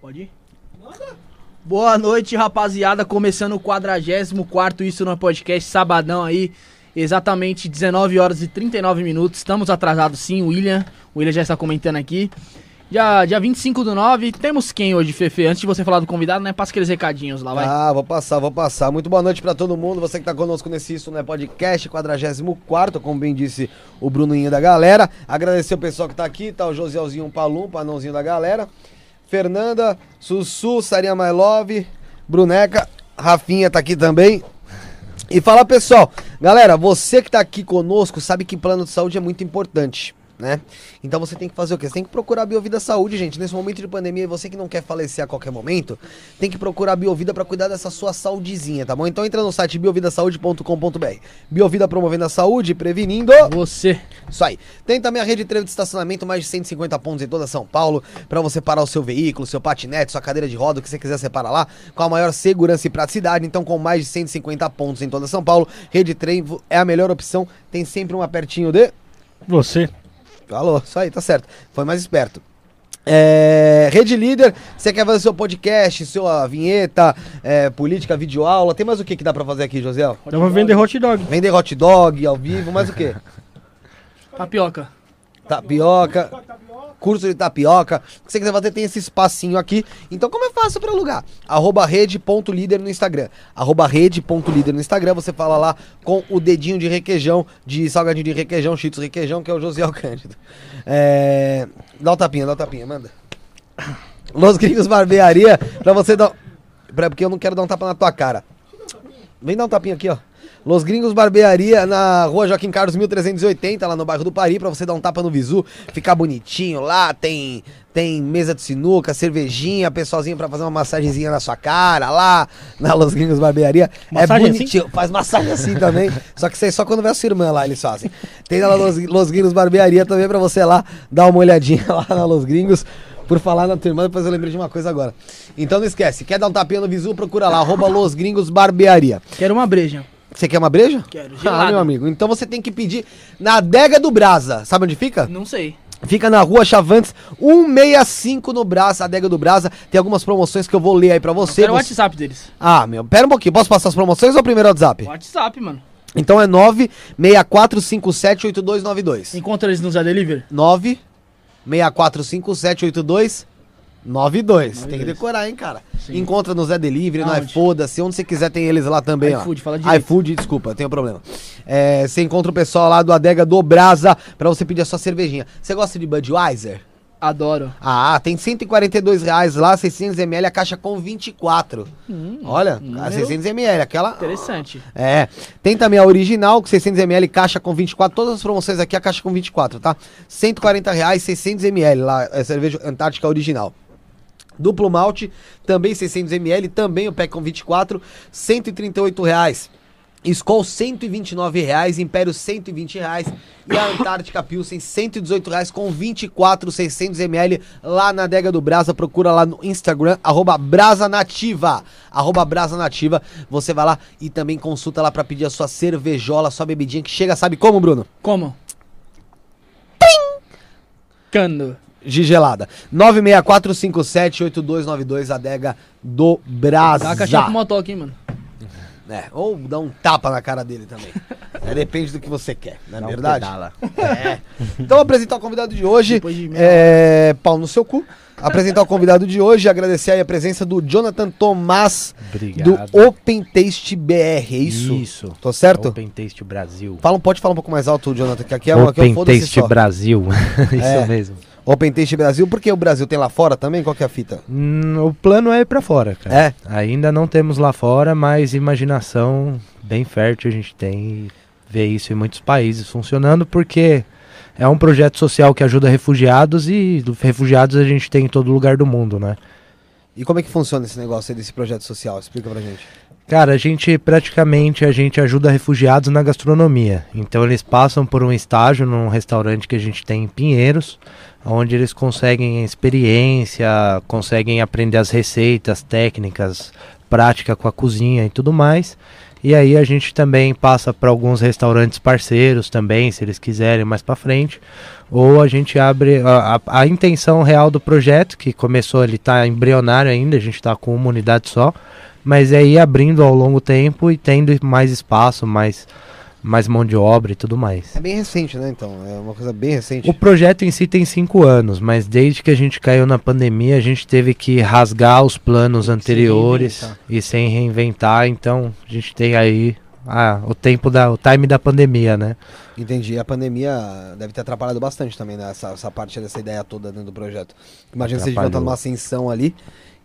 Pode ir? Manda. Boa noite, rapaziada. Começando o 44º Isso No Podcast, sabadão aí. Exatamente 19h39. Estamos atrasados sim, William. O William já está comentando aqui. Dia 25/9, temos quem hoje, Fefe? Antes de você falar do convidado, né? Passa aqueles recadinhos lá, vai. Ah, vou passar. Muito boa noite pra todo mundo, você que tá conosco nesse Isso Não É Podcast, 44º, como bem disse o Bruninho da galera. Agradecer o pessoal que tá aqui, tá o Josielzinho Palum, panãozinho da galera. Fernanda, Sussu, Sarinha My Love, Bruneca, Rafinha tá aqui também. E falar, pessoal, galera, você que tá aqui conosco sabe que plano de saúde é muito importante, né? Então você tem que fazer o quê? Você tem que procurar a Biovida Saúde, gente. Nesse momento de pandemia, você que não quer falecer a qualquer momento, tem que procurar a Biovida pra cuidar dessa sua saudezinha, tá bom? Então entra no site biovidasaude.com.br. Biovida promovendo a saúde, prevenindo você. Isso aí. Tem também a rede Trevo de estacionamento, mais de 150 pontos em toda São Paulo, pra você parar o seu veículo, seu patinete, sua cadeira de roda, o que você quiser, você para lá, com a maior segurança e praticidade. Então, com mais de 150 pontos em toda São Paulo, rede Trevo é a melhor opção. Tem sempre uma pertinho de você. Falou, isso aí, tá certo. Foi mais esperto. Rede Líder, você quer fazer seu podcast, sua vinheta, política, videoaula, tem mais o que dá pra fazer aqui, Josiel? Dá pra vender hot dog. Vender hot dog ao vivo, mais o que? Tapioca. Curso de tapioca. O que você quiser fazer, tem esse espacinho aqui. Então, como é fácil pra alugar? @rede.líder no Instagram. @rede.líder no Instagram. Você fala lá com o dedinho de requeijão, de salgadinho de requeijão, Cheetos requeijão, que é o Josiel Cândido. Dá o tapinha, manda. Los Gringos Barbearia, pra você dar... Porque eu não quero dar um tapa na tua cara. Vem dar um tapinha aqui, ó. Los Gringos Barbearia, na rua Joaquim Carlos 1380, lá no bairro do Pari, pra você dar um tapa no visu, ficar bonitinho lá, tem mesa de sinuca, cervejinha, pessoalzinho pra fazer uma massagenzinha na sua cara, lá na Los Gringos Barbearia. Massagem é bonitinho, assim? Faz massagem assim também, só que só quando vê a sua irmã lá, eles fazem. Tem na Los Gringos Barbearia também pra você lá, dar uma olhadinha lá na Los Gringos. Por falar na tua irmã, depois eu lembrei de uma coisa agora. Então não esquece, quer dar um tapinha no visu, procura lá, @losgringosbarbearia. Quero uma breja. Você quer uma breja? Quero, gelada. Ah, meu amigo. Então você tem que pedir na Adega do Brasa. Sabe onde fica? Não sei. Fica na rua Chavantes 165 no Brasa, Adega do Brasa. Tem algumas promoções que eu vou ler aí pra você. Quero o WhatsApp deles. Ah, meu, pera um pouquinho. Posso passar as promoções ou primeiro WhatsApp? WhatsApp, mano. Então é 964578292. Encontra eles nos A Delivery? 964578292. 92. Tem que decorar, hein, cara? Sim. Encontra no Zé Delivery, no iFood, onde você quiser tem eles lá também, iFood, ó. iFood, desculpa, tenho problema. Você encontra o pessoal lá do Adega do Brasa pra você pedir a sua cervejinha. Você gosta de Budweiser? Adoro. Ah, tem R$142 lá, 600ml, a caixa com 24. Olha, 600ml, aquela... Interessante. Tem também a original, com 600ml, caixa com 24. Todas as promoções aqui, a caixa com 24, tá? R$140, 600ml lá, é cerveja Antártica original. Duplo malte, também 600ml, também o pack com 24, R$138. Skol, R$129, Império, R$120 e a Antártica Pilsen, R$118 com 24, 600ml lá na Adega do Brasa. Procura lá no Instagram, @brasanativa. Você vai lá e também consulta lá pra pedir a sua cervejola, sua bebidinha que chega, sabe como, Bruno? Como? Pim! Cano. De gelada. 964578292, Adega do Brasa. Dá uma caixinha com motoque, hein, mano? Ou dá um tapa na cara dele também. Depende do que você quer, não é verdade? Então, apresentar o convidado de hoje. Pau no seu cu. Apresentar o convidado de hoje, agradecer aí a presença do Jonathan Thomaz. Obrigado. Do Open Taste BR, é isso? Isso. Tô certo? Open Taste Brasil. Pode falar um pouco mais alto, Jonathan, que aqui é uma Open Taste Brasil. Isso mesmo. Open Taste Brasil, porque o Brasil tem lá fora também? Qual que é a fita? O plano é ir pra fora, cara. Ainda não temos lá fora, mas imaginação bem fértil a gente tem e vê isso em muitos países funcionando, porque é um projeto social que ajuda refugiados e refugiados a gente tem em todo lugar do mundo, né? E como é que funciona esse negócio aí desse projeto social? Explica pra gente. Cara, a gente ajuda refugiados na gastronomia. Então eles passam por um estágio num restaurante que a gente tem em Pinheiros, onde eles conseguem experiência, conseguem aprender as receitas, técnicas, prática com a cozinha e tudo mais. E aí a gente também passa para alguns restaurantes parceiros também, se eles quiserem mais para frente. Ou a gente abre a intenção real do projeto, que começou, ele está embrionário ainda, a gente está com uma unidade só, mas é ir abrindo ao longo tempo e tendo mais espaço, mais mão de obra e tudo mais. É bem recente, né, então? É uma coisa bem recente. O projeto em si tem 5 anos, mas desde que a gente caiu na pandemia, a gente teve que rasgar os planos anteriores e sem reinventar. Então, a gente tem aí o time da pandemia, né? Entendi. A pandemia deve ter atrapalhado bastante também, né? Essa parte dessa ideia toda dentro do projeto. Imagina vocês estão numa ascensão ali.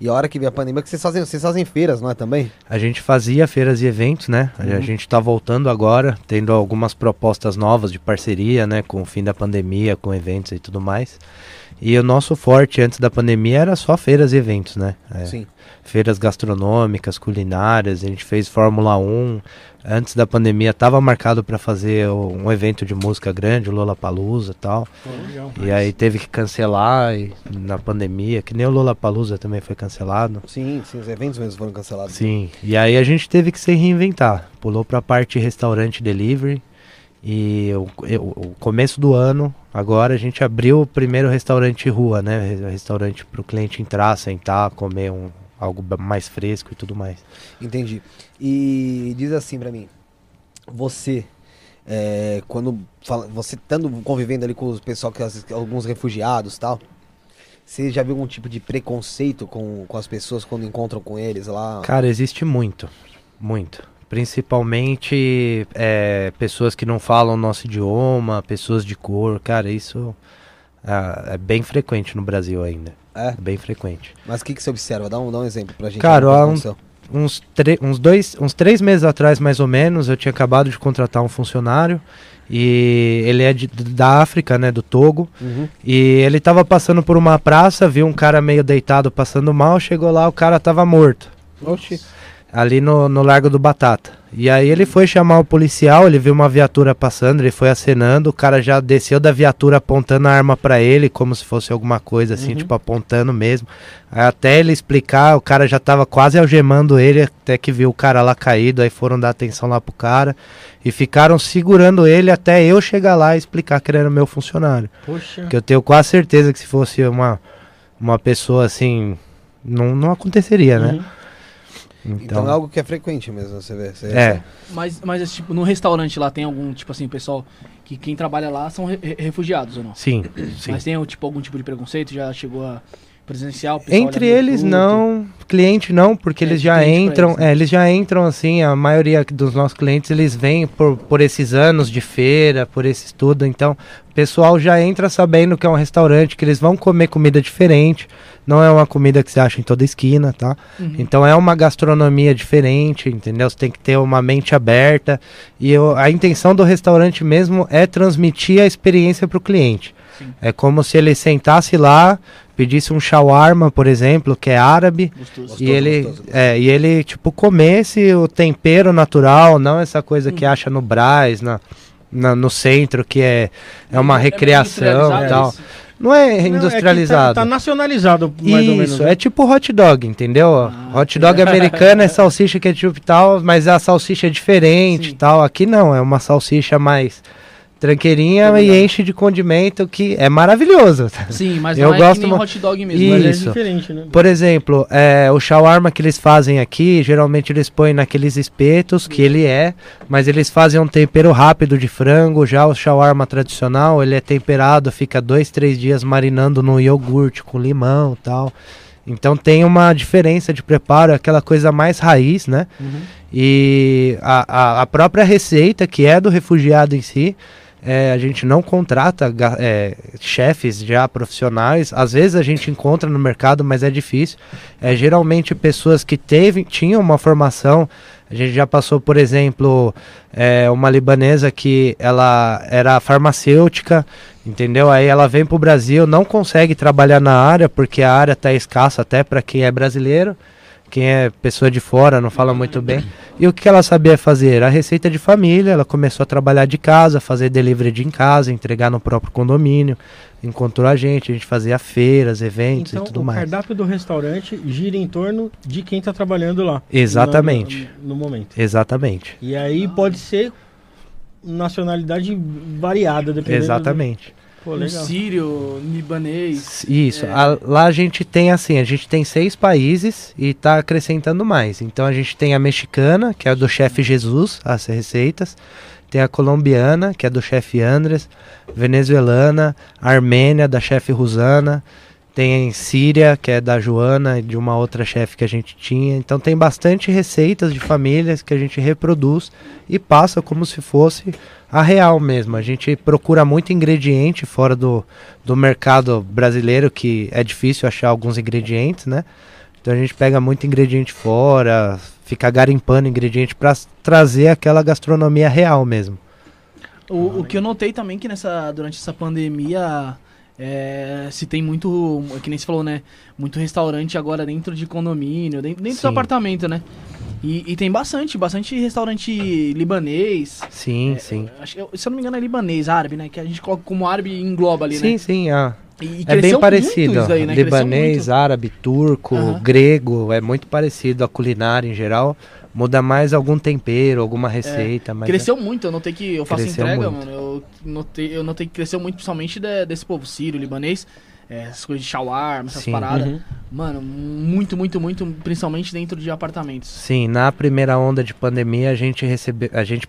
E a hora que vem a pandemia, que vocês fazem feiras, não é também? A gente fazia feiras e eventos, né? Uhum. A gente está voltando agora, tendo algumas propostas novas de parceria, né? Com o fim da pandemia, com eventos e tudo mais. E o nosso forte antes da pandemia era só feiras e eventos, né? Sim. Feiras gastronômicas, culinárias, a gente fez Fórmula 1. Antes da pandemia estava marcado para fazer um evento de música grande, o Lollapalooza e tal. Legal, e aí teve que cancelar na pandemia, que nem o Lollapalooza também foi cancelado. Sim, os eventos mesmo foram cancelados. Sim, e aí a gente teve que se reinventar. Pulou para a parte restaurante delivery. E o começo do ano, agora a gente abriu o primeiro restaurante rua, né? Restaurante para o cliente entrar, sentar, comer algo mais fresco e tudo mais. Entendi. E diz assim pra mim, você, você estando convivendo ali com o pessoal, que alguns refugiados e tal, você já viu algum tipo de preconceito com as pessoas quando encontram com eles lá? Cara, existe muito, muito. Principalmente pessoas que não falam o nosso idioma, pessoas de cor, cara, isso é bem frequente no Brasil ainda. É? Bem frequente. Mas o que você observa? Dá um exemplo pra gente. Cara, há uns 3 meses atrás, mais ou menos, eu tinha acabado de contratar um funcionário. E ele é da África, né, do Togo. Uhum. E ele tava passando por uma praça, viu um cara meio deitado passando mal, chegou lá, o cara tava morto. Oxi. Ali no Largo do Batata. E aí ele foi chamar o policial, ele viu uma viatura passando, ele foi acenando, o cara já desceu da viatura apontando a arma pra ele, como se fosse alguma coisa assim, tipo apontando mesmo. Aí até ele explicar, o cara já tava quase algemando ele, até que viu o cara lá caído, aí foram dar atenção lá pro cara. E ficaram segurando ele até eu chegar lá e explicar que ele era meu funcionário. Poxa. Que eu tenho quase certeza que se fosse uma pessoa assim, não aconteceria, né? Então é algo que é frequente mesmo, você vê. Mas tipo, no restaurante lá tem algum, tipo assim, pessoal, que quem trabalha lá são refugiados ou não? Sim. Mas tem tipo, algum tipo de preconceito? Já chegou a presencial? Entre eles tudo, não, cliente não, porque eles já entram, eles já entram assim, a maioria dos nossos clientes, eles vêm por esses anos de feira, por esse estudo, então o pessoal já entra sabendo que é um restaurante, que eles vão comer comida diferente, não é uma comida que você acha em toda esquina, tá? Uhum. Então é uma gastronomia diferente, entendeu? Você tem que ter uma mente aberta e a intenção do restaurante mesmo é transmitir a experiência para o cliente. Sim. É como se ele sentasse lá, pedisse um shawarma, por exemplo, que é árabe, e ele tipo comesse o tempero natural, não essa coisa que acha no Brás, no centro, que é uma recriação e tal. Isso. Não é industrializado. Tá nacionalizado, mais ou menos. Isso, é tipo hot dog, entendeu? Hot dog americano é salsicha que é tipo tal, mas a salsicha é diferente e tal. Aqui não, é uma salsicha mais tranqueirinha e enche de condimento, que é maravilhoso. Sim, mas eu gosto que nem hot dog mesmo, mas é diferente, né? Por exemplo, o shawarma que eles fazem aqui, geralmente eles põem naqueles espetos, que ele mas eles fazem um tempero rápido de frango. Já o shawarma tradicional, ele é temperado, fica 2-3 dias marinando no iogurte, com limão e tal. Então tem uma diferença de preparo, aquela coisa mais raiz, né? Uhum. E a própria receita, que é do refugiado em si, a gente não contrata chefes já profissionais. Às vezes a gente encontra no mercado, mas é difícil. Geralmente pessoas que tinham uma formação. A gente já passou, por exemplo, uma libanesa que ela era farmacêutica, entendeu? Aí ela vem para o Brasil, não consegue trabalhar na área, porque a área está escassa até para quem é brasileiro. O quem é pessoa de fora não fala muito bem. E o que ela sabia fazer? A receita de família, ela começou a trabalhar de casa, fazer delivery de em casa, entregar no próprio condomínio, encontrou a gente fazia feiras, eventos então, e tudo mais. Então o cardápio do restaurante gira em torno de quem está trabalhando lá. Exatamente. No momento. Exatamente. E aí pode ser nacionalidade variada, dependendo. Exatamente. Pô, legal. Sírio, libanês. Isso. É. Lá a gente tem assim, a gente tem 6 países e tá acrescentando mais. Então a gente tem a mexicana, que é do chefe Jesus, as receitas. Tem a colombiana, que é do chefe Andres. Venezuelana, Armênia, da chefe Ruzana. Tem a Síria, que é da Joana e de uma outra chefe que a gente tinha. Então tem bastante receitas de famílias que a gente reproduz e passa como se fosse a real mesmo. A gente procura muito ingrediente fora do mercado brasileiro, que é difícil achar alguns ingredientes, né? Então a gente pega muito ingrediente fora, fica garimpando ingrediente para trazer aquela gastronomia real mesmo. O que eu notei também que durante essa pandemia... se tem muito, que nem você falou, né? Muito restaurante agora dentro de condomínio, dentro do apartamento, né? E tem bastante restaurante libanês. Sim, sim. Acho, se eu não me engano é libanês, árabe, né? Que a gente coloca como árabe e engloba ali, né? Sim, sim. E é bem parecido. Isso daí, né? Libanês, árabe, turco, grego, é muito parecido a culinária em geral. Muda mais algum tempero, alguma receita. Mas cresceu muito, eu notei que eu faço entrega, muito. Mano. Eu notei que cresceu muito, principalmente desse povo sírio, libanês. Essas coisas de shawarma, essas paradas. Uhum. Mano, muito, principalmente dentro de apartamentos. Sim, na primeira onda de pandemia a gente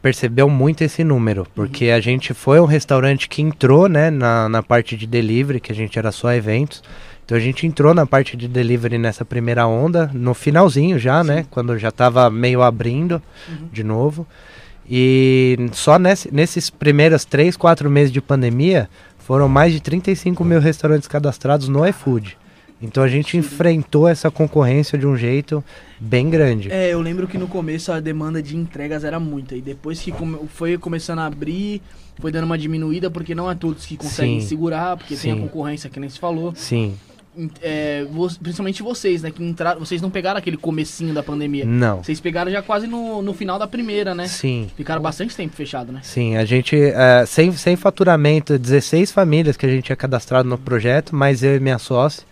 percebeu muito esse número. Porque a gente foi um restaurante que entrou, né, na parte de delivery, que a gente era só eventos. Então a gente entrou na parte de delivery nessa primeira onda, no finalzinho já, sim, né? Quando já estava meio abrindo de novo. E só nesses primeiros 3-4 meses de pandemia, foram mais de 35 mil restaurantes cadastrados no iFood. Então a gente enfrentou essa concorrência de um jeito bem grande. Eu lembro que no começo a demanda de entregas era muita. E depois que foi começando a abrir... Foi dando uma diminuída, porque não é todos que conseguem segurar, porque tem a concorrência, que nem se falou. Sim. Principalmente vocês, né? Que entraram, vocês não pegaram aquele comecinho da pandemia. Não. Vocês pegaram já quase no final da primeira, né? Sim. Ficaram bastante tempo fechado, né? Sim, a gente, sem faturamento, 16 famílias que a gente tinha cadastrado no projeto, mas eu e minha sócia,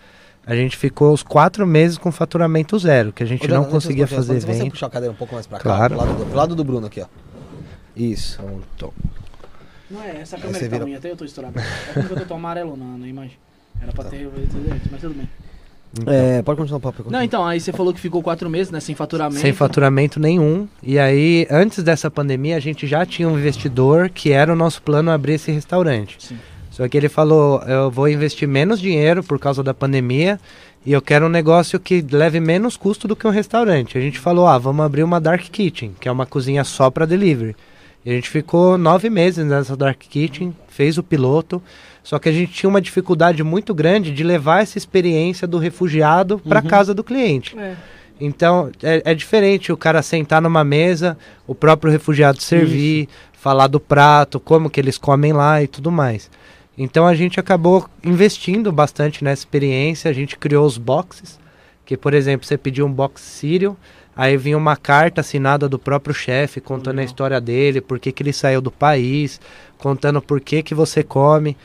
a gente ficou os 4 meses com faturamento zero, que a gente não conseguia fazer evento. Se você puxar a cadeira um pouco mais pra cá, pro lado do Bruno aqui, ó. Isso, então... Não é, essa câmera tá ruim, até eu tô estourado. É porque eu tô amarelo na imagem. Era pra ter, mas tudo bem. Então, pode continuar o papo. Não, então, aí você falou que ficou 4 meses, né, sem faturamento. Sem faturamento nenhum. E aí, antes dessa pandemia, a gente já tinha um investidor que era o nosso plano abrir esse restaurante. Sim. Só que ele falou, eu vou investir menos dinheiro por causa da pandemia e eu quero um negócio que leve menos custo do que um restaurante. A gente falou, vamos abrir uma dark kitchen, que é uma cozinha só pra delivery. E a gente ficou 9 meses nessa dark kitchen, fez o piloto, só que a gente tinha uma dificuldade muito grande de levar essa experiência do refugiado para a casa do cliente. Então, é diferente o cara sentar numa mesa, o próprio refugiado servir, falar do prato, como que eles comem lá e tudo mais. Então, a gente acabou investindo bastante nessa experiência, a gente criou os boxes, que, por exemplo, você pediu um box sírio, aí vinha uma carta assinada do próprio chefe, contando a história dele, por que ele saiu do país, contando por que você come,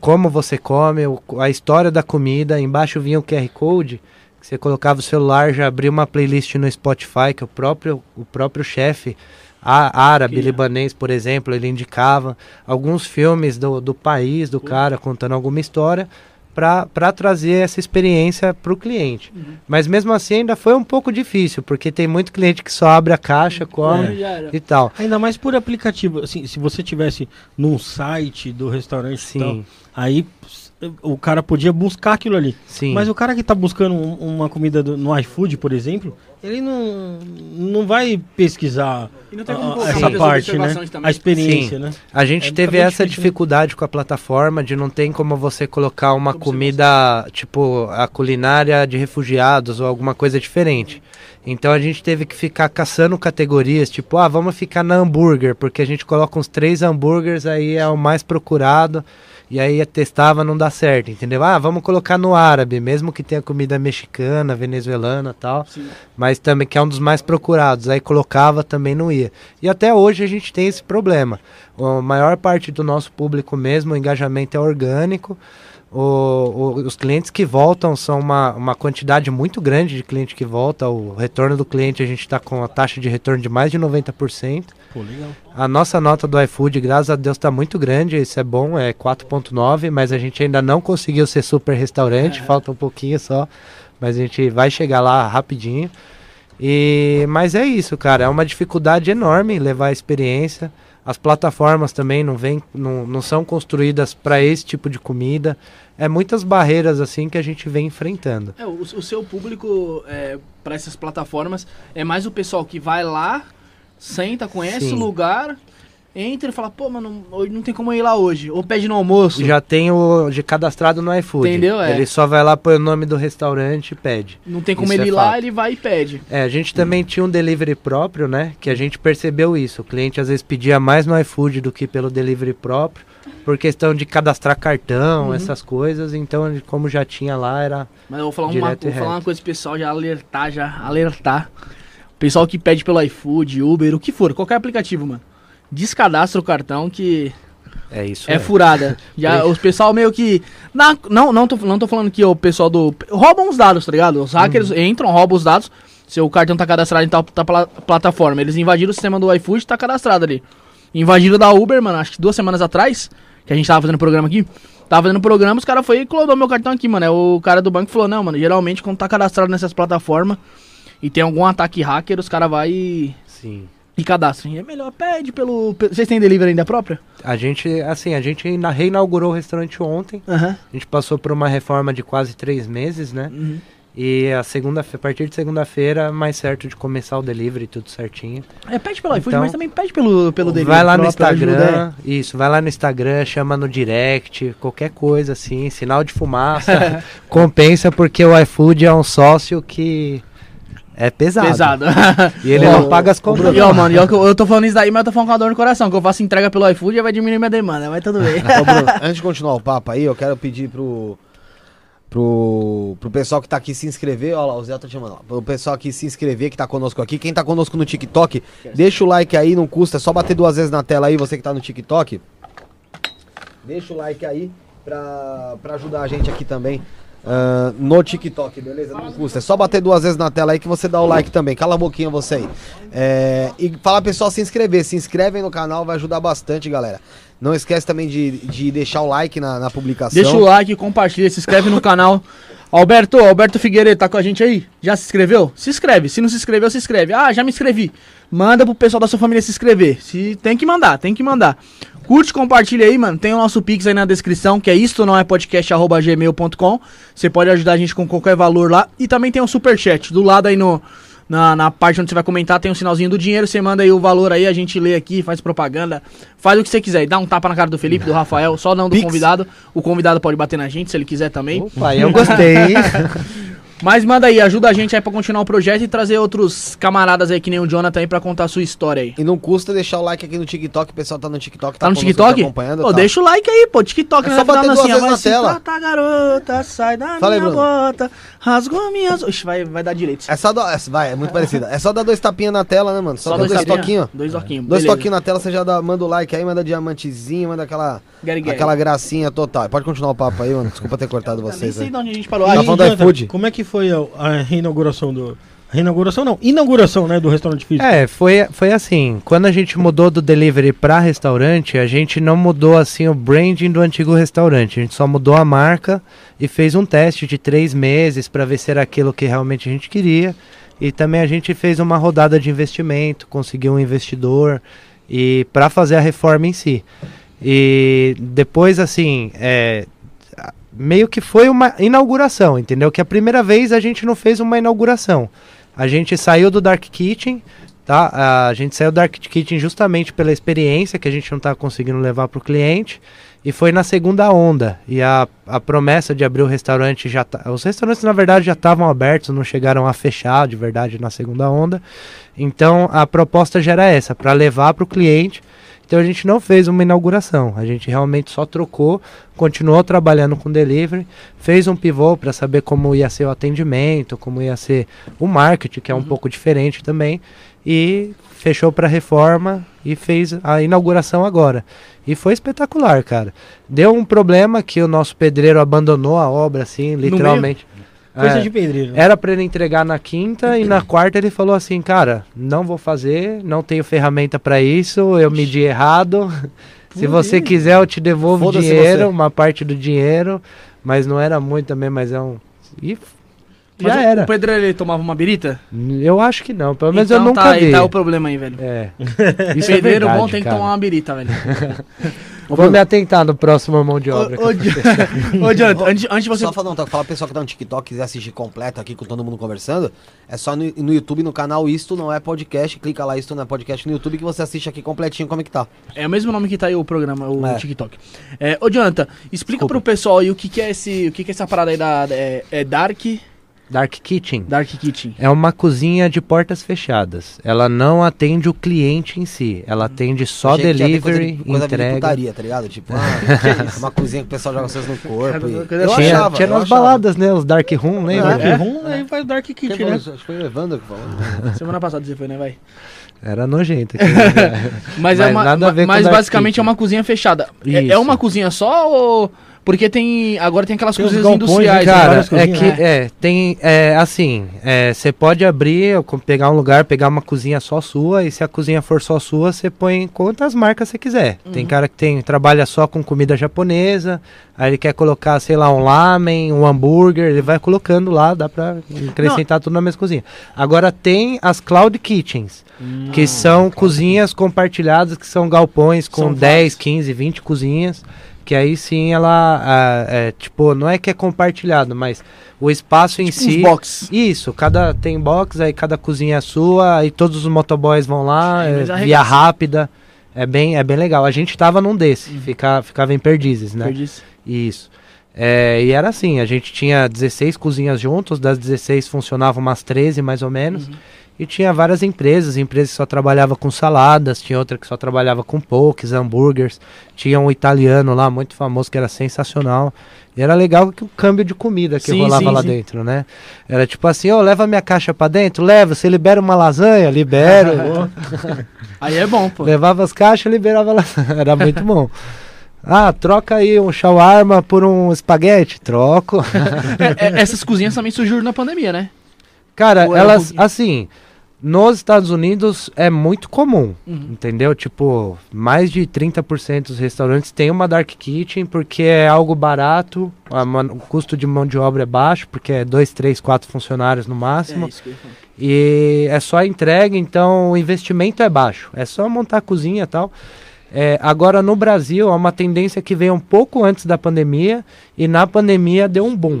como você come, a história da comida. Embaixo vinha o QR Code, que você colocava o celular, já abria uma playlist no Spotify, que o próprio chefe árabe, libanês, por exemplo, ele indicava alguns filmes do país, do cara, contando alguma história, para trazer essa experiência para o cliente. Mas mesmo assim ainda foi um pouco difícil, porque tem muito cliente que só abre a caixa, come e tal. Ainda mais por aplicativo. Assim, se você tivesse num site do restaurante, então, aí o cara podia buscar aquilo ali. Sim. Mas o cara que está buscando uma comida no iFood, por exemplo, ele não vai pesquisar essa parte, né? A experiência, né? A gente teve essa dificuldade com a plataforma de não ter como você colocar uma comida, tipo, a culinária de refugiados ou alguma coisa diferente. Então a gente teve que ficar caçando categorias, tipo, ah, vamos ficar na hambúrguer, porque a gente coloca uns 3 hambúrgueres, aí é o mais procurado, e aí testava, não dá certo, entendeu? Ah, vamos colocar no árabe, mesmo que tenha comida mexicana, venezuelana e tal, sim, mas também que é um dos mais procurados, aí colocava, também não ia. E até hoje a gente tem esse problema. A maior parte do nosso público mesmo, o engajamento é orgânico. Os clientes que voltam são uma quantidade muito grande de cliente que volta. O retorno do cliente, a gente está com a taxa de retorno de mais de 90%. Pô, legal. A nossa nota do iFood, graças a Deus, está muito grande. Isso é bom, é 4.9, mas a gente ainda não conseguiu ser super restaurante. Falta um pouquinho só, mas a gente vai chegar lá rapidinho. Mas é isso, cara, é uma dificuldade enorme levar a experiência. As plataformas também não são construídas para esse tipo de comida. É muitas barreiras assim que a gente vem enfrentando. O seu público para essas plataformas é mais o pessoal que vai lá, senta, conhece, sim, o lugar, entra e fala, pô, mano, não tem como eu ir lá hoje. Ou pede no almoço. Já tem o de cadastrado no iFood. Entendeu? Ele só vai lá, põe o nome do restaurante e pede. Não tem como ele ir lá, ele vai e pede. A gente também tinha um delivery próprio, né? Que a gente percebeu isso. O cliente às vezes pedia mais no iFood do que pelo delivery próprio. Por questão de cadastrar cartão, essas coisas. Então, como já tinha lá, era... Mas eu vou falar uma coisa pro pessoal, já alertar. O pessoal que pede pelo iFood, Uber, o que for, qualquer aplicativo, mano. Descadastra o cartão que é isso. É furada. Já o pessoal meio que não tô falando que o pessoal roubam os dados, tá ligado? Os hackers entram, roubam os dados. Seu cartão tá cadastrado em tal plataforma. Eles invadiram o sistema do iFood, tá cadastrado ali. Invadiram da Uber, mano, acho que 2 semanas atrás, que a gente tava fazendo programa aqui. Os caras foi e clodou meu cartão aqui, mano. O cara do banco falou: "Não, mano, geralmente quando tá cadastrado nessas plataformas e tem algum ataque hacker, os caras vai e... Sim. E cadastro, é melhor, pede pelo... Vocês têm delivery ainda própria? A gente reinaugurou o restaurante ontem. A gente passou por uma reforma de quase 3 meses, né? E a partir de segunda-feira, mais certo de começar o delivery, tudo certinho. Pede pelo iFood, mas também pede pelo delivery. Vai lá no Instagram, vai lá no Instagram, chama no direct, qualquer coisa assim, sinal de fumaça. Compensa, porque o iFood é um sócio que... É pesado. E ele não paga as compras. E mano, eu tô falando isso daí, mas eu tô falando com a dor no coração, que eu faço entrega pelo iFood e vai diminuir minha demanda, mas tudo bem. Bruno, antes de continuar o papo aí, eu quero pedir pro pessoal que tá aqui se inscrever. Olha lá, o Zé tá te chamando. Pro pessoal aqui se inscrever, que tá conosco aqui. Quem tá conosco no TikTok, deixa o like aí, não custa, é só bater 2 vezes na tela aí, você que tá no TikTok. Deixa o like aí pra ajudar a gente aqui também. No TikTok, beleza? Não custa. É só bater 2 vezes na tela aí que você dá o like também. Cala a boquinha você aí. E fala pessoal se inscrever. Se inscrevem no canal, vai ajudar bastante, galera. Não esquece também de deixar o like na publicação. Deixa o like, compartilha, se inscreve no canal. Alberto Figueiredo, tá com a gente aí? Já se inscreveu? Se inscreve. Se não se inscreveu, se inscreve. Ah, já me inscrevi. Manda pro pessoal da sua família se inscrever. Tem que mandar. Curte, compartilha aí, mano. Tem o nosso Pix aí na descrição, que é istonaoepodcast@gmail.com. Você pode ajudar a gente com qualquer valor lá. E também tem um superchat. Do lado aí na parte onde você vai comentar, tem um sinalzinho do dinheiro. Você manda aí o valor aí, a gente lê aqui, faz propaganda. Faz o que você quiser. E dá um tapa na cara do Felipe, do Rafael, só não do Pix. Convidado. O convidado pode bater na gente, se ele quiser também. Opa, eu gostei. Mas manda aí, ajuda a gente aí pra continuar o projeto e trazer outros camaradas aí que nem o Jonathan aí pra contar a sua história aí. E não custa deixar o like aqui no TikTok, o pessoal tá no TikTok, tá no TikTok? Acompanhando, tá? Deixa o like aí, pô, TikTok. É só bater 2 vezes na tela. Trata, garota, sai da minha bota, rasgou minhas... Ixi, vai dar direito. É muito parecida. É só dar 2 tapinhas na tela, né, mano? Só dar 2 toquinhos. 2 toquinhos. 2 toquinhos na tela, você já manda o like aí, manda diamantezinho, manda aquela gracinha total. Pode continuar o papo aí, mano. Desculpa ter cortado vocês. Nem sei de onde a gente parou. Tá falando do iFood. Como é que foi a reinauguração do... Reinauguração não, inauguração, né, do restaurante físico? Foi assim, quando a gente mudou do delivery para restaurante, a gente não mudou assim o branding do antigo restaurante, a gente só mudou a marca e fez um teste de 3 meses para ver se era aquilo que realmente a gente queria, e também a gente fez uma rodada de investimento, conseguiu um investidor e para fazer a reforma em si. E depois assim, meio que foi uma inauguração, entendeu? Que a primeira vez a gente não fez uma inauguração. A gente saiu do Dark Kitchen, tá? A gente saiu do Dark Kitchen justamente pela experiência que a gente não está conseguindo levar para o cliente. E foi na segunda onda. E a promessa de abrir o restaurante já... Os restaurantes, na verdade, já estavam abertos, não chegaram a fechar de verdade na segunda onda. Então, a proposta já era essa, para levar para o cliente. Então, a gente não fez uma inauguração. A gente realmente só trocou, continuou trabalhando com delivery, fez um pivô para saber como ia ser o atendimento, como ia ser o marketing, que é um pouco diferente também. E fechou para reforma e fez a inauguração agora. E foi espetacular, cara. Deu um problema que o nosso pedreiro abandonou a obra, assim, literalmente. Coisa de pedreiro. Era para ele entregar na quinta e na quarta ele falou assim, cara, não vou fazer, não tenho ferramenta para isso, eu medi errado. Se você quiser eu te devolvo o dinheiro, uma parte do dinheiro, mas não era muito também, mas é um... Mas já era. O pedreiro, ele tomava uma birita? Eu acho que não, pelo menos então, eu nunca vi. Então tá o problema aí, velho. É. Isso pedreiro é verdade, bom tem que tomar uma birita, velho. Vou me atentar no próximo mão de obra. Ô, Jonathan, antes de você... Só falar pro pessoal que tá no TikTok, quiser assistir completo aqui com todo mundo conversando, é só no YouTube, no canal Isto Não É Podcast, clica lá, Isto Não É Podcast no YouTube, que você assiste aqui completinho como é que tá. É o mesmo nome que tá aí o programa, o TikTok. É, ô, Jonathan, explica pro pessoal aí o que é essa parada aí da... É Dark Kitchen. É uma cozinha de portas fechadas. Ela não atende o cliente em si. Ela atende só delivery, entrega. Putaria, tá ligado? Tipo, uma cozinha que o pessoal joga coisas no corpo. Tinha nas baladas, né? Os Dark Room, né? Dark Room, aí faz Dark Kitchen, né? Acho que foi o Evandro que falou. Semana passada você foi, né? Vai. Era nojento. Mas basicamente é uma cozinha fechada. É uma cozinha só ou... Porque agora tem aquelas cozinhas industriais. Cara, né? Você pode abrir, pegar um lugar, pegar uma cozinha só sua, e se a cozinha for só sua, você põe quantas marcas você quiser. Tem cara que trabalha só com comida japonesa, aí ele quer colocar, sei lá, um lamen, um hambúrguer, ele vai colocando lá, dá pra acrescentar tudo na mesma cozinha. Agora tem as cloud kitchens, que são cozinhas compartilhadas, que são galpões com 10, 15, 20 cozinhas. Que aí sim ela, não é que é compartilhado, mas o espaço em si... Box. Isso, tem box, aí cada cozinha é sua, aí todos os motoboys vão lá, via rápida, é bem legal. A gente tava num desse, ficava em Perdizes, né? Perdizes. Isso. E era assim, a gente tinha 16 cozinhas juntos, das 16 funcionavam umas 13 mais ou menos, e tinha várias empresas que só trabalhavam com saladas, tinha outra que só trabalhava com pokés, hambúrgueres, tinha um italiano lá, muito famoso, que era sensacional. E era legal que o câmbio de comida que rolava lá dentro, né? Era tipo assim, leva minha caixa pra dentro, leva, você libera uma lasanha, libero. Aí é bom, pô. Levava as caixas, liberava a lasanha, era muito bom. Troca aí um shawarma por um espaguete, troco. Essas cozinhas também surgiram na pandemia, né? Cara, elas, nos Estados Unidos é muito comum, entendeu? Tipo, mais de 30% dos restaurantes tem uma dark kitchen porque é algo barato, o custo de mão de obra é baixo, porque é 2, 3, 4 funcionários no máximo. É isso que eu falo. E é só entrega, então o investimento é baixo, é só montar a cozinha e tal. Agora no Brasil é uma tendência que veio um pouco antes da pandemia e na pandemia deu um boom.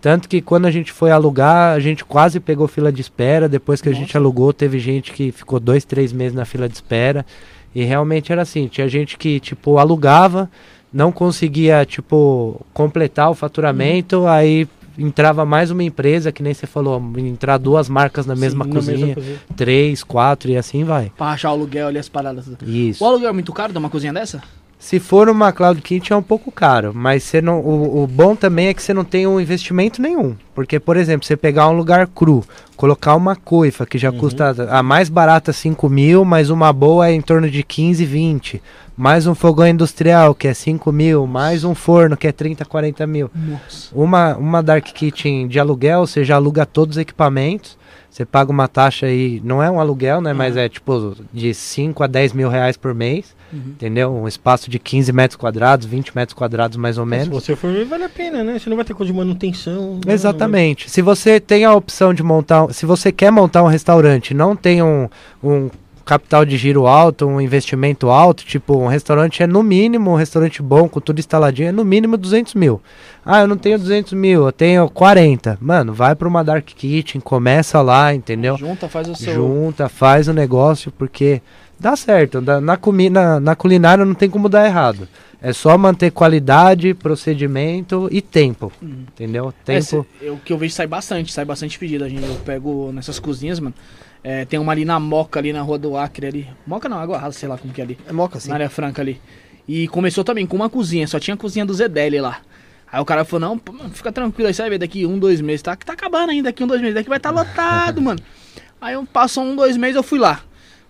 Tanto que quando a gente foi alugar, a gente quase pegou fila de espera. Depois que a gente alugou, teve gente que ficou 2, 3 meses na fila de espera. E realmente era assim, tinha gente que tipo alugava, não conseguia tipo completar o faturamento, aí entrava mais uma empresa, que nem você falou, entrar 2 marcas na mesma cozinha, 3, 4 e assim vai. Pra achar o aluguel ali, as paradas. Isso. O aluguel é muito caro de uma cozinha dessa? Se for uma cloud kitchen é um pouco caro, mas você não, o bom também é que você não tem um investimento nenhum. Porque, por exemplo, você pegar um lugar cru, colocar uma coifa que já custa, a mais barata 5.000, mas uma boa é em torno de 15, 20. Mais um fogão industrial que é 5.000, mais um forno que é 30, 40 mil. Nossa. Uma dark kitchen de aluguel, você já aluga todos os equipamentos. Você paga uma taxa aí, não é um aluguel, né? Mas é tipo de 5 a 10 mil reais por mês, entendeu? Um espaço de 15 metros quadrados, 20 metros quadrados mais ou menos. Se você for ver, vale a pena, né? Você não vai ter coisa de manutenção. Exatamente. Não. Se você tem a opção de montar, se você quer montar um restaurante, não tem um capital de giro alto, um investimento alto, tipo, um restaurante é no mínimo, um restaurante bom, com tudo instaladinho, é no mínimo 200 mil. Ah, eu não tenho 200 mil, eu tenho 40. Mano, vai pra uma dark kitchen, começa lá, entendeu? Junta, faz o seu... Junta, faz o negócio, porque dá certo. Na culinária não tem como dar errado. É só manter qualidade, procedimento e tempo, entendeu? Tempo... O que eu vejo sai bastante pedido. Eu pego nessas cozinhas, mano. É, tem uma ali na Moca, ali na Rua do Acre, ali. Moca não, Água Rasa, sei lá como que é ali. É Moca, sim. Na área franca ali. E começou também com uma cozinha, só tinha a cozinha do Zedelli lá. Aí o cara falou, não, pô, mano, fica tranquilo aí, sabe? Daqui 1, 2 meses, tá acabando ainda, daqui 1, 2 meses, daqui vai estar lotado, mano. Aí passou 1, 2 meses, eu fui lá.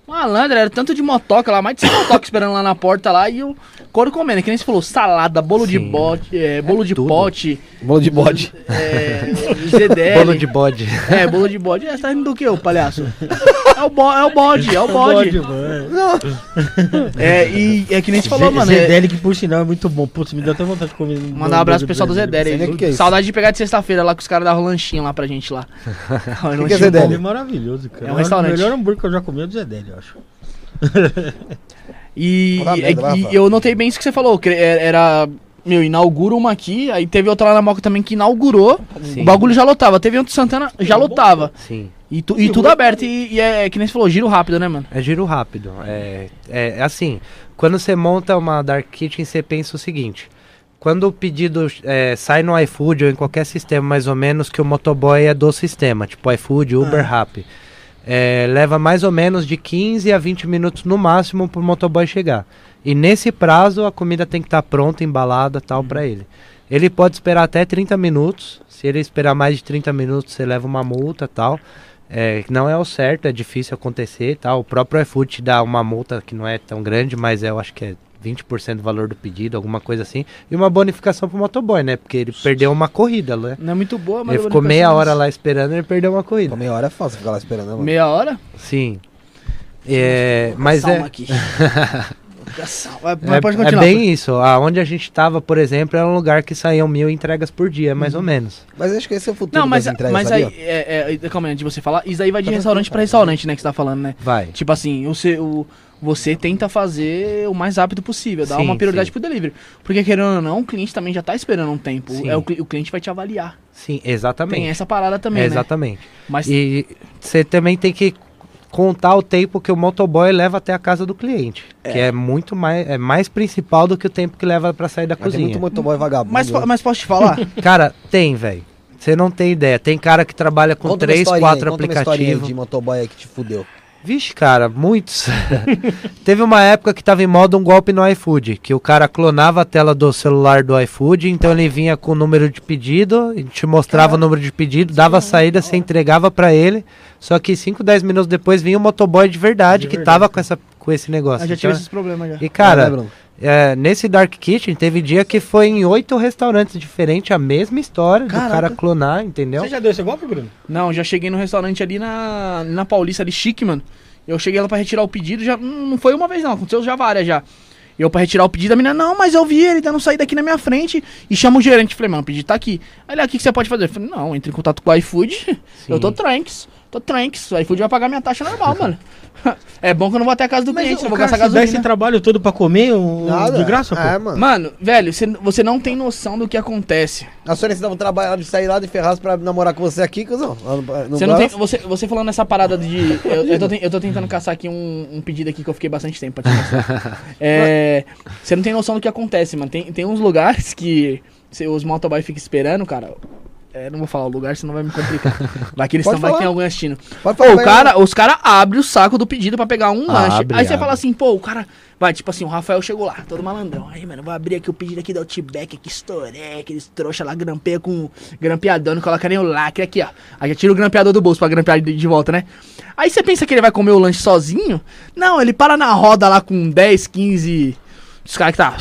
Malandro, era tanto de motoca lá, mais de 100 motoca esperando lá na porta lá e o couro comendo. Que nem você falou, salada, bolo de bode, bolo de pote. Bolo de bode. Zedelli. Bolo de bode. É, bolo de bode. É, você tá rindo do que, ô palhaço? É o bode. É que nem você falou, mano. Zedelli, que por sinal é muito bom. Putz, me deu até vontade de comer. Mandar um abraço pro pessoal do Zedelli. Saudade de pegar de sexta-feira lá que os caras davam lanchinho lá pra gente lá. O que é Zedelli? É maravilhoso, cara. É um restaurante. O melhor hambúrguer que eu já comi é do Zedelli, eu acho. E eu notei bem isso que você falou. Que era... Meu, inaugura uma aqui, aí teve outra lá na Moca também que inaugurou, sim. O bagulho já lotava, teve outro Santana, já lotava. Sim. E tudo aberto, e é que nem você falou, giro rápido, né, mano? É giro rápido, é assim, quando você monta uma dark kitchen, você pensa o seguinte, quando o pedido sai no iFood ou em qualquer sistema mais ou menos, que o motoboy é do sistema, tipo iFood, Uber, Rappi, leva mais ou menos de 15 a 20 minutos no máximo pro motoboy chegar. E nesse prazo a comida tem que estar pronta, embalada, tal, pra ele. Ele pode esperar até 30 minutos. Se ele esperar mais de 30 minutos, você leva uma multa, tal. Não é o certo, é difícil acontecer, tal. O próprio iFood te dá uma multa que não é tão grande, mas eu acho que é 20% do valor do pedido, alguma coisa assim. E uma bonificação pro motoboy, né? Porque ele perdeu uma corrida, né? Não é muito boa, mas... Ele ficou meia hora lá esperando e ele perdeu uma corrida. Meia hora é fácil ficar lá esperando, mano. Meia hora? Sim. Mas é... Aqui. É bem isso. Onde a gente tava, por exemplo, era um lugar que saíam 1000 entregas por dia, mais ou menos. Mas acho que esse é o futuro. Não, mas, das entregas, mas aí, calma aí, antes de você falar, isso aí vai de restaurante pra restaurante, né, que você tá falando, né? Vai. Tipo assim, você tenta fazer o mais rápido possível, dar uma prioridade pro delivery. Porque, querendo ou não, o cliente também já tá esperando um tempo. O cliente vai te avaliar. Sim, exatamente. Tem essa parada também, né? Exatamente. Mas... E você também tem que contar o tempo que o motoboy leva até a casa do cliente, que é muito mais, principal do que o tempo que leva pra sair da cozinha. Tem muito motoboy vagabundo. Mas posso te falar? Cara, tem, velho. Você não tem ideia. Tem cara que trabalha com 3, 4 aplicativos. De motoboy aí que te fudeu. Vixe, cara, muitos. Teve uma época que tava em moda um golpe no iFood, que o cara clonava a tela do celular do iFood, então ele vinha com o número de pedido, te mostrava o número de pedido, dava a saída, você entregava pra ele, só que 5, 10 minutos depois vinha o motoboy de verdade, que tava com esse negócio. Eu já tive esses problemas já. E cara, nesse Dark Kitchen teve dia que foi em 8 restaurantes diferentes, a mesma história. Caraca. Do cara clonar, entendeu? Você já deu esse golpe, Bruno? Não, já cheguei no restaurante ali na Paulista, ali chique, mano. Eu cheguei lá pra retirar o pedido, já não foi uma vez não, aconteceu já várias já. Eu pra retirar o pedido, a menina, não, mas eu vi ele dando saída aqui na minha frente. E chama o gerente, falei, mano, o pedido tá aqui. Aí, o que você pode fazer? Eu falei, não, entre em contato com o iFood, eu tô tranks, o iFood vai pagar minha taxa normal, mano. É bom que eu não vou até a casa do cliente, eu vou gastar gasolina. Mas esse trabalho todo pra comer, de graça, pô? É, mano. Mano, velho, você não tem noção do que acontece. A senhora dava um trabalho de sair lá de Ferraz pra namorar com você aqui, cuzão. Você falando essa parada de... eu tô tentando caçar aqui um pedido aqui que eu fiquei bastante tempo pra te mostrar. Você não tem noção do que acontece, mano. Tem uns lugares que os motoboy ficam esperando, cara... não vou falar o lugar, senão vai me complicar. Vai que eles estão aqui em algum destino. Os caras abrem o saco do pedido pra pegar um lanche. Aí você fala assim, pô, o cara... Vai, tipo assim, o Rafael chegou lá, todo malandrão. Aí, mano, vou abrir aqui o pedido aqui da Outback, que estourei, aqueles trouxa lá, grampeia com grampeador, não coloca nem o lacre aqui, ó. Aí já tira o grampeador do bolso pra grampear de volta, né? Aí você pensa que ele vai comer o lanche sozinho? Não, ele para na roda lá com 10, 15... Os caras que tá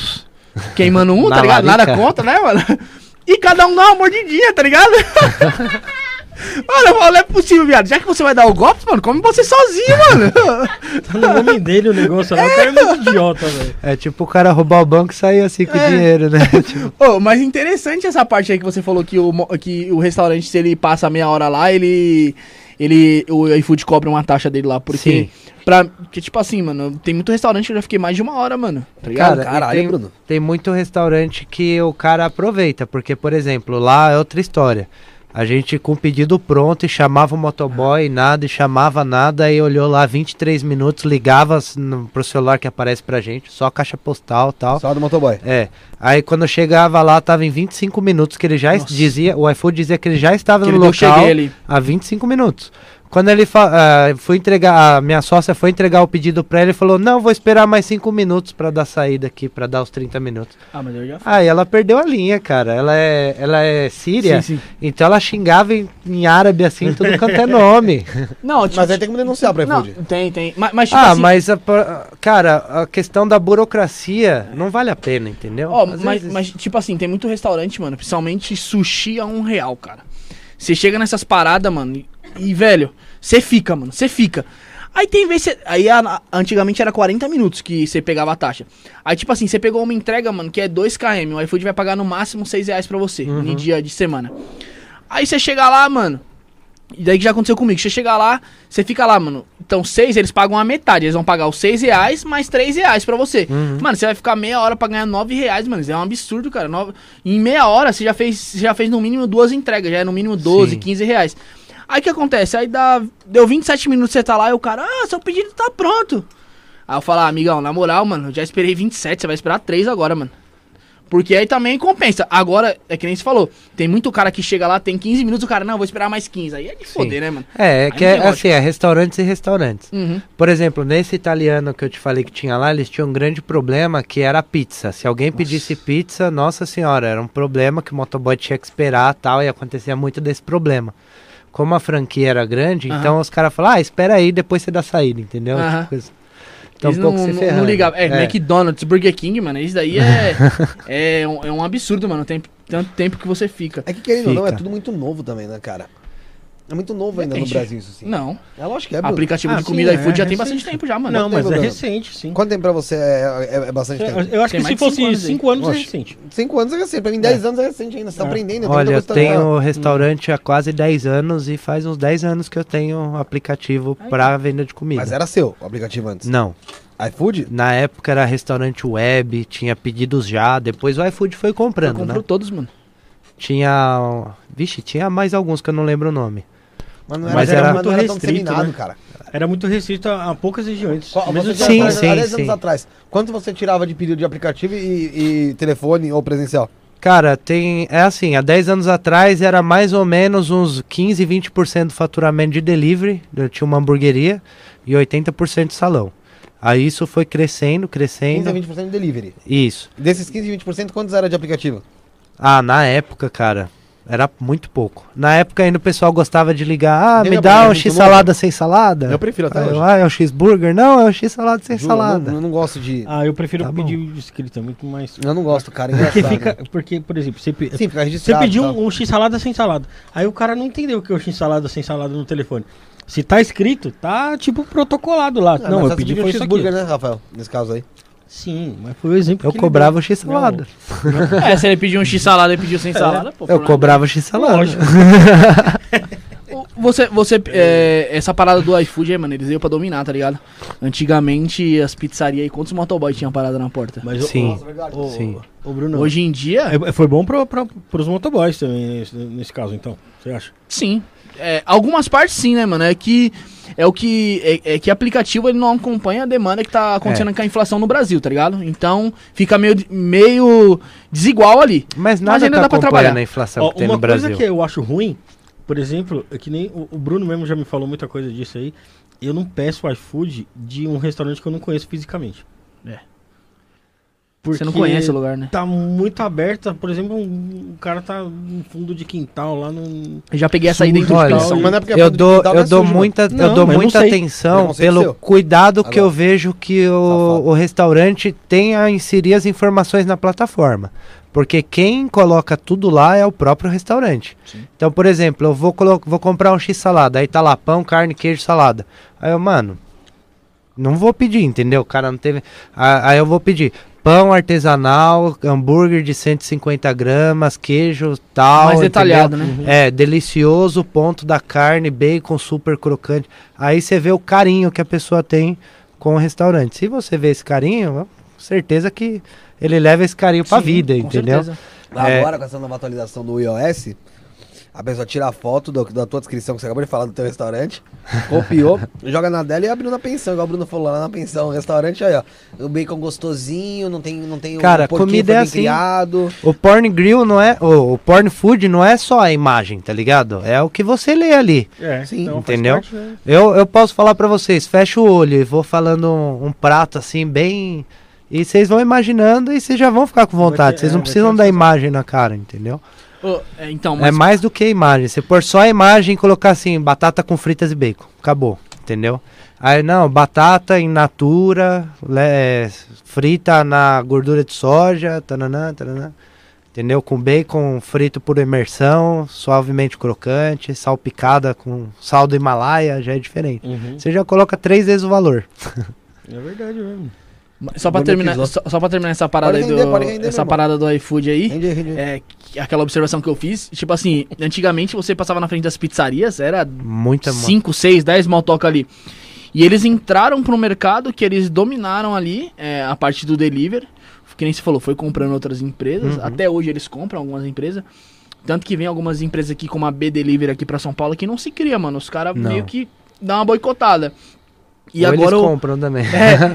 queimando um, tá ligado? Larica. Nada contra, né, mano? E cada um dá uma mordidinha, tá ligado? Mano, não é possível, viado. Já que você vai dar o golpe, mano, come você sozinho, mano. Tá no nome dele o negócio, não. O cara é muito idiota, velho. É tipo o cara roubar o banco e sair assim com o dinheiro, né? Tipo... Oh, mas interessante essa parte aí que você falou que o restaurante, se ele passa meia hora lá, ele... o iFood cobra uma taxa dele lá, porque... Sim. Porque, tipo assim, mano, tem muito restaurante que eu já fiquei mais de uma hora, mano. Tá ligado? Caralho, tem, Bruno. Tem muito restaurante que o cara aproveita, porque, por exemplo, lá é outra história. A gente com o pedido pronto e chamava o motoboy, nada, e chamava nada, e olhou lá 23 minutos, ligava pro celular que aparece pra gente, só caixa postal e tal. Só do motoboy. É. Aí quando chegava lá, tava em 25 minutos, que ele já dizia, o iFood dizia que ele já estava que no local há 25 minutos. Quando ele foi entregar, a minha sócia foi entregar o pedido pra ele e falou, não, vou esperar mais 5 minutos pra dar saída aqui, pra dar os 30 minutos. Ah, mas eu já fui. Aí ela perdeu a linha, cara. Ela é síria, sim, sim. Então ela xingava em árabe, assim, tudo quanto é nome. Não, tipo, mas aí tem como denunciar pra iFood. Não, tem. Mas tipo assim... mas, cara, a questão da burocracia não vale a pena, entendeu? Oh, mas, tipo assim, tem muito restaurante, mano, principalmente sushi a R$1, cara. Você chega nessas paradas, mano... E, velho, você fica, mano, você fica. Aí tem vez, aí antigamente era 40 minutos que você pegava a taxa. Aí, tipo assim, você pegou uma entrega, mano, que é 2 km. O iFood vai pagar no máximo R$6 pra você, em dia de semana. Aí você chega lá, mano, e daí que já aconteceu comigo. Você chega lá, você fica lá, mano. Então, 6, eles pagam a metade. Eles vão pagar os R$6 mais R$3 pra você. Mano, você vai ficar meia hora pra ganhar R$9, mano. Isso é um absurdo, cara. Em meia hora, você já fez no mínimo 2 entregas. Já é no mínimo 12, sim. R$15. Aí o que acontece? Aí deu 27 minutos você tá lá e o cara, seu pedido tá pronto. Aí eu falo, amigão, na moral, mano, eu já esperei 27, você vai esperar 3 agora, mano. Porque aí também compensa. Agora, é que nem você falou, tem muito cara que chega lá, tem 15 minutos, o cara, não, vou esperar mais 15. Aí é de foder, né, mano? É, que é assim, é restaurantes e restaurantes. Por exemplo, nesse italiano que eu te falei que tinha lá, eles tinham um grande problema que era a pizza. Se alguém pedisse pizza, nossa senhora, era um problema que o motoboy tinha que esperar e tal, e acontecia muito desse problema. Como a franquia era grande, então os caras falavam, espera aí, depois você dá saída, entendeu? Tipo coisa. Então eles pouco não ligavam. McDonald's, Burger King, mano, isso daí é, é um absurdo, mano, tanto tempo que você fica. É que querendo ou não, é tudo muito novo também, né, cara? É muito novo ainda no Brasil isso, sim. Não. É lógico que é, Bruno. Aplicativo de comida iFood já tem bastante tempo já, mano. Não, mas é recente, sim. Quanto tempo pra você é bastante tempo? Eu acho que se fosse 5 anos é recente. 5 anos é recente. Pra mim 10 anos é recente ainda. Você tá aprendendo. Olha, eu tenho restaurante há quase 10 anos e faz uns 10 anos que eu tenho aplicativo pra venda de comida. Mas era seu o aplicativo antes? Não. iFood? Na época era restaurante web, tinha pedidos já, depois o iFood foi comprando, né? Comprou todos, mano. Tinha... Vixe, tinha mais alguns que eu não lembro o nome. Mas era muito restrito, né? Cara. Era muito restrito a poucas regiões. Há 10 anos atrás, quanto você tirava de pedido de aplicativo e telefone ou presencial? Cara, é assim, há 10 anos atrás era mais ou menos uns 15, 20% do faturamento de delivery. Eu tinha uma hamburgueria e 80% de salão. Aí isso foi crescendo. 15 a 20% de delivery? Isso. Desses 15 e 20%, quantos era de aplicativo? Ah, na época, cara... Era muito pouco. Na época ainda o pessoal gostava de ligar, me dá um x-salada sem salada. Eu prefiro até hoje. Ah, é o x-burger? Não, é o x-salada sem salada. Eu não gosto de... Ah, eu prefiro pedir o escrito, é muito mais... Eu não gosto, cara, engraçado. Porque, por exemplo, você pediu um x-salada sem salada. Aí o cara não entendeu o que é o x-salada sem salada no telefone. Se tá escrito, tá tipo protocolado lá. Não, eu pedi foi isso aqui. X-burger, né, Rafael? Nesse caso aí. Sim, mas foi o exemplo. Eu cobrava o x-salada. É, se ele pediu um x-salada e pediu sem salada, pô. Eu cobrava o x-salada. Lógico. Essa parada do iFood aí, mano, eles iam pra dominar, tá ligado? Antigamente, as pizzarias aí, quantos motoboys tinham parada na porta? Mas, sim. Ô, Bruno, hoje em dia... Foi bom pros motoboys também, nesse caso, então, você acha? Sim. Algumas partes sim, né, mano? É que aplicativo ele não acompanha a demanda que tá acontecendo com a inflação no Brasil, tá ligado? Então fica meio desigual ali. Mas nada ainda dá pra trabalhar na inflação que tem no Brasil. Uma coisa que eu acho ruim, por exemplo, é que nem o Bruno mesmo já me falou muita coisa disso aí. Eu não peço iFood de um restaurante que eu não conheço fisicamente. Porque você não conhece o lugar, né? Tá muito aberta. Por exemplo, o cara tá no fundo de quintal lá no... Eu já peguei essa ida em tudo. Mas não é porque eu dou muita atenção pelo cuidado que eu vejo que o restaurante tem a inserir as informações na plataforma. Porque quem coloca tudo lá é o próprio restaurante. Sim. Então, por exemplo, eu vou comprar um x-salada. Aí tá lá, pão, carne, queijo, salada. Aí eu, mano, não vou pedir, entendeu? O cara não teve... Aí eu vou pedir... Pão artesanal, hambúrguer de 150 gramas, queijo, tal. Mais detalhado, entendeu? Né? É, delicioso, ponto da carne, bacon super crocante. Aí você vê o carinho que a pessoa tem com o restaurante. Se você vê esse carinho, certeza que ele leva esse carinho pra vida, entendeu? Certeza. Agora, com essa nova atualização do iOS, a pessoa tira a foto da tua descrição que você acabou de falar do teu restaurante, copiou, joga na dela e abre na pensão, igual o Bruno falou lá na pensão, restaurante aí, ó. O bacon gostosinho, não tem cara, o porquinho comida é assim, criado. O porn grill não é, o porn food não é só a imagem, tá ligado? É o que você lê ali. É, sim, então, entendeu? Parte, né? Eu posso falar pra vocês, fecha o olho e vou falando um prato assim, bem... E vocês vão imaginando e vocês já vão ficar com vontade, vocês não precisam da imagem na cara, entendeu? Então, mas... É mais do que a imagem. Você pôr só a imagem e colocar assim, batata com fritas e bacon. Acabou, entendeu? Aí não, batata in natura, frita na gordura de soja, tananã, tananã, entendeu? Com bacon frito por imersão, suavemente crocante, salpicada com sal do Himalaia, já é diferente. Uhum. Você já coloca 3 vezes o valor. É verdade mesmo. Só pra terminar essa parada aí parada do iFood aí, render. Aquela observação que eu fiz, tipo assim, antigamente você passava na frente das pizzarias, era 5, 6, 10 motoca ali. E eles entraram pro mercado que eles dominaram ali, a parte do delivery, que nem se falou, foi comprando outras empresas, até hoje eles compram algumas empresas. Tanto que vem algumas empresas aqui como a B Delivery aqui pra São Paulo que não se cria, mano, os caras meio que dão uma boicotada. E agora, eles compram também.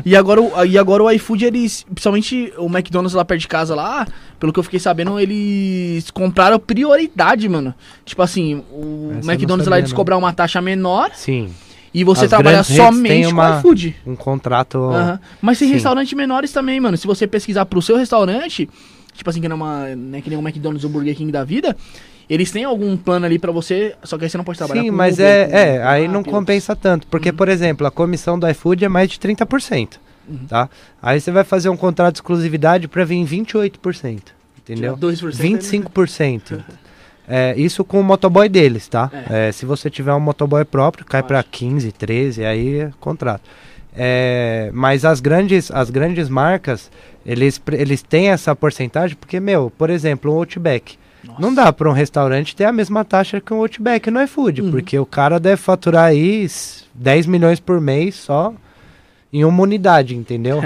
E agora o iFood, eles, principalmente o McDonald's lá perto de casa, lá, pelo que eu fiquei sabendo, eles compraram prioridade, mano. Tipo assim, o McDonald's lá, eles cobraram uma taxa menor. Sim. E você trabalha somente com o iFood. Um contrato... Mas tem restaurantes menores também, mano. Se você pesquisar pro seu restaurante, tipo assim, que não é que nem o McDonald's ou o Burger King da vida... Eles têm algum plano ali pra você, só que aí você não pode trabalhar. Sim, mas aí não compensa tanto. Porque, por exemplo, a comissão do iFood é mais de 30%, tá? Aí você vai fazer um contrato de exclusividade pra vir em 28%, entendeu? 2%, 25%. Isso com o motoboy deles, tá? Se você tiver um motoboy próprio, cai pra 15, 13, aí é contrato. Mas as grandes marcas, eles têm essa porcentagem porque, por exemplo, o Outback. Nossa. Não dá para um restaurante ter a mesma taxa que um Outback no iFood, porque o cara deve faturar aí 10 milhões por mês só em uma unidade, entendeu?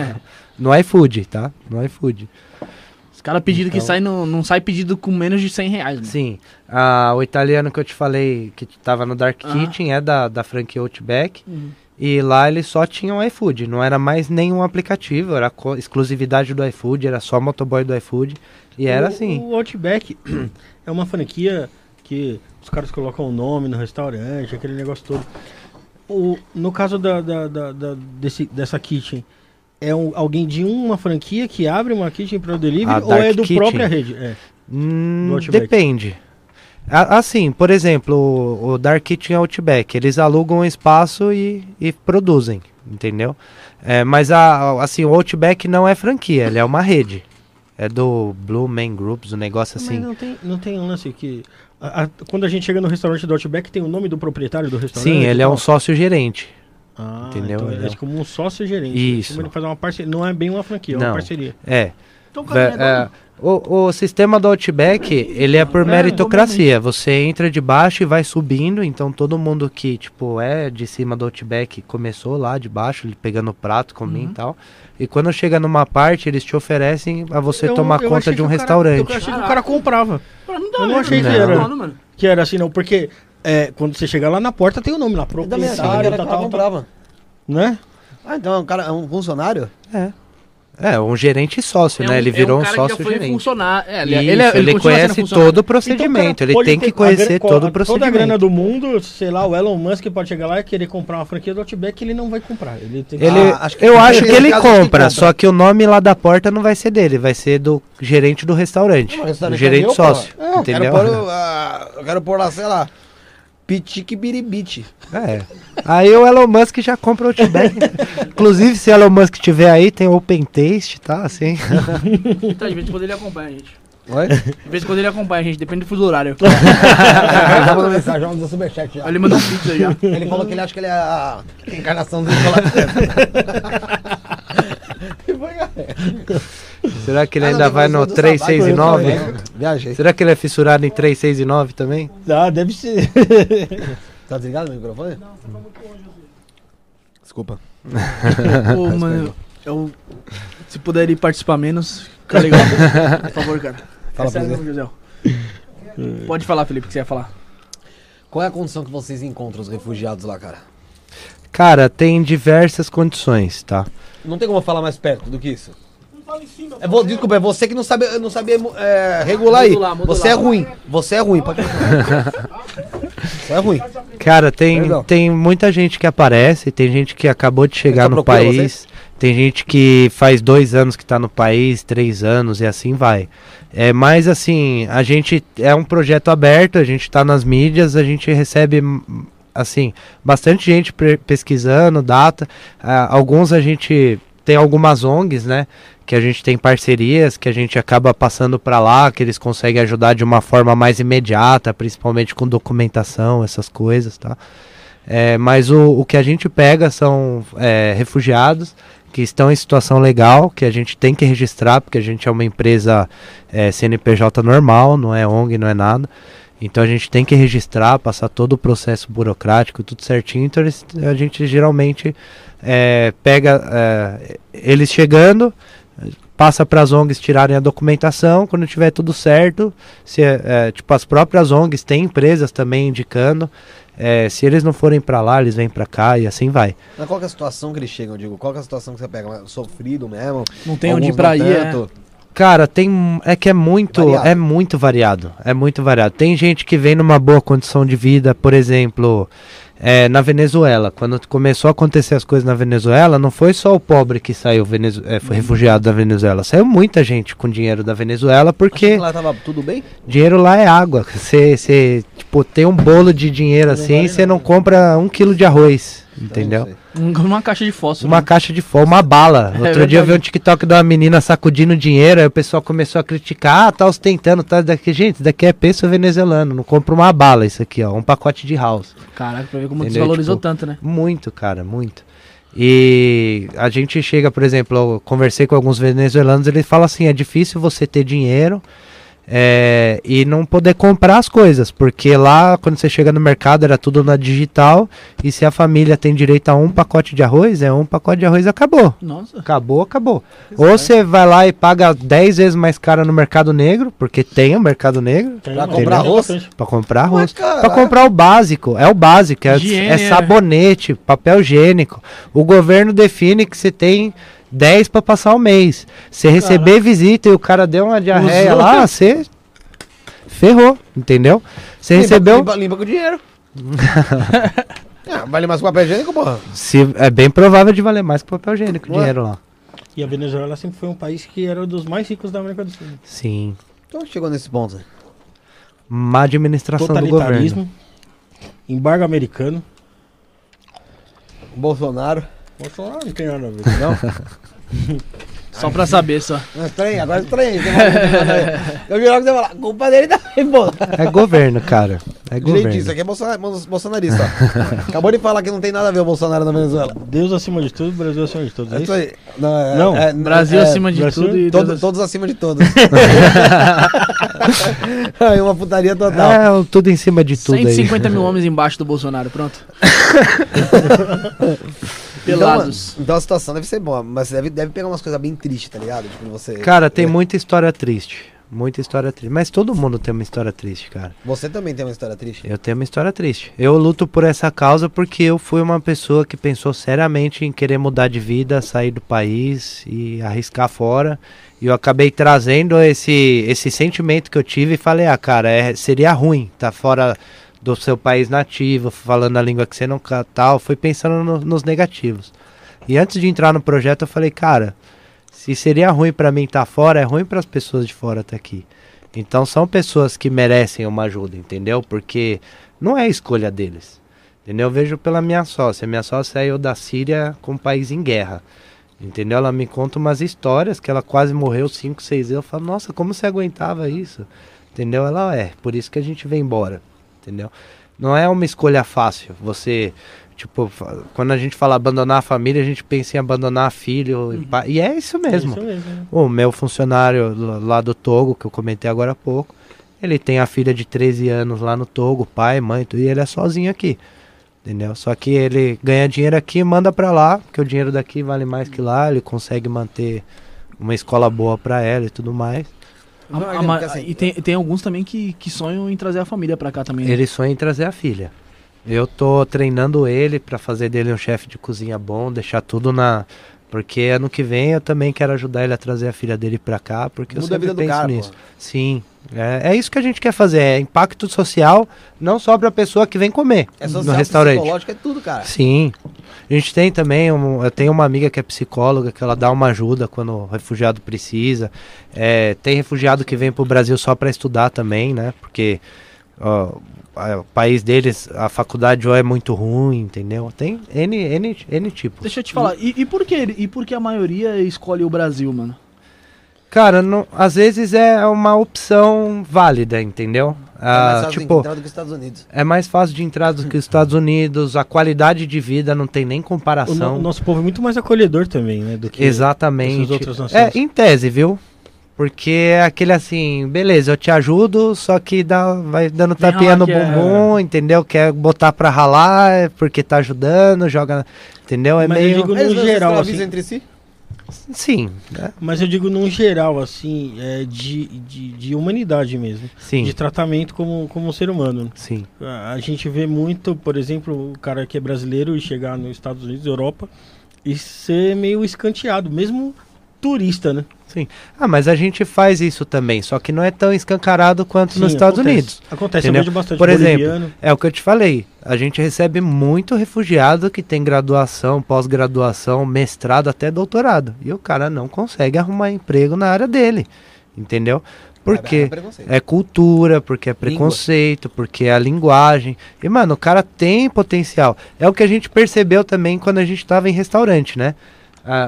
No iFood, tá? No iFood. Os caras pedido então... que sai, não sai pedido com menos de 100 reais. Né? Sim. O italiano que eu te falei, que tava no Dark Kitchen, é da franquia Outback, e lá eles só tinham iFood, não era mais nenhum aplicativo, era exclusividade do iFood, era só motoboy do iFood. E era assim. O Outback é uma franquia que os caras colocam o nome no restaurante, aquele negócio todo. No caso dessa kitchen, é alguém de uma franquia que abre uma kitchen para o delivery ou é do própria rede? Depende. Assim, por exemplo, o Dark Kitchen Outback, eles alugam um espaço e produzem, entendeu? Mas assim, o Outback não é franquia, ele é uma rede. É do Blue Man Groups, um negócio assim. Mas não tem um lance que... quando a gente chega no restaurante do Outback, tem o nome do proprietário do restaurante? Sim, ele é um sócio-gerente. Entendeu? Então ele é como um sócio-gerente. Isso. Ele faz uma parceria. Não é bem uma franquia, é uma parceria. Então, o sistema do Outback, ele é por meritocracia. Você entra de baixo e vai subindo. Então todo mundo que de cima do Outback começou lá de baixo, pegando o prato, comendo e tal. E quando chega numa parte, eles te oferecem a você tomar conta de um restaurante. Eu achei que o cara comprava. Eu não achei que era assim, não. Porque quando você chegar lá na porta, tem o nome lá. Proprietário, tal, comprava. Né? Ah, então é um funcionário? Um gerente sócio, né? Ele virou um sócio-gerente. Ele conhece todo o procedimento. Então, ele tem que conhecer todo o procedimento. Toda a grana do mundo, sei lá, o Elon Musk pode chegar lá e querer comprar uma franquia do Outback, ele não vai comprar. Eu acho que ele compra, só que o nome lá da porta não vai ser dele, vai ser do gerente do restaurante. Do gerente sócio, entendeu? Eu quero pôr lá, sei lá, Pitique Biribite. Aí o Elon Musk já compra o Outback. Inclusive, se o Elon Musk tiver aí, tem Open Taste, tá? Assim. Então, de vez em quando ele acompanha a gente. Oi? De vez em quando ele acompanha a gente, depende do fuso do horário. Já mandou mensagem, já mandou superchat já. Ele mandou um pizza já. Ele falou que ele acha que ele é a encarnação do Nicolás. Será que ele ainda vai no 3, 6 e 9? Viajei. Será que ele é fissurado em 3, 6 e 9 também? Ah, deve ser. Tá desligado o microfone? Não, você falou que hoje. Desculpa. Pô, mano, eu, se puder ir participar menos, fica legal. Por favor, cara. Fala, José. Pode falar, Felipe, o que você ia falar. Qual é a condição que vocês encontram os refugiados lá, cara? Cara, tem diversas condições, tá? Não tem como falar mais perto do que isso? Não fala em cima. É, desculpa, é você que não sabe regular aí. Você é ruim. Você é ruim. Você é ruim. Cara, tem muita gente que aparece, tem gente que acabou de chegar no país, tem gente que faz 2 anos que tá no país, 3 anos e assim vai. É, mas assim, a gente é um projeto aberto, a gente tá nas mídias, a gente recebe... assim, bastante gente pesquisando data, alguns a gente tem algumas ONGs, né, que a gente tem parcerias, que a gente acaba passando para lá, que eles conseguem ajudar de uma forma mais imediata, principalmente com documentação, essas coisas, tá? É, mas o que a gente pega são refugiados que estão em situação legal, que a gente tem que registrar, porque a gente é uma empresa CNPJ normal, não é ONG, não é nada. Então a gente tem que registrar, passar todo o processo burocrático, tudo certinho. Então a gente geralmente pega eles chegando, passa para as ONGs tirarem a documentação. Quando tiver tudo certo, tipo as próprias ONGs têm empresas também indicando. Se eles não forem para lá, eles vêm para cá e assim vai. Mas qual que é a situação que eles chegam? Digo, qual que é a situação que você pega? Sofrido mesmo? Não tem onde ir para ir. Cara, é muito variado. Tem gente que vem numa boa condição de vida, por exemplo, na Venezuela. Quando começou a acontecer as coisas na Venezuela, não foi só o pobre que saiu, foi refugiado da Venezuela. Saiu muita gente com dinheiro da Venezuela, porque... Lá tava tudo bem? Dinheiro lá é água. Você, tipo, tem um bolo de dinheiro assim, você não compra 1 quilo de arroz. Entendeu? Uma caixa de fósforo. Uma caixa de fósforo, uma bala. Outro dia eu vi um TikTok de uma menina sacudindo dinheiro, aí o pessoal começou a criticar, tá ostentando, tá daqui. Gente, isso daqui é peso venezuelano, não compra uma bala isso aqui, ó, um pacote de house. Caraca, pra ver como desvalorizou tanto, né? Muito, cara, muito. E a gente chega, por exemplo, eu conversei com alguns venezuelanos, eles falam assim, é difícil você ter dinheiro, e não poder comprar as coisas, porque lá quando você chega no mercado era tudo na digital, e se a família tem direito a um pacote de arroz, um pacote de arroz acabou. Nossa. Acabou. Exato. Ou você vai lá e paga 10 vezes mais caro no mercado negro, porque tem o mercado negro pra comprar arroz, pra comprar o básico, é sabonete, papel higiênico. O governo define que você tem 10 para passar o mês. Você receber visita e o cara deu uma diarreia lá, você ferrou, entendeu? Você recebeu... Limpa com o dinheiro. Vale mais que papel higiênico, porra? É bem provável de valer mais que papel higiênico, o dinheiro lá. E a Venezuela sempre foi um país que era um dos mais ricos da América do Sul. Sim. Então chegou nesse ponto. Má administração do governo. Totalitarismo, embargo americano, Bolsonaro. Bolsonaro não tem nada a ver, não? Só pra saber, só. Agora estranho. Eu juro que você vai falar, culpa dele também, pô. É governo, cara. É governo. Isso aqui é bolsonarista. Acabou de falar que não tem nada a ver o Bolsonaro na Venezuela. Deus acima de tudo, Brasil acima de todos. É isso aí. Não. Brasil acima de tudo e todos acima de todos. É uma putaria total. É, tudo em cima de tudo. 150 mil homens embaixo do Bolsonaro, pronto. Pelados. Então a situação deve ser boa, mas deve pegar umas coisas bem tristes, tá ligado? Tipo, cara, tem muita história triste. Muita história triste. Mas todo mundo tem uma história triste, cara. Você também tem uma história triste? Eu tenho uma história triste. Eu luto por essa causa porque eu fui uma pessoa que pensou seriamente em querer mudar de vida, sair do país e arriscar fora. E eu acabei trazendo esse sentimento que eu tive e falei, cara, seria ruim tá fora do seu país nativo, falando a língua que você não canta, tal, fui pensando nos negativos. E antes de entrar no projeto, eu falei, cara, se seria ruim para mim estar fora, é ruim para as pessoas de fora estar aqui. Então são pessoas que merecem uma ajuda, entendeu? Porque não é a escolha deles. Entendeu? Eu vejo pela minha sócia. Minha sócia é eu da Síria com o país em guerra. Entendeu? Ela me conta umas histórias que ela quase morreu 5, 6 vezes. Eu falo, nossa, como você aguentava isso? Entendeu? Ela, por isso que a gente vem embora. Entendeu? Não é uma escolha fácil. Você, tipo, quando a gente fala abandonar a família, a gente pensa em abandonar filho. Uhum. E é isso mesmo. É isso mesmo. O meu funcionário lá do Togo, que eu comentei agora há pouco, ele tem a filha de 13 anos lá no Togo, pai, mãe, tudo, e ele é sozinho aqui. Entendeu? Só que ele ganha dinheiro aqui, manda pra lá, porque o dinheiro daqui vale mais que lá, ele consegue manter uma escola boa pra ela e tudo mais. E tem alguns também que sonham em trazer a família pra cá também. Né? Ele sonha em trazer a filha. Eu tô treinando ele pra fazer dele um chefe de cozinha bom, deixar tudo na... Porque ano que vem eu também quero ajudar ele a trazer a filha dele pra cá, porque muda eu sempre a vida penso do cara, nisso. Pô. Sim. É isso que a gente quer fazer, é impacto social, não só para a pessoa que vem comer é social, no restaurante. É psicológico, é tudo, cara. Sim. A gente tem também, eu tenho uma amiga que é psicóloga, que ela dá uma ajuda quando o refugiado precisa. É, tem refugiado que vem pro Brasil só para estudar também, né? Porque ó, o país deles, a faculdade ou é muito ruim, entendeu? Tem N tipos. Deixa eu te falar, e por que a maioria escolhe o Brasil, mano? Cara, não, às vezes é uma opção válida, entendeu? É mais fácil de entrar do que os Estados Unidos. É mais fácil de entrar do que os Estados Unidos, a qualidade de vida não tem nem comparação. O nosso povo é muito mais acolhedor também, né? Do que exatamente. Outras nações. É, em tese, viu? Porque é aquele assim, beleza, eu te ajudo, só que vai dando tapinha no bumbum, entendeu? Quer botar pra ralar, porque tá ajudando, joga, entendeu? É. Mas meio... Eu digo no geral, assim... entre si? Sim, né? Mas eu digo num geral, assim, de humanidade mesmo. Sim. De tratamento como ser humano. Sim. A gente vê muito, por exemplo, o cara que é brasileiro e chegar nos Estados Unidos, Europa, e ser meio escanteado, mesmo turista, né? Sim. Ah, mas a gente faz isso também, só que não é tão escancarado quanto nos Estados Unidos. Acontece, eu vejo bastante boliviano. Por exemplo, é o que eu te falei, a gente recebe muito refugiado que tem graduação, pós-graduação, mestrado, até doutorado. E o cara não consegue arrumar emprego na área dele, entendeu? Porque é cultura, porque é preconceito, porque é a linguagem. E, mano, o cara tem potencial. É o que a gente percebeu também quando a gente estava em restaurante, né?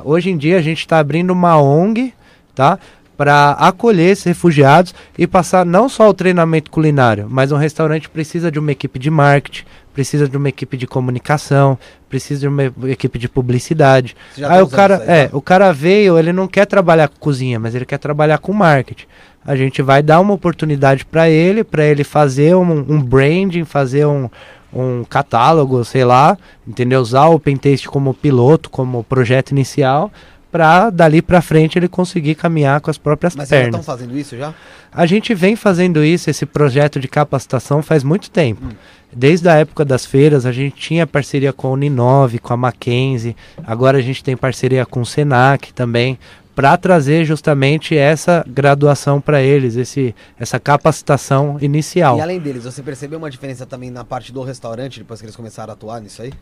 Hoje em dia a gente está abrindo uma ONG, tá? Para acolher esses refugiados e passar não só o treinamento culinário, mas um restaurante precisa de uma equipe de marketing, precisa de uma equipe de comunicação, precisa de uma equipe de publicidade. Aí o cara veio, ele não quer trabalhar com cozinha, mas ele quer trabalhar com marketing. A gente vai dar uma oportunidade para ele fazer um branding, fazer um catálogo, sei lá, entendeu? Usar o Open Taste como piloto, como projeto inicial, para dali para frente ele conseguir caminhar com as próprias pernas. Mas vocês estão fazendo isso já? A gente vem fazendo isso, esse projeto de capacitação faz muito tempo. Desde a época das feiras a gente tinha parceria com a Uninove, com a Mackenzie, agora a gente tem parceria com o Senac também, para trazer justamente essa graduação para eles, essa capacitação inicial. E além deles, você percebeu uma diferença também na parte do restaurante, depois que eles começaram a atuar nisso aí?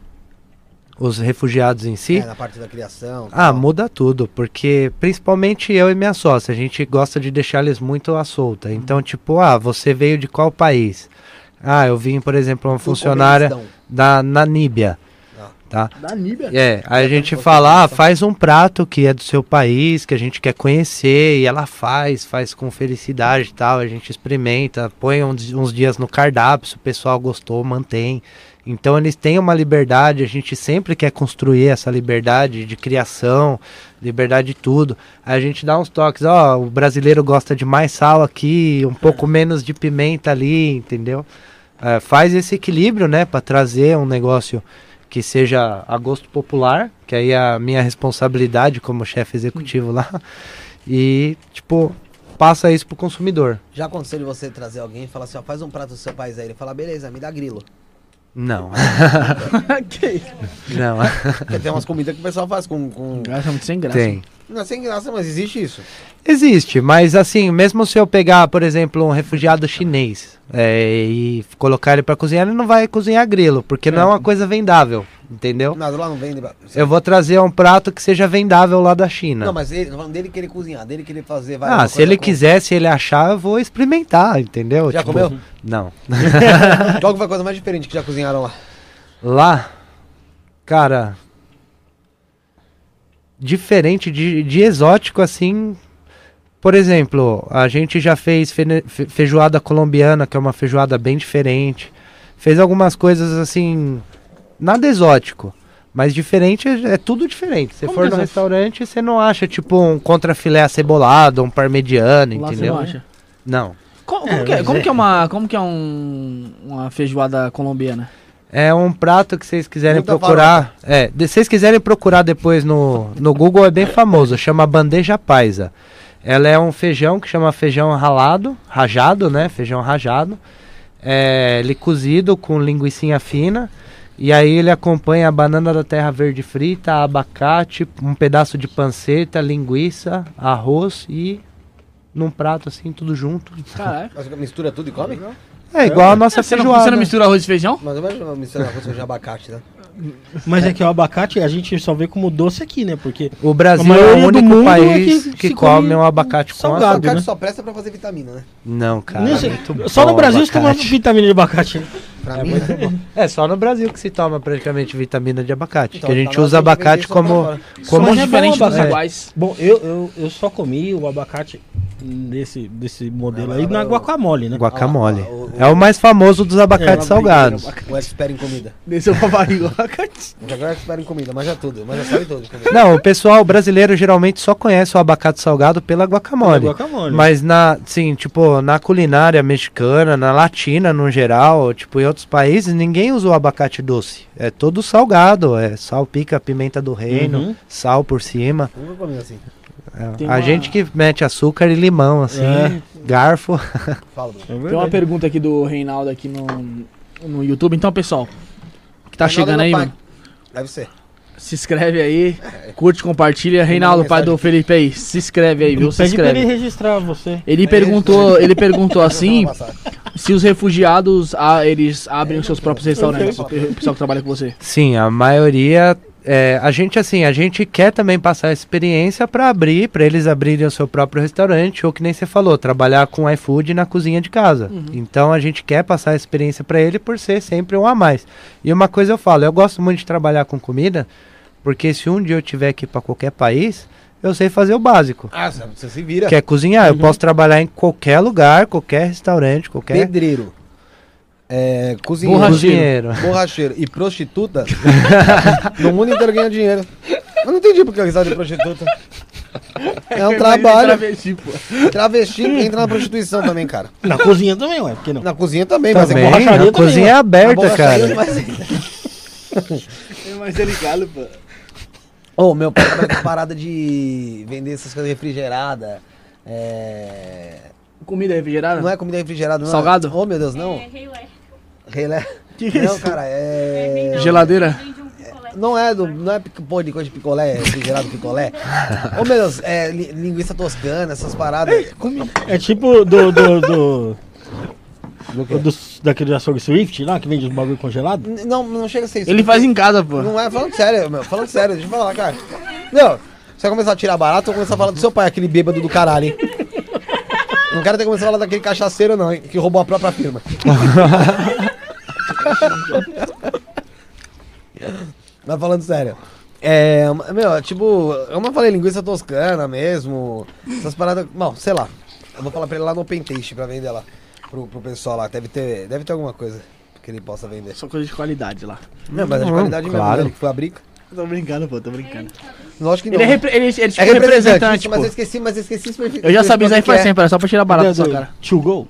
Os refugiados em si? Na parte da criação. Ah, muda tudo, porque principalmente eu e minha sócia, a gente gosta de deixar eles muito à solta. Então, tipo, você veio de qual país? Ah, eu vim, por exemplo, uma funcionária da Namíbia. Tá? Da Níbia. Aí a gente fala, faz um prato que é do seu país, que a gente quer conhecer, e ela faz com felicidade e tal, a gente experimenta, põe uns dias no cardápio, se o pessoal gostou, mantém. Então eles têm uma liberdade, a gente sempre quer construir essa liberdade de criação, liberdade de tudo. Aí a gente dá uns toques, o brasileiro gosta de mais sal aqui, um pouco menos de pimenta ali, entendeu? Faz esse equilíbrio, né, para trazer um negócio que seja a gosto popular, que aí é a minha responsabilidade como chefe executivo lá, e tipo, passa isso pro consumidor. Já aconselho você trazer alguém e falar assim, faz um prato do seu país aí, ele fala, beleza, me dá grilo. Não. Que isso? Não. Porque tem umas comidas que o pessoal faz com... Graça, muito sem graça. Tem. Não é sem graça, mas existe isso? Existe, mas assim, mesmo se eu pegar, por exemplo, um refugiado chinês e colocar ele pra cozinhar, ele não vai cozinhar grilo, porque não é uma coisa vendável, entendeu? Não, lá não vende. Eu vou trazer um prato que seja vendável lá da China. Não, mas falando dele querer cozinhar, dele querer fazer várias coisas. Ah, se ele quiser, se ele achar, eu vou experimentar, entendeu? Já comeu? Não. Qual foi a coisa mais diferente que já cozinharam lá? Lá? Cara... Diferente de exótico, assim... Por exemplo, a gente já fez feijoada colombiana, que é uma feijoada bem diferente. Fez algumas coisas assim, nada exótico, mas diferente, é tudo diferente. Você for no restaurante, você não acha tipo um contrafilé acebolado, um parmegiano, lá entendeu? Você não acha? Não. Como que é uma feijoada colombiana? É um prato que vocês quiserem procurar. É, se vocês quiserem procurar depois no Google, é bem famoso. Chama bandeja paisa. Ela é um feijão que chama feijão rajado, né? Feijão rajado. É, ele cozido com linguicinha fina. E aí ele acompanha a banana da terra verde frita, abacate, um pedaço de panceta, linguiça, arroz e num prato assim, tudo junto. Caraca. Mistura tudo e come? É igual a nossa feijoada. Você não mistura arroz e feijão? Mas eu misturo arroz e feijão e abacate, né? Mas é que o abacate a gente só vê como doce aqui, né? Porque o Brasil é o único país que come um abacate com açúcar. O abacate só presta pra fazer vitamina, né? Não, cara. Só no Brasil você toma vitamina de abacate, né? Pra mim, muito bom. É só no Brasil que se toma praticamente vitamina de abacate. Então, que a gente usa abacate como um diferente dos iguais. Bom, eu só comi o abacate desse modelo aí na guacamole, né? Guacamole. É o mais famoso dos abacates salgados. O expert em comida. Desse é o favorito abacate. Agora é expert em comida, manja tudo, manja sabe tudo. Não, o pessoal brasileiro geralmente só conhece o abacate salgado pela guacamole. Mas na culinária mexicana, na latina no geral, tipo em outros países, ninguém usa o abacate doce. É todo salgado, é sal, pica, pimenta do reino, sal por cima. Vamos comer assim. É, gente que mete açúcar e limão, assim, garfo. Tem uma pergunta aqui do Reinaldo aqui no YouTube. Então, pessoal, que tá Reinaldo chegando aí, mano, deve ser. Se inscreve aí, curte, compartilha. Reinaldo, pai do Felipe aí, se inscreve aí, viu? Se inscreve. Pra ele registrar você. Ele perguntou assim, se os refugiados, eles abrem os seus próprios restaurantes, o pessoal que trabalha com você. Sim, a maioria... É, a gente quer também passar a experiência para eles abrirem o seu próprio restaurante, ou que nem você falou, trabalhar com iFood na cozinha de casa. Então a gente quer passar a experiência para ele por ser sempre um a mais. E uma coisa eu falo, eu gosto muito de trabalhar com comida, porque se um dia eu tiver que ir para qualquer país, eu sei fazer o básico. Ah, você se vira. Quer cozinhar, eu posso trabalhar em qualquer lugar, qualquer restaurante, qualquer... Pedreiro. É, borracheiro e prostituta no mundo inteiro ganha dinheiro. Eu não entendi porque eles de prostituta. É um trabalho. Travesti, pô. Travesti entra na prostituição também, cara. Na cozinha também, ué. Porque não? Na cozinha também, mas é borracharia. A cozinha é aberta, cara. É mais delicado, pô. Ô, meu pai tá parada de vender essas coisas refrigeradas. Comida refrigerada? Não é comida refrigerada, não. Salgado? Oh, meu Deus, não. É relé. Que isso? Não, cara, é... Geladeira? Não é pô, de coisa de picolé, é refrigerado picolé. Oh, meu Deus, é linguiça toscana, essas paradas. É tipo daquele açougue Swift lá, que vende os bagulho congelado? Não chega a ser isso. Ele faz em casa, pô. Não é, falando sério, deixa eu falar, cara. Não, você vai começar a tirar barato, eu vou começar a falar do seu pai, aquele bêbado do caralho, hein? Não quero ter começado a falar daquele cachaceiro, não, hein? Que roubou a própria firma. Mas falando sério. Eu não falei linguiça toscana mesmo. Essas paradas... Não, sei lá. Eu vou falar pra ele lá no Open Taste pra vender lá. Pro pessoal lá. Deve ter alguma coisa que ele possa vender. Só coisa de qualidade lá. Não, mas é de qualidade claro. Mesmo. Ele que fabrica. Tô brincando, pô, tô brincando. Lógico que não. Ele é representante, tipo. Mas eu esqueci isso. Eu já sabia isso aí faz tempo, era só pra tirar barato do seu cara. To go?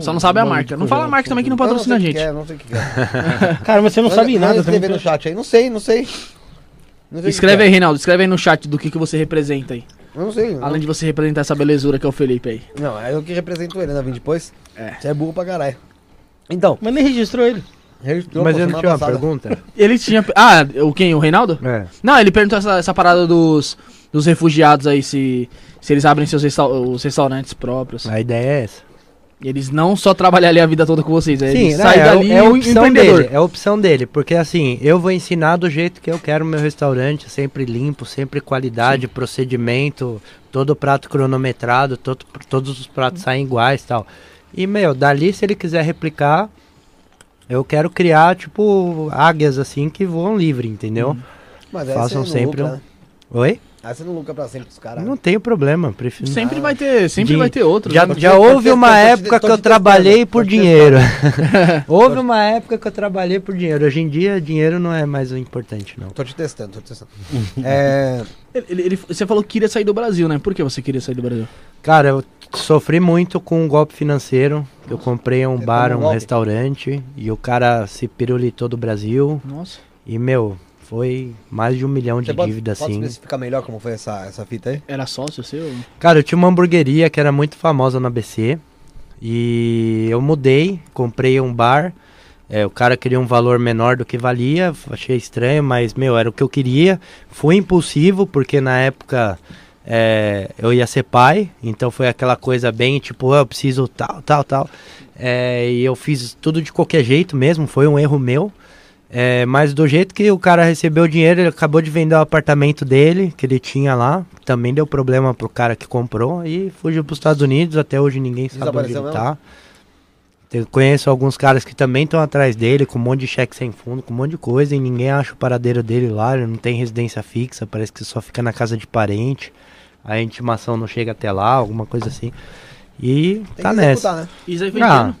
Só não sabe a marca. Não fala a marca também que não patrocina a gente. Não sei o que é. Cara, mas você não sabe nada. Escreve no chat aí, não sei. Escreve aí, Reinaldo, escreve aí no chat do que você representa aí. Eu não sei. Além de você representar essa belezura que é o Felipe aí. Não, é eu que represento ele, né? Vim depois. Você é burro pra caralho. Então. Mas nem registrou ele. Mas ele tinha uma pergunta? Ele tinha... Ah, quem? O Reinaldo? É. Não, ele perguntou essa parada dos refugiados aí, se eles abrem seus os restaurantes próprios. A ideia é essa. Eles não só trabalham ali a vida toda com vocês, eles saem dali e o empreendedor. Dele, é a opção dele, porque assim, eu vou ensinar do jeito que eu quero o meu restaurante, sempre limpo, sempre qualidade, procedimento, todo prato cronometrado, todos os pratos saem iguais e tal. E, dali se ele quiser replicar... Eu quero criar, águias, assim, que voam livre, entendeu? Mas façam sempre... Lucra, né? Oi? Aí você não lucra pra sempre os caras. Não tem problema, prefiro. Sempre vai ter, sempre vai ter outro. Já houve uma época que eu trabalhei por dinheiro. Houve uma época que eu trabalhei por dinheiro. Hoje em dia, dinheiro não é mais o importante, não. Tô te testando, tô te testando. Você falou que queria sair do Brasil, né? Por que você queria sair do Brasil? Cara, eu sofri muito com um golpe financeiro. Eu comprei um bar, um restaurante, e o cara se pirulitou do Brasil. Nossa. E, meu... Foi mais de 1 milhão de dívida, assim. Pode especificar melhor como foi essa fita aí? Era sócio seu? Cara, eu tinha uma hamburgueria que era muito famosa na ABC. E eu mudei, comprei um bar. O cara queria um valor menor do que valia. Achei estranho, mas, meu, era o que eu queria. Fui impulsivo, porque na época eu ia ser pai. Então foi aquela coisa bem, tipo, eu preciso tal, tal, tal. E eu fiz tudo de qualquer jeito mesmo, foi um erro meu. Mas do jeito que o cara recebeu o dinheiro, ele acabou de vender o apartamento dele, que ele tinha lá, também deu problema pro cara que comprou e fugiu pros Estados Unidos, até hoje ninguém sabe onde ele tá. Eu conheço alguns caras que também estão atrás dele, com um monte de cheque sem fundo, com um monte de coisa, e ninguém acha o paradeiro dele lá, ele não tem residência fixa, parece que só fica na casa de parente, a intimação não chega até lá, alguma coisa assim. E tem tá nessa. Né? Isso aí foi em que ano?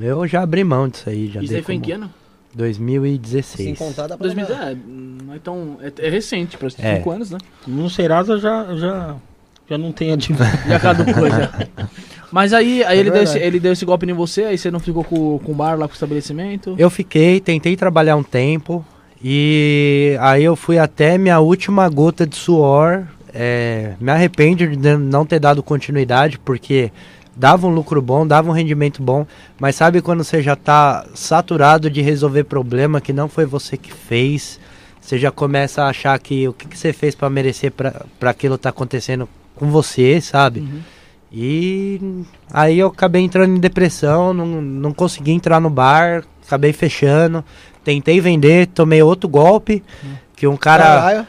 Eu já abri mão disso aí. Já isso aí foi em que ano? 2016. Sem contar da 2010, não é tão... É recente, para 5 anos, né? No Serasa já não tem adivinha. Já caducou, já. Mas aí ele deu esse golpe em você, aí você não ficou com o bar lá, com o estabelecimento? Eu fiquei, tentei trabalhar um tempo, e aí eu fui até minha última gota de suor. Me arrependo de não ter dado continuidade, porque... Dava um lucro bom, dava um rendimento bom, mas sabe quando você já tá saturado de resolver problema que não foi você que fez? Você já começa a achar que o que você fez para merecer para aquilo tá acontecendo com você, sabe? Uhum. E aí eu acabei entrando em depressão, não consegui entrar no bar, acabei fechando, tentei vender, tomei outro golpe... Uhum. Que um cara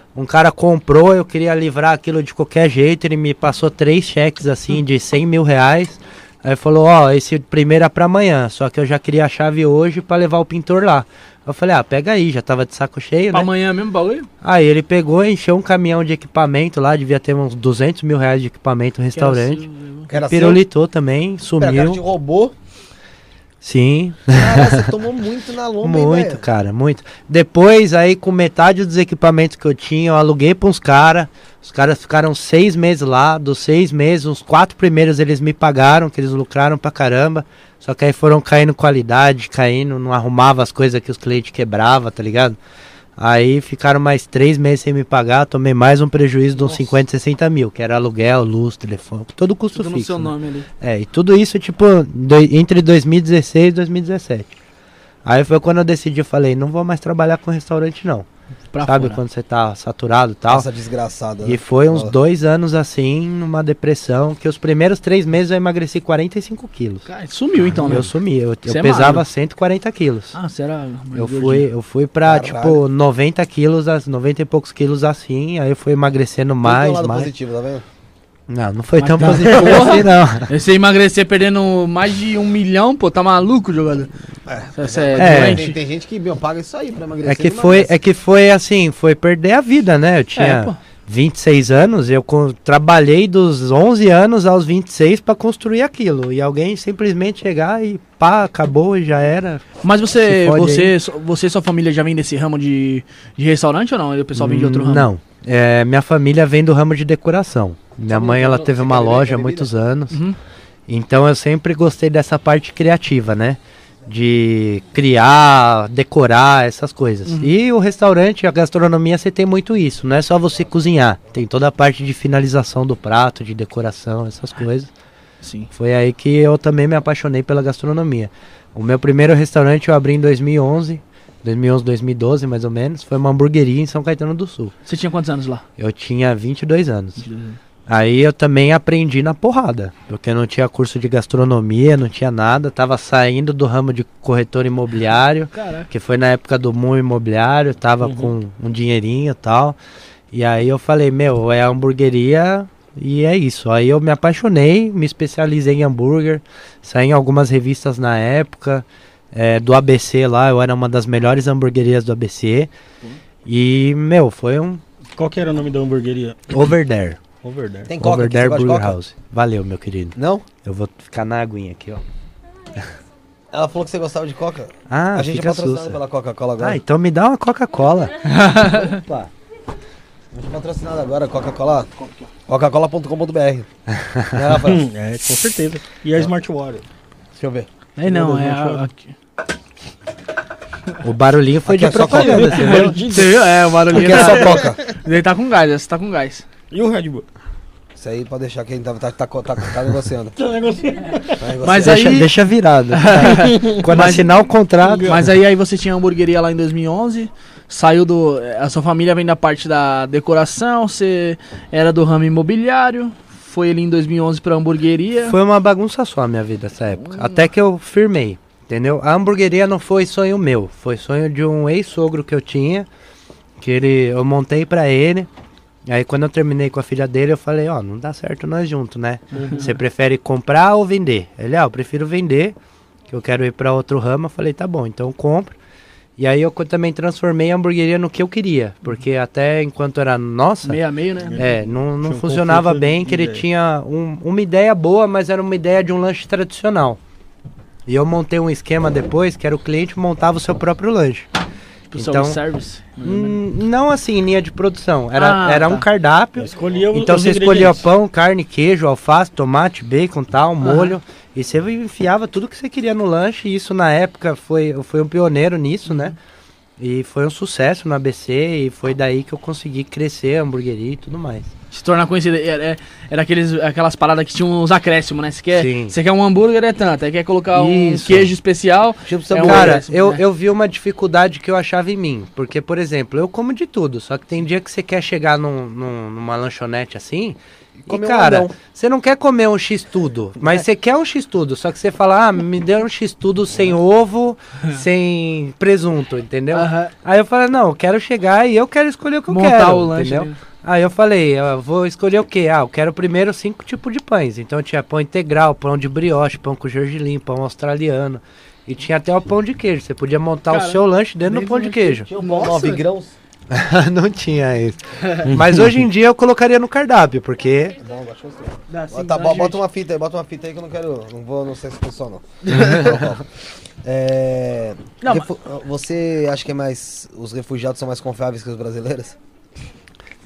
comprou, eu queria livrar aquilo de qualquer jeito, ele me passou 3 cheques assim de 100 mil reais. Aí falou, ó, esse primeiro é pra amanhã, só que eu já queria a chave hoje pra levar o pintor lá. Eu falei, ah, pega aí, já tava de saco cheio, pra né? Amanhã mesmo, bagulho? Aí ele pegou, encheu um caminhão de equipamento lá, devia ter uns 200 mil reais de equipamento no restaurante. Pirulitou também, sumiu. Pera, cara de robô. Sim. Cara, você tomou muito na lomba, hein, velho? Muito, cara, muito. Depois, aí, com metade dos equipamentos que eu tinha, eu aluguei para uns caras. Os caras ficaram 6 meses lá. Dos 6 meses, uns 4 primeiros eles me pagaram, que eles lucraram pra caramba. Só que aí foram caindo qualidade, caindo, não arrumava as coisas que os clientes quebravam, tá ligado? Aí ficaram mais 3 meses sem me pagar, tomei mais um prejuízo de uns 50, 60 mil, que era aluguel, luz, telefone, todo custo tudo fixo. Tudo no seu nome ali. E tudo isso, tipo, entre 2016 e 2017. Aí foi quando eu decidi, eu falei, não vou mais trabalhar com restaurante não. Pra sabe, fora. Quando você tá saturado e tal. Essa desgraçada. E foi uns 2 anos assim, numa depressão, que os primeiros 3 meses eu emagreci 45 quilos. Cara, sumiu então, né? Eu sumi, eu pesava 140 quilos. Ah, será? Eu fui pra, caralho, tipo, 90 quilos, 90 e poucos quilos assim, aí eu fui emagrecendo mais, lado mais. Positivo, tá vendo? Não foi mas tão positivo assim, não. Você emagrecer perdendo mais de 1 milhão, pô, tá maluco, jogador? Tem gente que paga isso aí pra emagrecer. É que foi assim, foi perder a vida, né? Eu tinha 26 anos, eu trabalhei dos 11 anos aos 26 pra construir aquilo. E alguém simplesmente chegar e pá, acabou e já era. Mas você e sua família já vem desse ramo de restaurante ou não? E o pessoal vem de outro ramo? Não. Minha família vem do ramo de decoração. Minha mãe, ela teve uma loja há muitos anos, então eu sempre gostei dessa parte criativa, né? De criar, decorar, essas coisas. E o restaurante, a gastronomia, você tem muito isso, não é só você cozinhar. Tem toda a parte de finalização do prato, de decoração, essas coisas. Sim. Foi aí que eu também me apaixonei pela gastronomia. O meu primeiro restaurante eu abri em 2011. 2011, 2012, mais ou menos, foi uma hamburgueria em São Caetano do Sul. Você tinha quantos anos lá? Eu tinha 22 anos. 22 anos. Aí eu também aprendi na porrada, porque eu não tinha curso de gastronomia, não tinha nada, tava saindo do ramo de corretor imobiliário, caraca, que foi na época do boom imobiliário, tava com um dinheirinho e tal, e aí eu falei, meu, é a hamburgueria... E é isso, aí eu me apaixonei, me especializei em hambúrguer, saí em algumas revistas na época, do ABC lá, eu era uma das melhores hamburguerias do ABC. E, meu, foi um Qual que era o nome da hamburgueria? Over There. Over There. Tem Coca, Over There Burger House. Valeu, meu querido. Não? Eu vou ficar na aguinha aqui, ó. Ela falou que você gostava de Coca. Ah, a gente é patrocinado pela Coca-Cola agora. Ah, então me dá uma Coca-Cola. Opa. A gente é patrocinado agora, Coca-Cola. Coca-Cola.com.br. É, com certeza. E a Smart Water. Deixa eu ver. É, não, é a... O barulhinho foi aqui de propaganda. Você viu? É, o barulhinho aqui é só Coca. Ele tá com gás, esse tá com gás. E o Red Bull? Isso aí pode deixar que a gente tá negociando. Tá negociando. Mas aí... Deixa virado. Quando assinar o contrato... Mas aí você tinha a hamburgueria lá em 2011, saiu do... A sua família vem da parte da decoração, você era do ramo imobiliário... Foi ele em 2011 pra hamburgueria. Foi uma bagunça só a minha vida essa época. Até que eu firmei, entendeu? A hamburgueria não foi sonho meu. Foi sonho de um ex-sogro que eu tinha. Que eu montei pra ele. Aí quando eu terminei com a filha dele, eu falei, ó, não dá certo nós juntos, né? Você prefere comprar ou vender? Ele, eu prefiro vender. Que eu quero ir pra outro ramo. Eu falei, tá bom, então eu compro. E aí eu também transformei a hamburgueria no que eu queria, porque até enquanto era nossa... Meio a meio, né? É, não funcionava bem, que ele tinha uma ideia boa, mas era uma ideia de um lanche tradicional. E eu montei um esquema depois, que era o cliente montava o seu próprio lanche. Tipo self-service? Não assim, linha de produção, era um cardápio, então você escolhia pão, carne, queijo, alface, tomate, bacon, tal, molho... E você enfiava tudo que você queria no lanche, e isso na época foi um pioneiro nisso, né? E foi um sucesso no ABC, e foi daí que eu consegui crescer a hamburgueria e tudo mais. Se tornar conhecido, era aquelas paradas que tinham uns acréscimos, né? Você quer um hambúrguer, é tanto, aí quer colocar um queijo especial... Cara, eu vi uma dificuldade que eu achava em mim, porque, por exemplo, eu como de tudo, só que tem dia que você quer chegar numa lanchonete assim... E cara, você não quer comer um x-tudo, mas você quer um x-tudo, só que você fala, me deu um x-tudo sem ovo, sem presunto, entendeu? Aí eu falei, não, eu quero chegar e eu quero escolher o que eu quero, o entendeu? Lanche. Aí eu falei, eu vou escolher o quê? Eu quero primeiro 5 tipos de pães, então tinha pão integral, pão de brioche, pão com gergelim, pão australiano, e tinha até o pão de queijo, você podia montar o seu lanche dentro do pão de queijo. Tinha 9 grãos? Não tinha isso. Mas hoje em dia eu colocaria no cardápio, porque... Não, bota uma fita aí que eu não quero... Não sei se funciona. Você acha que os refugiados são mais confiáveis que os brasileiros?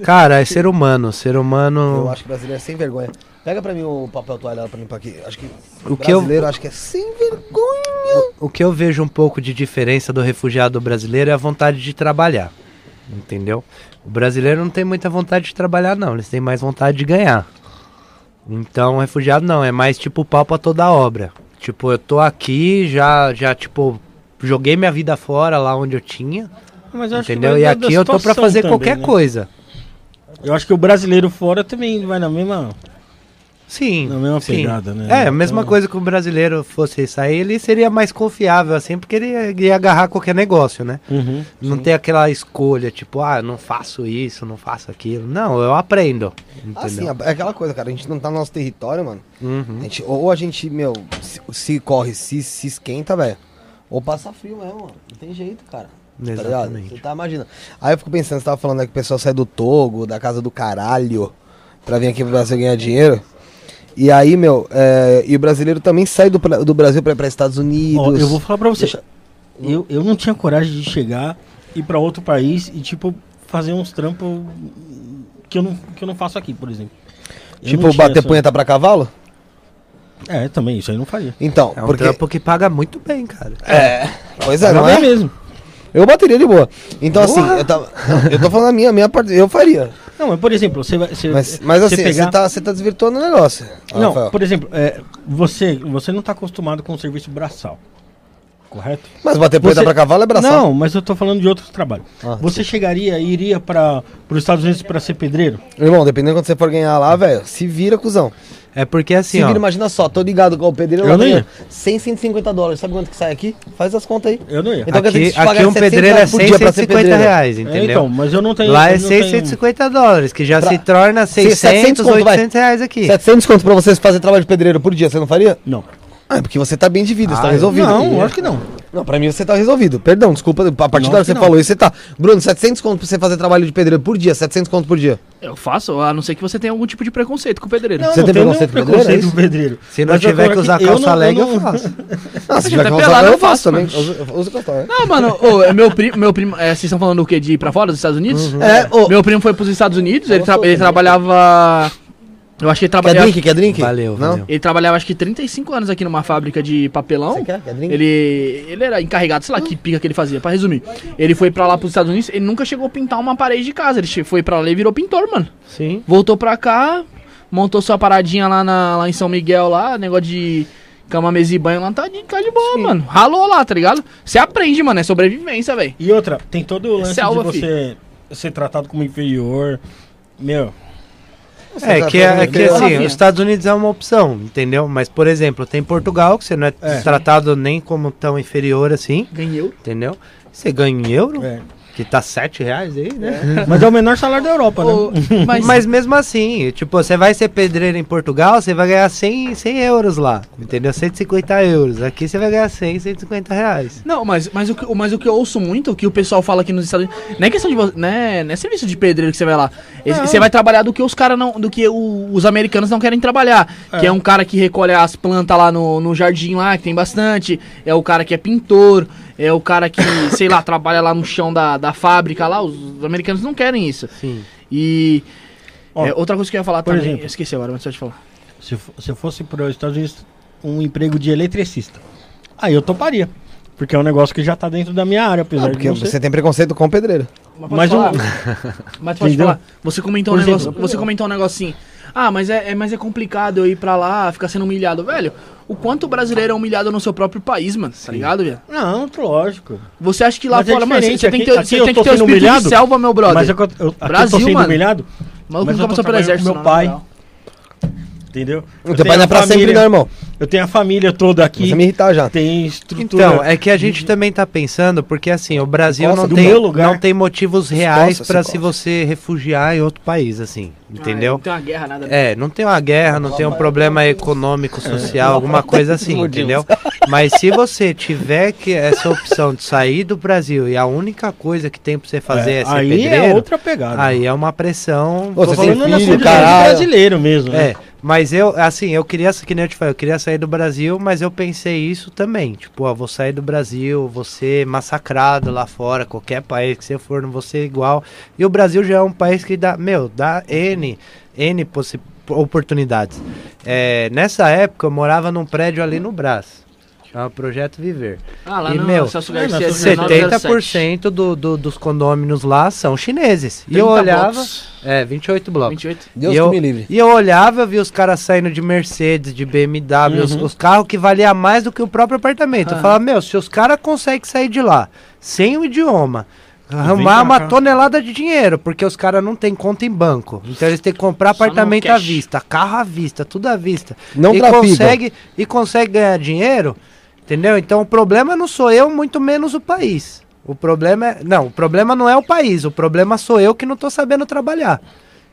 Cara, é ser humano... Eu acho que o brasileiro é sem vergonha. Pega pra mim o papel toalha pra limpar aqui. Acho que o brasileiro acho que é sem vergonha. O que eu vejo um pouco de diferença do refugiado do brasileiro é a vontade de trabalhar. Entendeu? O brasileiro não tem muita vontade de trabalhar, não. Eles têm mais vontade de ganhar. Então, refugiado não. É mais tipo pau pra toda obra. Tipo, eu tô aqui, já joguei minha vida fora lá onde eu tinha. Mas eu acho entendeu? E aqui eu tô pra fazer também, qualquer coisa. Eu acho que o brasileiro fora também vai na mesma... Sim. Na mesma pegada, né? É, a mesma coisa que o brasileiro fosse sair, ele seria mais confiável, assim, porque ele ia agarrar qualquer negócio, né? Não tem aquela escolha, tipo, não faço isso, não faço aquilo. Não, eu aprendo. Assim, é aquela coisa, cara, a gente não tá no nosso território, mano. A gente, se corre, se esquenta, velho, ou passa frio mesmo, mano. Não tem jeito, cara. Exatamente. Você tá imaginando. Aí eu fico pensando, você tava falando, né, que o pessoal sai do Togo, da casa do caralho, pra vir aqui pro Brasil ganhar dinheiro. E aí, e o brasileiro também sai do Brasil para Estados Unidos. Ó, eu vou falar pra você, eu não tinha coragem de chegar, ir pra outro país e, tipo, fazer uns trampos que eu não faço aqui, por exemplo. Tipo, bater punheta pra cavalo? É, também, isso aí não faria. Então, é um trampo que paga muito bem, cara. É, pois é, não é? Mesmo. Eu bateria de boa. Então, porra. Assim, eu tô falando a minha parte, eu faria. Não, mas por exemplo, você vai... Mas assim, você tá desvirtuando o negócio. Não, Rafael. Por exemplo, você não tá acostumado com o serviço braçal, correto? Mas bater punheta pra cavalo é braçal. Não, mas eu tô falando de outros trabalhos. Você chegaria e iria para os Estados Unidos pra ser pedreiro? Irmão, dependendo de quando você for ganhar lá, velho, se vira, cuzão. É porque assim, se vira, imagina só, tô ligado com o pedreiro, eu não ia. 100, 150 dólares, sabe quanto que sai aqui? Faz as contas aí. Eu não ia. Então, aqui um pedreiro é 100, 150 reais, entendeu? Então, mas eu não tenho... Lá é 650 dólares, que já se torna 600, 800 reais aqui. 700 conto pra vocês fazer trabalho de pedreiro por dia, você não faria? Não. Ah, porque você tá bem de vida, você tá resolvido. Não, acho que não. Não, pra mim você tá resolvido. Perdão, desculpa, a partir da hora que você falou isso, você tá... Bruno, 700 conto pra você fazer trabalho de pedreiro por dia, 700 conto por dia. Eu faço, a não ser que você tenha algum tipo de preconceito com o pedreiro. Não, você não tem preconceito com o pedreiro? Se não tiver que usar calça leg, eu faço. Se tiver que usar eu faço também. Usa calça leg. Não, mano, meu primo... Vocês estão falando o quê? De ir pra fora dos Estados Unidos? É. Meu primo foi pros Estados Unidos, ele trabalhava... Eu acho que ele trabalhava... Quer drink? Valeu. Ele trabalhava acho que 35 anos aqui numa fábrica de papelão. Você quer drink? Ele era encarregado, sei lá que pica que ele fazia, pra resumir. Ele foi pra lá pros Estados Unidos, ele nunca chegou a pintar uma parede de casa. Ele foi pra lá e virou pintor, mano. Sim. Voltou pra cá, montou sua paradinha lá em São Miguel, lá, negócio de cama, mesa e banho, lá tá de boa, sim, mano. Ralou lá, tá ligado? Você aprende, mano, é sobrevivência, velho. E outra, tem todo o lance de você ser tratado como inferior, meu... É que assim, os Estados Unidos é uma opção, entendeu? Mas, por exemplo, tem Portugal, que você não é tratado nem como tão inferior assim. Ganha euro. Entendeu? Você ganha em euro, que tá R$7 aí, né? É. Mas é o menor salário da Europa, né? Mas mesmo assim, tipo, você vai ser pedreiro em Portugal, você vai ganhar 100 euros lá, entendeu? 150 euros. Aqui você vai ganhar 100, R$150. Não, mas o que eu ouço muito, que o pessoal fala aqui nos Estados Unidos, não é questão de você, né? Não é serviço de pedreiro que você vai lá. Você vai trabalhar do que os caras não, do que os americanos não querem trabalhar. É. Que é um cara que recolhe as plantas lá no jardim lá, que tem bastante. É o cara que é pintor. É o cara que, sei lá, trabalha lá no chão da fábrica lá. Os americanos não querem isso. Sim. E outra coisa que eu ia falar também, exemplo, eu esqueci agora, mas deixa eu te falar. Se eu fosse para os Estados Unidos um emprego de eletricista, aí eu toparia. Porque é um negócio que já tá dentro da minha área, apesar de você tem preconceito com o pedreiro. Mas pode falar. Você comentou um negocinho. Ah, mas é complicado eu ir pra lá, ficar sendo humilhado. Velho, o quanto o brasileiro é humilhado no seu próprio país, mano, tá ligado, velho? Não, lógico. Você acha que lá fora, mano, você tem que ter o espírito de selva, meu brother. Mas eu tô sendo humilhado, mas eu tô trabalhando com meu pai. Entendeu? O teu pai não é pra sempre, não, irmão. Eu tenho a família toda aqui. Você me irritar já. Tem estrutura. Então, é que a gente também tá pensando, porque assim, o Brasil não tem motivos reais pra se você refugiar em outro país, assim, entendeu? Não tem uma guerra, nada. É, não tem uma guerra, não tem um problema econômico, social, alguma coisa assim, entendeu? Mas se você tiver essa opção de sair do Brasil e a única coisa que tem pra você fazer é ser pedreiro... Aí é outra pegada. Aí é uma pressão... Você tem filho, caralho. Brasileiro mesmo, né? É. Mas eu, assim, eu queria, que nem eu te falei, eu queria sair do Brasil, mas eu pensei isso também. Tipo, vou sair do Brasil, vou ser massacrado lá fora, qualquer país que você for, não vou ser igual. E o Brasil já é um país que dá N oportunidades. Nessa época eu morava num prédio ali no Brás. É o Projeto Viver. Ah, lá e, meu, Celso Garcia, 70% dos condôminos lá são chineses. E eu olhava... Blocos. 28 blocos. 28. Deus que me livre. E eu olhava, via os caras saindo de Mercedes, de BMW, os carros que valiam mais do que o próprio apartamento. Eu falava, meu, se os caras conseguem sair de lá sem o idioma... Arrumar uma tonelada de dinheiro, porque os caras não tem conta em banco. Então eles têm que comprar apartamento à vista, carro à vista, tudo à vista. Não e consegue ganhar dinheiro... Entendeu? Então o problema não sou eu, muito menos o país. O problema é... Não, o problema não é o país. O problema sou eu que não tô sabendo trabalhar.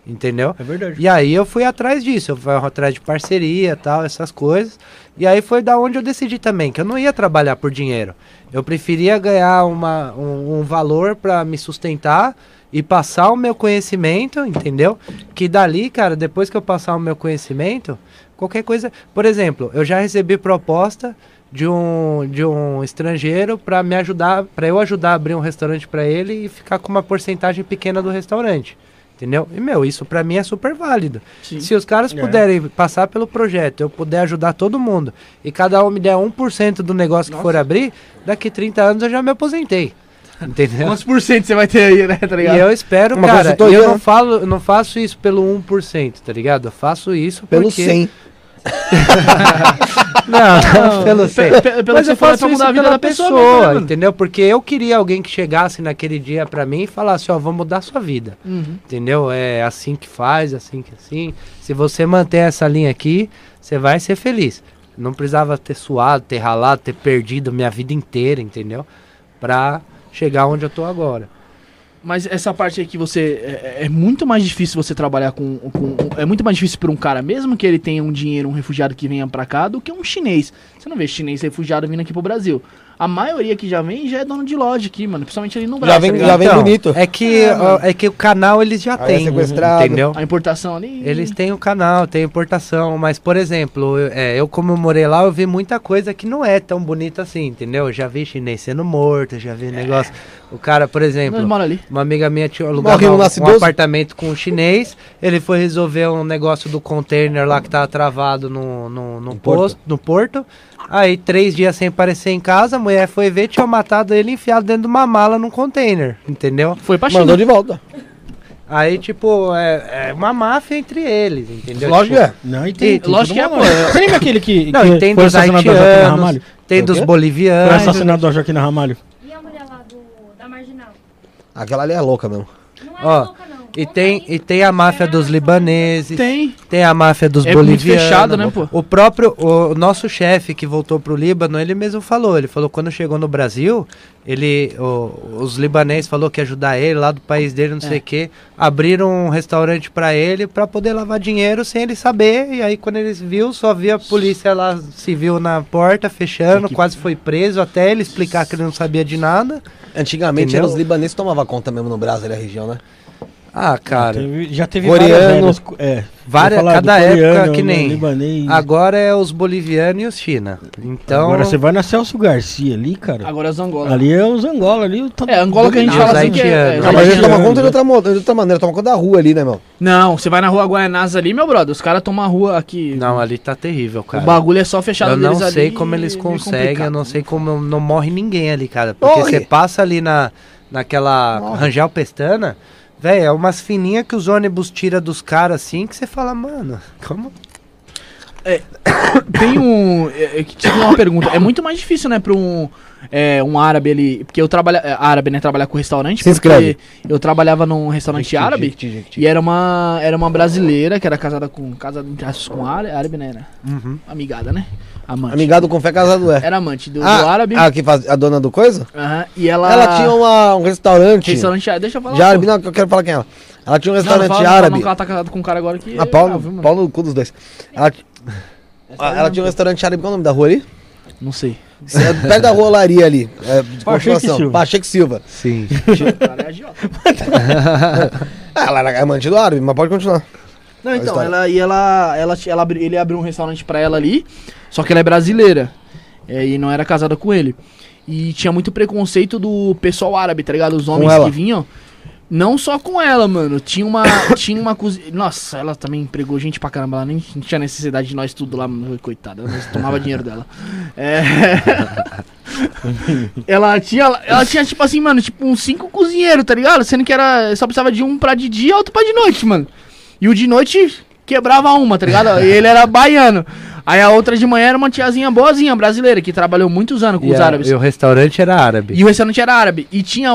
Entendeu? É verdade. E aí eu fui atrás disso. Eu fui atrás de parceria, tal, essas coisas. E aí foi da onde eu decidi também, que eu não ia trabalhar por dinheiro. Eu preferia ganhar um valor para me sustentar e passar o meu conhecimento, entendeu? Que dali, cara, depois que eu passar o meu conhecimento, qualquer coisa... Por exemplo, eu já recebi proposta... De um estrangeiro para me ajudar, para eu ajudar a abrir um restaurante para ele e ficar com uma porcentagem pequena do restaurante, entendeu? E meu, isso para mim é super válido. Sim. Se os caras puderem passar pelo projeto, eu puder ajudar todo mundo e cada um me der 1% do negócio que for abrir, daqui 30 anos eu já me aposentei. Entendeu? Quantos por cento você vai ter aí, né, tá ligado? E eu espero, cara, eu não faço isso pelo 1%, tá ligado? Eu faço isso pelo 100%. Não, pelo certo. Mas eu faço isso pela pessoa, entendeu? Porque eu queria alguém que chegasse naquele dia pra mim e falasse, ó, vou mudar sua vida. Entendeu? É assim que faz, assim. Se você manter essa linha aqui, você vai ser feliz. Não precisava ter suado, ter ralado, ter perdido minha vida inteira, entendeu? Pra chegar onde eu tô agora. Mas essa parte aí que você... É muito mais difícil você trabalhar com... É muito mais difícil para um cara, mesmo que ele tenha um dinheiro, um refugiado que venha para cá, do que um chinês. Você não vê chinês refugiado vindo aqui pro Brasil. A maioria que já vem já é dono de loja aqui, mano. Principalmente ali no Brasil. Já vem bonito. É que o canal eles já têm. É sequestrado. Entendeu? A importação ali... Eles têm o canal, tem importação. Mas, por exemplo, eu como eu morei lá, eu vi muita coisa que não é tão bonita assim, entendeu? Já vi chinês sendo morto, já vi negócio... O cara, por exemplo, uma amiga minha tinha alugado um apartamento com um chinês, ele foi resolver um negócio do container lá que tava travado no porto, aí 3 dias sem aparecer em casa, a mulher foi ver, tinha matado ele enfiado dentro de uma mala num container, entendeu? Foi pra China. Mandou de volta. Aí, tipo, é uma máfia entre eles, entendeu? Lógico que tipo, é. Não entendi. Lógico que é, pô. Você lembra aquele que... Não, que tem dos haitianos, tem dos bolivianos. Foi assassinado do Jacquin na Ramalho. Aquela ali é louca mesmo. Não é louca, não. E tem a máfia dos libaneses. Tem a máfia dos bolivianos. É fechado, né, pô? O nosso chefe que voltou pro Líbano, ele mesmo falou. Ele falou que quando chegou no Brasil, os libaneses falou que ia ajudar ele lá do país dele, não sei o quê. Abriram um restaurante pra ele pra poder lavar dinheiro sem ele saber. E aí quando eles viu, só via a polícia lá civil na porta, fechando. Quase foi preso até ele explicar que ele não sabia de nada. Antigamente eram os libaneses que tomavam conta mesmo no Brasil, na região, né? Ah, cara. Já teve coreano, várias cada coreano, época que nem. Libanês. Agora é os bolivianos e os China. Então... Agora você vai na Celso Garcia ali, cara. Agora é os Angola. Ali é os Angola. Ali tá... É, Angola que a gente fala assim que é. Mas a gente toma conta de outra maneira, toma conta da rua ali, né, meu? Não, você vai na rua Guaianazes ali, meu brother, os caras tomam a rua aqui. Não, ali tá terrível, cara. O bagulho é só fechado deles ali. Eu não sei como eles conseguem, eu não sei como não morre ninguém ali, cara. Porque você passa ali naquela Rangel Pestana... Véi, é umas fininhas que os ônibus tiram dos caras assim, que você fala, mano, como? Tem uma pergunta, é muito mais difícil, né, pra um árabe ali, porque eu trabalho, árabe, né, trabalhar com restaurante, eu trabalhava num restaurante árabe, e era uma brasileira que era casada com árabe, né, era amigada, né? Amante. Amigado com fé, casado é. Era amante do árabe. Ah, que faz a dona do coisa? Aham. E ela... Ela tinha um restaurante. Restaurante, deixa eu falar. De árabe, não, eu quero falar quem é ela. Ela tinha um restaurante árabe. Não, ela tá casada com um cara agora que... Ah, pau no cu dos dois. Ela tinha um restaurante árabe, qual é o nome da rua ali? Não sei. Perto da rua Olaria ali. De continuação. Pacheco Silva. Sim. Ela era amante do árabe, mas pode continuar. Não, então, ele abriu um restaurante pra ela ali, só que ela é brasileira, e não era casada com ele. E tinha muito preconceito do pessoal árabe, tá ligado? Os homens que vinham, não só com ela, mano, tinha uma cozinha... Nossa, ela também empregou gente pra caramba, ela nem tinha necessidade de nós tudo lá, coitada, nós tomava dinheiro dela. Ela tinha, tipo assim, mano, tipo uns 5 cozinheiros, tá ligado? Sendo que só precisava de um pra de dia e outro pra de noite, mano. E o de noite quebrava uma, tá ligado? Ele era baiano. Aí a outra de manhã era uma tiazinha boazinha, brasileira, que trabalhou muitos anos com os árabes. E o restaurante era árabe. E tinha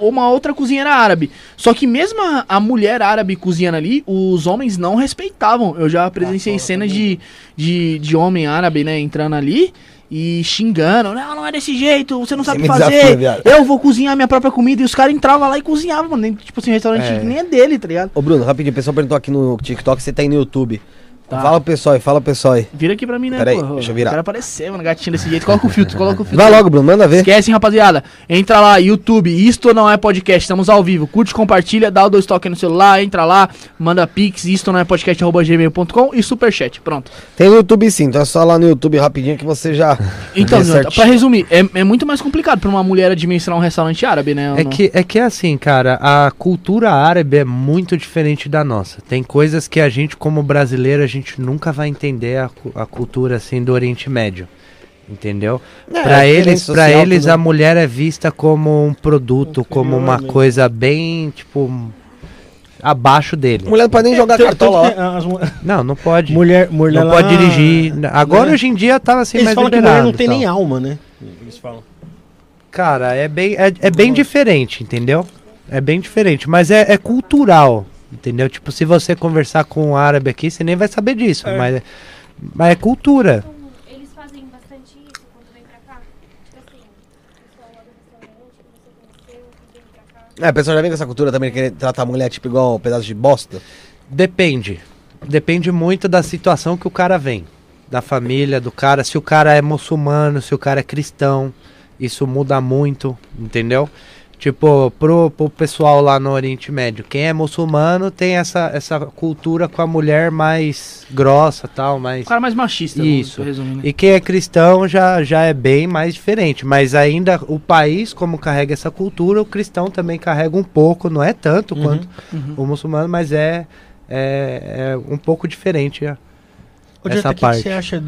uma outra cozinheira árabe. Só que mesmo a mulher árabe cozinhando ali, os homens não respeitavam. Eu já presenciei cenas de homem árabe, né, entrando ali e xingando. Não é desse jeito, você não sabe fazer. Eu vou cozinhar minha própria comida. E os caras entravam lá e cozinhavam, mano. Tipo assim, restaurante que nem é dele, tá ligado? Ô, Bruno, rapidinho, o pessoal perguntou aqui no TikTok, você tá aí no YouTube. Tá. Fala pessoal aí. Vira aqui pra mim, né? Peraí, deixa eu virar. Eu quero aparecer, mano, gatinho desse jeito. Coloca o filtro. Vai logo, Bruno, manda ver. Esquece, hein, rapaziada. Entra lá, YouTube, Isto Não É Podcast, estamos ao vivo. Curte, compartilha, dá o 2 toques no celular, entra lá, manda pix, isto não é podcast@gmail.com e superchat, pronto. Tem no YouTube sim, então é só lá no YouTube rapidinho que você já... Então, pra resumir, é muito mais complicado pra uma mulher administrar um restaurante árabe, né? É que é assim, cara, a cultura árabe é muito diferente da nossa. Tem coisas que a gente, como brasileiro, a gente nunca vai entender a cultura assim do Oriente Médio, entendeu? Para eles a mulher é vista como um produto, como uma coisa bem tipo abaixo dele. Mulher não pode nem jogar cartola. Não pode. Mulher não pode dirigir. Agora hoje em dia tá assim mais liberado. Eles falam que mulher não tem nem alma, né? Eles falam. Cara, é bem diferente, entendeu? É bem diferente, mas é cultural. Entendeu? Tipo, se você conversar com um árabe aqui, você nem vai saber disso, mas é cultura. Então, eles fazem bastante isso quando vem pra cá? Assim, o pessoal lá do restaurante, você conheceu, vem pra cá. É, a pessoa já vem com essa cultura também de querer tratar a mulher tipo igual um pedaço de bosta? Depende. Depende muito da situação que o cara vem. Da família, do cara. Se o cara é muçulmano, se o cara é cristão. Isso muda muito, entendeu? Tipo, pro pessoal lá no Oriente Médio, quem é muçulmano tem essa cultura com a mulher mais grossa tal, mais... O cara mais machista, isso. Não, resumindo. E quem é cristão já é bem mais diferente, mas ainda o país, como carrega essa cultura, o cristão também carrega um pouco, não é tanto quanto o muçulmano, mas é um pouco diferente essa parte. O que você acha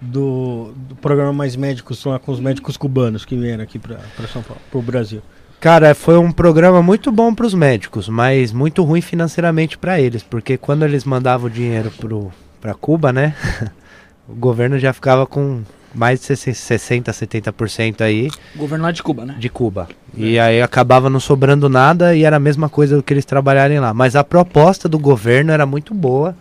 do programa Mais Médicos, lá com os médicos cubanos que vieram aqui para São Paulo, para o Brasil? Cara, foi um programa muito bom para os médicos, mas muito ruim financeiramente para eles, porque quando eles mandavam o dinheiro para Cuba, né, o governo já ficava com mais de 60%, 70% aí. O governo lá de Cuba, né? De Cuba. E aí acabava não sobrando nada e era a mesma coisa do que eles trabalharem lá. Mas a proposta do governo era muito boa.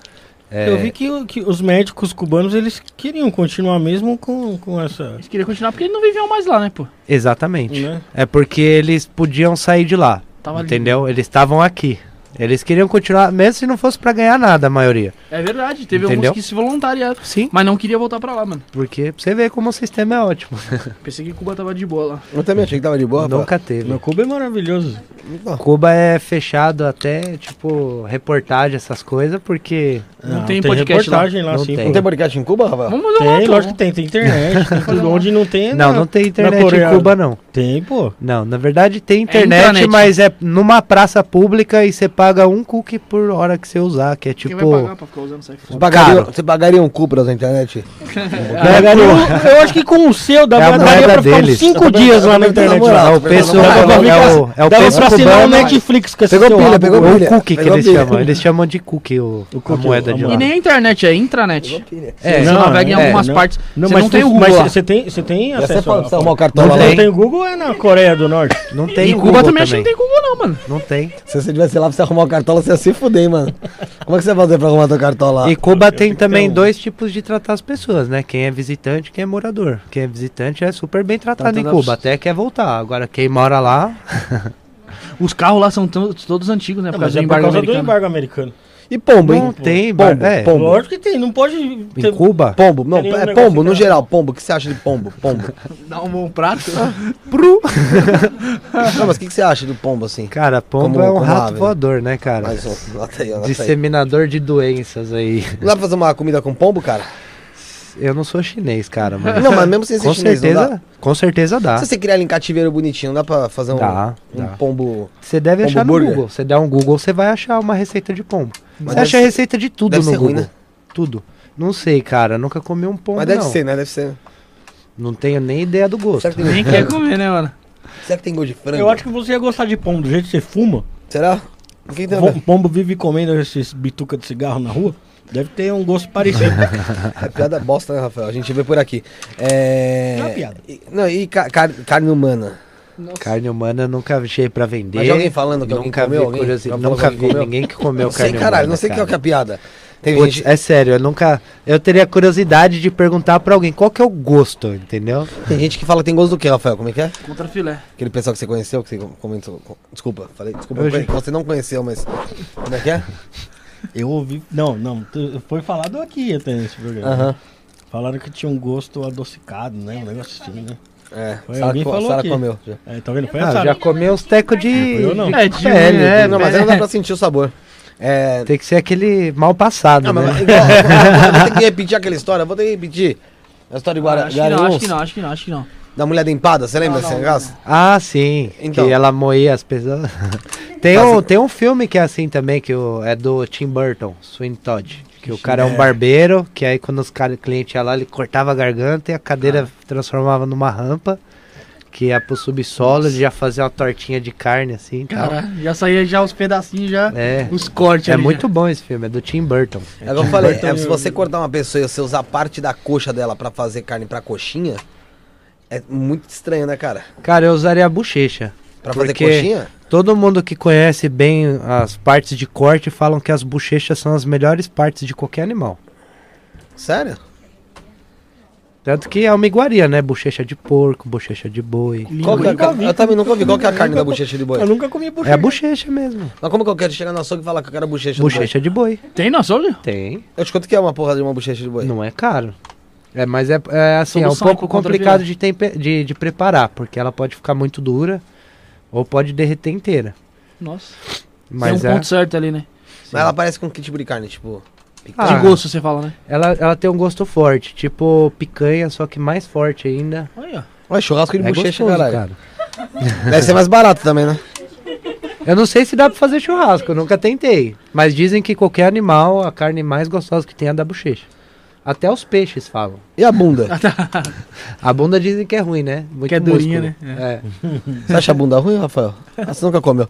Eu vi que os médicos cubanos, eles queriam continuar mesmo com essa... Eles queriam continuar porque eles não viviam mais lá, né, pô? Exatamente. Né? É porque eles podiam sair de lá, tava, entendeu? Eles estavam aqui. Eles queriam continuar, mesmo se não fosse pra ganhar nada, a maioria. É verdade, teve, entendeu, alguns que se voluntariaram, sim, mas não queria voltar pra lá, mano. Porque pra você ver como o sistema é ótimo. Pensei que Cuba tava de boa lá. Eu também achei que tava de boa. Nunca teve. Mas Cuba é maravilhoso. Cuba é fechado até, tipo, reportagem, essas coisas, porque... Não, tem podcast reportagem lá, sim. Não tem podcast em Cuba, Rafael? Vamos lá, tem, lógico que tem internet, tem tudo. Onde não tem... Não tem internet em Cuba, não. Tem, pô. Não, na verdade tem internet, mas é numa praça pública e você paga um cookie por hora que você usar, que é tipo... Quem vai pagar pra ficar usando iPhone? Você pagaria um cookie na internet? Eu acho que com o seu daria pra ficar uns 5 dias lá na internet. O peso pra assinar o Netflix com esse seu rabo. Pegou pilha. O cookie que eles chamam. Eles chamam de cookie a moeda de lá. E nem a internet, é intranet. Você navega em algumas partes. Você não tem o Google. Você tem acesso ao cartão lá. Não tem o Google é na Coreia do Norte. Não tem. Em Cuba também acho que não tem Google não, mano. Não tem. Se você tivesse lá pra arrumar o cartola, você ia se fuder, mano. Como é que você vai fazer pra arrumar teu cartola? E Cuba tem também dois tipos de tratar as pessoas, né? Quem é visitante e quem é morador. Quem é visitante é super bem tratado em Cuba, até quer voltar. Agora quem mora lá... Os carros lá são todos antigos, né? Por causa do embargo americano. E pombo, hein? Não tem pombo. Pombo. Lógico que tem, não pode ter... Em Cuba? Pombo, não, é pombo, no geral, pombo. O que você acha de pombo? Pombo. Dá um bom prato. Pru. Não, mas o que você acha do pombo, assim? Cara, pombo é um rato voador, né, cara? Mas, ó, disseminador de doenças aí. Não dá pra fazer uma comida com pombo, cara? Eu não sou chinês, cara, mas... Não, mas mesmo sem ser chinês, não dá? Com certeza dá. Se você criar ele em cativeiro bonitinho, não dá pra fazer um pombo... Você deve achar no Google. Você der um Google, você vai achar uma receita de pombo. Mas você acha a receita de tudo no Google. Ruim, né? Tudo. Não sei, cara. Nunca comi um pombo, não. Mas deve ser, né? Deve ser. Não tenho nem ideia do gosto. Nem quer comer, né, mano? Será que tem gosto de frango? Eu acho que você ia gostar de pombo do jeito que você fuma. Será? O pombo vive comendo esses bituca de cigarro na rua. Deve ter um gosto parecido. É piada bosta, né, Rafael? A gente vê por aqui. Não é piada. E carne humana? Nossa. Carne humana eu nunca achei pra vender. Mas alguém falando que nunca alguém comeu? Nunca vi ninguém que comeu carne humana. Caralho, não sei qual que é a piada. Gente... É sério, eu nunca... Eu teria curiosidade de perguntar pra alguém qual que é o gosto, entendeu? Tem gente que fala que tem gosto do quê, Rafael? Como é que é? Contra filé. Aquele pessoal que você conheceu, que você comentou... Desculpa, falei... Desculpa, você não conheceu, mas... Como é que é? Eu ouvi... Não, foi falado aqui até nesse programa. Falaram que tinha um gosto adocicado, né? Um negócio assim, né? É, Sara comeu. É, tá vendo? Foi já comeu uns tecos de... Não, mas não dá pra sentir o sabor. É... Tem que ser aquele mal passado, né? Mas, igual, eu vou ter que repetir aquela história, vou ter que repetir. A história de Guarulhos. Acho que não. Da mulher da empada, você lembra desse negócio? Ah, sim. Então. Que ela moía as pessoas. Tem um filme que é assim também, que é do Tim Burton, Sweeney Todd. Que o cara é um barbeiro, que aí quando os clientes iam lá, ele cortava a garganta e a cadeira transformava numa rampa, que ia pro subsolo, ele já fazia uma tortinha de carne assim. Cara, tal. Já saía já os pedacinhos, já os cortes. É muito bom esse filme, é do Tim Burton. É como eu falei, se você cortar uma pessoa e você usar parte da coxa dela pra fazer carne pra coxinha, é muito estranho, né, cara? Cara, eu usaria a bochecha. Pra fazer coxinha? Todo mundo que conhece bem as partes de corte falam que as bochechas são as melhores partes de qualquer animal. Sério? Tanto que é uma iguaria, né? Bochecha de porco, bochecha de boi. Eu também nunca vi. Qual que é a carne da bochecha de boi? Eu nunca comi bochecha. É a bochecha mesmo. Mas como que eu quero chegar na açougue e falar que eu quero bochecha de boi? Bochecha de boi. Tem na açougue? Tem. Eu te conto que é uma porra de uma bochecha de boi. Não é caro. É, mas é assim, é um pouco complicado de preparar, porque ela pode ficar muito dura ou pode derreter inteira. Nossa. Mas tem um ponto certo ali, né? Sim. Mas ela parece com que tipo de carne, tipo... de gosto, você fala, né? Ela tem um gosto forte, tipo picanha, só que mais forte ainda. Olha, churrasco de bochecha, gostoso, caralho. Deve ser mais barato também, né? Eu não sei se dá pra fazer churrasco, eu nunca tentei. Mas dizem que qualquer animal, a carne mais gostosa que tem é a da bochecha. Até os peixes falam. E a bunda? A bunda dizem que é ruim, né? Muito que é durinha, músculo, né? É. Você acha a bunda ruim, Rafael? Você nunca comeu.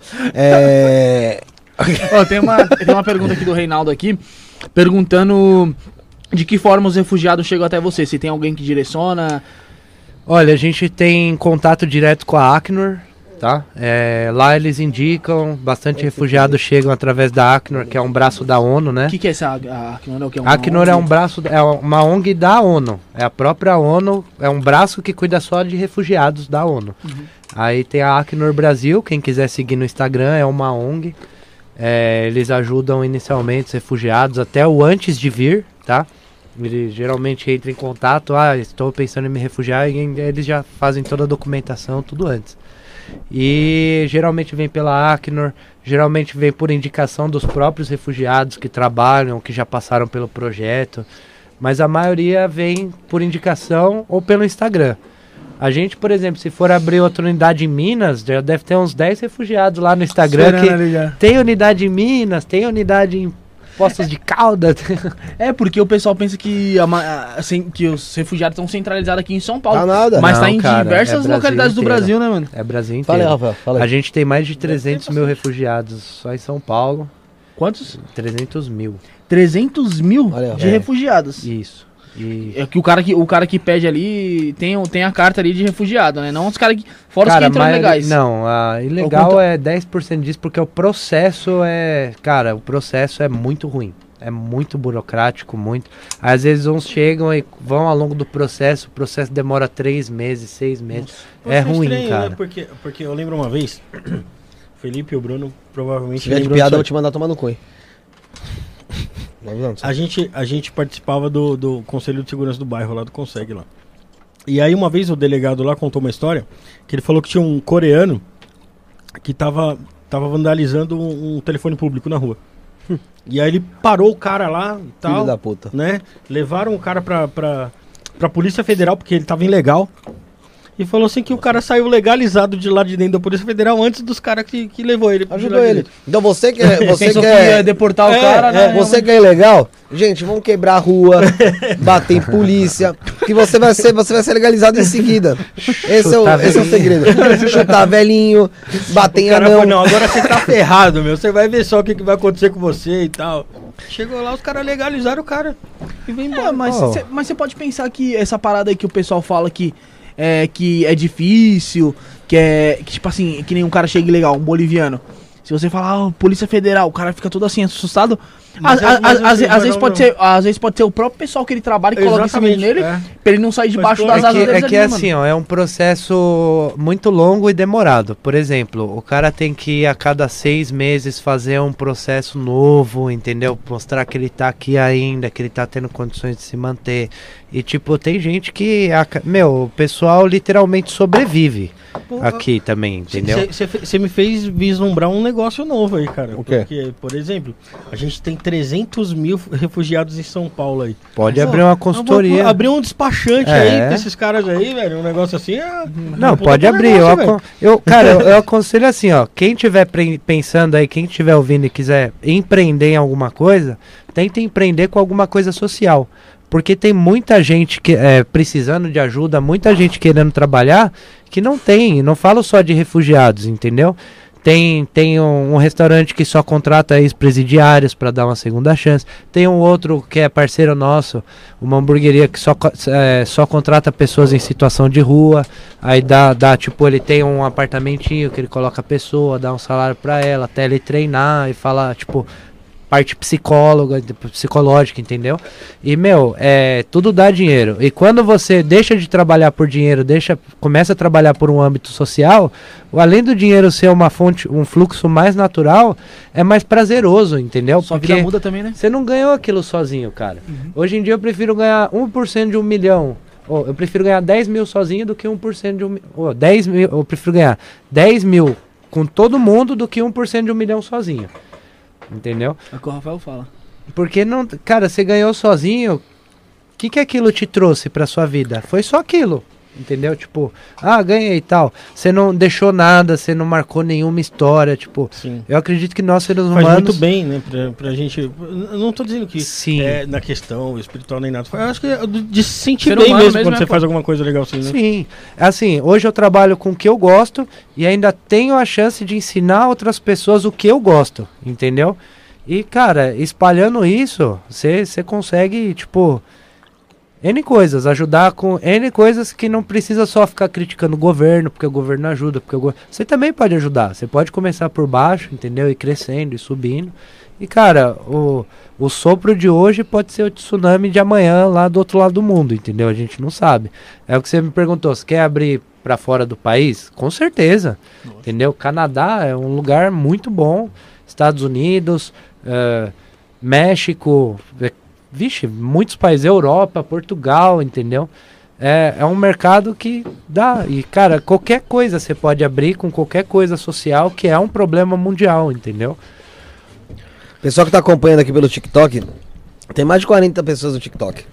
Oh, tem uma pergunta aqui do Reinaldo aqui. Perguntando de que forma os refugiados chegam até você, se tem alguém que direciona. Olha, a gente tem contato direto com a ACNUR, tá? Lá eles indicam, bastante refugiados chegam através da ACNUR, que é um braço da ONU, né? O que é essa ACNUR? A ACNUR é um braço, é uma ONG da ONU, é a própria ONU, é um braço que cuida só de refugiados da ONU. Uhum. Aí tem a ACNUR Brasil, quem quiser seguir no Instagram, é uma ONG. Eles ajudam inicialmente os refugiados até o antes de vir, tá? Eles geralmente entram em contato, estou pensando em me refugiar, e eles já fazem toda a documentação, tudo antes. E geralmente vem pela ACNUR, geralmente vem por indicação dos próprios refugiados que trabalham, que já passaram pelo projeto, mas a maioria vem por indicação ou pelo Instagram. A gente, por exemplo, se for abrir outra unidade em Minas, já deve ter uns 10 refugiados lá no Instagram. Que tem unidade em Minas, tem unidade em Poços de Caldas. É, porque o pessoal pensa que os refugiados estão centralizados aqui em São Paulo. Não, nada. Mas está em diversas localidades do Brasil, né, mano? É Brasil inteiro. Fala aí, Rafael, fala aí. A gente tem mais de 300 mil refugiados só em São Paulo. Quantos? 300 mil. 300 mil de refugiados? Isso. É que o cara que pede ali tem a carta ali de refugiado, né? Não os caras que... Fora os que entram ilegais. Não, ilegal é 10% disso, porque o processo é... Cara, o processo é muito ruim. É muito burocrático, muito... Às vezes uns chegam e vão ao longo do processo, o processo demora 3 meses, 6 meses. Nossa, é ruim, estranho, cara. Né? Porque eu lembro uma vez, Felipe e o Bruno provavelmente... Se tiver de piada, eu vou te mandar tomar no cu, hein? A gente participava do Conselho de Segurança do Bairro, lá do Conseg lá. E aí uma vez o delegado lá contou uma história, que ele falou que tinha um coreano que tava vandalizando um telefone público na rua. E aí ele parou o cara lá e tal. Filho da puta. Né? Levaram o cara pra Polícia Federal, porque ele tava ilegal. E falou assim que o cara saiu legalizado de lá de dentro da Polícia Federal antes dos caras que levou ele. Ajudou ele. Então você que é... Você quer deportar o cara, né? Você que é ilegal, gente, vamos quebrar a rua, bater em polícia, que você vai ser legalizado em seguida. Esse é o segredo. Chutar velhinho, bater em anão. Não, agora você tá ferrado, meu. Você vai ver só o que vai acontecer com você e tal. Chegou lá, os caras legalizaram o cara e vem embora. Mas você pode pensar que essa parada aí que o pessoal fala que é difícil, que tipo assim, que nem um cara chega ilegal, um boliviano. Se você falar, Polícia Federal, o cara fica todo assim, assustado. Às vezes pode ser o próprio pessoal que ele trabalha que coloca em cima nele, pra ele não sair debaixo das asas deles. É assim, ó, é um processo muito longo e demorado. Por exemplo, o cara tem que a cada 6 meses fazer um processo novo, entendeu? Mostrar que ele tá aqui ainda, que ele tá tendo condições de se manter. E tipo, tem gente que... o pessoal literalmente sobrevive aqui também, entendeu? Você me fez vislumbrar um negócio novo aí, cara. O quê? Porque, por exemplo, a gente tem 300 mil refugiados em São Paulo aí. Pode abrir uma consultoria. Abrir um despachante aí desses caras aí, velho. Um negócio assim é... Não, pode abrir. Eu aconselho assim, ó. Quem estiver pensando aí, quem estiver ouvindo e quiser empreender em alguma coisa, tenta empreender com alguma coisa social. Porque tem muita gente que precisando de ajuda, muita gente querendo trabalhar, que não tem, não falo só de refugiados, entendeu? Tem um restaurante que só contrata ex-presidiários para dar uma segunda chance. Tem um outro que é parceiro nosso, uma hamburgueria que só contrata pessoas em situação de rua. Aí tipo, ele tem um apartamentinho que ele coloca a pessoa, dá um salário para ela, até ele treinar e falar, tipo... parte psicóloga, psicológica, entendeu? E, meu, tudo dá dinheiro. E quando você deixa de trabalhar por dinheiro, começa a trabalhar por um âmbito social, além do dinheiro ser uma fonte, um fluxo mais natural, é mais prazeroso, entendeu? Sua vida muda também, né? Você não ganhou aquilo sozinho, cara. Uhum. Hoje em dia eu prefiro ganhar 1% de 1 milhão. Oh, eu prefiro ganhar 10 mil sozinho do que 1% de 1 milhão. Oh, 10 mil, eu prefiro ganhar 10 mil com todo mundo do que 1% de 1 milhão sozinho. Entendeu? É o que o Rafael fala. Porque não, cara, você ganhou sozinho, o que aquilo te trouxe pra sua vida? Foi só aquilo, entendeu? Tipo, ah, ganhei e tal. Você não deixou nada, você não marcou nenhuma história, tipo... Sim. Eu acredito que nós, seres humanos... Faz muito bem, né, pra gente... Eu não tô dizendo que sim, é na questão espiritual nem nada. Eu acho que é de se sentir bem mesmo quando você faz alguma coisa legal assim, né? Sim. Assim, hoje eu trabalho com o que eu gosto e ainda tenho a chance de ensinar outras pessoas o que eu gosto, entendeu? E, cara, espalhando isso, você consegue, tipo... N coisas, ajudar com N coisas que não precisa só ficar criticando o governo, porque o governo não ajuda, porque você também pode ajudar, você pode começar por baixo, entendeu? E crescendo, e subindo. E cara, o sopro de hoje pode ser o tsunami de amanhã lá do outro lado do mundo, entendeu? A gente não sabe. É o que você me perguntou, você quer abrir para fora do país? Com certeza. Nossa. Entendeu? Canadá é um lugar muito bom, Estados Unidos, México... Vixe, muitos países, Europa, Portugal, entendeu? É um mercado que dá. E, cara, qualquer coisa você pode abrir com qualquer coisa social, que é um problema mundial, entendeu? Pessoal que tá acompanhando aqui pelo TikTok, tem mais de 40 pessoas no TikTok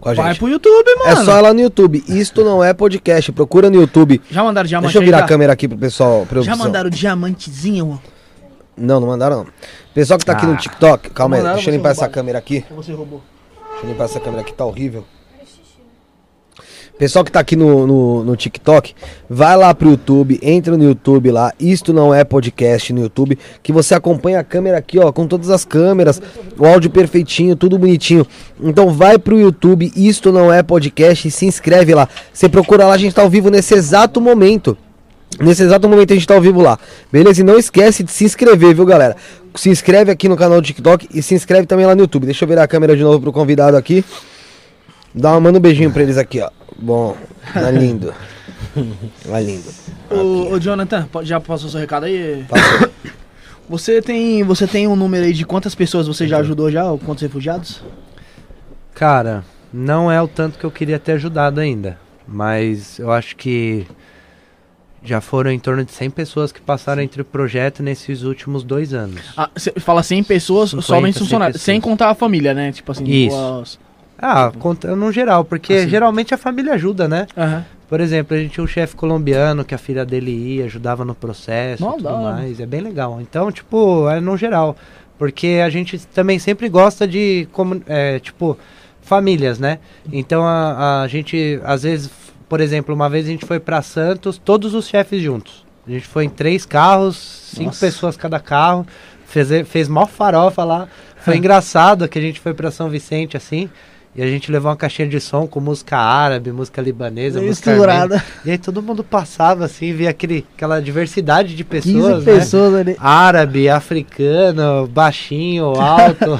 com a gente. Vai pro YouTube, mano. É só lá no YouTube. Isto não é podcast. Procura no YouTube. Já mandaram diamante? Deixa eu virar a câmera aqui pro pessoal. Já mandaram diamantezinho, mano? Não, não mandaram não. Pessoal que tá aqui no TikTok, calma aí, deixa eu limpar essa câmera aqui. Você roubou. Deixa eu limpar essa câmera aqui, tá horrível. Pessoal que tá aqui no TikTok, vai lá pro YouTube, entra no YouTube lá, Isto Não É Podcast no YouTube, que você acompanha a câmera aqui, ó, com todas as câmeras, o áudio perfeitinho, tudo bonitinho. Então vai pro YouTube, Isto Não É Podcast, e se inscreve lá. Você procura lá, a gente tá ao vivo nesse exato momento. Nesse exato momento a gente tá ao vivo lá. Beleza? E não esquece de se inscrever, viu, galera? Se inscreve aqui no canal do TikTok e se inscreve também lá no YouTube. Deixa eu virar a câmera de novo pro convidado aqui. Manda um beijinho pra eles aqui, ó. Bom, tá lindo. Tá lindo. Ô, Jonathan, já passou seu recado aí? Passou. Você tem um número aí de quantas pessoas você já ajudou já? Ou quantos refugiados? Cara, não é o tanto que eu queria ter ajudado ainda. Mas eu acho que... Já foram em torno de 100 pessoas que passaram entre o projeto nesses últimos 2 anos. Ah, você fala 100 pessoas, 50, somente funcionários, sem contar a família, né? Tipo assim, isso. Conta no geral, porque assim, geralmente a família ajuda, né? Uhum. Por exemplo, a gente tinha um chefe colombiano que a filha dele ia, ajudava no processo e tudo mais. É bem legal. Então, tipo, é no geral. Porque a gente também sempre gosta de, famílias, né? Então a gente, às vezes... Por exemplo, uma vez a gente foi para Santos, todos os chefes juntos. A gente foi em 3 carros, 5 Nossa. Pessoas cada carro, fez mó farofa lá. Foi engraçado que a gente foi para São Vicente assim, e a gente levou uma caixinha de som com música árabe, música libanesa, misturada. E aí todo mundo passava assim, via aquela diversidade de pessoas, 15 pessoas, né? Ali. Árabe, africano, baixinho, alto.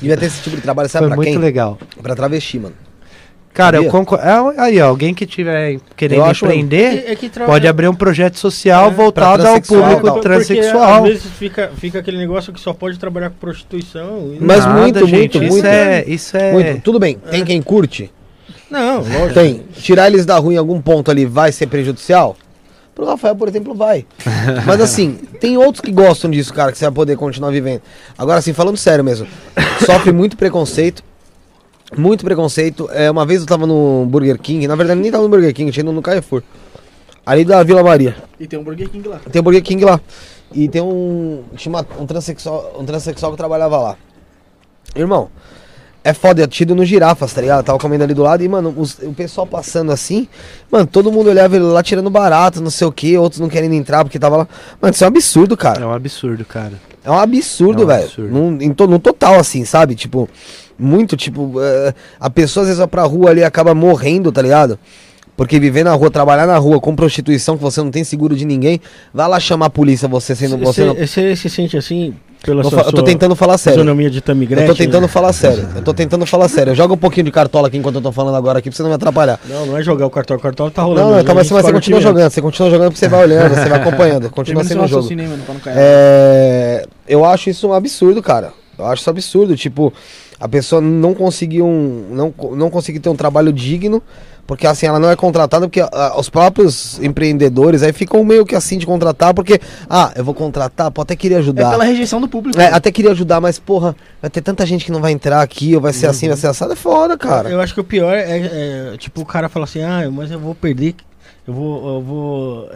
Devia ter esse tipo de trabalho, sabe, para quem? Foi muito legal. Para travesti, mano. Cara, eu concordo. Aí, ó, alguém que tiver querendo empreender pode abrir um projeto social voltado ao público transexual. Porque, às vezes fica aquele negócio que só pode trabalhar com prostituição. Mas muito. Tudo bem, tem quem curte? Não, lógico. Tem. Tirar eles da rua em algum ponto ali vai ser prejudicial? Pro Rafael, por exemplo, vai. Mas assim, tem outros que gostam disso, cara, que você vai poder continuar vivendo. Agora, assim, falando sério mesmo, sofre muito preconceito. Muito preconceito. Uma vez eu tava no Burger King, na verdade nem tava no Burger King, tinha ido no Carrefour, ali da Vila Maria. E tem um Burger King lá. Tem um Burger King lá. E tem um transexual que trabalhava lá. Irmão, é foda, eu tinha ido no Girafas, tá ligado? Eu tava comendo ali do lado e, mano, o pessoal passando assim, mano, todo mundo olhava ele lá tirando barato, não sei o que, outros não querendo entrar porque tava lá. Mano, isso é um absurdo, cara. É um absurdo, velho. No total, assim, sabe? Tipo... Muito, tipo, a pessoa às vezes vai pra rua ali e acaba morrendo, tá ligado? Porque viver na rua, trabalhar na rua com prostituição, que você não tem seguro de ninguém, vai lá chamar a polícia, você sendo... Você se sente assim, Eu tô tentando falar sério. Eu tô tentando falar sério. Joga um pouquinho de cartola aqui enquanto eu tô falando agora aqui pra você não me atrapalhar. Não, não é jogar o cartola. O cartola tá rolando. Não, calma, mas você continua jogando. Você continua jogando porque você vai olhando, você vai acompanhando. Continua sendo o jogo. Eu acho isso um absurdo, cara. Eu acho isso absurdo. Tipo, a pessoa não conseguiu não conseguir ter um trabalho digno. Porque assim, ela não é contratada, porque os próprios empreendedores aí ficam meio que assim de contratar, porque, eu vou contratar, pô, até queria ajudar. É pela rejeição do público. É, até queria ajudar, mas porra, vai ter tanta gente que não vai entrar aqui, ou vai ser assim, vai ser assado, é foda, cara. Eu acho que o pior é tipo, o cara fala assim, mas eu vou perder, eu vou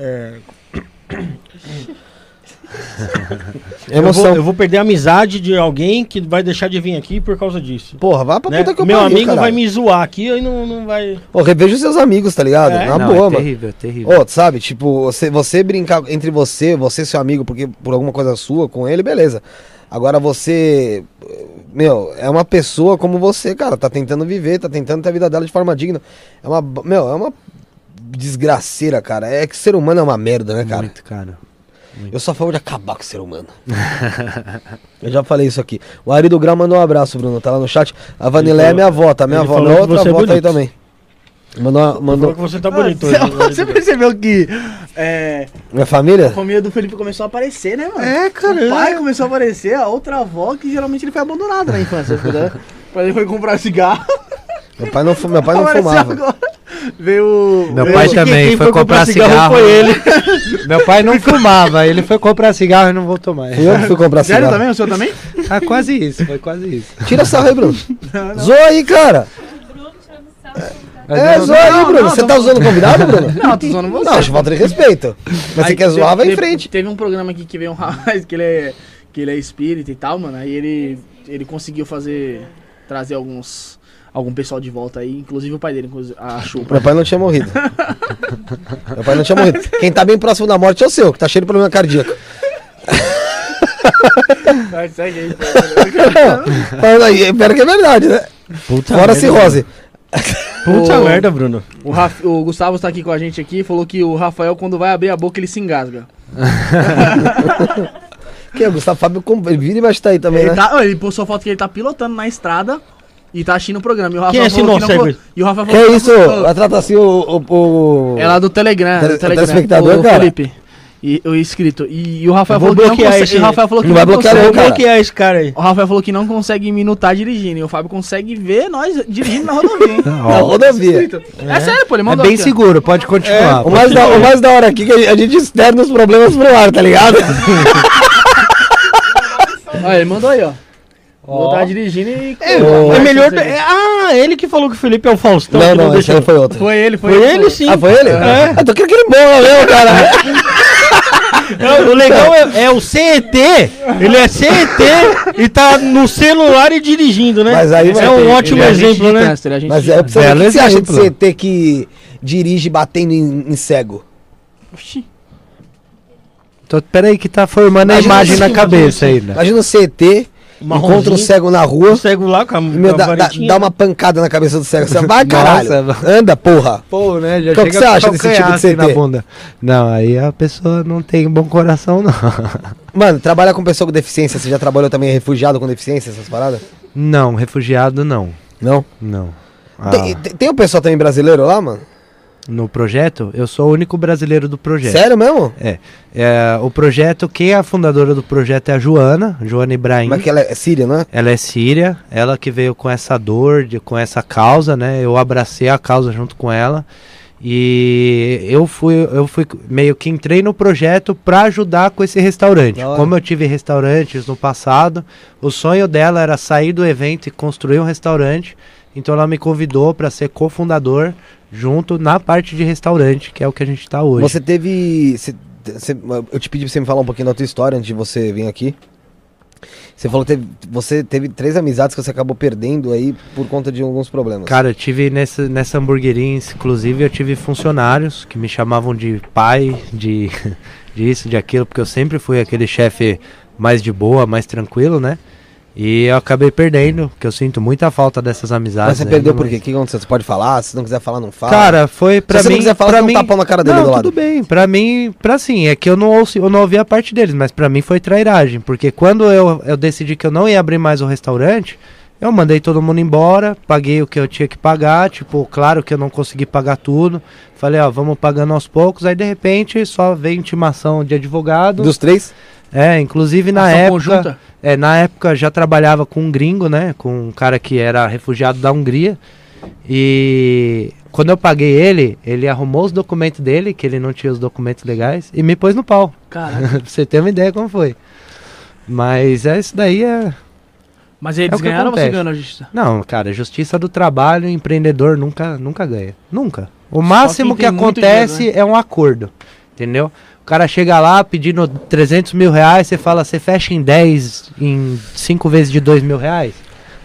perder a amizade de alguém que vai deixar de vir aqui por causa disso. Porra, vai pra puta que eu pariu, meu amigo, caralho. Vai me zoar aqui e não vai... Ô, reveja os seus amigos, tá ligado? É uma boa, mano. Terrível. Ô, sabe, tipo, você brincar entre você e seu amigo porque por alguma coisa sua com ele, beleza. Agora você... Meu, é uma pessoa como você, cara. Tá tentando viver, tá tentando ter a vida dela de forma digna. É uma desgraceira, cara. É que ser humano é uma merda, né, cara? Muito, cara. Eu sou a favor de acabar com o ser humano. Eu já falei isso aqui. O Ari do Grau mandou um abraço, Bruno. Tá lá no chat. A Vanilé é minha avó, tá? Minha avó não, outra avó tá aí também. Mandou que você tá bonito. Você percebeu que... Minha família? A família do Felipe começou a aparecer, né, mano? É, cara. O pai começou a aparecer, a outra avó, que geralmente ele foi abandonado na infância. Ele foi comprar cigarro. Meu pai não fumava. Agora. Meu pai também foi comprar cigarro. Foi ele. Meu pai não fumava, ele foi comprar cigarro e não voltou mais. Eu fui comprar cigarro. Sério também? O senhor também? Ah, quase isso, foi quase isso. Tira sarro aí, Bruno. Não. Zoa aí, cara. Zoa aí, Bruno. Você tá zoando o convidado, Bruno? Não, tô zoando você. Não, acho falta de respeito. Mas você quer zoar, vai em frente. Teve um programa aqui que veio um rapaz que ele é espírita e tal, mano. Aí ele conseguiu trazer algum pessoal de volta aí, inclusive o pai dele achou. Meu pai não tinha morrido. Quem tá bem próximo da morte é o seu, que tá cheio de problema cardíaco. Pera que é verdade, né? Puta fora merda, cirrose. Puta merda, Bruno. O Gustavo tá aqui com a gente aqui, falou que o Rafael, quando vai abrir a boca, ele se engasga. Quem é o Gustavo? Fábio vira e vai estar aí também, né? Ele postou foto que ele tá pilotando na estrada. E tá assistindo o programa. E o Rafa falou que é isso? Ela trata assim o... É lá do Telegram. O telespectador, o Felipe. E o inscrito. E o Rafael falou que não consegue. O Rafael falou que não consegue minutar dirigindo. E o Fábio consegue ver nós dirigindo na rodovia, hein? Na rodovia. É sério, pô. Ele mandou. É bem seguro, pode continuar. O mais da hora aqui que a gente externa os problemas pro ar, tá ligado? Olha, ele mandou aí, ó. Tá dirigindo e... É melhor... ele que falou que o Felipe é o Faustão. Não deixou... foi outro. Foi ele sim. Foi ele? É. Eu tô querendo que ele morra mesmo, cara. O legal é o CET. Ele é CET e tá no celular e dirigindo, né? Mas aí, é um ótimo exemplo, né? Mas é o que você acha de CET que dirige batendo em cego? Oxi. Peraí que tá formando a imagem na cabeça ainda. Imagina o CET... Encontra um cego na rua. O cego lá com a dá uma pancada na cabeça do cego. Você vai, caralho. Anda, porra. Pô, né? Já o que você acha desse tipo de CT? Na bunda. Não, aí a pessoa não tem bom coração, não. Mano, trabalhar com pessoa com deficiência. Você já trabalhou também refugiado com deficiência, essas paradas? Não, refugiado não. Não? Não. Tem um pessoal também brasileiro lá, mano? No projeto? Eu sou o único brasileiro do projeto. Sério mesmo? É o projeto, quem é a fundadora do projeto é a Joana Ibrahim. Mas que ela é síria, né? Ela é síria, ela que veio com essa dor, com essa causa, né? Eu abracei a causa junto com ela. E eu fui meio que entrei no projeto para ajudar com esse restaurante. Como eu tive restaurantes no passado, o sonho dela era sair do evento e construir um restaurante. Então ela me convidou para ser cofundador junto na parte de restaurante, que é o que a gente tá hoje. Eu te pedi pra você me falar um pouquinho da tua história antes de você vir aqui. Você falou que você teve 3 amizades que você acabou perdendo aí por conta de alguns problemas. Cara, eu tive nessa hamburgueria, inclusive, eu tive funcionários que me chamavam de pai, de isso, de aquilo, porque eu sempre fui aquele chefe mais de boa, mais tranquilo, né? E eu acabei perdendo, porque eu sinto muita falta dessas amizades. Mas você perdeu por quê? O que aconteceu? Você pode falar? Se não quiser falar, não fala. Cara, foi pra mim... Se você não quiser falar, você não tapão na cara dele do lado. Tudo bem. Pra mim, pra sim, é que eu não ouvi a parte deles, mas pra mim foi trairagem. Porque quando eu decidi que eu não ia abrir mais o restaurante, eu mandei todo mundo embora, paguei o que eu tinha que pagar. Tipo, claro que eu não consegui pagar tudo. Falei, ó, vamos pagando aos poucos. Aí, de repente, só veio intimação de advogado. Dos três? É, inclusive na época... Conjunta? É, na época já trabalhava com um gringo, né? Com um cara que era refugiado da Hungria. E quando eu paguei ele, ele arrumou os documentos dele, que ele não tinha os documentos legais, e me pôs no pau. Cara, pra você ter uma ideia como foi. Mas é isso daí é... Mas eles ganharam ou você ganhou a justiça? Não, cara, justiça do trabalho, empreendedor nunca ganha. Nunca. O máximo que acontece dinheiro, né? É um acordo, entendeu? O cara chega lá pedindo 300 mil reais, você fala, você fecha em 10, em 5 vezes de 2 mil reais.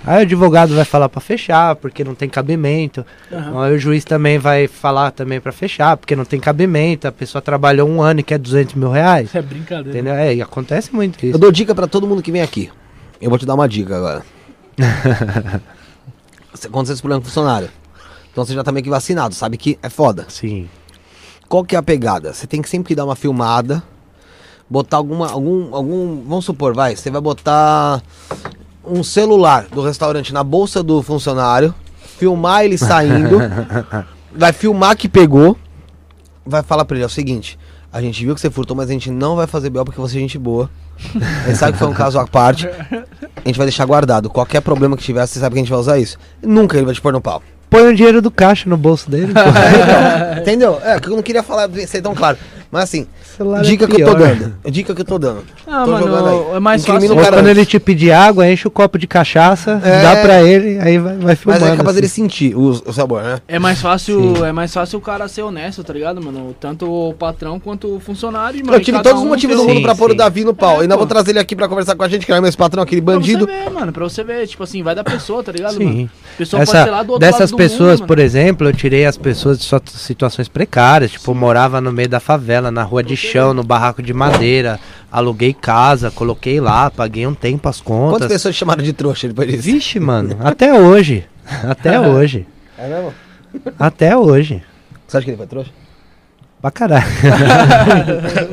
Aí o advogado vai falar pra fechar, porque não tem cabimento. Uhum. Aí o juiz também vai falar também pra fechar, porque não tem cabimento. A pessoa trabalhou um ano e quer 200 mil reais. É brincadeira. Entendeu? É, e acontece muito isso. Eu dou dica pra todo mundo que vem aqui. Eu vou te dar uma dica agora. Quando você se problema com funcionário, então você já tá meio que vacinado, sabe que é foda. Sim. Qual que é a pegada? Você tem que sempre dar uma filmada, botar algum, vamos supor, você vai botar um celular do restaurante na bolsa do funcionário, filmar ele saindo, vai filmar que pegou, vai falar pra ele, é o seguinte, a gente viu que você furtou, mas a gente não vai fazer BO porque você é gente boa, a gente sabe que foi um caso à parte, a gente vai deixar guardado, qualquer problema que tiver, você sabe que a gente vai usar isso, nunca ele vai te pôr no pau. Põe o dinheiro do caixa no bolso dele. Então, entendeu? É, que eu não queria falar, ser tão claro. Mas assim, dica que eu tô dando. Dica que eu tô dando. Ah, tô mano, é mais fácil. Quando ele te pedir água, enche o copo de cachaça, dá pra ele, aí vai filmando. Mas é capaz dele sentir o sabor, né? É mais fácil o cara ser honesto, tá ligado, mano? Tanto o patrão quanto o funcionário, mano. Eu tive todos os motivos do mundo pra pôr o Davi no pau. Ainda vou trazer ele aqui pra conversar com a gente, que é esse patrão, aquele bandido. Pra você ver, mano, pra você ver. Tipo assim, vai da pessoa, tá ligado, mano? A pessoa pode ser lá do outro lado. Pessoas, por exemplo, eu tirei as pessoas de situações precárias, tipo, morava no meio da favela, na rua de chão, no barraco de madeira, aluguei casa, coloquei lá, paguei um tempo as contas. Quantas pessoas chamaram de trouxa depois disso? Vixe, mano, até hoje, até hoje. É mesmo? Até hoje. Você acha que ele foi trouxa? Pra caralho.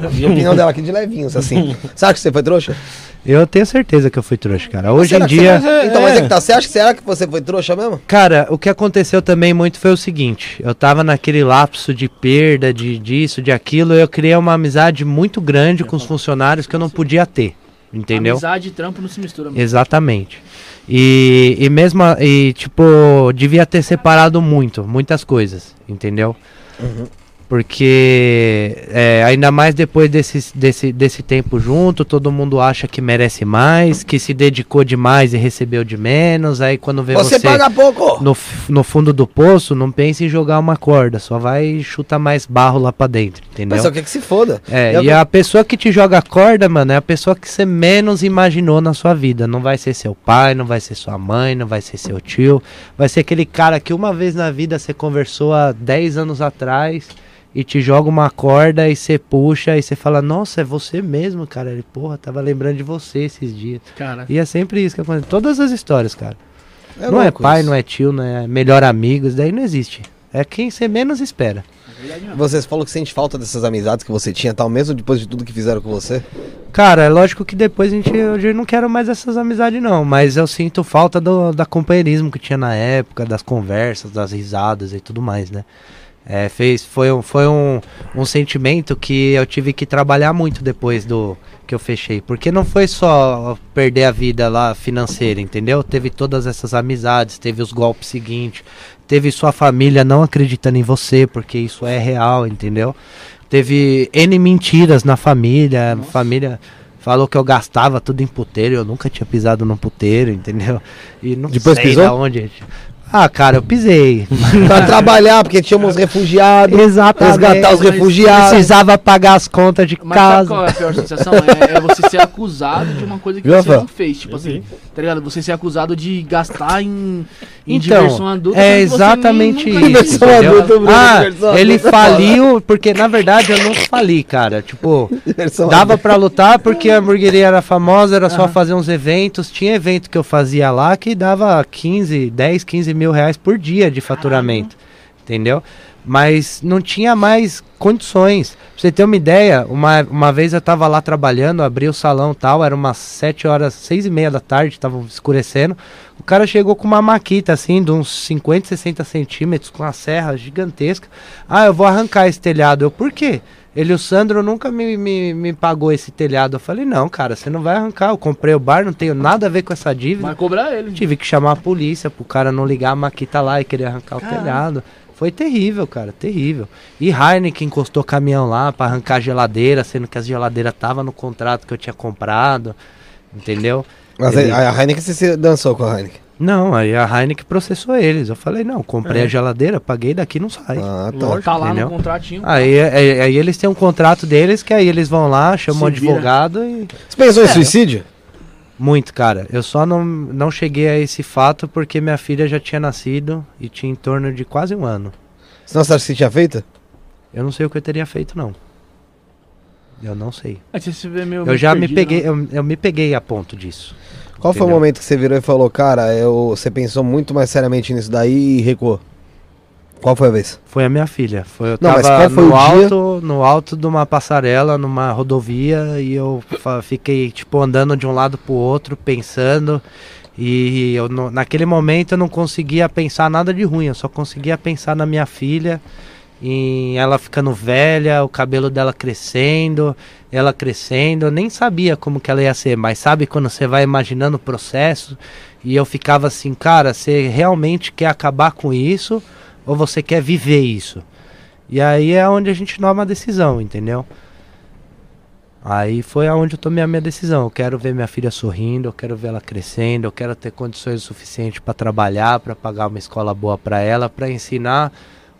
A opinião dela aqui de levinhos, assim. Sabe que você foi trouxa? Eu tenho certeza que eu fui trouxa, cara. Hoje em dia... Então, mas é que tá. Você acha que será que você foi trouxa mesmo? Cara, o que aconteceu também muito foi o seguinte. Eu tava naquele lapso de perda, de disso, de aquilo. Eu criei uma amizade muito grande com os funcionários que eu não podia ter. Entendeu? Amizade e trampo não se misturam. Exatamente. E mesmo... E, tipo, devia ter separado muitas coisas. Entendeu? Uhum. Porque ainda mais depois desse tempo junto, todo mundo acha que merece mais, que se dedicou demais e recebeu de menos. Aí quando vê você paga pouco. No fundo do poço, não pensa em jogar uma corda, só vai chutar mais barro lá pra dentro, entendeu? Mas só que se foda. A pessoa que te joga a corda, mano, é a pessoa que você menos imaginou na sua vida. Não vai ser seu pai, não vai ser sua mãe, não vai ser seu tio. Vai ser aquele cara que uma vez na vida você conversou há 10 anos atrás... E te joga uma corda e você puxa e você fala, nossa, é você mesmo, cara. Ele, porra, tava lembrando de você esses dias. Cara. E é sempre isso que acontece. Todas as histórias, cara. Não é pai, não é tio, não é melhor amigo, isso daí não existe. É quem você menos espera. Você falou que sente falta dessas amizades que você tinha, tal, mesmo depois de tudo que fizeram com você? Cara, é lógico que depois eu não quero mais essas amizades, não. Mas eu sinto falta do companheirismo que tinha na época, das conversas, das risadas e tudo mais, né? Foi um sentimento que eu tive que trabalhar muito depois do que eu fechei. Porque não foi só perder a vida lá financeira, entendeu? Teve todas essas amizades, teve os golpes seguintes, teve sua família não acreditando em você, porque isso é real, entendeu? Teve N mentiras na família. Nossa. Família... Falou que eu gastava tudo em puteiro, eu nunca tinha pisado num puteiro, entendeu? E não sei de onde. Ah, cara, eu pisei. Pra trabalhar, porque tinha uns refugiados. Exatamente. Resgatar os refugiados. Precisava pagar as contas de casa. Mas qual é a pior sensação? É você ser acusado de uma coisa que você não fez. Tipo assim, tá ligado? Você ser acusado de gastar em diversão adulta. É exatamente isso. Ah, ele faliu, porque na verdade eu não fali, cara. Tipo, dava pra lutar porque a hamburgueria era famosa, era só fazer uns eventos. Tinha evento que eu fazia lá que dava 10, 15 mil reais por dia de faturamento, entendeu? Mas não tinha mais condições. Pra você ter uma ideia, uma vez eu tava lá trabalhando, abri o salão e tal, era umas 6h30 da tarde, tava escurecendo, o cara chegou com uma maquita assim, de uns 50, 60 centímetros, com uma serra gigantesca. Ah, eu vou arrancar esse telhado. Eu, por quê? Ele, o Sandro, nunca me pagou esse telhado. Eu falei, não, cara, você não vai arrancar. Eu comprei o bar, não tenho nada a ver com essa dívida. Vai cobrar ele. Tive que chamar a polícia pro cara não ligar a maquita lá e querer arrancar o telhado. Foi terrível, cara, terrível. E Heineken encostou caminhão lá pra arrancar a geladeira, sendo que a geladeira tava no contrato que eu tinha comprado, entendeu? Mas ele... a Heineken, você dançou com a Heineken? Não, aí a Heineken processou eles. Eu falei, não, comprei a geladeira, paguei, daqui não sai. Ah, tá. Lógico, tá lá, entendeu? No contratinho. Aí eles têm um contrato deles, que aí eles vão lá, chamam o advogado e... Você pensou em suicídio? Muito, cara. Eu só não cheguei a esse fato porque minha filha já tinha nascido e tinha em torno de quase um ano. Senão você acha que você tinha feito? Eu não sei o que eu teria feito, não. Eu não sei. Eu já me peguei, eu me peguei a ponto disso. Qual foi o momento que você virou e falou, cara, você pensou muito mais seriamente nisso daí e recuou? Qual foi a vez? Foi a minha filha. Eu tava no alto de uma passarela, numa rodovia, e eu fiquei tipo andando de um lado pro outro, pensando, e eu, naquele momento eu não conseguia pensar nada de ruim, eu só conseguia pensar na minha filha, em ela ficando velha, o cabelo dela crescendo, ela crescendo. Eu nem sabia como que ela ia ser, mas sabe quando você vai imaginando o processo? E eu ficava assim, cara, você realmente quer acabar com isso ou você quer viver isso? E aí é onde a gente toma a decisão, entendeu? Aí foi aonde eu tomei a minha decisão. Eu quero ver minha filha sorrindo, eu quero ver ela crescendo, eu quero ter condições suficientes para trabalhar, para pagar uma escola boa para ela, para ensinar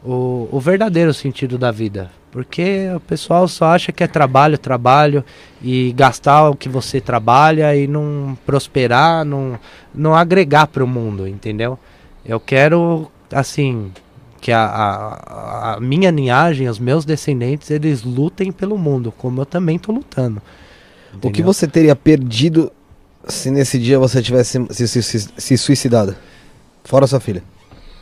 o verdadeiro sentido da vida. Porque o pessoal só acha que é trabalho, trabalho, e gastar o que você trabalha e não prosperar, não agregar para o mundo, entendeu? Eu quero, assim, que a minha linhagem, os meus descendentes, eles lutem pelo mundo, como eu também tô lutando. Entendeu? O que você teria perdido se nesse dia você tivesse se suicidado? Fora sua filha.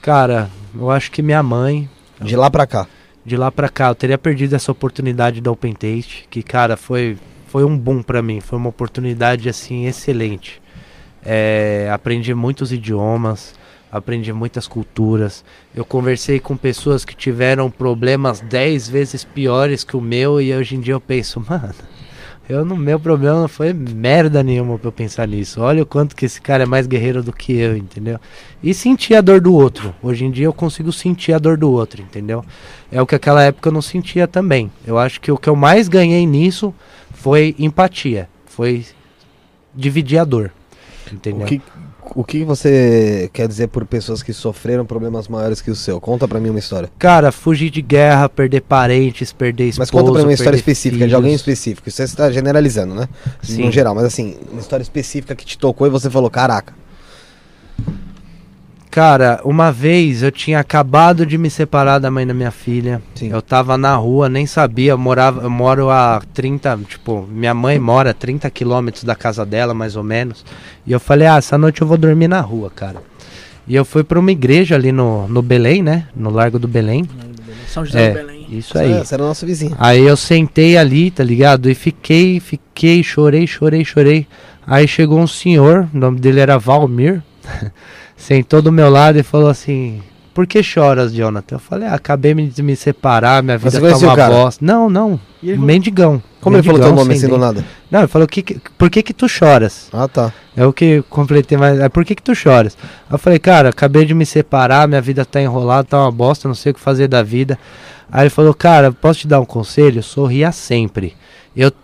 Cara, eu acho que minha mãe... De lá pra cá. De lá pra cá. Eu teria perdido essa oportunidade da Open Taste, que, cara, foi um boom pra mim. Foi uma oportunidade, assim, excelente. Aprendi muitos idiomas, aprendi muitas culturas. Eu conversei com pessoas que tiveram problemas 10 vezes piores que o meu, e hoje em dia eu penso, mano, meu problema não foi merda nenhuma pra eu pensar nisso. Olha o quanto que esse cara é mais guerreiro do que eu, entendeu? E sentir a dor do outro. Hoje em dia eu consigo sentir a dor do outro, entendeu? É o que aquela época eu não sentia também. Eu acho que o que eu mais ganhei nisso foi empatia, foi dividir a dor, entendeu? O que você quer dizer por pessoas que sofreram problemas maiores que o seu? Conta pra mim uma história. Cara, fugir de guerra, perder parentes, perder esposa. Mas conta pra mim uma história específica, filhos, de alguém específico. Isso você tá generalizando, né? Sim. No geral, mas assim, uma história específica que te tocou e você falou, caraca. Cara, uma vez eu tinha acabado de me separar da mãe da minha filha. Sim. Eu tava na rua, nem sabia, eu moro a 30, tipo, minha mãe mora a 30 quilômetros da casa dela, mais ou menos. E eu falei, essa noite eu vou dormir na rua, cara. E eu fui pra uma igreja ali no Belém, né? No Largo do Belém. São José do Belém. Isso aí. Essa era o nosso vizinho. Aí eu sentei ali, tá ligado? E fiquei, chorei. Aí chegou um senhor, o nome dele era Valmir. Sentou do meu lado e falou assim, por que choras, Jonathan? Eu falei, acabei de me separar, minha vida tá uma bosta. Não, mendigão. Como ele falou teu nome assim do nada? Não, ele falou, por que tu choras? Ah, tá. É o que completei, mas por que tu choras? Eu falei, cara, acabei de me separar, minha vida tá enrolada, tá uma bosta, não sei o que fazer da vida. Aí ele falou, cara, posso te dar um conselho? Sorria sempre.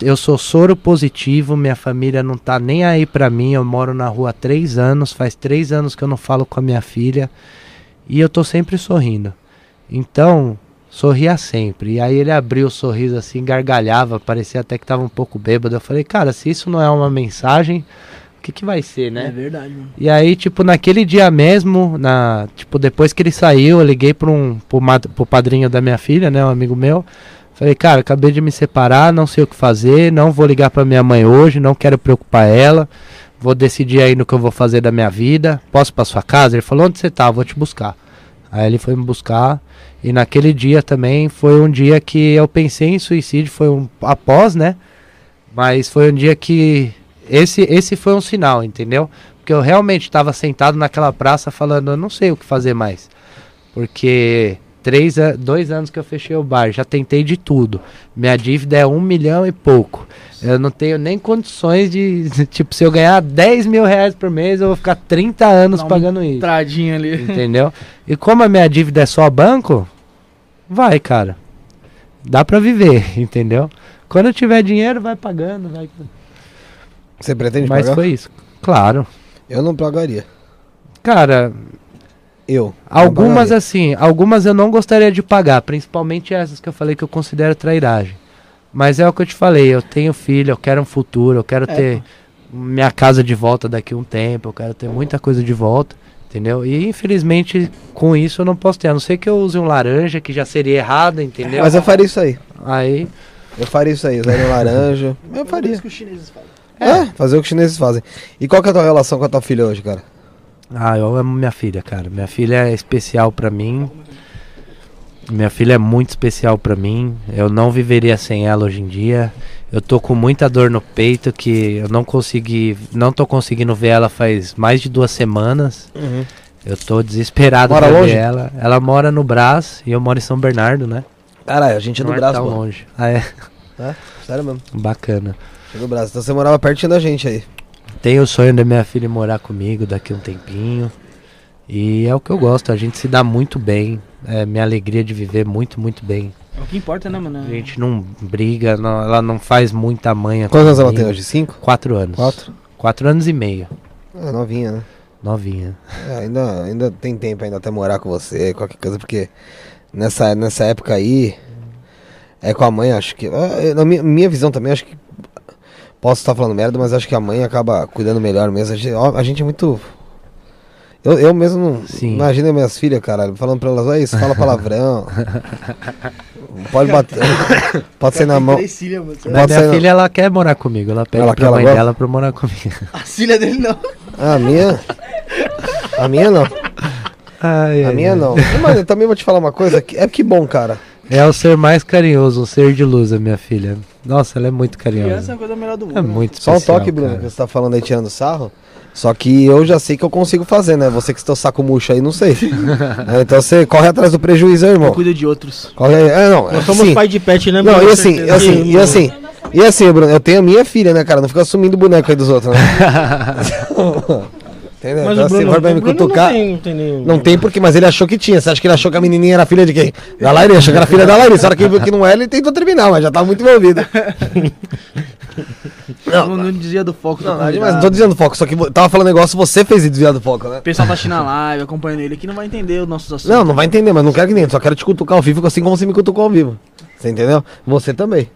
Eu sou soro positivo, minha família não tá nem aí pra mim, eu moro na rua há 3 anos, faz 3 anos que eu não falo com a minha filha, E eu tô sempre sorrindo. Então, sorria sempre. E aí ele abriu o sorriso assim, gargalhava, parecia até que tava um pouco bêbado. Eu falei, cara, se isso não é uma mensagem, o que que vai ser, né? É verdade, mano. E aí, tipo, naquele dia mesmo, depois que ele saiu, eu liguei pro padrinho da minha filha, né, um amigo meu. Falei, cara, acabei de me separar, não sei o que fazer, não vou ligar pra minha mãe hoje, não quero preocupar ela. Vou decidir aí no que eu vou fazer da minha vida. Posso ir pra sua casa? Ele falou, onde você tá? Vou te buscar. Aí ele foi me buscar. E naquele dia também foi um dia que eu pensei em suicídio. Foi após, né? Mas foi um dia que... Esse foi um sinal, entendeu? Porque eu realmente estava sentado naquela praça falando, eu não sei o que fazer mais. Porque... 2 anos que eu fechei o bar, já tentei de tudo. Minha dívida é 1 milhão e pouco. Eu não tenho nem condições de... Tipo, se eu ganhar 10 mil reais por mês, eu vou ficar 30 anos pagando isso. Tradinha ali. Entendeu? E como a minha dívida é só banco, vai, cara. Dá pra viver, entendeu? Quando eu tiver dinheiro, vai pagando. Vai... Você pretende pagar? Mas foi isso. Claro. Eu não pagaria. Cara... Algumas eu não gostaria de pagar, principalmente essas que eu falei que eu considero trairagem. Mas é o que eu te falei, eu tenho filho, eu quero um futuro, eu quero ter minha casa de volta daqui a um tempo, eu quero ter muita coisa de volta, entendeu? E infelizmente com isso eu não posso ter, a não ser que eu use um laranja, que já seria errado, entendeu? Mas eu faria isso aí. Usaria um laranja, eu faria. Fazer o que os chineses fazem. Fazer o que os chineses fazem. E qual que é a tua relação com a tua filha hoje, cara? Ah, eu amo minha filha, cara. Minha filha é especial pra mim. Minha filha é muito especial pra mim. Eu não viveria sem ela hoje em dia. Eu tô com muita dor no peito que eu não tô conseguindo ver ela faz mais de 2 semanas. Uhum. Eu tô desesperado pra ver ela. Ela mora no Brás e eu moro em São Bernardo, né? Caralho, a gente é do Brás, tá longe. Ah, é? É? Sério mesmo? Bacana. Chega do Brás. Então você morava pertinho da gente aí. Tenho o sonho da minha filha morar comigo daqui a um tempinho. E é o que eu gosto, a gente se dá muito bem. É minha alegria de viver muito, muito bem. É o que importa, né, mano? A gente não briga, não, ela não faz muita manha. Quantos anos ela tem hoje? 5? 4 anos. 4 anos e meio. Ah, novinha, né? Novinha. É, ainda tem tempo ainda até morar com você, qualquer coisa, porque nessa época aí, é com a mãe, acho que... Na minha visão também, acho que... Posso estar falando merda, mas acho que a mãe acaba cuidando melhor mesmo. A gente é muito... Eu mesmo não... Sim. Imagina minhas filhas, caralho, falando pra elas, olha isso, fala palavrão. Pode bater... Pode sair na mão. Filha, minha filha, ela quer morar comigo. Ela pede pra mãe dela pra morar comigo. A filha dele não. A minha? A minha não. Não. Mas eu também vou te falar uma coisa. É que bom, cara. É o ser mais carinhoso, um ser de luz, a minha filha. Nossa, ela é muito carinhosa. Criança é a coisa melhor do mundo. É muito especial. Só um toque, Bruno, cara. Que você tá falando aí, tirando sarro. Só que eu já sei que eu consigo fazer, né? Você que está o saco murcho aí, não sei. Então você corre atrás do prejuízo, hein, irmão? Eu cuido de outros. Corre... Nós somos assim, pai de pet, né, Bruno? Não, e assim, Bruno, eu tenho a minha filha, né, cara? Não fica assumindo o boneco aí dos outros, né? Entendeu? Mas então, o Bruno, assim, vai me cutucar. Não tem porque, mas ele achou que tinha. Você acha que ele achou que a menininha era filha de quem? Da Larissa. Achou que era filha da Larissa. A hora que ele viu que não era, ele tentou terminar, mas já tava muito envolvido. Não desvia do foco. Mas não tô dizendo foco, só que tava falando negócio, você fez desviar do foco, né? O pessoal tá assistindo a live, acompanhando ele aqui, não vai entender os nossos assuntos. Não vai entender, mas não quero que nem. Só quero te cutucar ao vivo, assim como você me cutucou ao vivo. Você entendeu? Você também.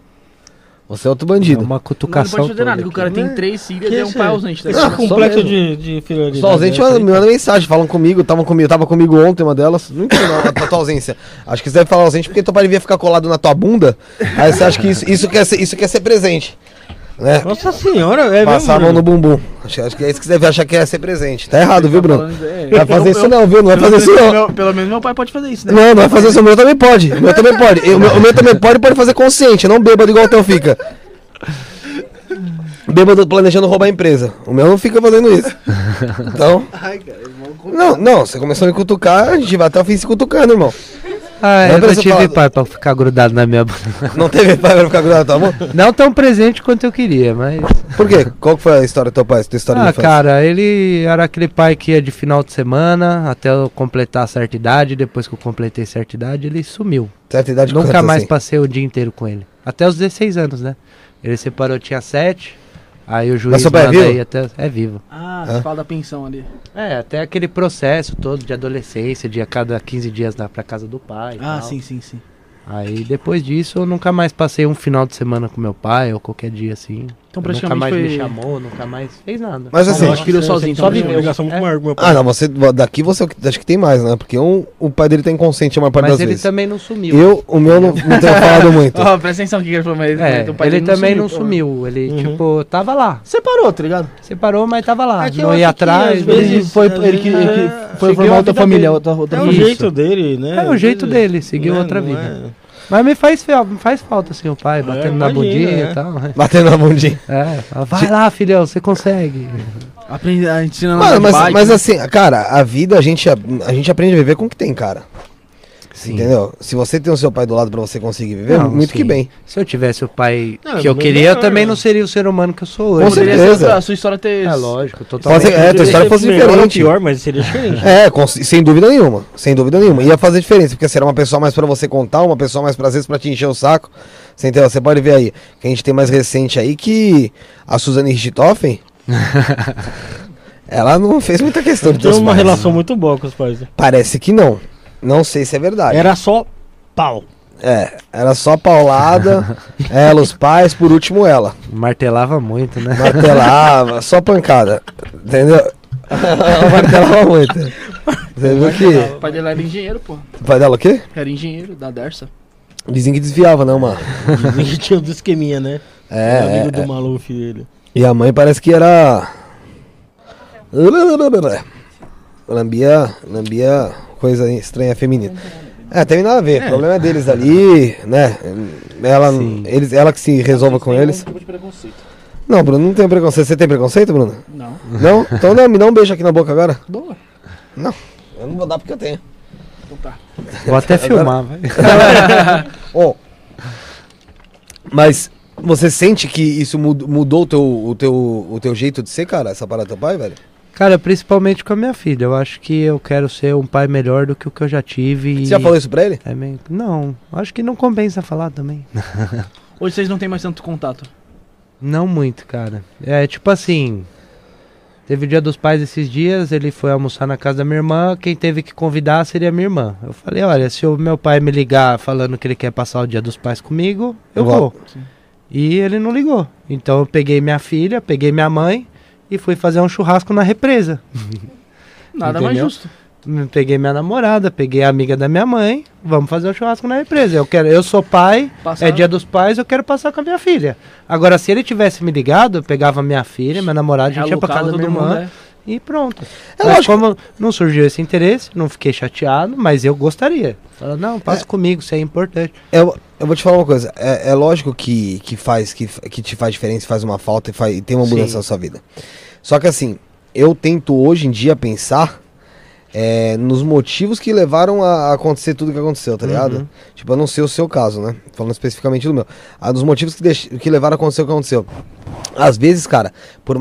Você é outro bandido. É uma cutucação. Não pode fazer nada, que o cara tem 3 filhas e é um pai ausente. Isso é complexo de filhoridade. Só ausente, me manda mensagem, falam comigo, tava comigo ontem, uma delas. Não entendo a tua ausência. Acho que você deve falar ausente porque teu pai devia ficar colado na tua bunda. Aí você acha que isso quer ser presente. Né? Nossa senhora, é passar mesmo, a mão no bumbum. Acho que é isso que você deve achar que é ser presente. Tá errado, viu, Bruno? Não vai fazer isso não, viu? Não vai fazer isso não. Pelo menos meu pai pode fazer isso, né? Não vai fazer isso, o meu também pode. O meu também pode. O meu também pode fazer consciente, não bêbado igual o teu fica. Bêbado planejando roubar a empresa. O meu não fica fazendo isso. Então. Ai, cara, não, você começou a me cutucar, a gente vai até o fim se cutucando, irmão. Ah, eu não tive pai pra ficar grudado na minha bunda. Não teve pai pra ficar grudado na tua mão? Não tão presente quanto eu queria, mas... Por quê? Qual que foi a história do teu pai? Cara, ele era aquele pai que ia de final de semana até eu completar a certa idade. Depois que eu completei certa idade, ele sumiu. Certa idade? Nunca mais passei o dia inteiro com ele. Até os 16 anos, né? Ele separou, eu tinha 7. Aí o juiz manda aí até... É vivo. Ah, você fala da pensão ali. É, até aquele processo todo de adolescência, de a cada 15 dias lá pra casa do pai. Ah, tal. Sim, sim, sim. Aí depois disso eu nunca mais passei um final de semana com meu pai ou qualquer dia assim. Então praticamente nunca mais me chamou, nunca mais fez nada. Mas assim, eu acho que ele sozinho só viveu. Ah, não, você daqui você acho que tem mais, né? Porque o pai dele tá inconsciente uma parte das vezes. Mas ele também não sumiu. O meu não tenho falado muito. Ó, presta atenção que ele falou, mas ele também não sumiu. Ele tipo tava lá. Separou, tá ligado? Separou, mas tava lá. Não ia atrás. Às vezes foi ele que foi formar outra família, outra rotina. É o jeito dele, né? É o jeito dele, seguiu outra vida. Mas me faz falta, assim, o pai, batendo na bundinha e tal. Batendo na bundinha. É, fala, vai lá, filhão, você consegue. Aprende a gente não mas assim, cara, a vida, a gente aprende a viver com o que tem, cara. Sim. Entendeu? Se você tem o seu pai do lado pra você conseguir viver, que bem. Se eu tivesse o pai que eu queria, eu também não seria o ser humano que eu sou hoje. Com certeza. A sua história ter... É lógico, totalmente. A tua história fosse diferente. Pior, mas seria diferente. Sem dúvida nenhuma. Sem dúvida nenhuma. Ia fazer diferença, porque será uma pessoa mais pra você contar, uma pessoa mais pra, às vezes, pra te encher o saco. Você entendeu? Você pode ver aí, que a gente tem mais recente aí, que a Suzane Richthofen... ela não fez muita questão de ter os pais. Tem uma relação muito boa com os pais. Parece que não. Não sei se é verdade. Era só pau. É, era só paulada, ela, os pais, por último ela. Martelava muito, né? Martelava, só pancada, entendeu? Ela martelava muito. Você viu que... O pai dela era engenheiro, pô. O pai dela o quê? Era engenheiro, da Dersa. Dizem que desviava, não, mano? Dizem que tinha um esqueminha, né? É, era amigo do Maluf, ele. E a mãe parece que era... Lambia... coisa estranha feminina. Tem nada a ver, o problema é deles ali, né? Ela que se resolva com eles. Tipo de preconceito. Não, Bruno, não tem preconceito. Você tem preconceito, Bruno? Não. Não? Então me dá um beijo aqui na boca agora. Boa. Não, eu não vou dar porque eu tenho. Então tá. Vou até filmar, vai. Mas você sente que isso mudou o teu jeito de ser, cara? Essa parada do teu pai, velho? Cara, principalmente com a minha filha. Eu acho que eu quero ser um pai melhor do que o que eu já tive. Você já falou isso pra ele? É meio... Não, acho que não compensa falar também. Hoje vocês não têm mais tanto contato? Não muito, cara. É tipo assim, teve o dia dos pais esses dias, ele foi almoçar na casa da minha irmã, quem teve que convidar seria minha irmã. Eu falei, olha, se o meu pai me ligar falando que ele quer passar o dia dos pais comigo, eu vou. Sim. E ele não ligou. Então eu peguei minha filha, peguei minha mãe, e fui fazer um churrasco na represa. Nada mais justo. Peguei minha namorada, peguei a amiga da minha mãe, vamos fazer um churrasco na represa. Eu sou pai, é dia dos pais, eu quero passar com a minha filha. Agora, se ele tivesse me ligado, eu pegava minha filha, minha namorada, a gente ia pra casa da minha irmã e pronto. Mas como não surgiu esse interesse, não fiquei chateado, mas eu gostaria. Fala, não, passa comigo, isso é importante. Eu vou te falar uma coisa, é lógico que te faz diferença, faz uma falta e tem uma mudança na sua vida. Só que assim, eu tento hoje em dia pensar nos motivos que levaram a acontecer tudo que aconteceu, tá ligado? Uhum. Tipo, eu não sei o seu caso, né? Falando especificamente do meu. Dos motivos que levaram a acontecer o que aconteceu. Às vezes, cara,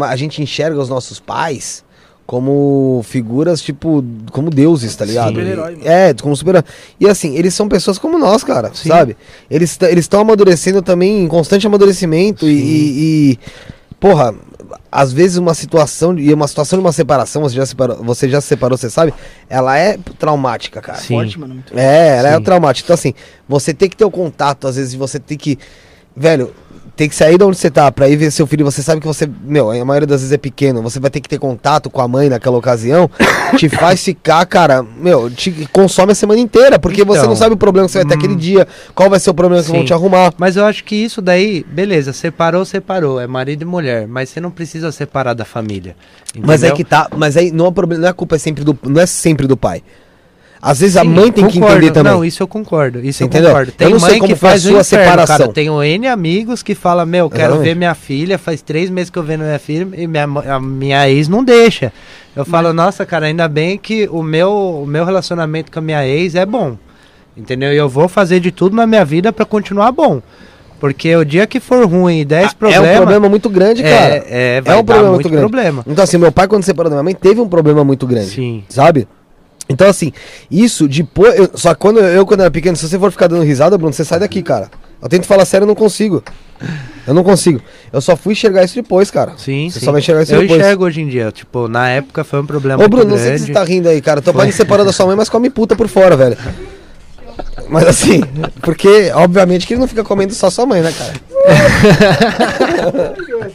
a gente enxerga os nossos pais como figuras, tipo, como deuses, tá ligado? Super-herói. Como super-herói. E assim, eles são pessoas como nós, cara, sim, sabe? Eles estão amadurecendo também, em constante amadurecimento e porra... Às vezes uma situação de uma separação, você já se separou, você sabe, ela é traumática, cara. Sim. Forte, mano, muito. Ela é traumática. Então assim, você tem que ter o contato, às vezes você tem que, velho, tem que sair de onde você tá pra ir ver seu filho, você sabe que você, a maioria das vezes é pequeno, você vai ter que ter contato com a mãe naquela ocasião, te faz ficar, cara, te consome a semana inteira, porque você não sabe o problema que você vai ter aquele dia, qual vai ser o problema que vão te arrumar. Mas eu acho que isso daí, beleza, separou, é marido e mulher, mas você não precisa separar da família, entendeu? Mas aí que tá, mas aí não é problema, não é culpa sempre do pai. Às vezes a mãe tem que entender também. Não, isso eu concordo. Isso eu concordo. Tem mãe que faz sua separação. Cara, tenho N amigos que falam, quero ver minha filha, faz 3 meses que eu vendo minha filha e a minha ex não deixa. Eu falo, nossa, cara, ainda bem que o meu relacionamento com a minha ex é bom. Entendeu? E eu vou fazer de tudo na minha vida pra continuar bom. Porque o dia que for ruim e 10 problemas... É um problema muito grande, cara. Vai dar problema muito grande. Então assim, meu pai quando separou da minha mãe teve um problema muito grande. Sim. Sabe? Então assim, isso depois... Só que quando eu era pequeno, se você for ficar dando risada, Bruno, você sai daqui, cara. Eu tento falar sério, eu não consigo. Eu não consigo. Eu só fui enxergar isso depois, cara. Sim, você sim. Só vai enxergar isso eu depois. Eu enxergo hoje em dia. Tipo, na época foi um problema. Ô, Bruno, não sei que você tá rindo aí, cara. Tô quase separando da sua mãe, mas come puta por fora, velho. Mas assim, porque obviamente que ele não fica comendo só sua mãe, né, cara?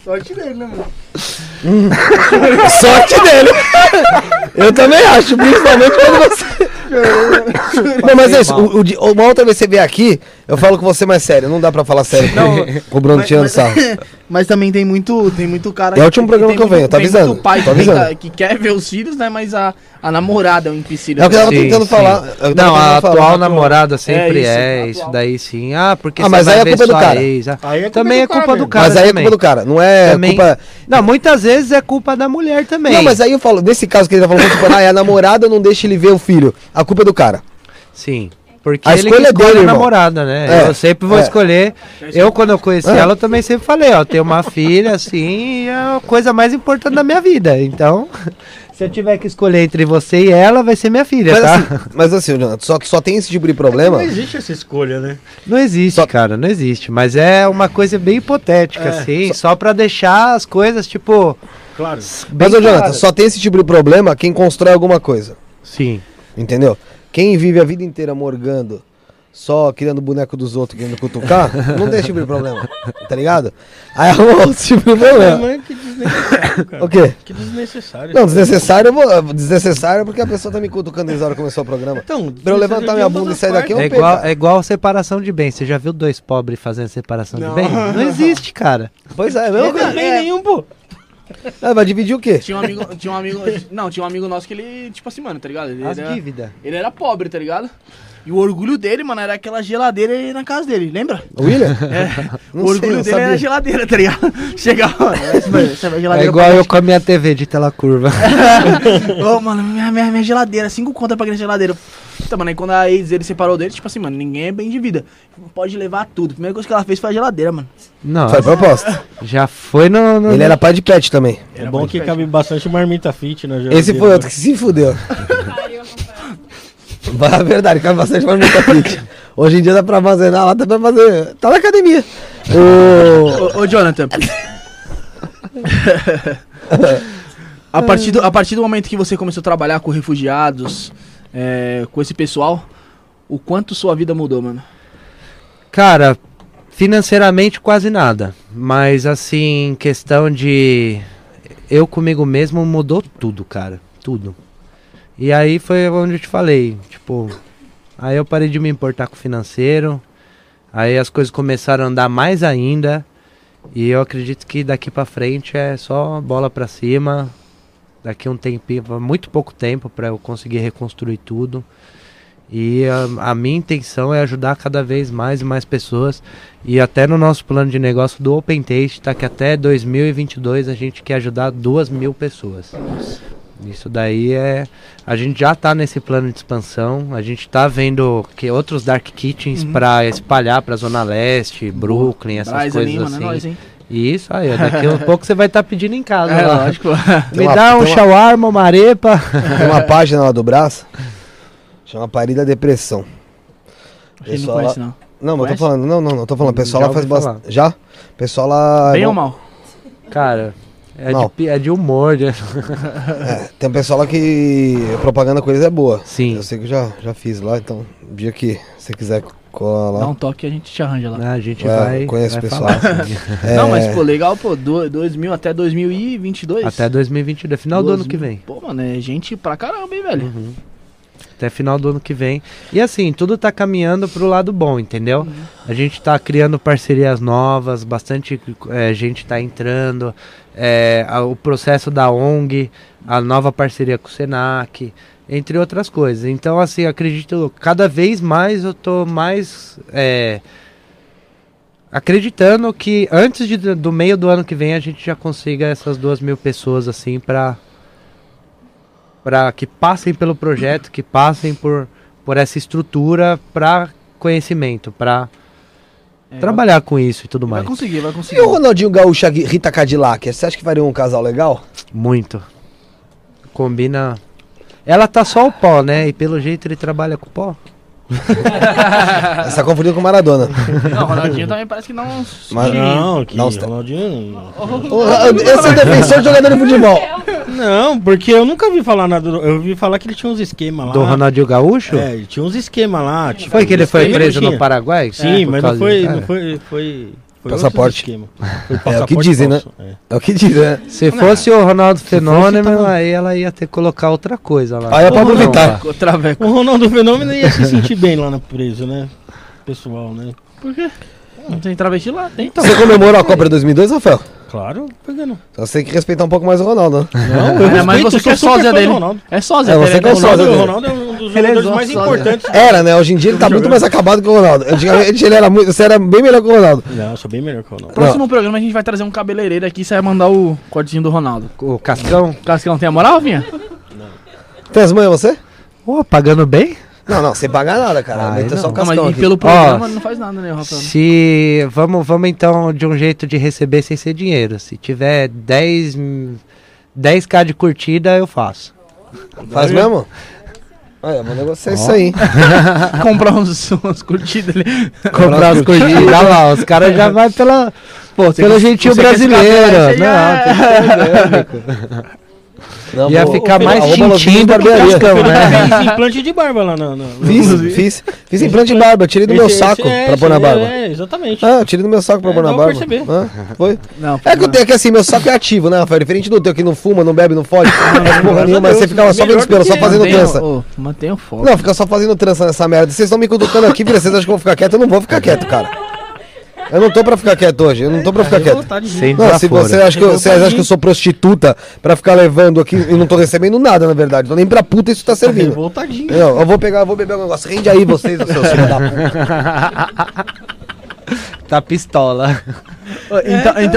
Sorte dele, né, mano? Sorte dele! Eu também acho, principalmente quando você... Não, mas é isso, uma outra vez você vier aqui, eu falo com você mais sério, não dá pra falar sério não, com o Bruno tirando sarro. Mas também tem muito cara... É o último programa que eu venho, tá avisando. Tem muito pai que quer ver os filhos, né, mas a namorada é um empecilho. É o que eu tava tentando falar. Não, a atual namorada sempre é isso daí sim. Ah, porque você vai ver sua ex. Também é culpa do cara. Mas aí é culpa do cara, não é culpa... Não, muitas vezes é culpa da mulher também. Não, mas aí eu falo, nesse caso que ele tá falando, tipo, ah, é a namorada, não deixa ele ver o filho. A culpa é do cara. Sim. Porque a ele escolha escolhe dele, a namorada, né? É, eu sempre vou escolher. Eu, quando eu conheci ela, eu também sempre falei, ó, ter uma filha, assim, é a coisa mais importante da minha vida. Então, se eu tiver que escolher entre você e ela, vai ser minha filha, mas, tá? Assim, mas assim, Jonathan, só tem esse tipo de problema... É que não existe essa escolha, né? Não existe, cara, não existe. Mas é uma coisa bem hipotética, assim, só pra deixar as coisas, tipo... Claro. Mas, ô, Jonathan, só tem esse tipo de problema quem constrói alguma coisa. Sim. Entendeu? Quem vive a vida inteira morgando, só criando boneco dos outros, querendo cutucar, não tem esse tipo de problema, tá ligado? Aí é um outro tipo de problema. Mas que desnecessário, cara. O quê? Que desnecessário. Não, desnecessário, desnecessário porque a pessoa tá me cutucando desde a hora que começou o programa. Então, pra eu levantar minha bunda e sair daqui, eu é igual separação de bens. Você já viu dois pobres fazendo separação de bens? Não existe, cara. Pois é, não tem bem nenhum, pô. Ah, vai dividir o quê? Tinha um amigo nosso que ele, tipo assim, mano, tá ligado? Ele era pobre, tá ligado? E o orgulho dele, mano, era aquela geladeira aí na casa dele, lembra? O William? É. Não o orgulho dele era a geladeira, tá ligado? Chegava, é igual eu com a minha TV de tela curva. Ô, mano, minha geladeira, 5 conto pra aquela geladeira. Então, mano, aí quando a ex dele separou dele, tipo assim, mano, ninguém é bem de vida. Pode levar tudo. A primeira coisa que ela fez foi a geladeira, mano. Não. Foi proposta. Já foi no... Ele era pai de pet também. Era é bom que cabe bastante marmita fit na geladeira. Esse foi outro que se fudeu. É verdade, cabe bastante marmita fit. Hoje em dia dá pra armazenar lá, dá pra fazer... Tá na academia. Ô, Jonathan. a partir do momento que você começou a trabalhar com refugiados, com esse pessoal, o quanto sua vida mudou, mano? Cara, financeiramente quase nada. Mas assim, questão de... Eu comigo mesmo mudou tudo, cara. Tudo. E aí foi onde eu te falei, tipo, aí eu parei de me importar com o financeiro, aí as coisas começaram a andar mais ainda, e eu acredito que daqui pra frente é só bola pra cima, daqui um tempinho, muito pouco tempo pra eu conseguir reconstruir tudo, e a minha intenção é ajudar cada vez mais e mais pessoas, e até no nosso plano de negócio do Open Taste, tá que até 2022 a gente quer ajudar 2.000 pessoas. Isso daí é... A gente já tá nesse plano de expansão. A gente tá vendo que outros dark kitchens pra espalhar pra Zona Leste, Brooklyn, essas Brás coisas ali, assim. Mano, é nóis, hein? Isso aí, daqui a um pouco você vai estar pedindo em casa. É, lá. Lógico. Me dá um shawarma, uma arepa. Tem uma página lá do Brás, chama Parida Depressão. Ele não conhece, lá... Não, mas eu tô falando, não tô falando. Pessoal já lá faz bastante... Já? Pessoal lá... Bem ou mal? Cara... É de humor. Tem um pessoal lá que a propaganda com eles é boa. Sim. Eu sei que eu já fiz lá, então, um dia que você quiser colar lá. Dá um toque e a gente te arranja lá. A gente vai. Conhece o pessoal. Assim. Não, mas pô, legal, pô, 2000 até 2022. Até 2022, final do ano que vem. Pô, mano, é gente pra caramba, hein, velho. Uhum. Até final do ano que vem. E assim, tudo tá caminhando pro lado bom, entendeu? Uhum. A gente tá criando parcerias novas, bastante gente tá entrando, o processo da ONG, a nova parceria com o Senac, entre outras coisas. Então assim, eu acredito, cada vez mais eu tô mais acreditando que antes do meio do ano que vem a gente já consiga essas 2.000 pessoas assim para que passem pelo projeto, que passem por essa estrutura para conhecimento, para trabalhar com isso e tudo mais. Vai conseguir. E o Ronaldinho Gaúcho, Rita Cadillac, você acha que faria um casal legal? Muito. Combina... Ela tá só o pó, né? E pelo jeito ele trabalha com pó. Você tá confundido com o Maradona. Não, o Ronaldinho também parece que não... Mas não, que não, Ronaldinho... Eu sou defensor de jogador de futebol. Não, porque eu nunca ouvi falar nada... Eu ouvi falar que ele tinha uns esquemas lá. Do Ronaldinho Gaúcho? É, ele tinha uns esquemas lá. Tipo, foi que ele foi preso no Paraguai? Sim, mas não foi... Passaporte. É o que dizem, né? É o que dizem, né? Se fosse o Ronaldo Fenômeno, aí ela ia ter que colocar outra coisa lá. Aí é pra aproveitar. O Ronaldo Fenômeno ia se sentir bem lá na presa, né? Pessoal, né? Por quê? Não tem travesti lá, tem. Então. Você comemorou a Copa de 2002, Rafael? Claro, por que não? Só você tem que respeitar um pouco mais o Ronaldo, né? Não, eu mas você que é sósia dele. É sósia dele. Você que é sósia dele. O Ronaldo é um dos jogadores mais importantes. Era, né? Hoje em dia ele tá muito mais acabado que o Ronaldo. Antigamente ele era muito... Você era bem melhor que o Ronaldo. Não, eu sou bem melhor que o Ronaldo. Próximo programa a gente vai trazer um cabeleireiro aqui, você vai mandar o cortezinho do Ronaldo. O Cascão. O Cascão tem a moral, Vinha? Não. Tesmanha, você? Ô, pagando bem? Não, não, sem pagar nada, cara. Então só o Cascão. Mas pelo programa não faz nada, né, Rafael? Se... Vamos então de um jeito de receber sem ser dinheiro. Se tiver 10k de curtida, eu faço. Faz mesmo? Olha, vou negociar isso aí. Comprar umas curtidas ali. Comprar as curtidas. Olha lá, os caras já vai pelo gentil brasileiro. Não, não, ia ficar mais tintinho da barbearia, né? Fiz implante de barba lá na... Fiz implante de barba, tirei do meu saco pra pôr na barba. É, exatamente. Ah, tirei do meu saco pra pôr na barba. Ah, foi? Não, foi. É que eu tenho que assim, meu saco é ativo, né, Rafael? Diferente do teu que não fuma, não bebe, não fode, porra nenhuma, mas você ficava só vendo espelho, só fazendo trança. Mantenha o foco. Não, fica só fazendo trança nessa merda. Vocês estão me cutucando aqui, vocês acham que eu vou ficar quieto? Eu não vou ficar quieto, cara. Eu não tô pra ficar quieto hoje, eu não tô pra ficar quieto. Não, se você acha que eu sou prostituta pra ficar levando aqui, eu não tô recebendo nada, na verdade. Não, nem pra puta isso tá servindo. Revoltadinho. Eu vou pegar, eu vou beber um negócio. Rende aí vocês, seus filhos da puta. Tá pistola.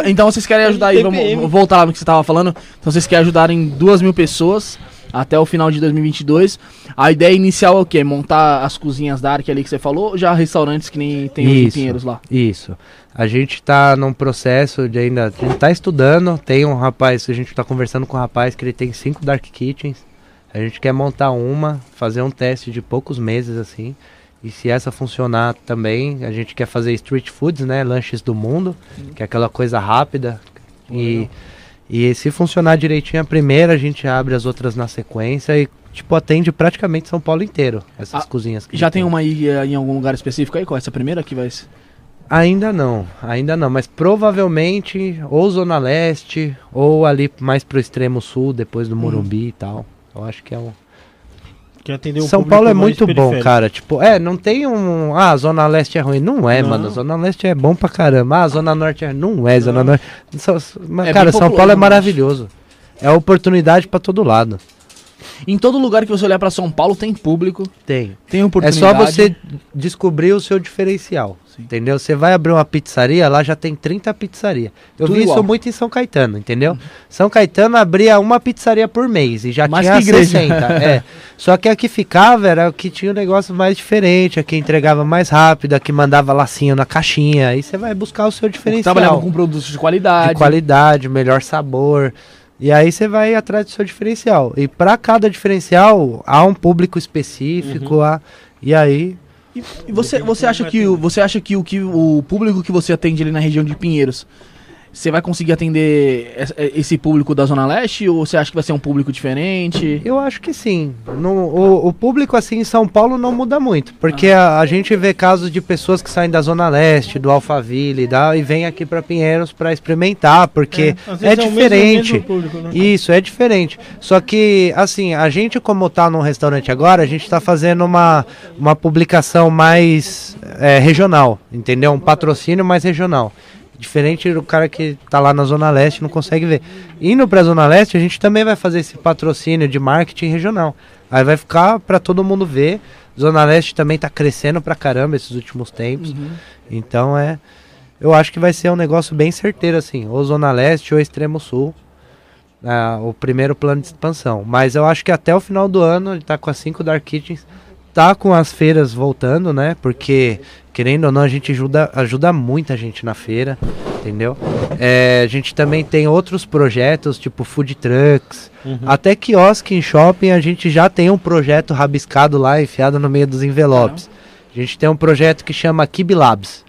Então vocês querem ajudar aí, vamos voltar lá no que você tava falando. Então vocês querem ajudar em 2.000 pessoas até o final de 2022. A ideia inicial é o quê? Montar as cozinhas da Arca ali que você falou, já restaurantes que nem tem os Pinheiros lá? Isso. A gente tá num processo de ainda... A gente tá estudando, tem um rapaz, a gente tá conversando com um rapaz que ele tem 5 Dark Kitchens. A gente quer montar uma, fazer um teste de poucos meses assim. E se essa funcionar também, a gente quer fazer street foods, né? Lanches do mundo, que é aquela coisa rápida. E se funcionar direitinho a primeira, a gente abre as outras na sequência e, tipo, atende praticamente São Paulo inteiro, essas cozinhas. Que já tem uma aí em algum lugar específico aí? Qual é essa primeira que vai ser? Ainda não, mas provavelmente ou Zona Leste ou ali mais pro extremo sul, depois do Morumbi e tal. Eu acho que é um... São Paulo é muito bom, cara. Tipo, não tem um... Ah, Zona Leste é ruim. Não é, mano. Zona Leste é bom pra caramba. Ah, Zona Norte é... Não é, Zona Norte... Mas, cara, São Paulo é maravilhoso. É oportunidade pra todo lado. Em todo lugar que você olhar pra São Paulo, tem público. Tem oportunidade. É só você descobrir o seu diferencial. Sim. Entendeu? Você vai abrir uma pizzaria, lá já tem 30 pizzarias. Eu vi isso muito em São Caetano, entendeu? São Caetano abria uma pizzaria por mês e já tinha 60. Só que a que ficava era a que tinha um negócio mais diferente, a que entregava mais rápido, a que mandava lacinho na caixinha. Aí você vai buscar o seu diferencial. Trabalhava com produtos de qualidade. De qualidade, melhor sabor... E aí você vai atrás do seu diferencial. E para cada diferencial, há um público específico. E aí... E você acha que o público que você atende ali na região de Pinheiros, você vai conseguir atender esse público da Zona Leste? Ou você acha que vai ser um público diferente? Eu acho que sim. O público assim em São Paulo não muda muito. Porque a gente vê casos de pessoas que saem da Zona Leste, do Alphaville e vêm aqui para Pinheiros para experimentar. Porque é diferente. Mesmo público, né? Isso, é diferente. Só que, assim, a gente como tá num restaurante agora, a gente tá fazendo uma publicação mais regional. Entendeu? Um patrocínio mais regional. Diferente do cara que tá lá na Zona Leste, não consegue ver. Indo pra Zona Leste, a gente também vai fazer esse patrocínio de marketing regional. Aí vai ficar pra todo mundo ver. Zona Leste também tá crescendo pra caramba esses últimos tempos. Então eu acho que vai ser um negócio bem certeiro assim. Ou Zona Leste ou Extremo Sul. O primeiro plano de expansão. Mas eu acho que até o final do ano, ele tá com as 5 Dark Kitchens. Tá com as feiras voltando, né? Porque, querendo ou não, a gente ajuda muita gente na feira, entendeu? A gente também tem outros projetos, tipo food trucks, até quiosque em shopping, a gente já tem um projeto rabiscado lá, enfiado no meio dos envelopes. A gente tem um projeto que chama Kib Labs,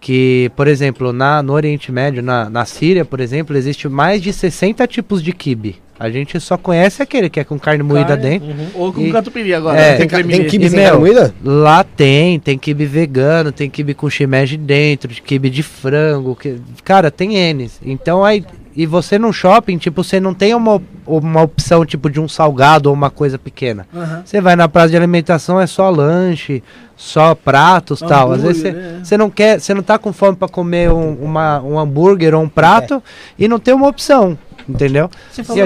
que, por exemplo, no Oriente Médio, na Síria, por exemplo, existe mais de 60 tipos de kibe. A gente só conhece aquele que é com carne moída dentro. Uhum. Ou com catupiry agora. É, tem kibe sem carne moída? Lá tem kibe vegano, tem kibe com shimeji dentro, kibe de frango. Cara, tem N. Então aí... E você num shopping, tipo, você não tem uma opção, tipo, de um salgado ou uma coisa pequena. Uhum. Você vai na praça de alimentação, é só lanche, só pratos e tal. Às vezes você não quer, você não tá com fome para comer um hambúrguer ou um prato e não tem uma opção, entendeu? Você falou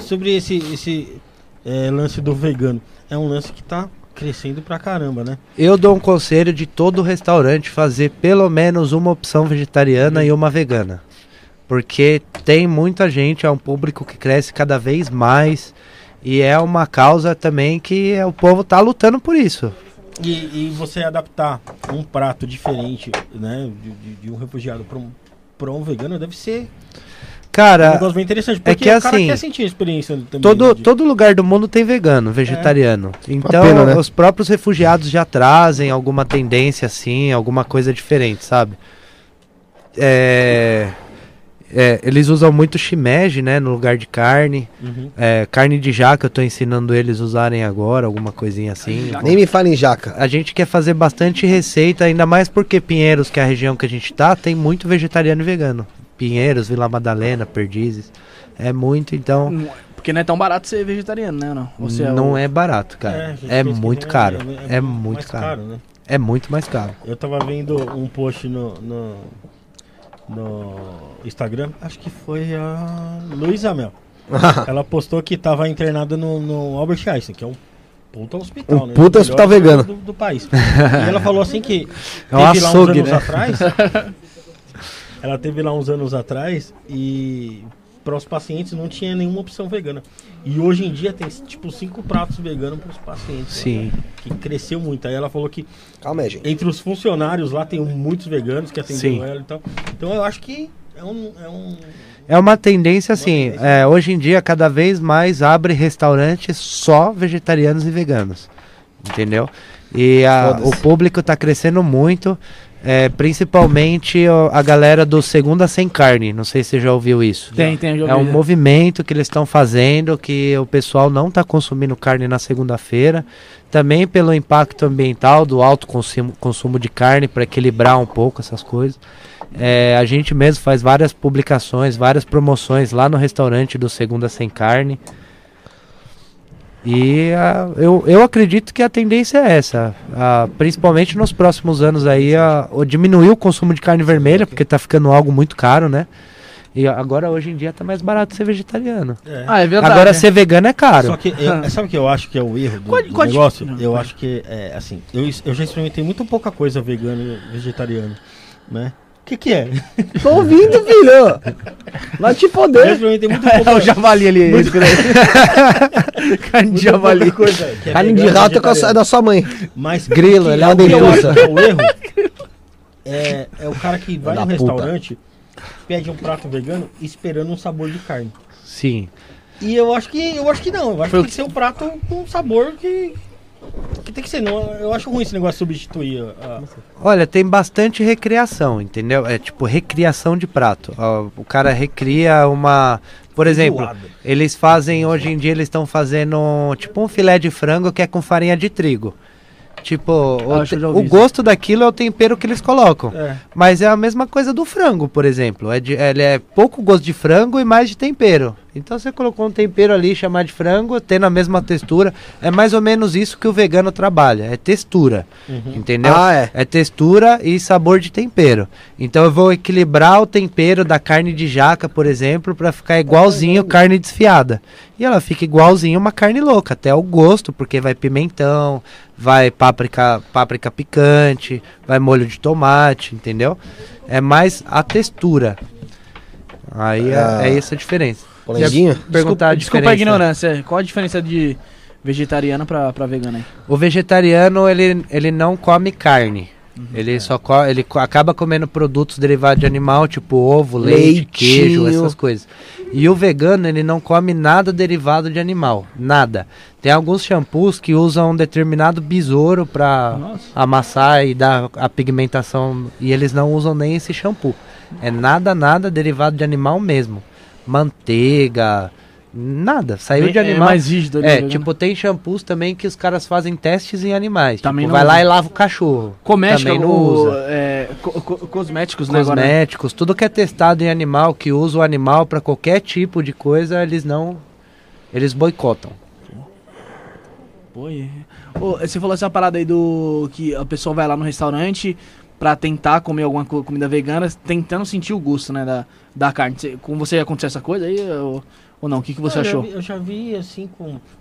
sobre esse lance do vegano. É um lance que tá crescendo pra caramba, né? Eu dou um conselho de todo restaurante fazer pelo menos uma opção vegetariana e uma vegana. Porque tem muita gente, é um público que cresce cada vez mais e é uma causa também que o povo tá lutando por isso. E você adaptar um prato diferente, né, de um refugiado para um vegano deve ser... Cara, um negócio bem interessante, porque o cara quer sentir a experiência também. Todo lugar do mundo tem vegano, vegetariano. Então, pena, né? Os próprios refugiados já trazem alguma tendência assim, alguma coisa diferente, sabe? Eles usam muito shimeji, né, no lugar de carne. Uhum. Carne de jaca, eu tô ensinando eles usarem agora, alguma coisinha assim. Nem me fala em jaca. A gente quer fazer bastante receita, ainda mais porque Pinheiros, que é a região que a gente tá, tem muito vegetariano e vegano. Pinheiros, Vila Madalena, Perdizes. É muito, então... Porque não é tão barato ser vegetariano, né? Não, ou seja, não é barato, cara. É muito caro. É muito caro, né? É muito mais caro. Eu tava vendo um post no Instagram, acho que foi a Luísa Mel. Ela postou que estava internada no Albert Einstein, que é um puta hospital, né? Puta hospital vegano do país. E ela falou assim que ela teve lá uns anos atrás e para os pacientes não tinha nenhuma opção vegana. E hoje em dia tem tipo 5 pratos veganos para os pacientes. Sim. Né? Que cresceu muito. Aí ela falou que entre os funcionários lá tem muitos veganos que atendem ela e tal. Então eu acho que é uma tendência assim. Hoje em dia cada vez mais abre restaurantes só vegetarianos e veganos. Entendeu? E o público está crescendo muito. Principalmente a galera do Segunda Sem Carne, não sei se você já ouviu isso. Tem, já ouvi. É um movimento que eles estão fazendo, que o pessoal não está consumindo carne na segunda-feira, também pelo impacto ambiental do alto consumo de carne, para equilibrar um pouco essas coisas. A gente mesmo faz várias publicações, várias promoções lá no restaurante do Segunda Sem Carne. E eu acredito que a tendência é essa, principalmente nos próximos anos aí, diminuiu o consumo de carne vermelha, porque tá ficando algo muito caro, né? E agora hoje em dia tá mais barato ser vegetariano. É verdade. Agora ser vegano é caro. Só que sabe o que eu acho que é o erro do negócio? Eu acho que assim, eu já experimentei muito pouca coisa vegana e vegetariana, né? O que é? Tô ouvindo, filho. Vai te foder. O javali ali. Carne de javali. Carne de rato é da sua mãe. Mas grilo, ele é uma delícia. O erro é o cara que vai no restaurante, pede um prato vegano esperando um sabor de carne. Sim. E eu acho que não. Eu acho que tem que ser um prato com sabor que tem que ser, não, eu acho ruim esse negócio de substituir. Olha, tem bastante recriação, entendeu? É tipo recriação de prato. O cara recria uma... Por exemplo, eles fazem, hoje em dia eles estão fazendo tipo um filé de frango que é com farinha de trigo. Tipo, o gosto daquilo é o tempero que eles colocam. Mas é a mesma coisa do frango, por exemplo. Ele é pouco gosto de frango e mais de tempero. Então você colocou um tempero ali, chamar de frango, tendo a mesma textura. É mais ou menos isso que o vegano trabalha. É textura, entendeu? É textura e sabor de tempero. Então eu vou equilibrar o tempero da carne de jaca, por exemplo, para ficar igualzinho carne desfiada. E ela fica igualzinho uma carne louca, até o gosto, porque vai pimentão, vai páprica picante, vai molho de tomate, entendeu? É mais a textura. Aí é essa a diferença. Desculpa a ignorância, qual a diferença de vegetariano para vegano aí? O vegetariano, ele não come carne. Ele acaba comendo produtos derivados de animal, tipo ovo, leite, queijo, essas coisas. E o vegano, ele não come nada derivado de animal, nada. Tem alguns shampoos que usam um determinado besouro para amassar e dar a pigmentação, e eles não usam nem esse shampoo. É nada derivado de animal mesmo. Manteiga, nada, saiu de animal. É mais rígido ali, tipo, tem shampoos também que os caras fazem testes em animais. Também tipo, vai lá e lava o cachorro. Também não usa. Cosméticos, né? Cosméticos, tudo que é testado em animal, que usa o animal pra qualquer tipo de coisa, eles não... Eles boicotam. Você falou essa parada aí do... Que a pessoa vai lá no restaurante pra tentar comer alguma comida vegana, tentando sentir o gosto, né, da carne. Com você aconteceu essa coisa aí, ou não? O que que você achou? Eu já vi, assim,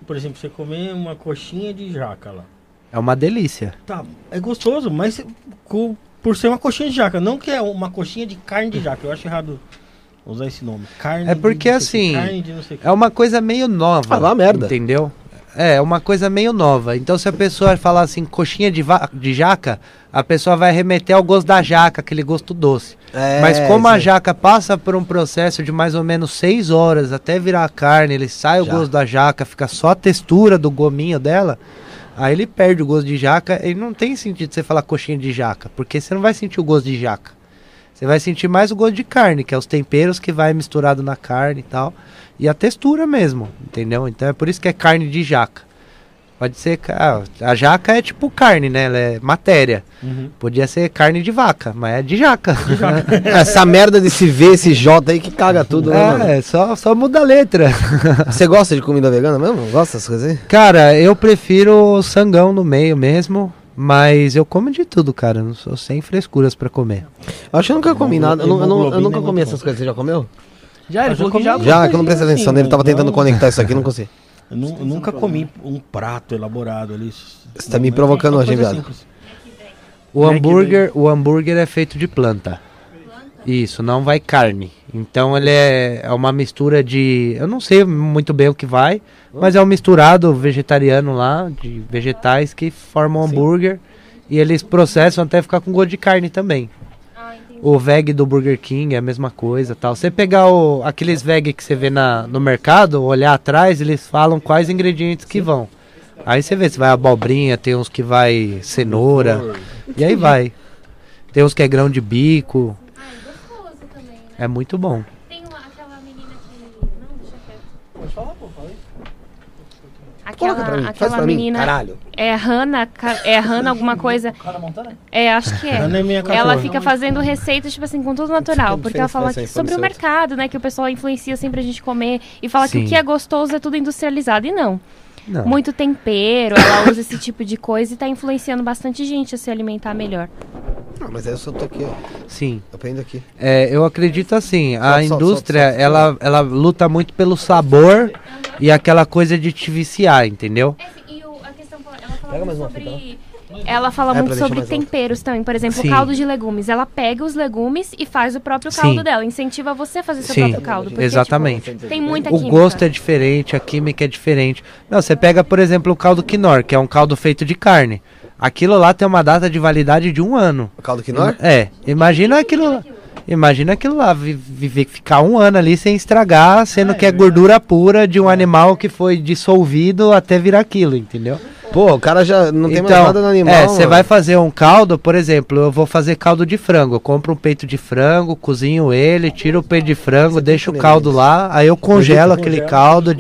por exemplo, você comer uma coxinha de jaca lá. É uma delícia. Tá, é gostoso, mas por ser uma coxinha de jaca, não que é uma coxinha de carne de jaca. Eu acho errado usar esse nome. Carne é uma coisa meio nova. Ah, lá, merda. Entendeu? É uma coisa meio nova. Então, se a pessoa falar assim, coxinha de jaca, a pessoa vai remeter ao gosto da jaca, aquele gosto doce. Mas como a jaca passa por um processo de mais ou menos 6 horas até virar a carne, ele sai o gosto da jaca, fica só a textura do gominho dela, aí ele perde o gosto de jaca. E não tem sentido você falar coxinha de jaca, porque você não vai sentir o gosto de jaca. Você vai sentir mais o gosto de carne, que é os temperos que vai misturado na carne e tal. E a textura mesmo, entendeu? Então é por isso que é carne de jaca. Pode ser... A jaca é tipo carne, né? Ela é matéria. Uhum. Podia ser carne de vaca, mas é de jaca. Essa merda desse V, esse J aí que caga tudo, né, mano? Só muda a letra. Você gosta de comida vegana mesmo? Gosta dessas coisas aí? Cara, eu prefiro sangão no meio mesmo. Mas eu como de tudo, cara. Eu não sou sem frescuras pra comer. Acho que eu nunca comi nada. Eu nunca comi essas coisas. Você já comeu? Já, que eu não prestei atenção nele. Tava tentando conectar isso aqui, não consegui. Eu nunca comi um prato elaborado ali. Você tá me provocando hoje, viado. O hambúrguer é feito de planta. Isso, não vai carne. Então ele é uma mistura de... Eu não sei muito bem o que vai, mas é um misturado vegetariano lá, de vegetais que formam hambúrguer. E eles processam até ficar com gosto de carne também. O veg do Burger King é a mesma coisa, tal. Você pegar aqueles veg que você vê no mercado, olhar atrás, eles falam quais ingredientes que vão. Aí você vê se vai abobrinha, tem uns que vai cenoura, e aí vai. Tem uns que é grão de bico... É muito bom. Tem aquela menina que... Não, deixa quieto. Pode falar, pô, fala aí. Aquela menina... Caralho. É Hannah alguma coisa... Hannah Montana? É, acho que é. Hannah é minha cachorra. Ela fica fazendo receitas, tipo assim, com tudo natural. Porque ela fala sobre o mercado, né? Que o pessoal influencia sempre a gente comer. E fala que o que é gostoso é tudo industrializado. E não. Muito tempero, ela usa esse tipo de coisa e tá influenciando bastante gente a se alimentar melhor. Não, mas eu só tô aqui, ó. Sim. Eu aprendo aqui. Eu acredito assim, a indústria, ela luta muito pelo sabor e aquela coisa de te viciar, entendeu? A questão, ela fala muito sobre temperos também, por exemplo, caldo de legumes. Ela pega os legumes e faz o próprio caldo dela, incentiva você a fazer seu próprio caldo. Porque, exatamente. Tipo, tem muita química. O gosto é diferente, a química é diferente. Não, você pega, por exemplo, o caldo quinor, que é um caldo feito de carne. Aquilo lá tem uma data de validade de 1 ano. O caldo quinor? É. Imagina aquilo lá, ficar 1 ano ali sem estragar, sendo que é gordura pura de um animal que foi dissolvido até virar aquilo, entendeu? Pô, o cara já não tem mais nada no animal. Você vai fazer um caldo, por exemplo, eu vou fazer caldo de frango. Eu compro um peito de frango, cozinho ele, tiro o peito de frango, deixo o caldo lá, aí eu congelo aquele caldo.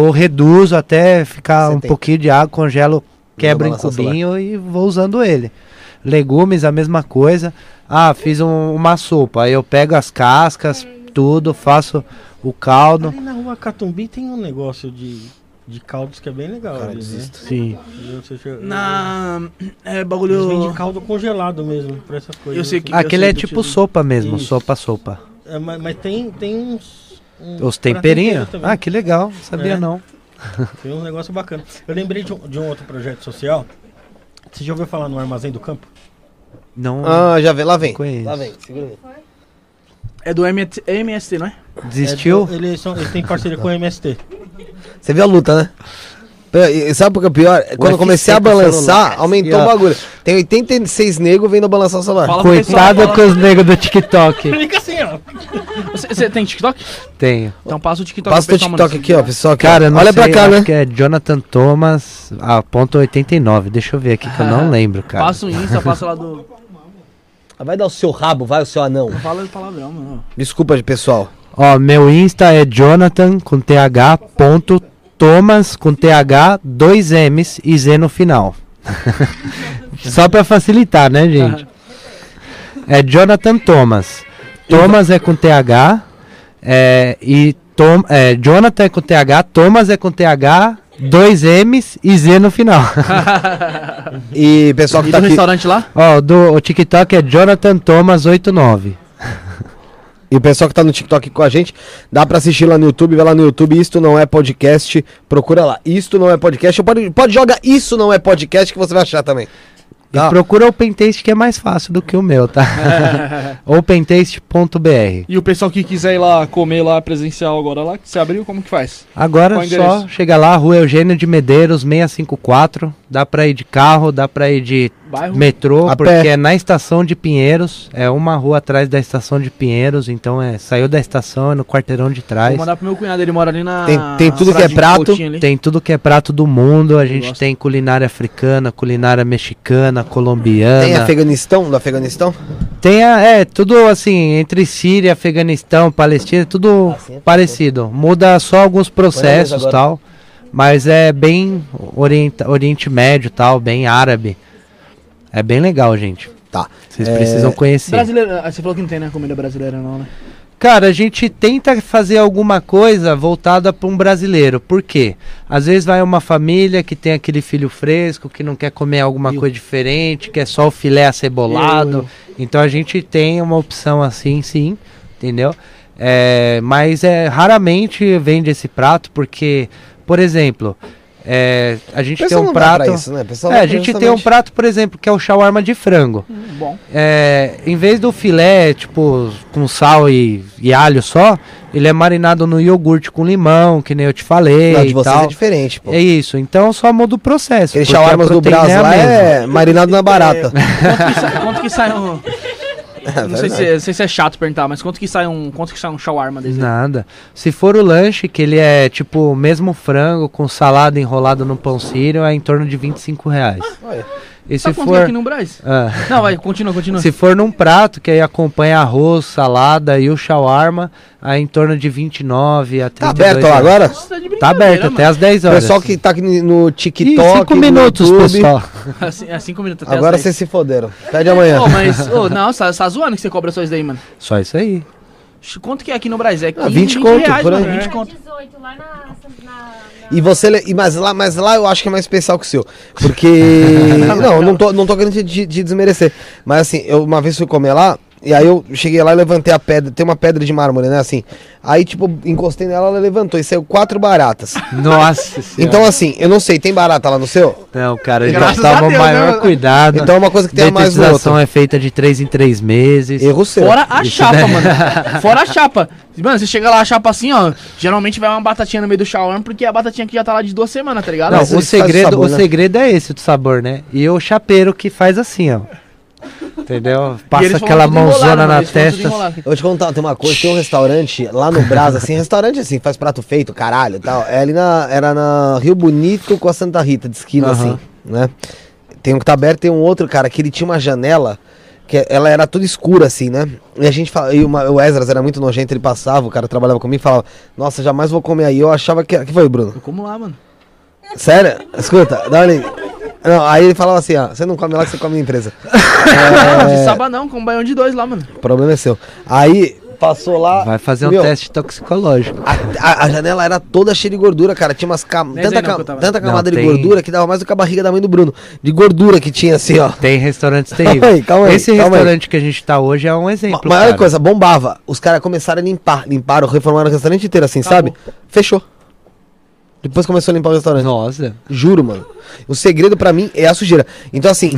Ou reduzo até ficar um pouquinho de água, congelo, quebra em cubinho e vou usando ele. Legumes, a mesma coisa. Fiz uma sopa, aí eu pego as cascas, tudo, faço o caldo. Ali na rua Catumbi tem um negócio de caldos que é bem legal. Cara, ali, né? Sim. Bagulho... Eles vendem caldo congelado mesmo, pra essas coisas. Eu sei que aquele é tipo sopa mesmo, isso. Sopa. Mas tem uns... Os temperinhos? Que legal, sabia não. Tem um negócio bacana. Eu lembrei de um outro projeto social. Você já ouviu falar no Armazém do Campo? Não. Já vem, lá vem. Lá vem, segura aí. É do MST, não é? Desistiu? Eles têm parceria com o MST. Você viu a luta, né? Sabe o que é pior? Quando eu comecei a balançar, aumentou o bagulho. Tem 86 negros vindo balançar o celular. Fala, coitado com os negros do TikTok. Fica assim, ó. Você tem TikTok? Tenho. Então passa o TikTok. Passa o TikTok aqui, ó, pessoal. Cara, olha pra cá, né? Que é Jonathan Thomaz, ponto 89. Deixa eu ver aqui que eu não lembro, cara. Passa o Insta, passa lá do... Vai dar o seu rabo, vai o seu anão. Não fala palavrão, mano. Desculpa, pessoal. Ó, meu Insta é Jonathan com TH ponto Thomaz com TH, 2 M's e Z no final. Só pra facilitar, né, gente? É Jonathan Thomaz. Thomaz é com TH. Jonathan é com TH. Thomaz é com TH, 2 M's e Z no final. E pessoal que tá aqui... E do restaurante lá? Ó, o TikTok é Jonathan Thomaz 89. E o pessoal que tá no TikTok com a gente, dá pra assistir lá no YouTube, vai lá no YouTube, Isto Não É Podcast, procura lá, Isto Não É Podcast, pode jogar Isso Não É Podcast que você vai achar também. Tá? E procura o Open Taste que é mais fácil do que o meu, tá? OpenTaste.br. E o pessoal que quiser ir lá comer lá presencial agora lá, que você abriu, como que faz? Agora só chega lá, Rua Eugênio de Medeiros, 654, dá pra ir de carro, dá pra ir de... Bairro? Metrô, porque é na estação de Pinheiros, é uma rua atrás da estação de Pinheiros, então saiu da estação, é no quarteirão de trás. Vou mandar pro meu cunhado, ele mora ali na... Tem tudo que é prato, tem tudo que é prato do mundo, a gente tem culinária africana, culinária mexicana, colombiana. Tem Afeganistão, do Afeganistão? Tem, tudo assim, entre Síria, Afeganistão, Palestina, tudo parecido, muda só alguns processos e tal, mas é bem Oriente Médio tal, bem árabe. É bem legal, gente. Tá. Vocês precisam conhecer. Você falou que não tem, né, comida brasileira não, né? Cara, a gente tenta fazer alguma coisa voltada para um brasileiro. Por quê? Às vezes vai uma família que tem aquele filho fresco, que não quer comer alguma coisa diferente, que é só o filé acebolado. Então a gente tem uma opção assim, sim, entendeu? Mas raramente vende esse prato porque, por exemplo... a gente tem um prato, isso, né? A gente tem um prato, por exemplo, que é o shawarma de frango. Bom. Em vez do filé, tipo, com sal e alho só, ele é marinado no iogurte com limão, que nem eu te falei. Não, de vocês tal. É diferente, pô. É isso, então só muda o processo. Aquele shawarma do Brasa lá é marinado na barata. Quanto que sai um... Não sei se é chato perguntar, mas quanto que sai um shawarma desse? Nada. Se for o lanche, que ele é tipo mesmo frango com salada enrolado no pão sírio, é em torno de R$25. E se for aqui no Brás? Não, vai, continua. Se for num prato que aí acompanha arroz, salada e o shawarma, aí em torno de R$29 a R$32. Tá aberto lá agora? Tá aberto até às 10 horas. O pessoal que tá aqui no TikTok, 5 minutos, pessoal. É 5 minutos até agora vocês se foderam. Pede amanhã. Não, tá zoando que você cobra só isso daí, mano. Só isso aí. Quanto que é aqui no Brasil? É 15, 20 conto, reais, por aí. 20 conto. 18, lá na... E você, mas lá eu acho que é mais especial que o seu. Porque... não tô querendo te desmerecer. Mas assim, eu uma vez fui comer lá, e aí eu cheguei lá e levantei a pedra. Tem uma pedra de mármore, né? Assim. Aí, tipo, encostei nela, ela levantou e saiu 4 baratas. Nossa senhora. Então, assim, eu não sei, tem barata lá no seu? Não, cara, eles tomavam maior cuidado. Então é uma coisa que tem mais no outro. A detetização é feita de 3 em 3 meses. Erro seu. Fora a chapa, mano. Fora a chapa. Mano, você chega lá, a chapa assim, ó. Geralmente vai uma batatinha no meio do shawarma, porque a batatinha aqui já tá lá de 2 semanas, tá ligado? Não, o segredo é esse do sabor, né? E o chapeiro que faz assim, ó. Entendeu? Passa aquela mãozona na testa. Eu te contar, tem uma coisa, tem um restaurante lá no Brasa, assim, restaurante assim, faz prato feito, caralho e tal. É ali era na Rio Bonito com a Santa Rita, de esquina, assim, né? Tem um que tá aberto, tem um outro, cara, que ele tinha uma janela, que ela era toda escura, assim, né? E a gente fala, o Esdras era muito nojento, ele passava, o cara trabalhava comigo e falava, nossa, jamais vou comer aí. Eu achava que... O que foi, Bruno? Eu como lá, mano. Sério? Escuta, dá uma olhada. Não, aí ele falava assim, ó, você não come lá que você come na empresa. De sabanão, com um baião de 2 lá, mano. O problema é seu. Aí passou lá... Vai fazer um teste toxicológico. A janela era toda cheia de gordura, cara. Tinha umas tanta camada de gordura que dava mais do que a barriga da mãe do Bruno. De gordura que tinha assim, ó. Tem restaurantes terríveis. Calma aí, esse restaurante que a gente tá hoje é um exemplo. A maior coisa, bombava. Os caras começaram a limpar. Limparam, reformaram o restaurante inteiro assim, sabe? Fechou. Depois começou a limpar o restaurante. Nossa. Juro, mano. O segredo pra mim é a sujeira. Então, assim,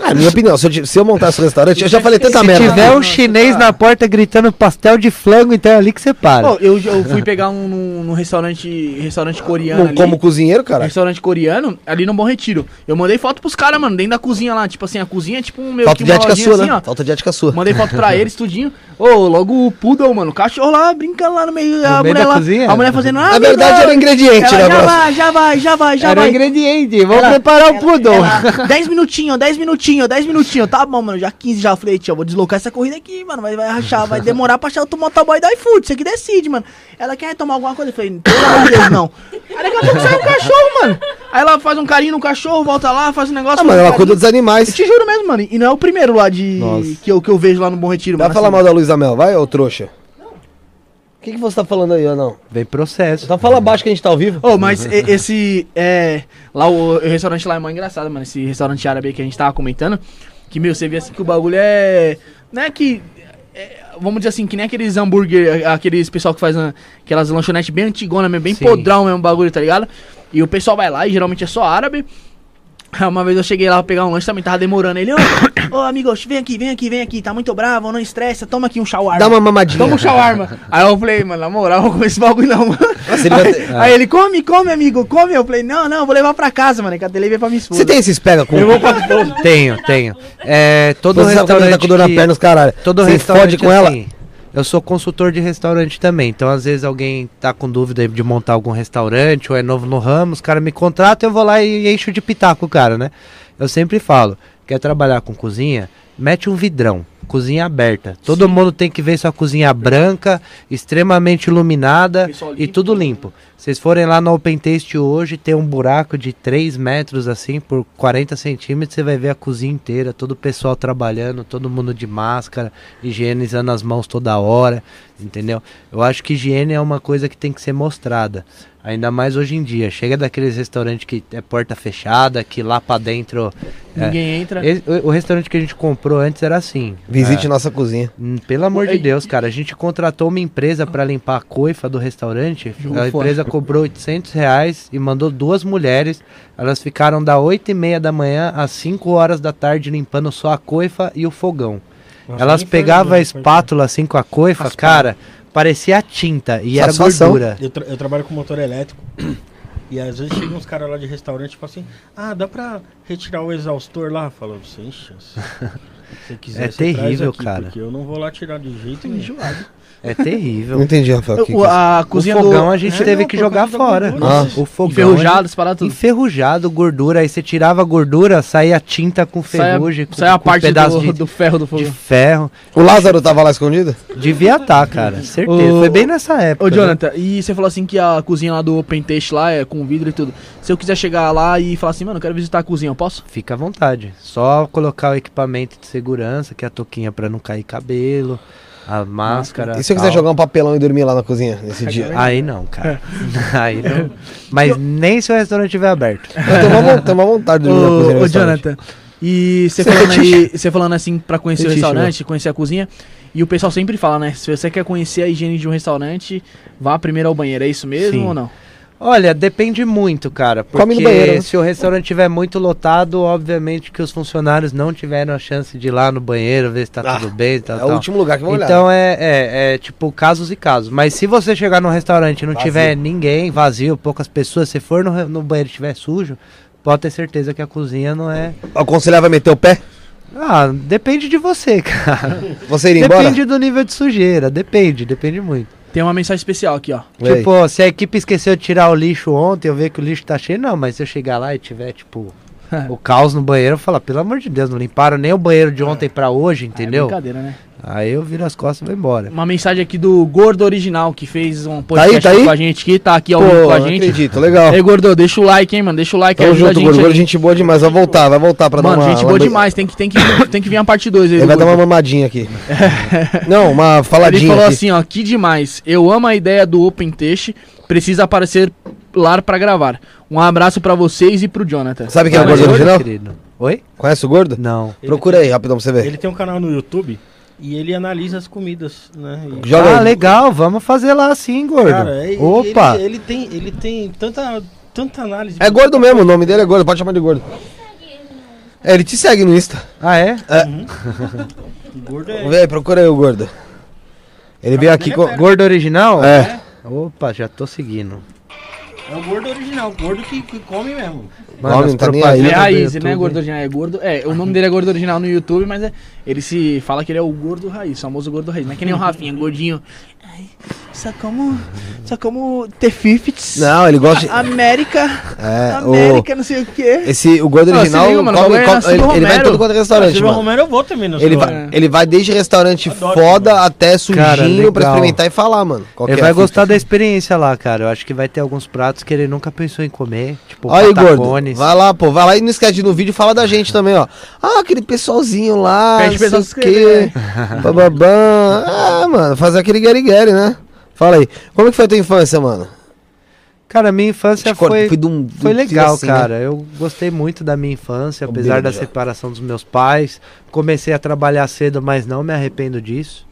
a minha opinião, se eu montasse um restaurante, eu já falei tanta merda. Se tiver um chinês na porta gritando pastel de flango, então é ali que você para. Bom, eu fui pegar num restaurante coreano. Não como cozinheiro, cara? Restaurante coreano, ali no Bom Retiro. Eu mandei foto pros caras, mano, dentro da cozinha lá. Tipo assim, a cozinha é tipo um meu. Falta de ética sua, assim, né? Falta de ética sua. Mandei foto pra eles, tudinho. Ô, logo o poodle, mano, o cachorro lá, brincando lá no meio. A mulher fazendo nada. Na verdade, era um ingrediente, né? Já vai. Ingrediente, vamos preparar o poodle. 10 minutinhos. Tá bom, mano, já 15 já. Falei, tio, vou deslocar essa corrida aqui, mano. Vai rachar, vai demorar pra achar o motoboy da iFood. Você que decide, mano. Ela quer tomar alguma coisa? Eu falei, pelo amor de Deus, não. Aí daqui a pouco sai um cachorro, mano. Aí ela faz um carinho no cachorro, volta lá, faz um negócio. Ah, mano, ela cuida dos animais. Eu te juro mesmo, mano. E não é o primeiro lá que eu vejo lá no Bom Retiro. Vai falar mal da Luísa Mel, vai, ô trouxa? O que você tá falando aí, ou não? Vem processo. Então fala baixo que a gente tá ao vivo. Ô, mas esse... lá o restaurante lá é mó engraçado, mano. Esse restaurante árabe que a gente tava comentando. Que, meu, você vê assim que o bagulho é... Não é que... vamos dizer assim, que nem aqueles hambúrguer... Aqueles pessoal que faz aquelas lanchonetes bem antigonas mesmo. Bem podrão mesmo, bagulho, tá ligado? E o pessoal vai lá e geralmente é só árabe. Uma vez eu cheguei lá pra pegar um lanche, também tava demorando. Ele, ô amigo, vem aqui, tá muito bravo, não estressa, toma aqui um shawarma. Dá uma mamadinha. Toma um shawarma. Aí eu falei, mano, na moral, vou comer esse bagulho não, mano. Aí ele, come, amigo, come. Eu falei, não, vou levar pra casa, mano, que a delivery é pra minha esposa. Você tem esses pega com... Eu vou pra... Tenho. Todo restaurante tá com dor na perna, os caralho. Todo restaurante com ela. Eu sou consultor de restaurante também, então às vezes alguém tá com dúvida de montar algum restaurante ou é novo no ramo, os caras me contratam, eu vou lá e encho de pitaco o cara, né? Eu sempre falo, quer trabalhar com cozinha? Mete um vidrão, cozinha aberta. Todo mundo tem que ver sua cozinha branca, extremamente iluminada e tudo limpo. Vocês forem lá no Open Taste hoje, tem um buraco de 3 metros assim por 40 centímetros, você vai ver a cozinha inteira, todo o pessoal trabalhando, todo mundo de máscara, higienizando as mãos toda hora, entendeu? Eu acho que higiene é uma coisa que tem que ser mostrada. Ainda mais hoje em dia. Chega daqueles restaurantes que é porta fechada, que lá pra dentro... Ninguém entra. O restaurante que a gente comprou antes era assim. Visite nossa cozinha. Pelo amor de Deus, cara. A gente contratou uma empresa pra limpar a coifa do restaurante. A empresa cobrou R$800 e mandou 2 mulheres. Elas ficaram da 8h30 da manhã às 5 horas da tarde limpando só a coifa e o fogão. Nossa, elas pegavam a espátula assim com a coifa, cara... Parecia tinta e era gordura. Eu trabalho com motor elétrico e às vezes chegam uns caras lá de restaurante e falam assim, dá pra retirar o exaustor lá? Falou, sem chance. Se quiser, é terrível, aqui, cara. Porque eu não vou lá tirar de jeito nenhum. É terrível. Não entendi, Rafael. A cozinha, o fogão a gente teve que jogar fora. O fogão enferrujado, separar tudo. Enferrujado, gordura. Aí você tirava a gordura, saía tinta com ferrugem. Saia a parte do ferro do fogão. De ferro. O Lázaro tava lá escondido? Devia estar, cara. Certeza. Foi bem nessa época. Ô, Jonathan, e você falou assim que a cozinha lá do Open Taste lá é com vidro e tudo. Se eu quiser chegar lá e falar assim, mano, eu quero visitar a cozinha, eu posso? Fica à vontade. Só colocar o equipamento de segurança, que é a touquinha pra não cair cabelo. A máscara. E se eu quiser jogar um papelão e dormir lá na cozinha nesse dia? Aí não, cara. Aí não. Mas nem se o restaurante estiver aberto. Eu tenho uma vontade de dormir na cozinha. Ô, Jonathan, e você falando assim pra conhecer o restaurante, né? Conhecer a cozinha. E o pessoal sempre fala, né? Se você quer conhecer a higiene de um restaurante, vá primeiro ao banheiro. É isso mesmo ou não? Olha, depende muito, cara, porque se o restaurante estiver muito lotado, obviamente que os funcionários não tiveram a chance de ir lá no banheiro, ver se tá tudo bem e tal. É o último lugar que vão olhar. Então é tipo casos e casos, mas se você chegar num restaurante e não tiver ninguém, vazio, poucas pessoas, se for no banheiro e estiver sujo, pode ter certeza que a cozinha não é... Aconselhava meter o pé? Depende de você, cara. Você iria embora? Depende do nível de sujeira, depende muito. Tem uma mensagem especial aqui, ó. Tipo, se a equipe esqueceu de tirar o lixo ontem, eu ver que o lixo tá cheio, não, mas se eu chegar lá e tiver, tipo, o caos no banheiro, eu falar, pelo amor de Deus, não limparam nem o banheiro de ontem pra hoje, entendeu? É brincadeira, né? Aí eu viro as costas e vou embora. Uma mensagem aqui do Gordo Original, que fez um podcast com a gente aqui, tá aqui ao vivo com a gente. Não acredito, legal. Ei, Gordo, deixa o like, hein, mano, deixa o like. Tamo junto, Gordo, Gordo, gente boa demais, vai voltar pra dar uma... Mano, gente boa demais, tem que vir a parte 2 aí. Ele vai dar uma mamadinha aqui. Não, uma faladinha. Ele falou assim, ó, que demais, eu amo a ideia do Open Taste, precisa aparecer lá pra gravar. Um abraço pra vocês e pro Jonathan. Sabe quem é o Gordo Original? Oi? Conhece o Gordo? Não. Procura aí, rapidão pra você ver. Ele tem um canal no YouTube... E ele analisa as comidas, né? Legal, vamos fazer lá sim, Gordo. Cara, opa! Ele tem tanta tanta análise. É gordo mesmo, o nome dele é gordo, pode chamar de gordo. É, ele te segue no Insta. Ah, é? Uhum. É. Gordo é... Vê, procura aí o gordo. Ele veio aqui com... Gordo original? É. Opa, já tô seguindo. É o gordo original, o gordo que come mesmo. Mano, não tá nem aí, é a Izzy, né? Gordo original é gordo. É, o nome dele é gordo original no YouTube, mas é, ele se fala que ele é o gordo raiz, o famoso gordo raiz. Não é que nem o Rafinha, gordinho. Ai, só como T-50s. Não, ele gosta de... América, não sei o quê. Esse, o gordo original, ele vai em todo quanto é restaurante, mano. Romero eu vou também, não sei. Ele vai desde restaurante foda até sujinho pra experimentar e falar, mano. Ele vai gostar da experiência lá, cara. Eu acho que vai ter alguns pratos que ele nunca pensou em comer, tipo patacones. Vai lá, pô, vai lá e não esquece de no vídeo fala da gente também, ó. Ah, aquele pessoalzinho lá, pede pessoal se inscrever. Bababam. Ah, mano, fazer aquele guerigueri, né? Fala aí, como que foi a tua infância, mano? Cara, minha infância foi legal, assim, cara. Né? Eu gostei muito da minha infância, apesar da separação dos meus pais. Comecei a trabalhar cedo, mas não me arrependo disso.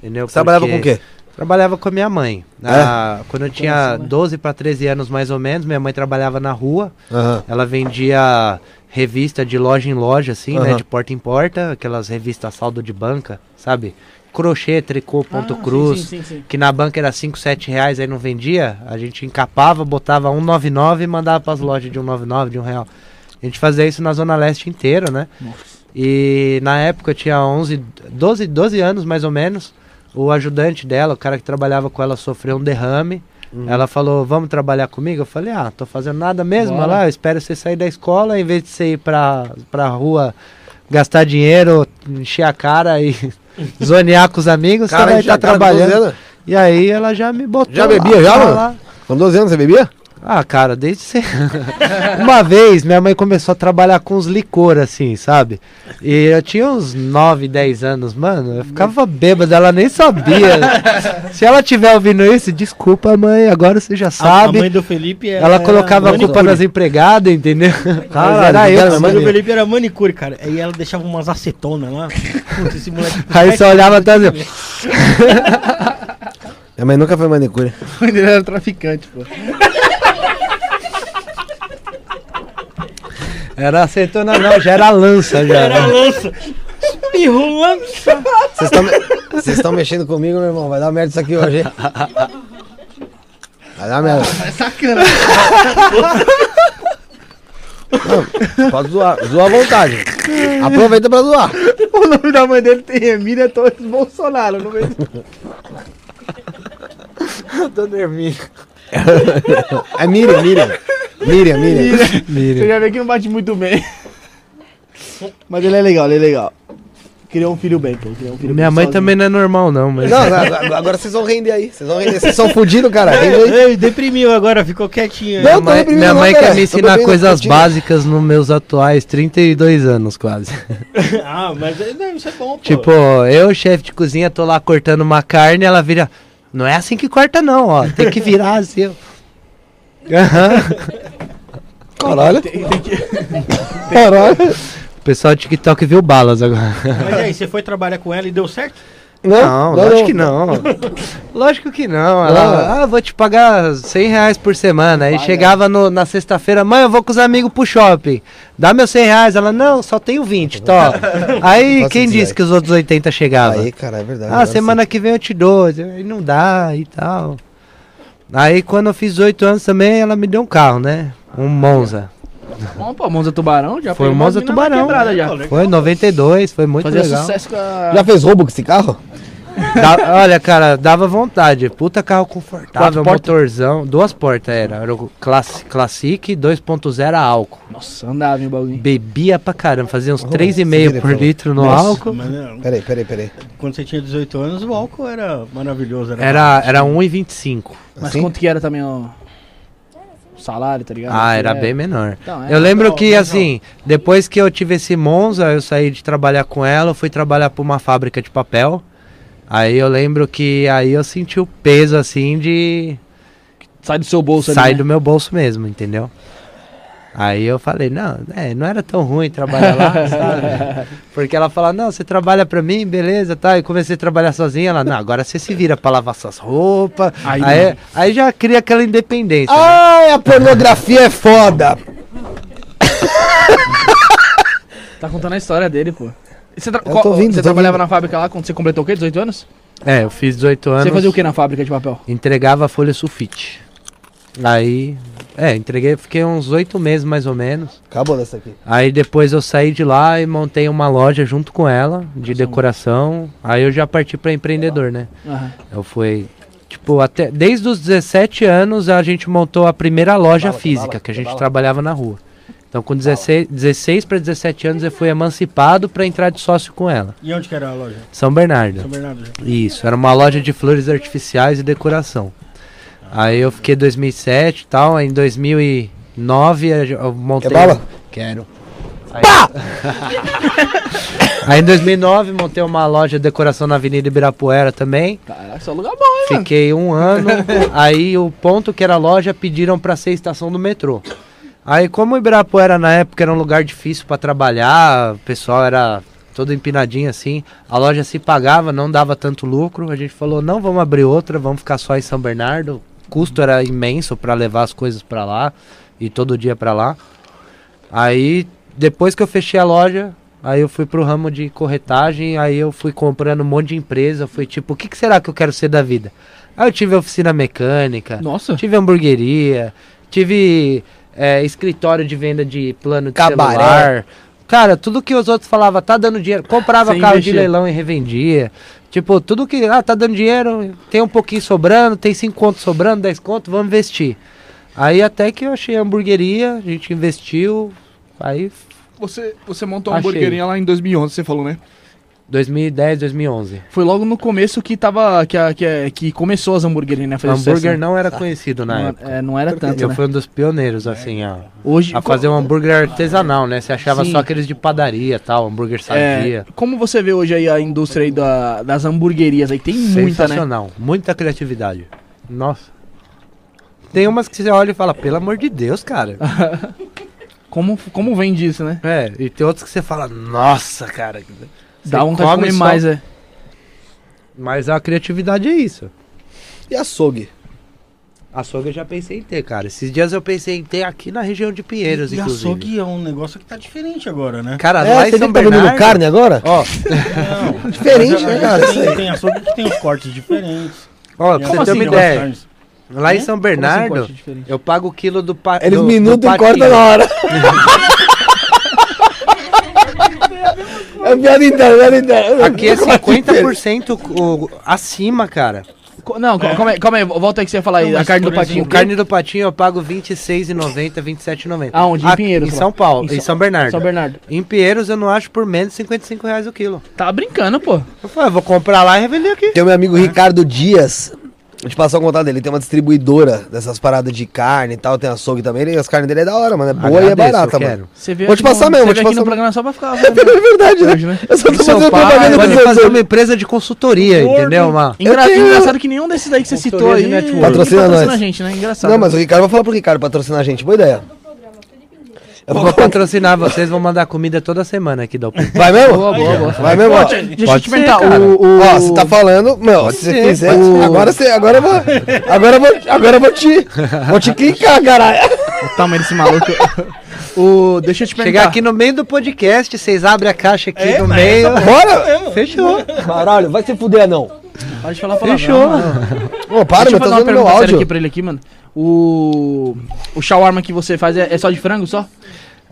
Entendeu? Você trabalhava com o quê? Trabalhava com a minha mãe. É? Quando eu tinha 12 para 13 anos, mais ou menos, minha mãe trabalhava na rua. Uhum. Ela vendia revista de loja em loja, assim, né? De porta em porta. Aquelas revistas saldo de banca, sabe? Crochê, tricô, ponto cruz. Sim. Que na banca era 5, 7 reais, aí não vendia. A gente encapava, botava 1,99 e mandava para as lojas de 1,99, de 1 real. A gente fazia isso na Zona Leste inteira, né? Nossa. E na época eu tinha 12 anos, mais ou menos. O ajudante dela, o cara que trabalhava com ela, sofreu um derrame. Ela falou, vamos trabalhar comigo? Eu falei, tô fazendo nada mesmo. Bora. Ela, eu espero você sair da escola, em vez de você ir pra rua, gastar dinheiro, encher a cara e zonear com os amigos, cara, você vai estar trabalhando. E aí ela já me botou. Já bebia, mano? Com 12 anos você bebia? Cara, desde cedo. Uma vez, minha mãe começou a trabalhar com uns licor, assim, sabe? E eu tinha uns 9, 10 anos, mano. Eu ficava bêbado, ela nem sabia. Se ela estiver ouvindo isso, desculpa, mãe, agora você já sabe. A mãe do Felipe era... Ela colocava a culpa nas empregadas, entendeu? A mãe do Felipe era manicure, cara. E ela deixava umas acetonas lá. Putz, esse moleque... Aí você olhava até assim... Minha mãe nunca foi manicure. A mãe dele era traficante, pô. Era acetona não, já era lança já. Era lança. Espirro, lança. Vocês estão mexendo comigo, meu irmão. Vai dar merda isso aqui hoje, hein? Vai dar merda. É sacana. Não, pode zoar. Zoa à vontade. Aproveita pra zoar. O nome da mãe dele tem Emília Torres Bolsonaro. Não vejo. Dona Hermínia. É Miriam. Você já vê que não bate muito bem. Mas ele é legal. Criou um filho bem, pô. Minha mãe sozinho. Também não é normal, não, mas... Não, agora vocês vão render aí. Vocês são fudidos, cara. Deprimiu agora, ficou quietinho. Não, minha mãe quer me ensinar coisas básicas nos meus atuais 32 anos, quase. Mas isso é bom, pô. Tipo, eu, chefe de cozinha, tô lá cortando uma carne, ela vira... Não é assim que corta, não, ó. Tem que virar assim, ó. Caralho. Caralho. O pessoal do TikTok viu balas agora. Mas aí, você foi trabalhar com ela e deu certo? Não, lógico que não. Lógico que não. Ela, vou te pagar 100 reais por semana. Aí chegava na sexta-feira, mãe, eu vou com os amigos pro shopping. Dá meus 100 reais. Ela, não, só tenho 20, tó. Aí, quem disse que os outros 80 chegavam? Aí, cara, é verdade. Semana que vem eu te dou. Aí não dá e tal. Aí quando eu fiz 8 anos também, ela me deu um carro, né? Um Monza. Pô, Monza Tubarão? Já foi um Monza Tubarão. Já. Foi em 92, foi muito legal. Sucesso com a... Já fez roubo com esse carro? Olha, cara, dava vontade. Puta carro confortável, motorzão. Duas portas era o Classic 2.0 álcool. Nossa, andava em bagulho. Bebia pra caramba, fazia uns 3,5 por litro no álcool. Peraí. Quando você tinha 18 anos, o álcool era maravilhoso. Era 1,25. Mas assim? Quanto que era também o salário, tá ligado? Era bem menor. Então, eu lembro que, assim, depois que eu tive esse Monza, eu saí de trabalhar com ela, eu fui trabalhar pra uma fábrica de papel. Aí eu lembro que aí eu senti o peso, assim, de... Sai do seu bolso ali, né? Sai do meu bolso mesmo, entendeu? Aí eu falei, não, não era tão ruim trabalhar lá, sabe? Porque ela fala, não, você trabalha pra mim, beleza, tá? E comecei a trabalhar sozinha, ela, não, agora você se vira pra lavar suas roupas. Aí já cria aquela independência. Ai, né? A pornografia é foda! Tá contando a história dele, pô. Você trabalhava na fábrica lá quando você completou o quê? 18 anos? É, eu fiz 18 anos. Você fazia o que na fábrica de papel? Entregava folha sulfite. Aí... entreguei, fiquei uns 8 meses mais ou menos. Acabou dessa aqui. Aí depois eu saí de lá e montei uma loja junto com ela, de decoração. Aí eu já parti pra empreendedor, né? Uhum. Eu fui, tipo, desde os 17 anos a gente montou a primeira loja física, que a gente trabalhava na rua. Então com 16 para 17 anos eu fui emancipado pra entrar de sócio com ela. E onde que era a loja? São Bernardo. São Bernardo. Isso, era uma loja de flores artificiais e decoração. Aí eu fiquei em 2007 e tal, em 2009 eu montei... Quer bala? Quero. Aí... Pá! Aí em 2009 montei uma loja de decoração na Avenida Ibirapuera também. Caraca, isso é um lugar bom, hein, mano? Fiquei 1 ano, aí o ponto que era loja pediram pra ser estação do metrô. Aí como o Ibirapuera na época era um lugar difícil pra trabalhar, o pessoal era... todo empinadinho assim, a loja se pagava, não dava tanto lucro, a gente falou, não, vamos abrir outra, vamos ficar só em São Bernardo, o custo era imenso para levar as coisas para lá, e todo dia para lá. Aí, depois que eu fechei a loja, aí eu fui pro ramo de corretagem, aí eu fui comprando um monte de empresa, fui tipo, o que, que será que eu quero ser da vida? Aí eu tive oficina mecânica, tive hamburgueria, tive escritório de venda de plano de celular... Cara, tudo que os outros falavam, tá dando dinheiro, comprava carro de leilão e revendia. Tipo, tudo que, tá dando dinheiro, tem um pouquinho sobrando, tem 5 contos sobrando, 10 contos, vamos investir. Aí até que eu achei a hamburgueria, a gente investiu, aí... Você montou a hamburgueria lá em 2011, você falou, né? 2010, 2011. Foi logo no começo que começou as hamburguerias, né? Hambúrguer não era conhecido na época. Não era tanto, né? Eu fui um dos pioneiros, assim, a fazer um hambúrguer artesanal, né? Você achava só aqueles de padaria e tal, hambúrguer sadia. Como você vê hoje aí a indústria aí das hamburguerias aí? Tem muita, né? Sensacional, muita criatividade. Nossa. Tem umas que você olha e fala, pelo amor de Deus, cara. Como vem disso, né? E tem outras que você fala, nossa, cara... Dá vontade de comer mais, Mas a criatividade é isso. E açougue? Açougue eu já pensei em ter, cara. Esses dias eu pensei em ter aqui na região de Pinheiros, inclusive. E açougue é um negócio que tá diferente agora, né? Cara, lá em São Bernardo... Tá vendendo carne agora? Ó. Não. Diferente, né, cara? Tem açougue que tem os cortes diferentes. Ó, pra você ter uma ideia... Lá em São Bernardo, eu pago o quilo do patinho. Eles minutam e cortam na hora. Aqui é 50% acima, cara. Não, calma aí, volta aí que você ia falar aí. A carne do patinho. Carne do patinho eu pago R$26,90, R$27,90. Aonde? Em Pinheiros? Em São Paulo, em São Bernardo. São Bernardo. Em Pinheiros eu não acho por menos de R$55 o quilo. Tá brincando, pô. Eu falei, vou comprar lá e revender aqui. Tem o meu amigo Ricardo Dias. Vou te passar o contato dele, ele tem uma distribuidora dessas paradas de carne e tal, tem açougue também, as carnes dele é da hora, mano, é boa e é barata, mano. Vou te passar mesmo, vou te passar. No programa só pra ficar... É verdade, né? Eu só tô fazendo propaganda pra fazer uma empresa de consultoria, entendeu, mano? Engraçado que nenhum desses aí que você citou aí patrocina a gente, né? Engraçado. Não, mas o Ricardo vai falar pro Ricardo patrocinar a gente, boa ideia. Eu vou patrocinar vocês, vou mandar comida toda semana aqui da Open. Vai mesmo? Boa. Vai mesmo? Ó. Deixa eu te perguntar. Ó, você tá falando, meu, se você quiser, agora eu vou te clicar, caralho. O tamanho desse maluco. Deixa eu te perguntar. Chegar aqui no meio do podcast, vocês abrem a caixa aqui no meio. Bora! Fechou. Caralho, vai se fuder, não. Pode falar, fechou. Ô, para, meu, tá dando meu áudio. Aqui pra ele aqui, mano. O shawarma que você faz é só de frango, só?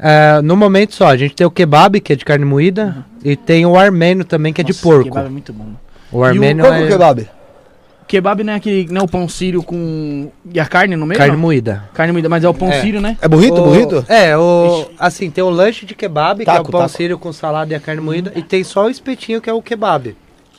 É, no momento só. A gente tem o kebab, que é de carne moída, e tem o armênio também, que é de porco. O kebab é muito bom. O armênio é... kebab? Kebab não é aquele, não, o pão sírio com... E a carne no meio? Carne moída. Carne moída, mas é o pão sírio, né? É burrito? É, assim, tem o lanche de kebab, que é o pão sírio com salada e a carne moída, e tem só o espetinho, que é o kebab.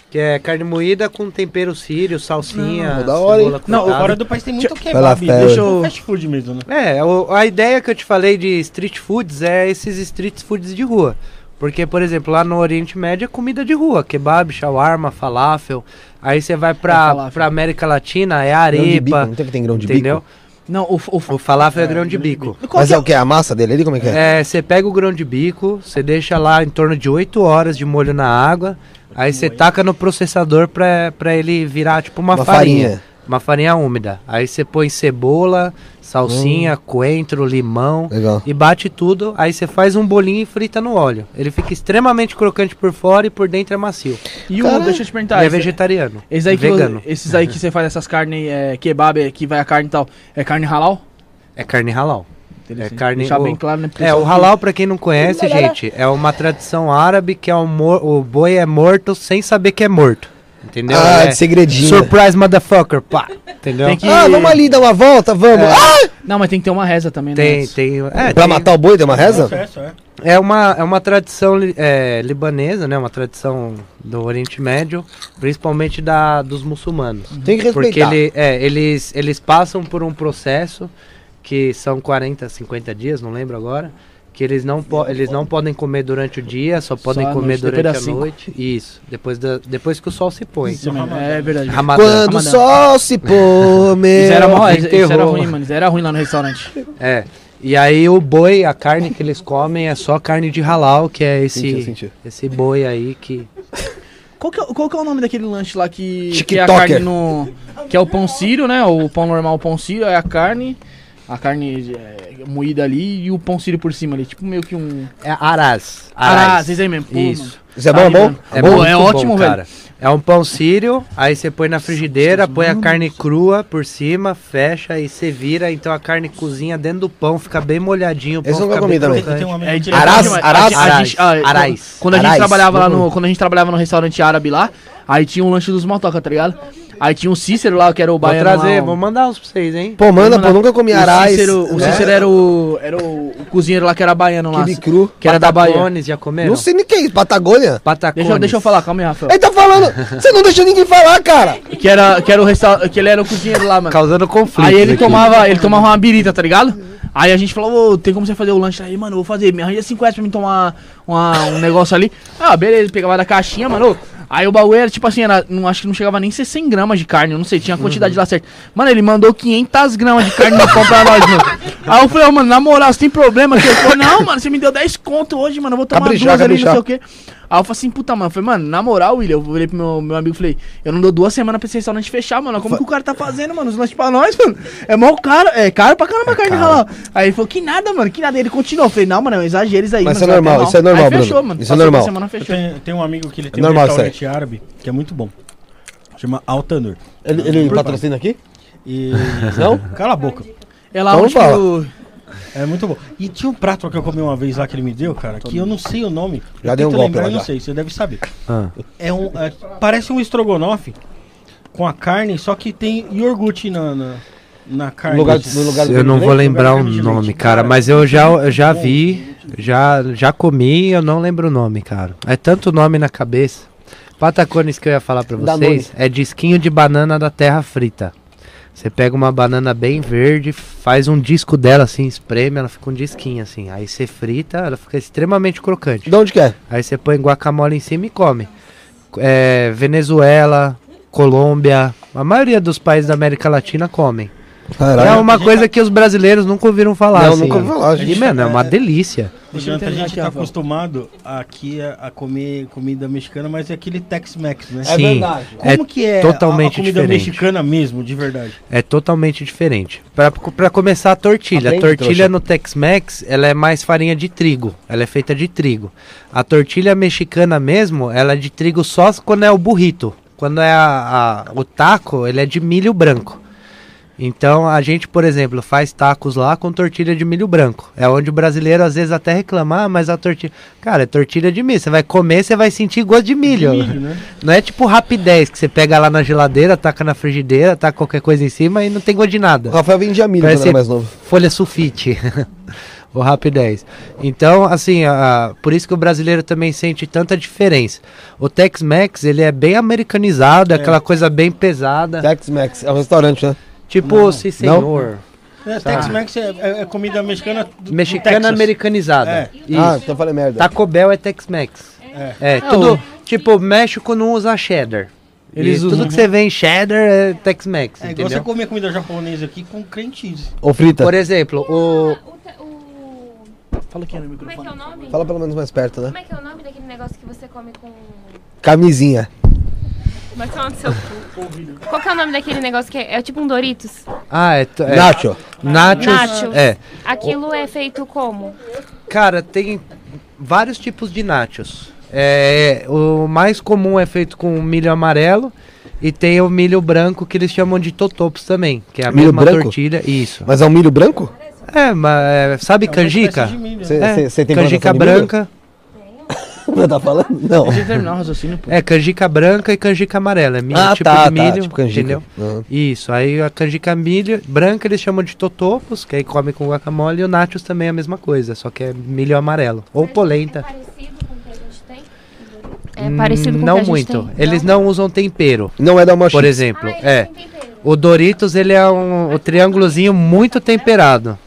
Que é carne moída com tempero sírio, salsinha, da hora. Não, fora do país tem muito kebab. Deixa eu... Fast food mesmo, né? A ideia que eu te falei de street foods é esses street foods de rua. Porque, por exemplo, lá no Oriente Médio é comida de rua. Kebab, shawarma, falafel. Aí você vai pra América Latina, é arepa. Não tem grão de bico? Não, o falafel é grão de bico. Mas é o que? A massa dele ali? Como é que é? É, você pega o grão de bico, você deixa lá em torno de 8 horas de molho na água, aí você taca no processador pra ele virar tipo uma farinha. Uma farinha úmida. Aí você põe cebola, salsinha, coentro, limão. Legal. E bate tudo. Aí você faz um bolinho e frita no óleo. Ele fica extremamente crocante por fora e por dentro é macio. E o, deixa eu te perguntar. Ele é vegetariano. Esse aí vegano. Esses aí que você faz essas carnes, kebab, que vai a carne e tal. É carne halal? É carne halal. É carne, deixar bem claro, né? É, o halal, pra quem não conhece, gente, é uma tradição árabe que é o boi é morto sem saber que é morto. Entendeu? Ah, é de segredinho. Surprise, motherfucker, pá. Entendeu? Que... Ah, vamos ali dar uma volta, vamos. É. Ah! Não, mas tem que ter uma reza também, né? Tem. É, pra matar o boi tem uma reza? É uma tradição libanesa, né? Uma tradição do Oriente Médio, principalmente dos muçulmanos. Tem que respeitar. Porque eles passam por um processo que são 40, 50 dias, não lembro agora. Que eles não podem comer durante o dia, só podem comer durante a noite. Isso, depois que o sol se põe. Isso mesmo. É verdade. Ramadã. Quando o sol se põe, meu... Isso era ruim, mano. Isso era ruim lá no restaurante. É. E aí o boi, a carne que eles comem é só carne de halal, que é esse boi aí que... Qual que é o nome daquele lanche lá que é a carne no... Que é o pão sírio, né? O pão normal, o pão sírio, é a carne... A carne moída ali e o pão sírio por cima ali, tipo meio que um... É arás. Arás, isso aí mesmo. Pô, isso. Isso é bom, mano. É bom? É ótimo, velho. Cara. É um pão sírio, aí você põe na frigideira, põe a carne crua por cima, fecha e você vira. Então a carne cozinha dentro do pão, fica bem molhadinho. O pão fica bem crocante. Arás. Quando a gente trabalhava lá no restaurante árabe lá, aí tinha um lanche dos motoca, tá ligado? Aí tinha um Cícero lá, que era o baiano. Vou trazer, vou mandar uns pra vocês, hein? Pô, manda, pô, nunca comi arás. O Cícero era o cozinheiro lá, que era baiano lá. Que cru. Que era da Bahia. Já comeram? Não sei nem quem é isso, Patagônia? Patacones. Deixa eu falar, calma aí, Rafael. Ele tá falando, você não deixa ninguém falar, cara. Que ele era o cozinheiro lá, mano. Causando conflito. Aí ele tomava uma birita, tá ligado? Aí a gente falou, tem como você fazer o lanche aí, mano, eu vou fazer, me arranja 50 pra mim tomar um negócio ali. Ah, beleza, pegava da caixinha, mano. Aí o baú era tipo assim, acho que não chegava nem 100 gramas de carne, eu não sei, tinha a quantidade lá certa. Mano, ele mandou 500 gramas de carne no pão pra nós, mano. Aí eu falei, mano, na moral, você tem problema? Que eu falei, não, mano, você me deu 10 conto hoje, mano, eu vou tomar duas ali, não sei o quê. Aí eu falei assim, puta, mano, eu falei, mano, na moral, William, eu olhei pro meu amigo e falei, eu não dou 2 semanas pra esse restaurante fechar, mano, como que o cara tá fazendo, mano, os lanches pra nós, mano, é mó caro, é caro pra caramba a carne ralada. Aí ele falou, que nada, mano, que nada, ele continuou, eu falei, não, mano, exageros aí, mas mano, isso é normal, aí fechou, mano, isso é normal. Semana fechou. Tem um amigo que ele tem um restaurante árabe, que é muito bom, chama ACNUR. Ele patrocina aqui? Não? Cala a boca. É lá onde é muito bom. E tinha um prato que eu comi uma vez lá que ele me deu, cara, que eu não sei o nome. Já deu um golpe lá. Eu não sei, você deve saber. Parece um estrogonofe com a carne, só que tem iogurte na carne. No lugar eu não vou lembrar o nome, cara, mas eu já vi, já comi, eu não lembro o nome, cara. É tanto nome na cabeça. Patacones que eu ia falar pra vocês é disquinho de banana da terra frita. Você pega uma banana bem verde, faz um disco dela assim, espreme, ela fica um disquinho assim. Aí você frita, ela fica extremamente crocante. De onde que é? Aí você põe guacamole em cima e come. Venezuela, Colômbia, a maioria dos países da América Latina comem. Caralho. É uma coisa que os brasileiros nunca ouviram falar. Não, assim, nunca ouviram falar. Gente, mano, é uma delícia. A gente tá acostumado aqui a comer comida mexicana, mas é aquele Tex-Mex, né? Sim, é verdade. Como que é totalmente a comida mexicana mesmo, de verdade? É totalmente diferente. Pra começar, a tortilha. A tortilha no Tex-Mex, ela é mais farinha de trigo. Ela é feita de trigo. A tortilha mexicana mesmo, ela é de trigo só quando é o burrito. Quando é o taco, ele é de milho branco. Então a gente, por exemplo, faz tacos lá com tortilha de milho branco. É onde o brasileiro às vezes até reclama, mas a tortilha... Cara, é tortilha de milho. Você vai comer, você vai sentir gosto de milho. Né? Não é tipo rapidez, que você pega lá na geladeira, taca na frigideira, taca qualquer coisa em cima e não tem gosto de nada. O Rafael vendia milho quando era mais novo. Folha sulfite. O rapidez. Então, assim, por isso que o brasileiro também sente tanta diferença. O Tex-Mex, ele é bem americanizado, é aquela coisa bem pesada. Tex-Mex, é um restaurante, né? Tipo, não, sim senhor. É, Tex-Mex é comida mexicana. Mexicana americanizada. É. Ah, então falei merda. Taco Bell é Tex-Mex. É tudo. Tipo, México não usa cheddar. Eles usam... Tudo que você vê em cheddar é Tex-Mex, entendeu? É igual você comer comida japonesa aqui com cream cheese. Ou frita. Por exemplo, Fala aqui no microfone. Como é que é o nome? Fala pelo menos mais perto, né? Como é que é o nome daquele negócio que você come com... Camisinha. Mas qual é o nome do seu... Qual que é o nome daquele negócio que é tipo um Doritos? Ah, é Nacho. Nachos. É. Aquilo é feito como? Cara, tem vários tipos de nachos. É, o mais comum é feito com milho amarelo e tem o milho branco que eles chamam de totopos também, que é a mesma tortilha. Isso. Mas é um milho branco? É, mas sabe canjica? Você tem canjica branca? Não tá falando? Não. É canjica branca e canjica amarela. É milho, tipo de milho, tipo canjica. Entendeu? Uhum. Isso, aí a canjica milho branca eles chamam de totopos, que aí come com guacamole, e o nachos também é a mesma coisa, só que é milho amarelo. Ou polenta. É parecido com o que a gente muito. Tem. Eles não usam tempero. Não é da Mochi. Por exemplo, o Doritos, ele é um triângulozinho muito temperado.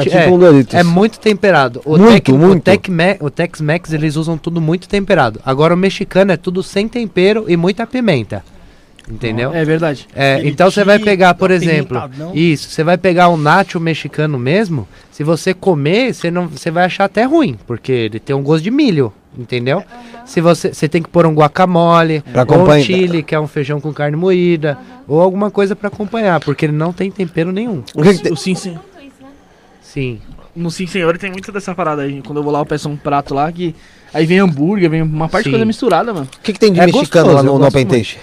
Tipo um Doritos. É muito temperado. O Tex-Mex, eles usam tudo muito temperado. Agora o mexicano é tudo sem tempero e muita pimenta. Entendeu? É verdade. Então você vai pegar, por exemplo, você vai pegar um nacho mexicano mesmo. Se você comer, você vai achar até ruim, porque ele tem um gosto de milho. Entendeu? Uhum. Se você tem que pôr um guacamole, ou um chili, que é um feijão com carne moída, ou alguma coisa pra acompanhar, porque ele não tem tempero nenhum. O sim, sim. Sim. No Sim Senhor tem muito dessa parada aí. Quando eu vou lá, eu peço um prato lá que... Aí vem hambúrguer, vem uma parte de coisa misturada, mano. O que tem de mexicano gostoso, lá no Open Taste?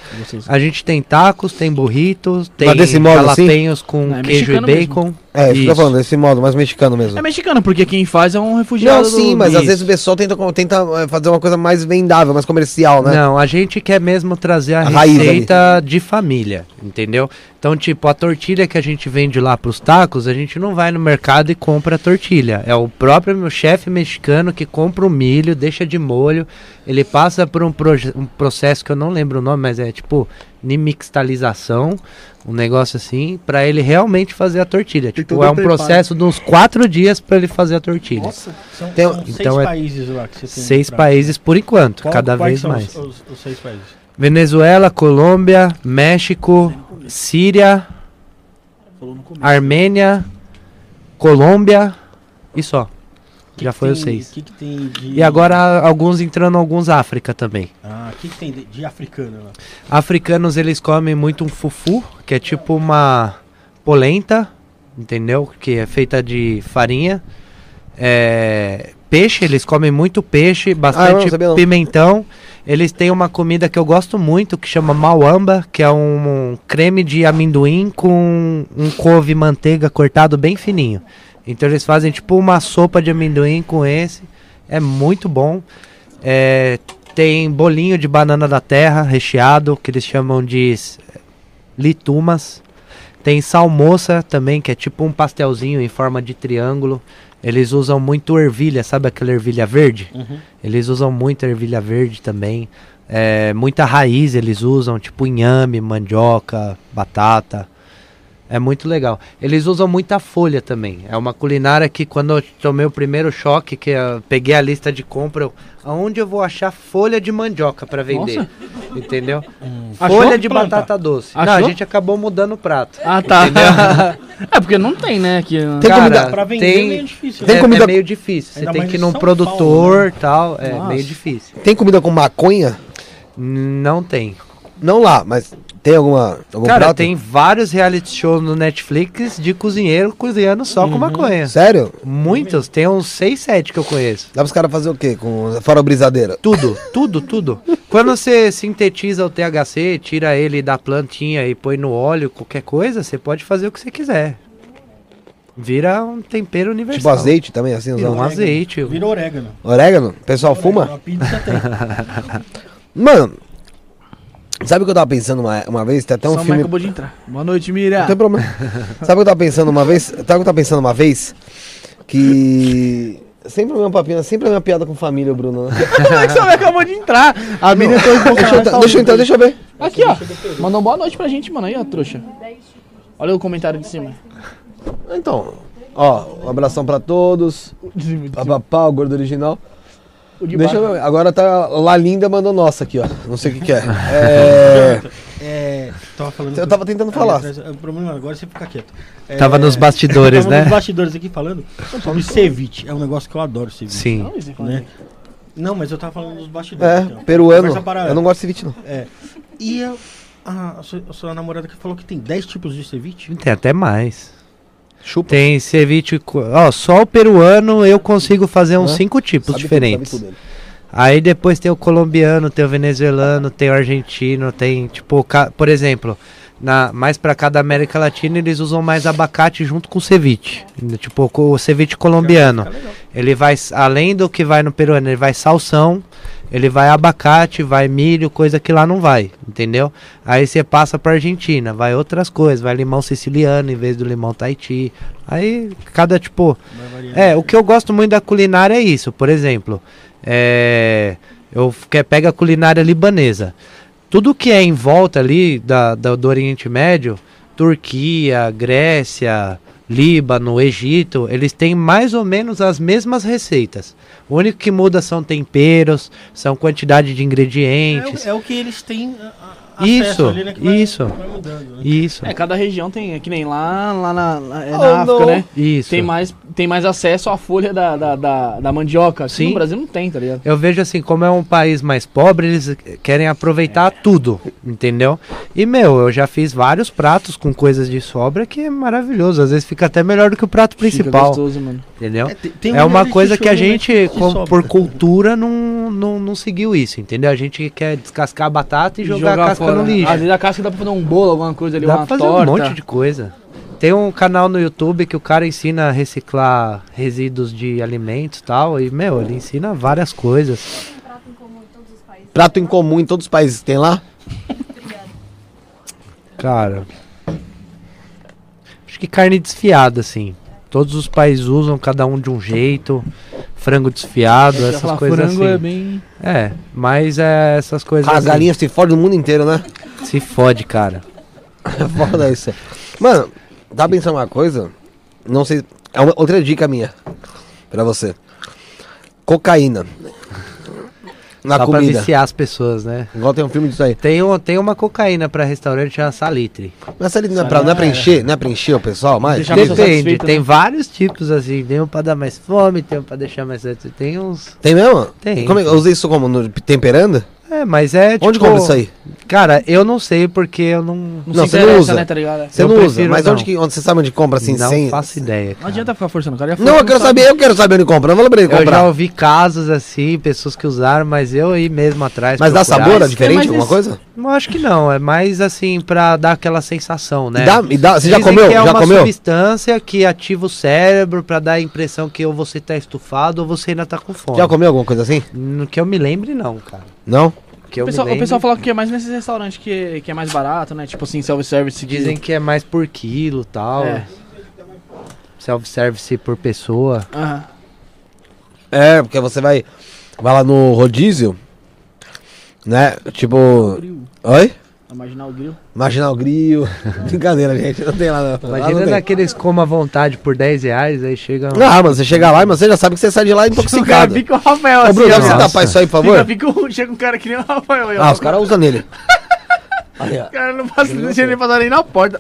A gente tem tacos, tem burritos, tem jalapeños assim? Com queijo e bacon. Mesmo. Isso. Fica falando desse modo, mas mexicano mesmo. É mexicano, porque quem faz é um refugiado. Não, sim, mas às vezes o pessoal tenta fazer uma coisa mais vendável, mais comercial, né? Não, a gente quer mesmo trazer a receita de família, entendeu? Então, tipo, a tortilha que a gente vende lá pros tacos, a gente não vai no mercado e compra a tortilha. É o próprio meu chefe mexicano que compra o milho, deixa de molho, ele passa por um processo que eu não lembro o nome, mas é tipo nimixtalização, um negócio assim, pra ele realmente fazer a tortilha. Tipo, é um processo de uns 4 dias pra ele fazer a tortilha. Nossa, são 6 países lá que você tem. 6 países por enquanto, cada vez mais. Os 6 países? Venezuela, Colômbia, México, Síria, Armênia, Colômbia e só. Já foi os 6. E agora alguns África também. Ah, o que tem de africano lá? Africanos, eles comem muito um fufu, que é tipo uma polenta, entendeu? Que é feita de farinha. Peixe, eles comem muito peixe, bastante pimentão. Eles têm uma comida que eu gosto muito, que chama mauamba, que é um creme de amendoim com um couve manteiga cortado bem fininho. Então eles fazem tipo uma sopa de amendoim com esse. É muito bom. Tem bolinho de banana da terra recheado, que eles chamam de litumas. Tem salmoça também, que é tipo um pastelzinho em forma de triângulo. Eles usam muito ervilha, sabe aquela ervilha verde? Uhum. Eles usam muita ervilha verde também. Muita raiz eles usam, tipo inhame, mandioca, batata. É muito legal. Eles usam muita folha também. É uma culinária que quando eu tomei o primeiro choque, que eu peguei a lista de compra, aonde eu vou achar folha de mandioca para vender? Nossa. Entendeu? Folha de batata doce. Achou? Não, a gente acabou mudando o prato. Ah, tá. Porque não tem, né? Aqui, né? Tem comida para vender, é meio difícil. Tem comida... É meio difícil. Você tem que ir num produtor e tal. É meio difícil. Tem comida com maconha? Não tem. Não lá, mas... Tem algum cara, prato? Tem vários reality shows no Netflix de cozinheiro cozinhando só com maconha. Sério? Muitos. Tem uns 6, 7 que eu conheço. Dá para os caras fazer o quê? Fora a brisadeira? Tudo, tudo, tudo. Quando você sintetiza o THC, tira ele da plantinha e põe no óleo, qualquer coisa, você pode fazer o que você quiser. Vira um tempero universal. Tipo azeite também, assim? Vira um azeite. Vira orégano. Orégano? Pessoal, fuma? A pizza tem. Mano... Sabe o que eu tava pensando uma vez? Tem até um filme... acabou de entrar. Boa noite, Mira. Não tem problema. Sabe o que eu tava pensando uma vez? Que... Sempre o meu papinho, sempre a minha piada com família, Bruno. Né? Só me acabou de entrar. A Miriam tá um pouco... Deixa eu entrar, deixa eu ver. Aqui, ó. Mandou boa noite pra gente, mano. Aí, ó, trouxa. Olha o comentário de cima. Então, ó. Um abração pra todos. Papapá, o gordo original. O de baixo. Deixa eu, agora tá Lalinda mandou nossa aqui, ó. Não sei o que é. Eu tava tentando falar. O problema agora é você ficar quieto. Tava nos bastidores, né? Tava nos bastidores aqui falando sobre ceviche. É um negócio que eu adoro, ceviche. Sim. Né? Não, mas eu tava falando dos bastidores. É, então. Peruano. Eu não gosto de ceviche, não. É. E a sua namorada que falou que tem 10 tipos de ceviche? Tem até mais. Chupa. Tem ceviche... Ó, só o peruano eu consigo fazer uns 5 tipos sabe diferentes. Tudo, aí depois tem o colombiano, tem o venezuelano, tem o argentino, tem tipo... Por exemplo, mais pra cá da América Latina eles usam mais abacate junto com ceviche. Tipo, o ceviche colombiano. Ele vai, além do que vai no peruano, ele vai salsão, ele vai abacate, vai milho, coisa que lá não vai, entendeu? Aí você passa pra Argentina, vai outras coisas, vai limão siciliano em vez do limão Tahiti. Aí cada tipo... o que eu gosto muito da culinária é isso, por exemplo... eu pego a culinária libanesa. Tudo que é em volta ali do Oriente Médio, Turquia, Grécia, Líbano, Egito, eles têm mais ou menos as mesmas receitas. O único que muda são temperos, são quantidade de ingredientes. É o que eles têm acesso ali, né? Vai mudando, né? Isso. Cada região tem, que nem lá na África, né? Isso. Tem mais acesso à folha da mandioca. Sim. No Brasil não tem, tá ligado? Eu vejo assim, como é um país mais pobre, eles querem aproveitar tudo, entendeu? E, eu já fiz vários pratos com coisas de sobra que é maravilhoso. Às vezes fica até melhor do que o prato principal. Gostoso, mano. Entendeu? É uma coisa que a gente, por cultura, não seguiu isso, entendeu? A gente quer descascar a batata e jogar a casca no lixo. Às vezes a casca dá pra fazer um bolo, alguma coisa ali, uma torta. Dá pra fazer um monte de coisa. Tem um canal no YouTube que o cara ensina a reciclar resíduos de alimentos e tal. E, ele ensina várias coisas. Tem prato em comum em todos os países. Prato em comum em todos os países. Tem lá? Obrigado. Cara, acho que carne desfiada, assim. Todos os países usam, cada um de um jeito. Frango desfiado, essas coisas assim. Frango é bem... mas essas coisas assim. As galinhas se fodem no mundo inteiro, né? Se fode, cara. É foda isso. Mano... Tá pensando uma coisa? Não sei. É outra dica minha pra você. Cocaína. Na só comida. Pra viciar as pessoas, né? Igual tem um filme disso aí. Tem uma cocaína pra restaurante, chama salitre. Mas salitre não é pra encher? Não é pra encher o pessoal mais? Depende. Tem vários tipos assim. Tem um pra dar mais fome, tem um pra deixar mais... Tem uns... Tem mesmo? Tem. Como eu usei isso como? Temperando? Mas é tipo... Onde compra isso aí? Cara, eu não sei porque eu não... Não, você não usa. Você não usa, mas onde você sabe onde compra assim? Não faço ideia, cara. Não adianta ficar forçando, cara. Não, eu quero saber onde compra, eu não vou lembrar de comprar. Eu já ouvi casos assim, pessoas que usaram, mas eu ia mesmo atrás. Mas dá sabor, é diferente, alguma coisa? Não, acho que não, é mais assim, pra dar aquela sensação, né? Você já comeu? É uma substância que ativa o cérebro pra dar a impressão que ou você tá estufado ou você ainda tá com fome. Já comeu alguma coisa assim? No que eu me lembre, não, cara. Não? O pessoal fala que é mais nesses restaurantes que é mais barato, né? Tipo assim, self-service. Dizem que é mais por quilo e tal. É. Self-service por pessoa. Uhum. Porque você vai lá no rodízio, né? Tipo... Oi? Marginal Grill. Marginal Grill. Brincadeira, gente. Não tem lá, não. Imagina daqueles como à vontade por 10 reais, aí chega... mas você chega lá e você já sabe que você sai de lá intoxicado. Fica o Rafael assim. Ô, Bruno, você tapar isso aí, por favor? Chega um cara que nem o Rafael. Os caras usam nele. Os caras não deixam ele passar nem na porta.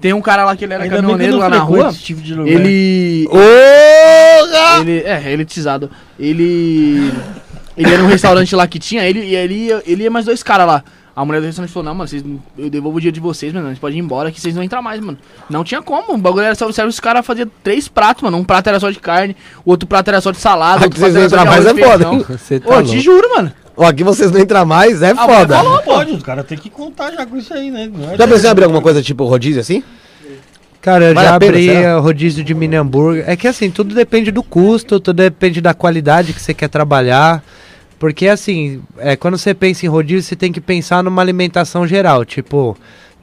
Tem um cara lá que ele era caminhoneiro lá na rua. Tipo de lugar. Ele é tisado. Ele era um restaurante lá que tinha, ele e mais 2 caras lá. A mulher do restaurante falou, não, mano, eu devolvo o dinheiro de vocês, mano, a gente pode ir embora que vocês não entram mais, mano. Não tinha como, o bagulho era só os caras faziam 3 pratos, mano. Um prato era só de carne, o outro prato era só de salada. Aqui vocês não entram mais é foda, hein? Eu te juro, mano. Aqui vocês não entram mais é foda. Falou, pode, os caras têm que contar já com isso aí, né? Já pensou em abrir alguma coisa tipo rodízio assim? Cara, eu já abri rodízio de mini hambúrguer. É que assim, tudo depende do custo, tudo depende da qualidade que você quer trabalhar. Porque assim, quando você pensa em rodízio, você tem que pensar numa alimentação geral. Tipo,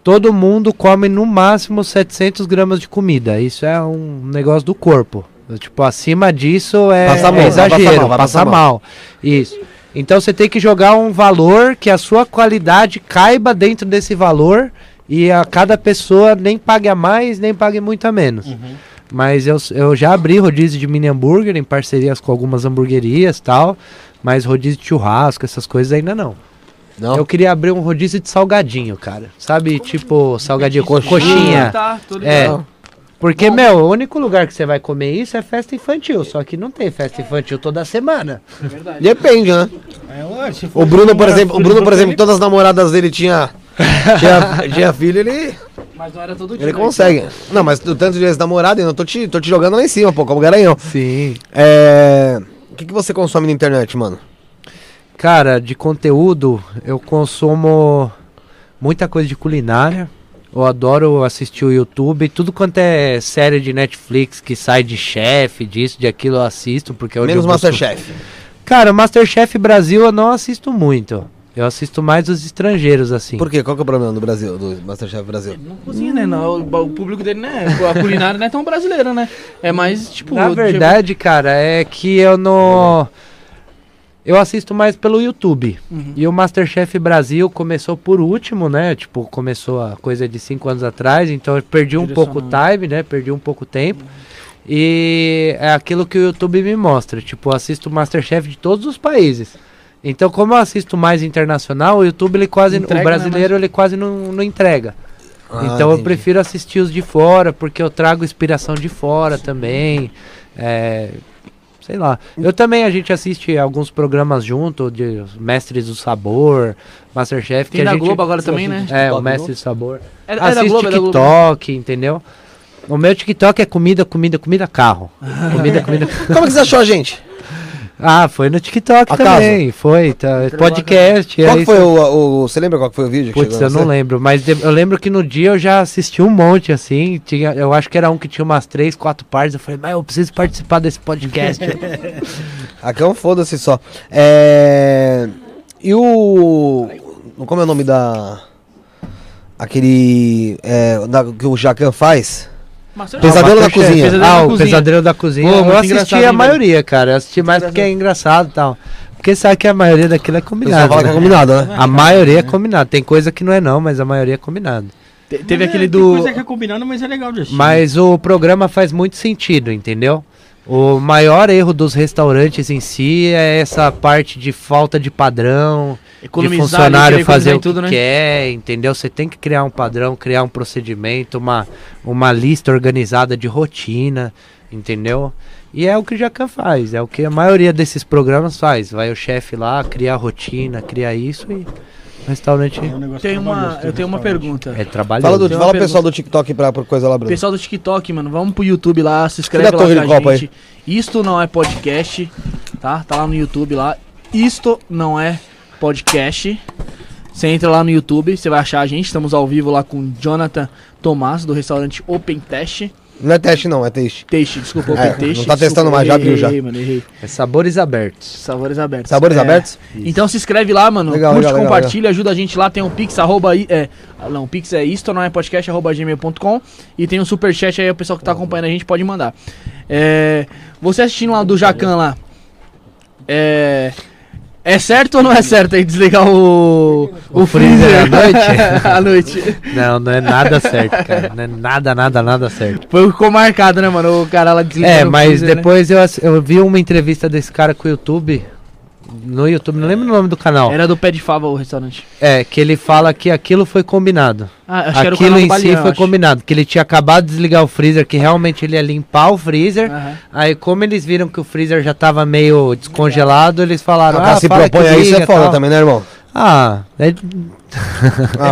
todo mundo come no máximo 700 gramas de comida. Isso é um negócio do corpo. Tipo, acima disso é exagero, passa mal. Isso. Então você tem que jogar um valor que a sua qualidade caiba dentro desse valor e a cada pessoa nem pague a mais, nem pague muito a menos. Uhum. Mas eu já abri rodízio de mini hambúrguer em parcerias com algumas hamburguerias e tal. mas rodízio de churrasco, essas coisas ainda não. Não? Eu queria abrir um rodízio de salgadinho, cara. Sabe, tipo, salgadinho, coxinha. Tá, tô ligado. Porque, meu, o único lugar que você vai comer isso é festa infantil. Só que não tem festa infantil toda semana. É verdade. Depende, né? O Bruno, por exemplo, todas as namoradas dele tinha filho, ele... Mas não era todo dia. Ele consegue. Né? Não, mas do tanto de vezes namorado, eu não tô te jogando lá em cima, pô, como garanhão. Sim. É... O que você consome na internet, mano? Cara, de conteúdo, eu consumo muita coisa de culinária. Eu adoro assistir o YouTube. Tudo quanto é série de Netflix que sai de chefe, disso, de aquilo, eu assisto. Porque menos Masterchef. Cara, Masterchef Brasil eu não assisto muito. Eu assisto mais os estrangeiros, assim. Por quê? Qual que é o problema do Brasil, do Masterchef Brasil? Ele não cozinha, né? Não, o público dele, né? A culinária não é tão brasileira, né? É mais, tipo... Na verdade, cara, é que eu não... Eu assisto mais pelo YouTube. Uhum. E o Masterchef Brasil começou por último, né? Tipo, começou a coisa de 5 anos atrás. Então eu perdi um pouco o time, né? Perdi um pouco o tempo. E é aquilo que o YouTube me mostra. Tipo, eu assisto Masterchef de todos os países. Então, como eu assisto mais internacional, o YouTube, ele quase... Entrega, o brasileiro, né? Ele quase não entrega. Ah, então, entendi. Eu prefiro assistir os de fora, porque eu trago inspiração de fora também. É... Sei lá. Eu também, a gente assiste alguns programas junto, de Mestres do Sabor, Masterchef. Tem que da Globo agora também, né? É, o Mestre do Sabor. Assiste TikTok, entendeu? O meu TikTok é comida, comida, comida, carro. Comida, comida... Como que você achou a gente? Ah, foi no TikTok também. Foi, tá, podcast. Qual que foi o... Você lembra qual que foi o vídeo? Putz, eu não lembro. Mas eu lembro que no dia eu já assisti um monte, assim. Tinha, eu acho que era um que tinha umas 3, 4 partes. Eu falei, mas eu preciso participar desse podcast. Aqui é um foda-se só. É... E o... Como é o nome da... Aquele... É, que o Jacquin faz... Pesadelo da Cozinha. O Pesadelo da Cozinha. Eu assisti a maioria, cara. Eu assisti mais porque é engraçado e tal. Porque sabe que a maioria daquilo é combinado. Né? É combinado, né? A maioria é combinado. Tem coisa que não é não, mas a maioria é combinado. Teve aquele do... Tem coisa que é combinado, mas é legal de assistir. Mas o programa faz muito sentido, entendeu? O maior erro dos restaurantes em si é essa parte de falta de padrão, economizar, de funcionário fazer o que tudo, né? Quer, entendeu? Você tem que criar um padrão, criar um procedimento, uma lista organizada de rotina, entendeu? E é o que o Jacquin faz, é o que a maioria desses programas faz. Vai o chefe lá, cria a rotina, cria isso e... Restaurante. Eu tenho uma pergunta. É trabalho. Fala o pessoal do TikTok pra coisa lá, Bruno. Pessoal do TikTok, mano, vamos pro YouTube lá, se inscreve lá com a gente. Isto não é podcast, tá? Tá lá no YouTube lá. Isto não é podcast. Você entra lá no YouTube, você vai achar a gente. Estamos ao vivo lá com Jonathan Thomaz, do restaurante Open Taste. Não é teste não, é taste. Taste, desculpa, Open Taste. Não tá testando mais, já abriu já. Errei. É sabores abertos. Sabores abertos. Sabores abertos? Isso. Então se inscreve lá, mano. Legal, curte, legal, compartilha, legal. Ajuda a gente lá. Tem um Pix, o Pix é isto, não é podcast, @gmail.com. E tem um superchat aí, o pessoal que tá acompanhando a gente pode mandar. É, você assistindo lá do Jacquin lá. É certo ou não é certo aí desligar o freezer à noite? À noite. Não, não é nada certo, cara. Não é nada certo. Ficou marcado, né, mano? O cara lá desligou. É, mas freezer, depois, né? eu vi uma entrevista desse cara com o YouTube. No YouTube, não lembro o nome do canal. Era do Pé de Fava, o restaurante. É, que ele fala que aquilo foi combinado. Ah, acho aquilo que era o em Baleão, si foi combinado. Que ele tinha acabado de desligar o freezer, que realmente ele ia limpar o freezer. Uhum. Aí, como eles viram que o freezer já tava meio descongelado, eles falaram... Ah, se propõe aí, isso é foda também, né, irmão? Ah, é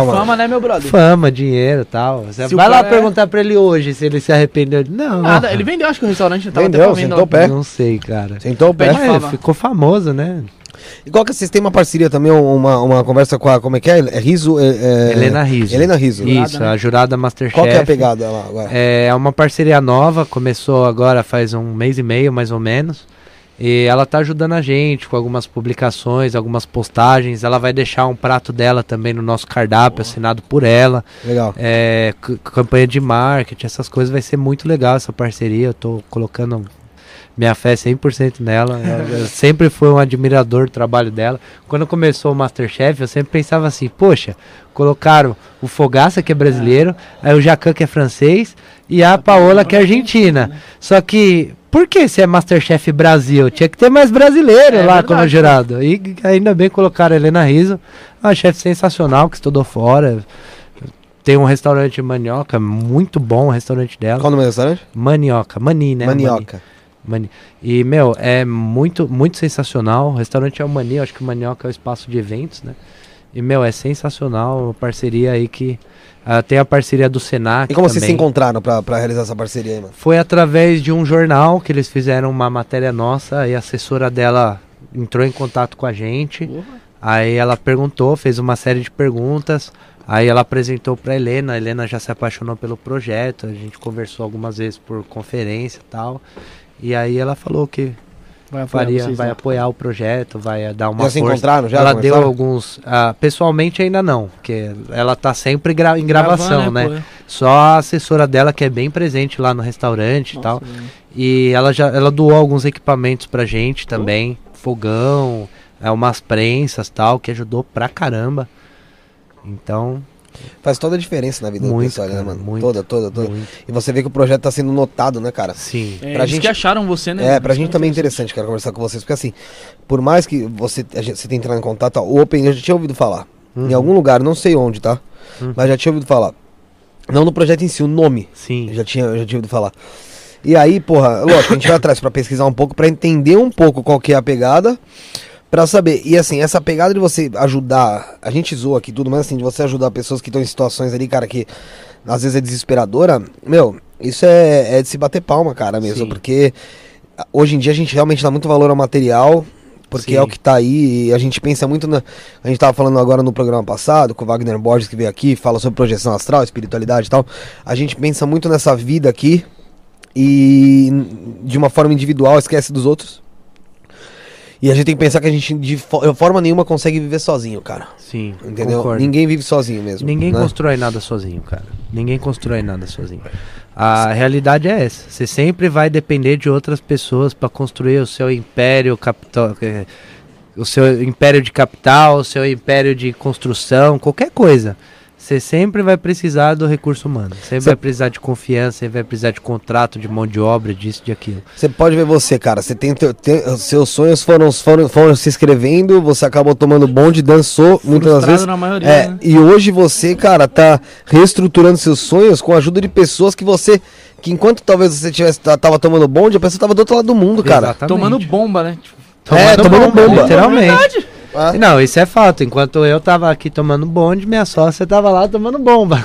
fama, né, meu brother? Fama, dinheiro e tal. Você vai lá perguntar pra ele hoje se ele se arrependeu. Não, nada. Ele vendeu, acho que o restaurante tava vendeu, até sentou o pé. Não sei, cara. Sentou o pé. Mas ficou famoso, né? E qual que vocês têm uma parceria também, uma conversa com a... Como é que é? Helena Riso. Helena Riso. Isso, né? A jurada Masterchef. Qual que é a pegada lá agora? É uma parceria nova, começou agora faz um mês e meio, mais ou menos. E ela tá ajudando a gente com algumas publicações, algumas postagens. Ela vai deixar um prato dela também no nosso cardápio, assinado por ela. Legal. É, campanha de marketing, essas coisas. Vai ser muito legal essa parceria. Eu tô colocando minha fé 100% nela, eu sempre fui um admirador do trabalho dela. Quando começou o MasterChef, eu sempre pensava assim, poxa, colocaram o Fogaça, que é brasileiro, aí o Jacquin, que é francês, e a Paola, que é argentina. Só que, por que se é MasterChef Brasil? Tinha que ter mais brasileiro lá como jurado. E ainda bem colocaram a Helena Rizzo, uma chefe sensacional, que estudou fora. Tem um restaurante Manioca, muito bom o restaurante dela. Qual o nome do restaurante? Manioca, Mani, né? Manioca. Mani. E, meu, é muito, muito sensacional. O restaurante é o Mani, acho que o Manioca é o espaço de eventos, né? E, meu, é sensacional a parceria aí que... tem a parceria do Senac. E como também. Vocês se encontraram para realizar essa parceria aí, mano? Foi através de um jornal que eles fizeram uma matéria nossa e a assessora dela entrou em contato com a gente. Uhum. Aí ela perguntou, fez uma série de perguntas. Aí ela apresentou pra Helena, a Helena já se apaixonou pelo projeto, a gente conversou algumas vezes por conferência e tal. E aí ela falou que vai apoiar o projeto, vai dar uma força. Já se encontraram? Já ela deu alguns... pessoalmente ainda não, porque ela tá sempre em gravação, né? Só a assessora dela que é bem presente lá no restaurante e tal. E ela doou alguns equipamentos pra gente também, fogão, umas prensas e tal, que ajudou pra caramba. Então... faz toda a diferença na vida do pessoal, né, mano? Muito, toda. Muito. E você vê que o projeto tá sendo notado, né, cara? Sim. É, pra gente que acharam você, né? É, pra gente também é interessante, cara, conversar com vocês. Porque assim, por mais que você tenha entrado em contato, ó, o Open, eu já tinha ouvido falar. Uhum. Em algum lugar, não sei onde, tá? Uhum. Mas já tinha ouvido falar. Não no projeto em si, o nome. Sim. Eu já tinha ouvido falar. E aí, porra, lógico, a gente vai atrás pra pesquisar um pouco, pra entender um pouco qual que é a pegada... pra saber, e assim, essa pegada de você ajudar, a gente zoa aqui tudo, mas assim, de você ajudar pessoas que estão em situações ali, cara, que às vezes é desesperadora, meu, isso é de se bater palma, cara, mesmo. Sim. Porque hoje em dia a gente realmente dá muito valor ao material, porque Sim. é o que tá aí, e a gente pensa muito, a gente tava falando agora no programa passado, com o Wagner Borges que veio aqui, fala sobre projeção astral, espiritualidade e tal, a gente pensa muito nessa vida aqui, e de uma forma individual, esquece dos outros. E a gente tem que pensar que a gente de forma nenhuma consegue viver sozinho, cara. Sim, entendeu? Concordo. Ninguém vive sozinho mesmo. Ninguém constrói nada sozinho, cara. Ninguém constrói nada sozinho. A realidade é essa. Você sempre vai depender de outras pessoas para construir o seu império capital, o seu império de capital, o seu império de construção, qualquer coisa. Você sempre vai precisar do recurso humano. Sempre vai precisar de confiança, sempre vai precisar de contrato, de mão de obra, disso, de aquilo. Você pode ver você, cara. Você tem seus sonhos foram se escrevendo, você acabou tomando bonde, dançou muitas vezes. Na maioria, né? E hoje você, cara, tá reestruturando seus sonhos com a ajuda de pessoas que você... que enquanto talvez você tava tomando bonde, a pessoa tava do outro lado do mundo, cara. Exatamente. Tomando bomba, né? Tomando bomba. Literalmente. Verdade. Ah. Não, isso é fato. Enquanto eu tava aqui tomando bonde, minha sócia tava lá tomando bomba.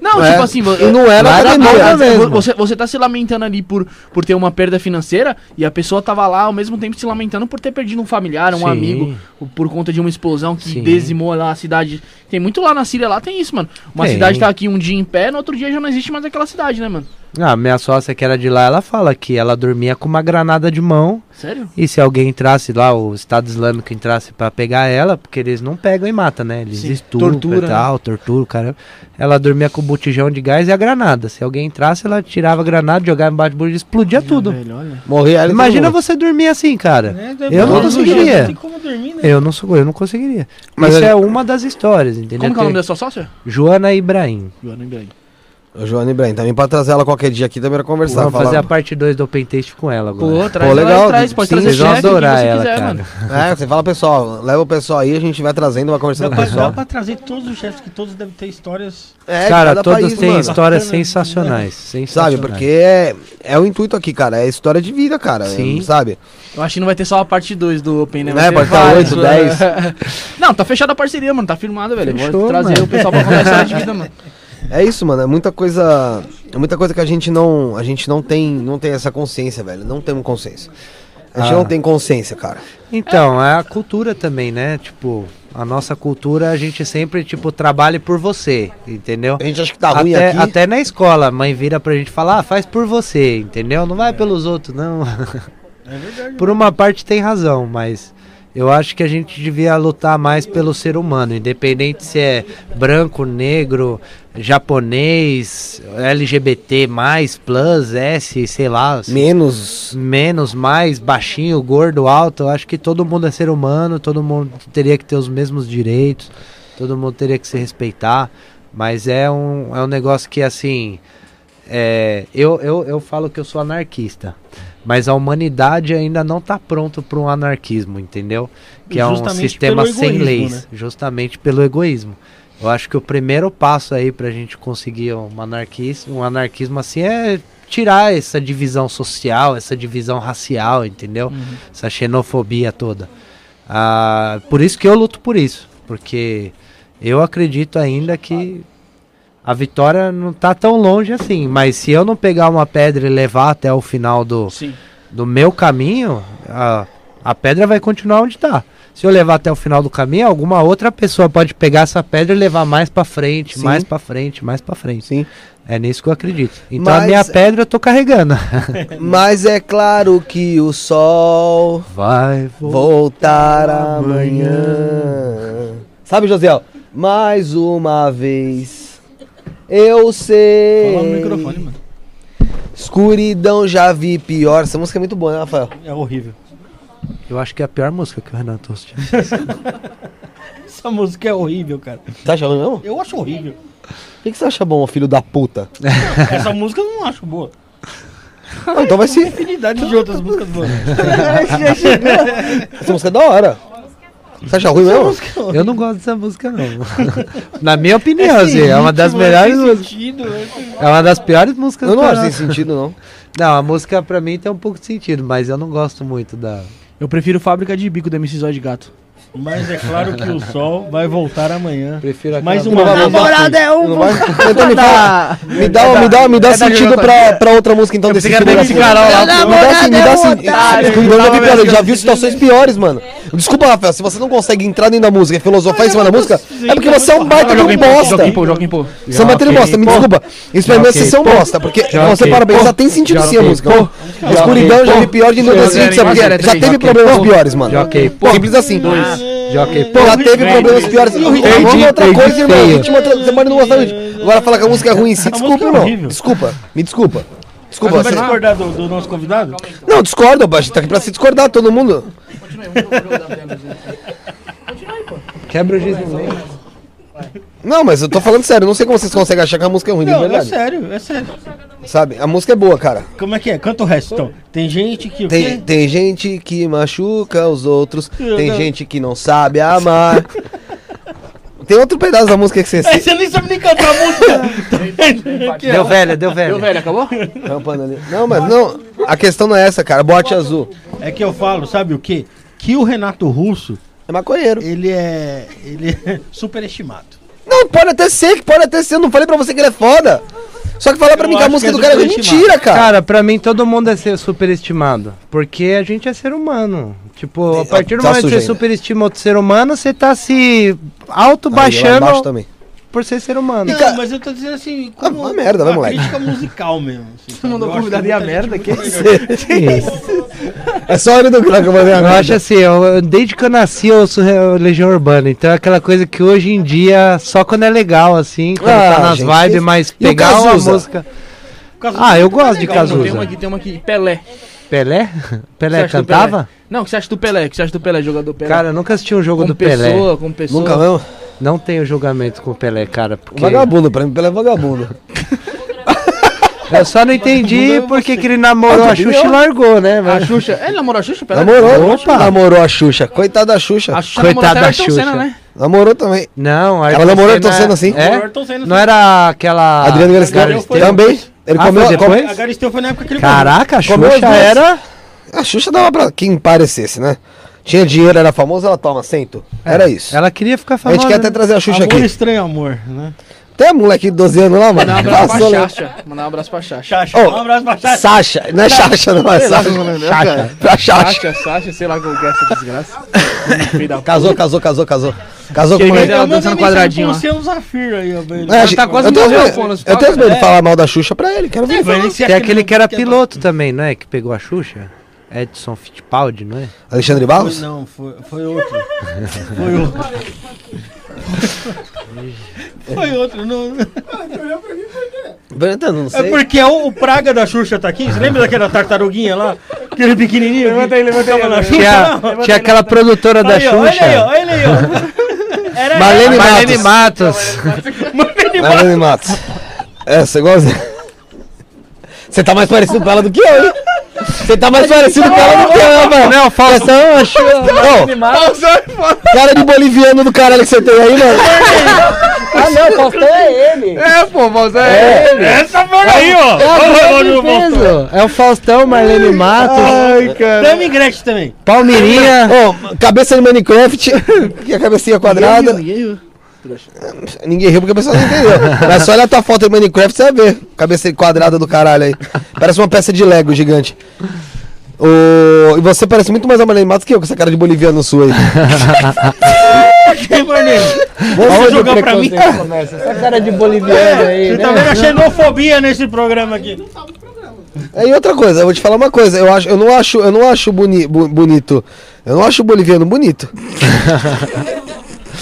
Não, tipo assim... não era mesmo. Você tá se lamentando ali por ter uma perda financeira e a pessoa tava lá ao mesmo tempo se lamentando por ter perdido um familiar, um Sim. amigo, por conta de uma explosão que Sim. dizimou lá a cidade. Tem muito lá na Síria, lá tem isso, mano. Uma cidade tá aqui um dia em pé, no outro dia já não existe mais aquela cidade, né, mano? Ah, minha sócia que era de lá, ela fala que ela dormia com uma granada de mão. Sério? E se alguém entrasse lá, o Estado Islâmico entrasse pra pegar ela, porque eles não pegam e matam, né? Eles Sim. estupram, tortura, e tal, né? Tortura, caramba. Ela dormia com o botijão de gás e a granada. Se alguém entrasse, ela tirava a granada, jogava embaixo do botijão e explodia tudo. Velho, morria. Imagina você dormir assim, cara. Eu não conseguiria. Não tem como dormir, né? Eu não conseguiria. Mas isso é uma das histórias, entendeu? Como que é o nome da sua sócia? Joana Ibrahim. Joana Ibrahim, também pra trazer ela qualquer dia aqui também pra conversar. Vamos fazer a parte 2 do Open Taste com ela agora. Pô, legal, pode trazer vocês vão adorar ela, quiser, cara. Mano. Você fala pessoal, leva o pessoal aí, a gente vai trazendo, vai conversando com o pessoal. Dá pra trazer todos os chefes, que todos devem ter histórias... cara, todos têm histórias sensacionais. Sabe, porque é o intuito aqui, cara, é história de vida, cara, Sim. Sabe? Eu acho que não vai ter só a parte 2 do Open, né? Pode estar 8, 10... Não, tá fechada a parceria, mano, tá firmada, velho. Vou trazer o pessoal pra conversar de vida, mano. É isso, mano, é muita coisa que a gente não tem essa consciência, velho, não temos consciência. A gente não tem consciência, cara. Então, é a cultura também, né, tipo, a nossa cultura, a gente sempre, tipo, trabalha por você, entendeu? A gente acha que tá ruim aqui. Até na escola, a mãe vira pra gente falar, faz por você, entendeu? Não vai pelos outros, não. É verdade. Por uma parte tem razão, mas... Eu acho que a gente devia lutar mais pelo ser humano, independente se é branco, negro, japonês, LGBT+, plus, S, sei lá. Assim, menos, mais, baixinho, gordo, alto. Eu acho que todo mundo é ser humano, todo mundo teria que ter os mesmos direitos, todo mundo teria que se respeitar. Mas é um negócio que, assim, eu falo que eu sou anarquista. Mas a humanidade ainda não está pronta para um anarquismo, entendeu? Que é um sistema sem leis, justamente pelo egoísmo. Eu acho que o primeiro passo aí para a gente conseguir um anarquismo assim é tirar essa divisão social, essa divisão racial, entendeu? Uhum. Essa xenofobia toda. Ah, por isso que eu luto por isso, porque eu acredito ainda que a vitória não tá tão longe assim, mas se eu não pegar uma pedra e levar até o final do meu caminho, a pedra vai continuar onde tá. Se eu levar até o final do caminho, alguma outra pessoa pode pegar essa pedra e levar mais pra frente, sim, mais pra frente, mais pra frente. Sim. É nisso que eu acredito. Então mas a minha pedra eu tô carregando. Mas é claro que o sol vai voltar amanhã. Sabe, Josiel? Mais uma vez. Eu sei. Fala no microfone, mano. Escuridão já vi pior. Essa música é muito boa, né, Rafael? É horrível. Eu acho que é a pior música que o Renato assistiu. Essa música é horrível, cara. Tá achando não? Eu acho horrível. O que você acha bom, filho da puta? Não, essa música eu não acho boa. Não, então vai ser. Infinidade de outras músicas boas. Essa música é da hora. Você acha ruim mesmo? Eu não gosto dessa música, não. Na minha opinião, assim, é uma das melhores músicas. É uma das piores músicas. Eu não acho sem sentido, não. Não, a música pra mim tem um pouco de sentido, mas eu não gosto muito da... Eu prefiro Fábrica de Bico, da MC Zóio de Gato. Mas é claro que o sol vai voltar amanhã. Prefiro mais uma vez. Namorada é um... Então me dá sentido pra outra música, então, desse filme. Me dá já vi situações piores, mano. Desculpa, Rafael, se você não consegue entrar dentro da música e filosofar em cima da música, é porque você é um baita de um bosta. Você é um baita de bosta, me desculpa. Isso pra mim é ser um bosta, porque você parabéns, já tem sentido sim a música. Escuridão já vi pior de não decidir, já teve problemas piores, mano. Simples assim. Jockey, pô, já teve problemas piores. Vamos outra coisa, irmão. Você pode não gostar muito. Agora falar que a música é ruim em si, desculpa, irmão. Desculpa, me desculpa. Desculpa, você vai discordar do nosso convidado? Não, discorda, a gente tá aqui pra se discordar, todo mundo. Continua aí, pô. Quebra o giz no meio. Não, mas eu tô falando sério, não sei como vocês conseguem achar que a música é ruim, de verdade. É sério, é sério. Sabe, a música é boa, cara. Como é que é? Canta o resto, então. Tem gente que... Tem gente que machuca os outros, tem gente que não sabe amar. Tem outro pedaço da música que você... É, você nem sabe nem cantar a música. Deu velho. Deu velho, acabou? Não, mas não, a questão não é essa, cara. Bote azul. É que eu falo, sabe o quê? Que o Renato Russo... É maconheiro. Ele é superestimado. Não, pode até ser. Eu não falei pra você que ele é foda. Só que falar pra mim que a música do cara é mentira, cara. Cara, pra mim todo mundo é ser superestimado. Porque a gente é ser humano. Tipo, a partir do momento que você superestima outro ser humano, você tá se auto-baixando por ser ser humano. Não, cara, mas eu tô dizendo assim, como uma merda, vai, moleque. Crítica musical mesmo. Assim, todo mundo convidaria a merda, que é só a hora do crack que eu mandei agora. Eu acho assim, desde que eu nasci eu sou Legião Urbana, então é aquela coisa que hoje em dia, só quando é legal, assim, quando tá nas vibes, mas pegar uma música... Ah, eu gosto de Cazuza. Tem uma aqui, Pelé. Pelé? Pelé cantava? Não, o que você acha do Pelé? Jogador Pelé? Cara, eu nunca assisti um jogo do Pelé. Com pessoa. Nunca não? Não tenho julgamento com o Pelé, cara. Porque... Vagabundo, pra mim, Pelé é vagabundo. Eu só não entendi porque que ele namorou a Xuxa e largou, né? Mas... A Xuxa. Ele namorou a Xuxa? Pelé? Namorou. Opa. Namorou a Xuxa. Coitada da Xuxa. Coitada da Xuxa. Senna, né? Namorou também. Não, a ela namorou Ayrton Senna assim? É? Não era aquela... Adriano Galisteu também? Ele comeu a Galisteu foi na época que ele comeu. Caraca, a Xuxa era... A Xuxa dava pra quem parecesse, né? Tinha dinheiro, era famosa, ela toma, sento. Era isso. Ela queria ficar famosa. A gente quer até trazer a Xuxa amor aqui. Amor estranho, amor, né? Até moleque de 12 anos lá, mano. Mandar um abraço pra Chacha. Oh, um abraço pra Chacha. Sacha. Não é Chacha, não. É Sacha. Chacha. Pra Chacha, sei lá como é essa desgraça. Casou. Casou com o moleque. Ela dançando quadradinho lá. Ela tá quase morrendo. Eu tenho medo de falar mal da Xuxa pra ele. Quero ver. Tem aquele que era piloto também, não é? Que pegou a Xuxa. Edson Fittipaldi, não é? Alexandre Barros? Foi, não, foi outro. Foi outro. Foi outro, não. Brandon, não sei. É porque o Praga da Xuxa tá aqui. Você lembra daquela tartaruguinha lá? Aquele pequenininho? Levanta aí. Na Xuxa, tinha aquela produtora da Xuxa. Olha aí, ó. Era Marlene Matos. Marlene Matos. É, você gosta? Você tá mais parecido com ela do que eu, hein? Você tá mais parecido com ela do que eu, mano. Não, Faustão. Cara de boliviano do caralho que você tem aí, mano. Ah, não, Faustão é ele. É, pô, Faustão é ele. Essa porra aí, ó. É o Faustão, Marlene Matos. Ai, cara. Tami Gretchen também. Palmeirinha. Ô, cabeça de Minecraft. Que a cabecinha quadrada. Ninguém riu porque a pessoa não entendeu. Mas só olha a tua foto de Minecraft, você vai ver. Cabeça quadrada do caralho aí. Parece uma peça de Lego gigante. E você parece muito mais a Marlene Matos que eu, com essa cara de boliviano sua aí. Que Marlene? Vamos jogar pra mim? Essa cara de boliviano aí. Você tá vendo a xenofobia nesse programa aqui. E outra coisa, eu vou te falar uma coisa. Eu não acho bonito. Eu não acho boliviano bonito.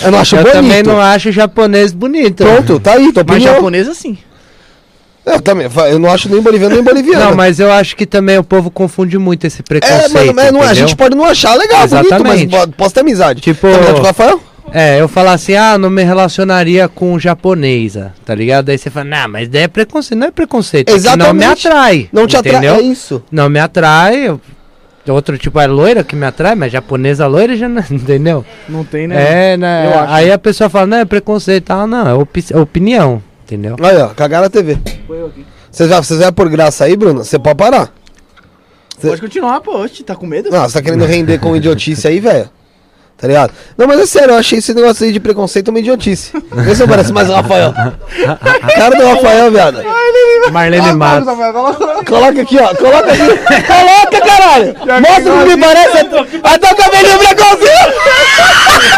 Eu não acho bonito. Eu também não acho japonês bonito. Pronto, tá aí, tô opinião. Mas japonês assim. Eu não acho nem boliviano nem boliviano. Não, mas eu acho que também o povo confunde muito esse preconceito. É, mas não, a gente pode não achar legal, exatamente. Bonito, mas posso ter amizade. Tipo, eu falar assim, não me relacionaria com japonesa, tá ligado? Aí você fala, não, mas daí é preconceito. Não é preconceito, exatamente. Não me atrai. Não te atrai, é isso. Não me atrai, outro tipo é loira que me atrai, mas japonesa loira já não, entendeu? Não tem, né? É, né? Aí a pessoa fala, não, é preconceito, não, é opinião, entendeu? Olha, cagaram a TV. Você vai por graça aí, Bruno? Você pode parar. Pode continuar, pô, tá com medo? Não, você tá querendo render com idiotice aí, velho? Tá ligado? Não, mas é sério, eu achei esse negócio aí de preconceito uma idiotice. Vê se eu pareço mais o Rafael. Cara do Rafael, viado. Marlene Matos. Coloca aqui, ó. Coloca aqui. Coloca, caralho. Mostra o que me parece. Até o cabelinho igualzinho.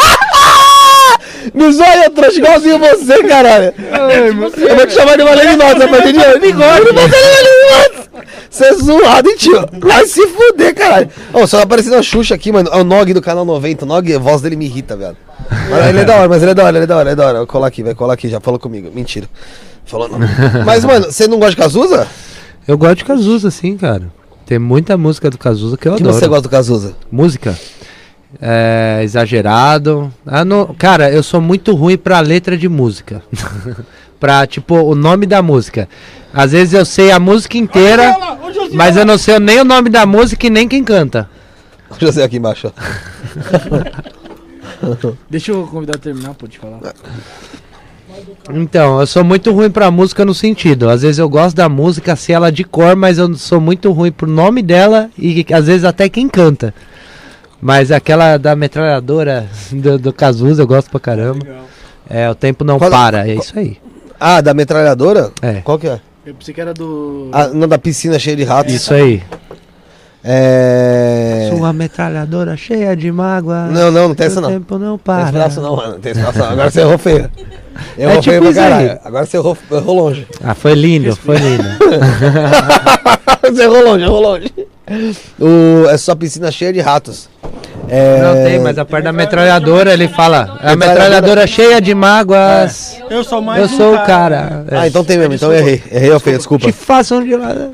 Me zoia, trouxe igualzinho você, caralho. Eu vou te chamar de Marlene Matos, a partir de hoje. Bigode, Marlene Matos. Você é zoado, hein, tio? Vai se fuder, caralho. Só tá aparecendo a Xuxa aqui, mano. É o Nog do canal 90. O Nog, a voz dele me irrita, velho. Mas ele é da hora. Vou colar aqui, vai colar aqui. Já falou comigo. Mentira. Falou não. Mas, mano, você não gosta de Cazuza? Eu gosto de Cazuza, sim, cara. Tem muita música do Cazuza que eu adoro. O que você gosta do Cazuza? Música? É, Exagerado. Cara, eu sou muito ruim pra letra de música. Pra, tipo, o nome da música. Às vezes eu sei a música inteira, mas eu não sei nem o nome da música e nem quem canta. Deixa eu ver aqui embaixo. Deixa o convidado terminar, pode falar. Então, eu sou muito ruim pra música no sentido. Às vezes eu gosto da música, sei ela de cor, mas eu sou muito ruim pro nome dela e às vezes até quem canta. Mas aquela da metralhadora do Cazuza eu gosto pra caramba. É, o tempo não para, é isso aí. Ah, da metralhadora? É. Qual que é? Eu pensei que era do... não, da piscina cheia de ratos. Isso aí. Sua metralhadora cheia de mágoa. Não tem essa não. O tempo não para. Não tem essa não. Agora você errou feio. Errou feio pra caralho. Agora você errou longe. Foi lindo. Você errou longe. É só piscina cheia de ratos. Não tem, mas a parte da metralhadora ele fala. A metralhadora cheia de mágoas. Eu sou o cara. Então tem mesmo, então errei eu feio, desculpa.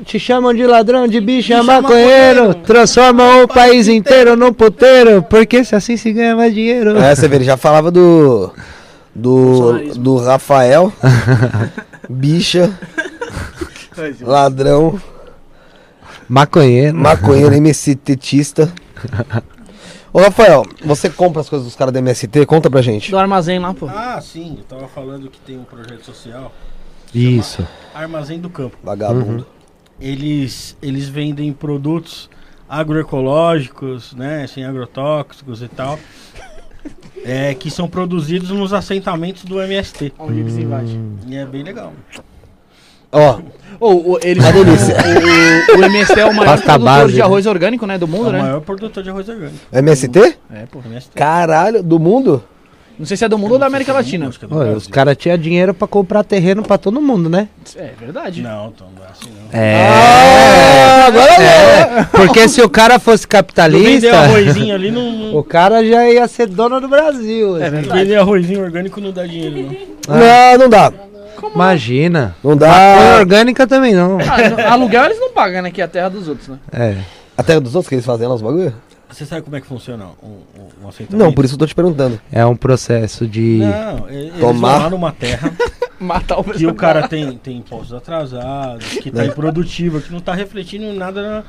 Te chamam de ladrão, de bicha, maconheiro. Transformam o país inteiro num puteiro. Porque se assim se ganha mais dinheiro. Você vê, ele já falava do Rafael. Bicha. Ladrão. Maconheiro, MSTista. Ô Rafael, você compra as coisas dos caras da MST? Conta pra gente. Do armazém lá, pô. Ah, sim. Eu tava falando que tem um projeto social. Isso. Armazém do Campo. Vagabundo. Uhum. Eles vendem produtos agroecológicos, né? Sem agrotóxicos e tal. Que são produzidos nos assentamentos do MST. Onde eles invadem. E é bem legal. O MST é o maior produtor de arroz orgânico, né, do mundo, né? O maior produtor de arroz orgânico. MST? É, pô, MST. Caralho, do mundo? Não sei se é do mundo ou da América Latina. Olha, os caras tinham dinheiro pra comprar terreno pra todo mundo, né? É verdade. Não, Tom, não é assim não. É. Agora é. Porque se o cara fosse capitalista... Vender arrozinho ali não... O cara já ia ser dono do Brasil. É verdade. Vender arrozinho orgânico não dá dinheiro, não. Ah. Não, não dá. Como? Imagina. Não dá. Maconha orgânica também não. Ah, aluguel eles não pagam, né? Que é a terra dos outros, né? É. A terra dos outros que eles fazem lá os bagulho? Você sabe como é que funciona um aceitamento? Não, por isso eu tô te perguntando. É um processo de... Não, eles tomaram uma terra... Matar o pessoal. E o cara tem impostos atrasados, que tá improdutivo, que não tá refletindo nada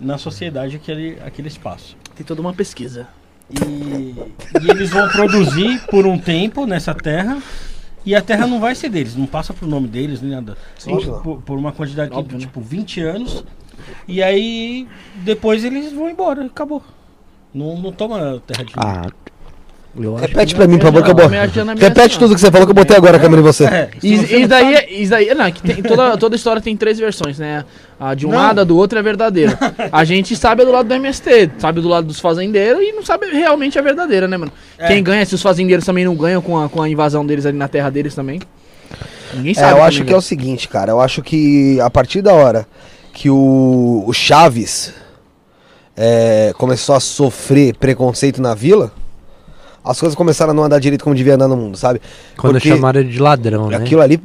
na sociedade aquele espaço. Tem toda uma pesquisa. E eles vão produzir por um tempo nessa terra... E a terra não vai ser deles, não passa pro nome deles, nem nada. Sim, por uma quantidade de tipo 20 anos. E aí depois eles vão embora, acabou. Não toma terra de novo. Repete pra mim, por favor, que eu boto. Repete tudo que você falou que eu botei agora a câmera em você. Isso daí não, que tem, toda história tem três versões, né? A de um lado, a do outro é verdadeira. A gente sabe do lado do MST, sabe do lado dos fazendeiros e não sabe realmente a verdadeira, né, mano? É. Quem ganha, se os fazendeiros também não ganham com a invasão deles ali na terra deles também. Ninguém sabe. Eu acho que é o seguinte, cara. Eu acho que a partir da hora que o Chaves começou a sofrer preconceito na vila, as coisas começaram a não andar direito como devia andar no mundo, sabe? Quando chamaram ele de ladrão, né?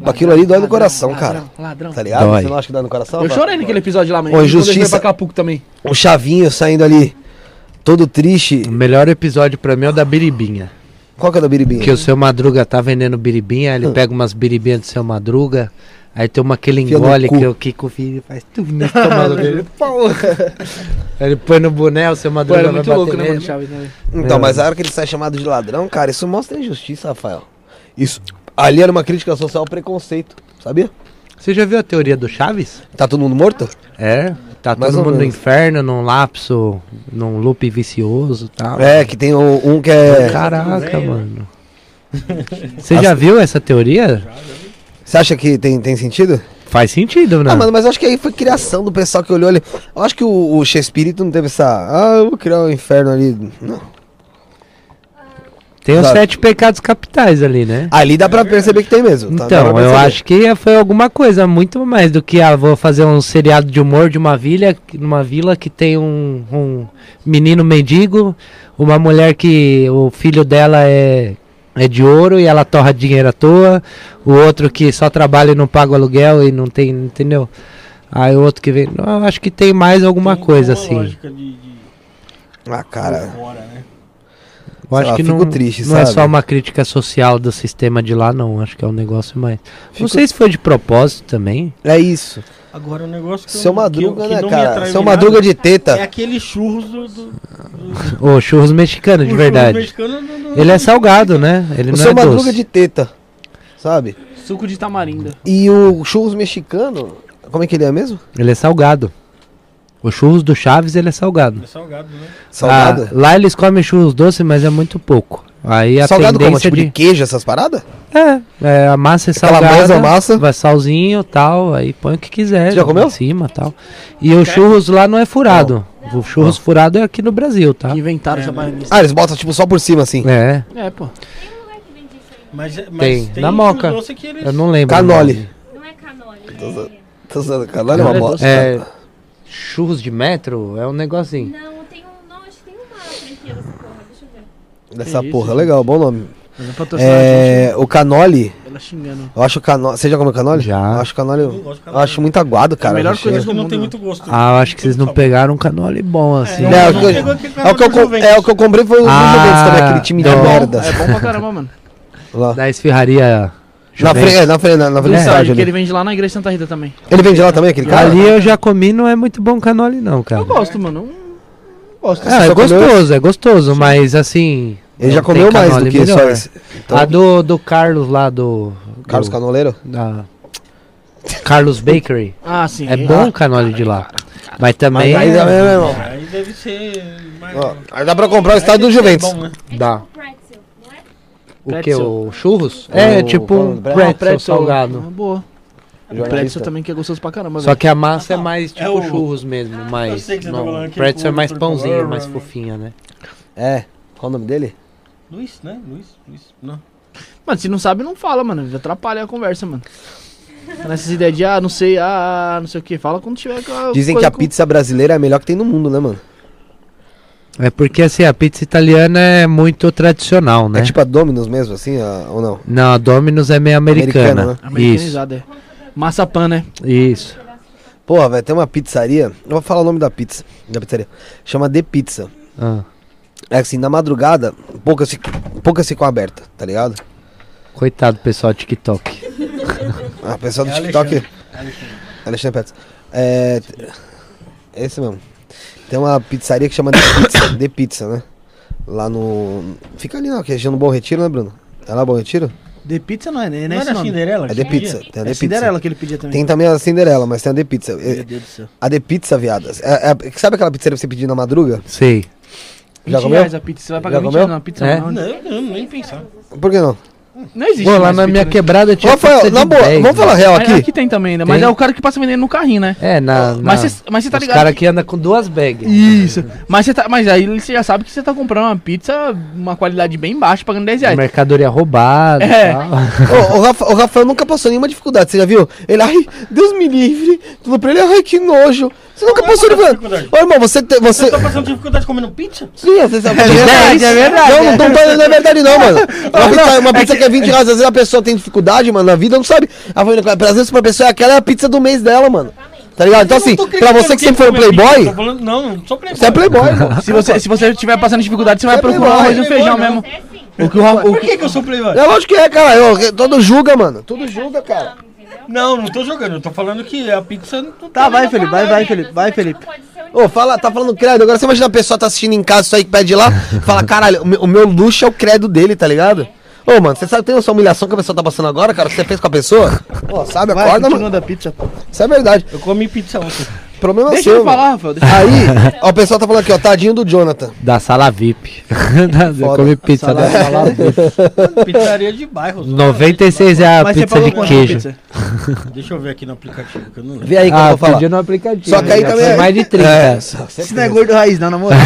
Aquilo ali dói no coração, cara. Ladrão. Tá ligado? Dói. Você não acha que dói no coração? Eu chorei naquele episódio lá, mano. Quando ele veio pra Capuco também. O Chavinho saindo ali, todo triste. O melhor episódio pra mim é o da biribinha. Qual que é o da biribinha? Que o Seu Madruga tá vendendo biribinha, ele pega umas biribinhas do Seu Madruga, aí tem uma que ele engole, que o Kiko filho faz tudo nesse tomado dele. Porra! Ele põe no boné, o Seu Madruga vai bater louco, nele. Né? Então, mas a hora que ele sai chamado de ladrão, cara, isso mostra injustiça, Rafael. Isso ali era uma crítica social ao preconceito, sabia? Você já viu a teoria do Chaves? Tá todo mundo morto? É, tá todo mundo no inferno, num lapso, num loop vicioso e tal. É, que tem um que é... Caraca, mano. Você já viu essa teoria? Você acha que tem sentido? Faz sentido, né? Ah, mano, mas eu acho que aí foi criação do pessoal que olhou ali. Eu acho que o Shakespeare não teve essa... eu vou criar um inferno ali. Não. Tem os 7 pecados capitais ali, né? Ali dá pra perceber que tem mesmo. Tá? Então, eu acho que foi alguma coisa muito mais do que vou fazer um seriado de humor de uma vila que tem um menino mendigo, uma mulher que o filho dela é de ouro e ela torra dinheiro à toa, o outro que só trabalha e não paga o aluguel e não tem, entendeu? Aí o outro que vem, eu acho que tem mais alguma coisa assim. Lógica cara. Fora, né? Eu acho que não, triste, não é só uma crítica social do sistema de lá, não. Acho que é um negócio mais... Não sei se foi de propósito também. É isso. Agora o negócio que Seu Madruga, né, cara? Seu Madruga de teta. É aquele churros churros mexicano, de verdade. Mexicano ele é salgado, né? Ele o não Seu é Madruga doce. De teta, sabe? Suco de tamarinda. E o churros mexicano, como é que ele é mesmo? Ele é salgado. O churros do Chaves, ele é salgado. Ele é salgado, né? Salgado? Lá eles comem churros doce, mas é muito pouco. Aí a salgado como? Tipo de queijo, essas paradas? É a massa é salgada. Calabresa, massa. Vai salzinho e tal, aí põe o que quiser. Você já comeu? Em cima e tal. E o churros lá não é furado. Não. O churros furado é aqui no Brasil, tá? Inventaram essa maionese. Eles botam tipo só por cima, assim. É, pô. Tem um lugar que vende isso aí. Mas tem na Moca. Doce que eles... Eu não lembro. Canoli. Não é canoli. Canoli é uma bosta. É... Churros de metro? É um negocinho. Não, tem um... Não, acho que tem uma franquia dessa porra. Deixa eu ver. Dessa que porra, isso? Legal, bom nome. O canoli... Ela xingando. Eu acho o canoli... Você já comeu canoli? Já. Eu acho canoli... Eu acho muito aguado, cara. É a melhor coisa que não tem muito gosto. Eu acho que vocês não pegaram um canoli bom, assim. O que eu comprei foi o Juventus também, aquele time de merda. É bom pra caramba, mano. Lá. Da esfirraria... Na frente, que ele vende lá na igreja de Santa Rita também. Ele vende lá também, aquele cara? Ali eu já comi, não é muito bom canoli não, cara. Eu gosto, mano. É gostoso, mas assim... Ele já comeu mais do que melhor, só então... A do Carlos lá, Carlos Canoleiro? Da Carlos Bakery. Ah, sim. É bom o canoli de lá. Mas também... Mas aí deve ser... Aí dá pra comprar o estádio do Juventus. Bom, né? Dá. O que? O churros? É tipo um pretzel salgado. É boa. O pretzel também que é gostoso pra caramba. Só que a massa é mais tipo churros mesmo. Mas o pretzel é mais pãozinho, mais fofinha, né? É. Qual o nome dele? Luiz, né? Luiz, não. Mano, se não sabe, não fala, mano. Atrapalha a conversa, mano. Nessas ideias de, não sei o que. Fala quando tiver... Dizem que a pizza brasileira é a melhor que tem no mundo, né, mano? É porque, assim, a pizza italiana é muito tradicional, né? É tipo a Domino's mesmo, assim, ou não? Não, a Domino's é meio americana. Né? Americanizada, é. Maçapã, né? Isso. Porra, velho, tem uma pizzaria... Eu vou falar o nome da pizza, da pizzaria. Chama The Pizza. Ah. É assim, na madrugada, poucas ficam abertas, tá ligado? Coitado do pessoal do TikTok. Ah, o pessoal do TikTok... Alexandre Petz. É... Esse mesmo. Tem uma pizzaria que chama The Pizza, né? Lá no... Fica ali na região do Bom Retiro, né, Bruno? É lá Bom Retiro? The Pizza não é, né? Não é a Cinderela? É The Pizza. Tem a The Cinderela que ele pedia também. Tem também a Cinderela, mas tem a The Pizza. Meu Deus do céu. A The Pizza, viadas. Sabe aquela pizzaria que você pediu na madruga? Sei. Já comeu? A pizza, você vai pagar 20 reais na pizza? É? Não, nem pensar. Por que não? Não existe. Pô, lá na minha quebrada tinha. Rafael, na boa, vamos falar real aqui. Aqui tem também, né? Mas é o cara que passa vendendo no carrinho, né? É, mas você tá ligado. O cara que anda com duas bags. Isso. Mas aí você já sabe que você tá comprando uma pizza, uma qualidade bem baixa, pagando 10 reais. Mercadoria roubada. É. O Rafael nunca passou nenhuma dificuldade, você já viu? Ele, ai, Deus me livre. Tudo pra ele, ai, que nojo. Você nunca passou dificuldade. Ô, irmão, você. Você tá passando dificuldade comendo pizza? Sim, você sabe. É verdade, é verdade. Não é verdade, não, mano. Uma pizza que é 20 reais, às vezes a pessoa tem dificuldade, mano, na vida, não sabe. Às vezes pra pessoa aquela é a pizza do mês dela, mano. Tá ligado? Então assim, pra você que sempre foi um playboy... Não sou playboy. Você é playboy, mano. Se você estiver passando dificuldade, você vai procurar arroz e feijão mesmo. Por que eu sou playboy? É lógico que é, cara. Todo julga, mano. Tudo julga, cara. Não tô jogando. Eu tô falando que a pizza... Tá, vai, Felipe. Vai, Felipe. Ô, tá falando credo. Agora você imagina a pessoa tá assistindo em casa, isso aí que pede lá, fala, caralho, o meu luxo é o credo dele, tá ligado? Ô, mano, você sabe que tem essa humilhação que a pessoa tá passando agora, cara? Que você fez com a pessoa? Pô, sabe, acorda, mano. Da pizza. Isso é verdade. Eu comi pizza ontem. Problema deixa seu. Deixa eu falar, Rafael. Aí, ó, o pessoal tá falando aqui, ó, tadinho do Jonathan. Da sala VIP. Eu comi pizza da sala VIP. Pizzaria de bairro. 96 é a pizza de queijo. Deixa eu ver aqui no aplicativo, que eu não lembro. Vê aí que eu vou falar. No aplicativo. Só que aí também é mais de 30. Esse não é gordo raiz, não, na moral.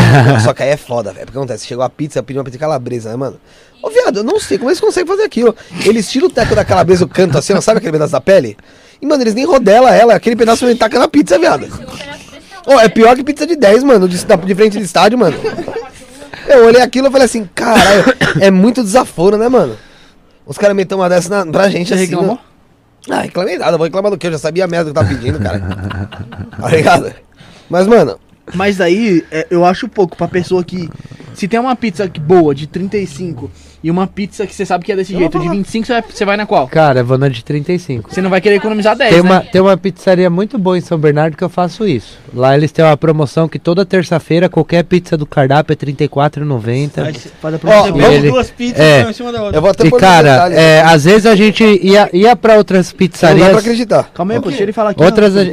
Só que aí é foda, velho. Porque acontece, chegou a pizza, eu pedi uma pizza de calabresa, né, mano? Ô, viado, eu não sei como eles conseguem fazer aquilo. Eles tiram o teco da calabresa, o canto assim, ó, sabe aquele pedaço da pele? E, mano, eles nem rodelam ela, aquele pedaço ele taca na pizza, viado. Ô, é pior que pizza de 10, mano, de frente de estádio, mano. Eu olhei aquilo e falei assim, caralho, é muito desaforo, né, mano? Os caras metem uma dessa pra gente. Você assim, reclamou? Né? Ah, reclamei nada, vou reclamar do quê? Eu já sabia a merda que eu tava pedindo, cara. Tá ligado? Mas, mano... Mas daí, eu acho pouco pra pessoa que... Se tem uma pizza boa, de 35... E uma pizza que você sabe que é desse jeito, de 25, você vai na qual? Cara, eu vou na de 35. Você não vai querer economizar 10, né? Tem uma pizzaria muito boa em São Bernardo que eu faço isso. Lá eles têm uma promoção que toda terça-feira, qualquer pizza do cardápio é R$34,90. Vamos duas pizzas em cima da outra. Eu vou até e cara, às vezes a gente ia pra outras pizzarias... Não dá pra acreditar. Calma aí, deixa ele falar aqui.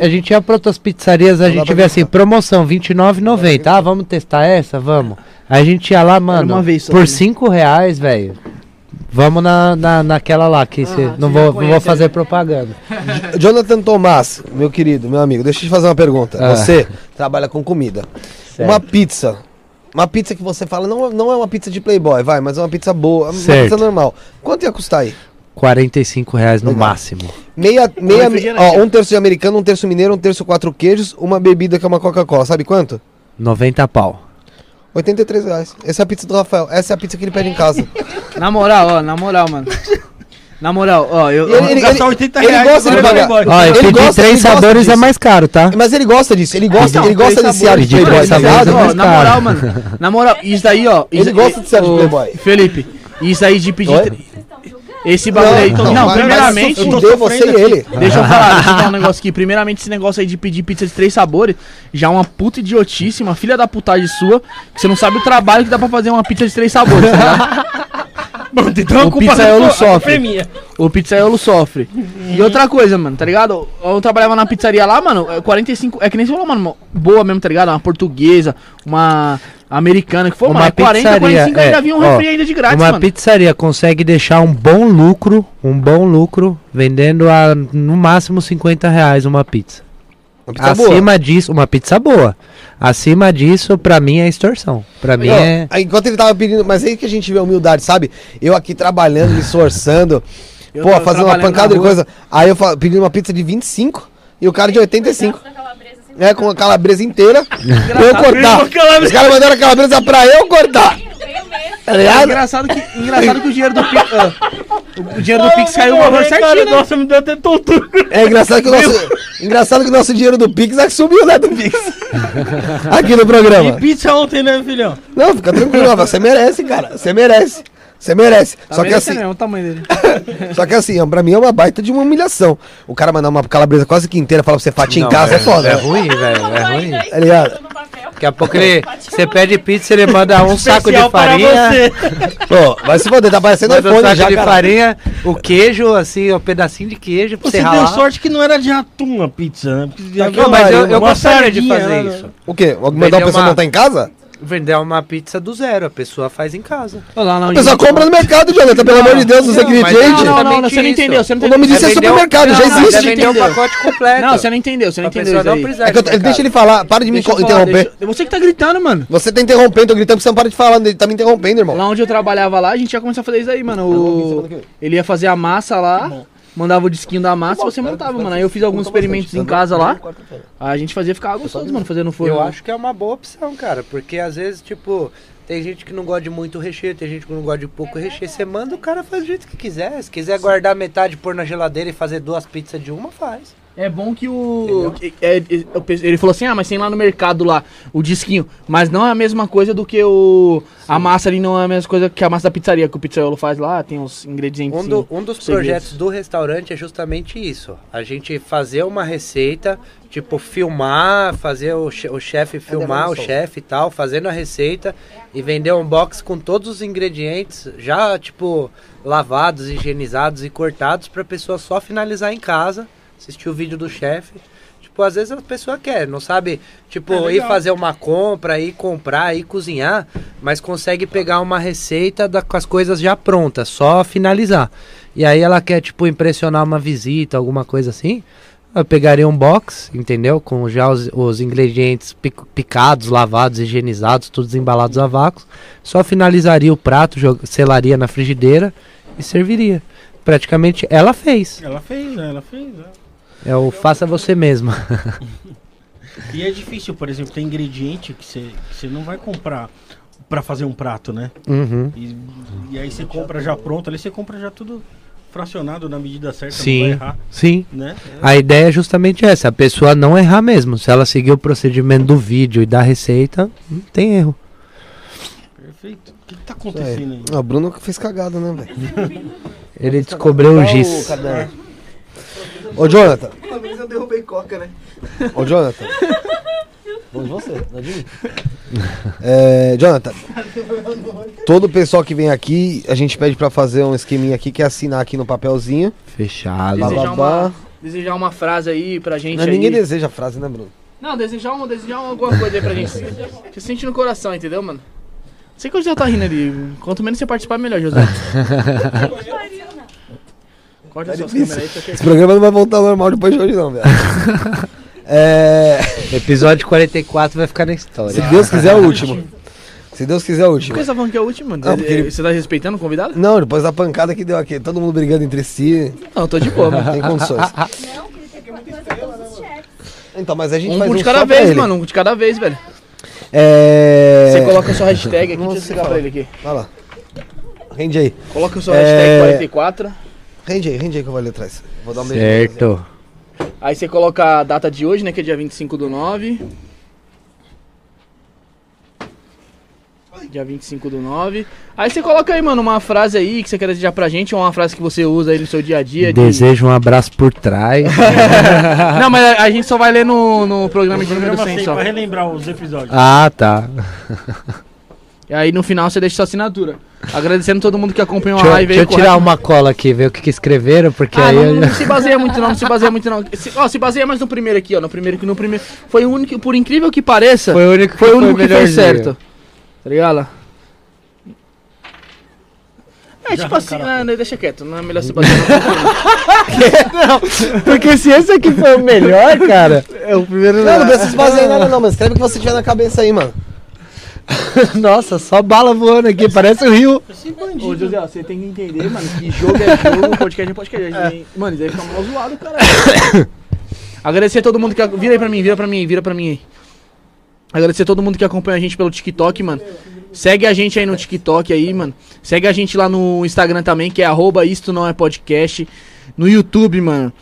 A gente ia pra outras pizzarias, a gente vê assim, promoção R$29,90. Ah, vamos testar essa? Vamos. A gente ia lá, mano, por 5 reais, velho. Vamos naquela lá, que não vou fazer propaganda. Jonathan Thomaz, meu querido, meu amigo, deixa eu te fazer uma pergunta. Você trabalha com comida. Certo. Uma pizza que você fala, não é uma pizza de playboy, vai, mas é uma pizza boa, certo. Uma pizza normal. Quanto ia custar aí? R$45 no máximo. Um terço de americano, um terço mineiro, um terço 4 queijos, uma bebida que é uma Coca-Cola, sabe quanto? 90 pau. R$83. Essa é a pizza do Rafael. Essa é a pizza que ele pede em casa. Na moral, mano. Na moral, ó, eu gastar R$80. Ele gosta de pagar. Ó, eu pedi 3 sabores é mais caro, tá? Mas ele gosta disso. Ele gosta desse ar de playboy. Na moral, mano. Na moral, isso aí, ó. Ele gosta desse ar de playboy. Felipe, isso aí de pedir... Esse bagulho aí... Não, primeiramente... Deixa eu falar um negócio aqui. Primeiramente, esse negócio aí de pedir pizza de 3 sabores, já é uma puta idiotíssima, filha da putagem sua, que você não sabe o trabalho que dá pra fazer uma pizza de 3 sabores, tá? Mano, então o pizzaiolo sofre. O pizzaiolo sofre. E outra coisa, mano, tá ligado? Eu trabalhava na pizzaria lá, mano, 45... É que nem você falou, mano, boa mesmo, tá ligado? Uma portuguesa, uma... americana, que for uma pizzaria, 40, 45 ainda vinha um refri ainda de grátis, mano. Uma pizzaria consegue deixar um bom lucro, vendendo a, no máximo R$50 uma pizza. Acima disso, uma pizza boa. Acima disso, pra mim, é extorsão. Pra mim é... Enquanto ele tava pedindo... Mas aí que a gente vê a humildade, sabe? Eu aqui trabalhando, me esforçando. Pô, fazendo uma pancada de coisa. Aí eu pedindo uma pizza de 25 e o cara de 85. É, com a calabresa inteira. Pra eu cortar. Os caras mandaram a calabresa pra eu cortar. É engraçado que o dinheiro do Pix... O dinheiro do Pix caiu o valor certinho, né? Nossa, me deu até tontura. É engraçado que o nosso... Engraçado que o nosso dinheiro do Pix subiu, né, do Pix. Aqui no programa. E pizza ontem, né, filhão? Não, fica tranquilo. Você merece, cara. Você merece. Você merece. Tá só que assim... Mesmo, o tamanho dele. Só que assim, pra mim é uma baita de uma humilhação. O cara mandar uma calabresa quase que inteira, falar pra você fatia em casa, é foda. É ruim, velho. É ruim. É ligado? Daqui a pouco ele, você pede pizza, ele manda um saco de farinha. Pô, vai se foder, tá parecendo iPhone, um saco já, de farinha, o queijo, assim, um pedacinho de queijo pra você ralar. Você deu sorte que não era de atum a pizza, né? Não, mas eu gostaria de fazer isso. O quê? Mandar uma pessoa montar em casa? Vender uma pizza do zero, a pessoa faz em casa. Olá, não, a pessoa compra no mercado, Jonathan, pelo amor de Deus, os ingredientes. Não, você não entendeu. O nome disso é supermercado, já existe. Você vendeu um pacote completo. Não, você não entendeu, você não entendeu. Deixa ele falar, para de me interromper. Você que tá gritando, mano. Você tá interrompendo, tô gritando, você não para de falar, ele tá me interrompendo, irmão. Lá onde eu trabalhava lá, a gente ia começar a fazer isso aí, mano. Ele ia fazer a massa lá, mandava o disquinho da massa e você montava, mano. Aí eu fiz alguns experimentos em casa lá. A gente fazia ficar gostoso, mano, fazendo forno. Eu acho que é uma boa opção, cara. Porque às vezes, tipo, tem gente que não gosta de muito recheio, tem gente que não gosta de pouco recheio. Você manda, o cara faz do jeito que quiser. Se quiser guardar metade, pôr na geladeira e fazer 2 pizzas de uma, faz. É bom que o... Ele falou assim, ah, mas tem lá no mercado lá o disquinho. Mas não é a mesma coisa do que o... Sim. A massa ali não é a mesma coisa que a massa da pizzaria, que o pizzaiolo faz lá, tem os ingredientes. Um dos projetos do restaurante é justamente isso. A gente fazer uma receita, tipo filmar, fazer o chefe filmar e tal, fazendo a receita e vender um box com todos os ingredientes já, tipo, lavados, higienizados e cortados pra pessoa só finalizar em casa. Assistir o vídeo do chefe. Tipo, às vezes a pessoa quer, não sabe, tipo, ir fazer uma compra, ir comprar, ir cozinhar, mas consegue pegar uma receita com as coisas já prontas, só finalizar. E aí ela quer, tipo, impressionar uma visita, alguma coisa assim. Eu pegaria um box, entendeu? Com já os ingredientes picados, lavados, higienizados, todos embalados a vácuo. Só finalizaria o prato, selaria na frigideira e serviria. Praticamente ela fez. Ela fez. É o faça você mesmo. E é difícil, por exemplo, tem ingrediente que você não vai comprar pra fazer um prato, né? Uhum. E aí você compra já pronto, ali você compra já tudo fracionado na medida certa, sim, não vai errar. Sim, né? A ideia é justamente essa, a pessoa não errar mesmo. Se ela seguir o procedimento do vídeo e da receita, não tem erro. Perfeito. O que tá acontecendo aí? O Bruno fez cagada, né, velho? Ele descobriu o giz. Ô, Jonathan. Uma vez eu derrubei coca, né? Ô, Jonathan. Bom de você, Nadine. Jonathan. Todo o pessoal que vem aqui, a gente pede pra fazer um esqueminha aqui, que é assinar aqui no papelzinho. Fechado. Desejar uma frase aí pra gente. Não, aí. Ninguém deseja frase, né, Bruno? Não, desejar uma alguma coisa aí pra gente. Você sente no coração, entendeu, mano? Sei que o José tá rindo ali. Quanto menos você participar, melhor, José. Corta suas câmeras aí, tá? Esse programa não vai voltar ao normal depois de hoje, não, velho. Episódio 44 vai ficar na história. Se Deus quiser, é o último. Se Deus quiser, é o último. Por que você tá falando que é o último? Não, porque... Você tá respeitando o convidado? Não, depois da pancada que deu aqui, todo mundo brigando entre si. Não, eu tô de boa, mano. Tem condições. Não, porque muita estrela, né, mano? Então, mas a gente faz um de cada vez, mano. Um de cada vez, velho. Você coloca a sua hashtag aqui, deixa eu chegar pra ele aqui. Vai lá. Rende aí. Coloca a sua hashtag 44. Rende aí que eu vou ali atrás. Vou dar um beijo. Certo. Aí você coloca a data de hoje, né? Que é dia 25/9. Dia 25/9. Aí você coloca aí, mano, uma frase aí que você quer desejar pra gente, ou uma frase que você usa aí no seu dia a dia. Desejo um abraço por trás. Não, mas a gente só vai ler no programa de número 100 só. Pra relembrar os episódios. Ah, tá. E aí no final você deixa sua assinatura. Agradecendo todo mundo que acompanhou a live aí. Deixa eu tirar uma cola aqui, ver o que escreveram, porque aí... Não se baseia muito não, se baseia mais no primeiro aqui, ó. No primeiro. Foi o único, por incrível que pareça, foi o único que fez certo. Tá ligado? É, já tipo assim, não, deixa quieto, não é melhor se bater não, porque se esse aqui for o melhor, cara... É o primeiro... Não precisa se basear em nada não, mas escreve o que você tiver na cabeça aí, mano. Nossa, só bala voando aqui, parece o Rio. Ô, José, ó, você tem que entender, mano, que jogo é jogo, podcast é podcast. Mano, isso aí fica mal zoado, caralho. Agradecer a todo mundo que... Vira aí pra mim. Agradecer a todo mundo que acompanha a gente pelo TikTok, mano. Segue a gente aí no TikTok aí, mano. Segue a gente lá no Instagram também, que é @istonaoepodcast. No YouTube, mano,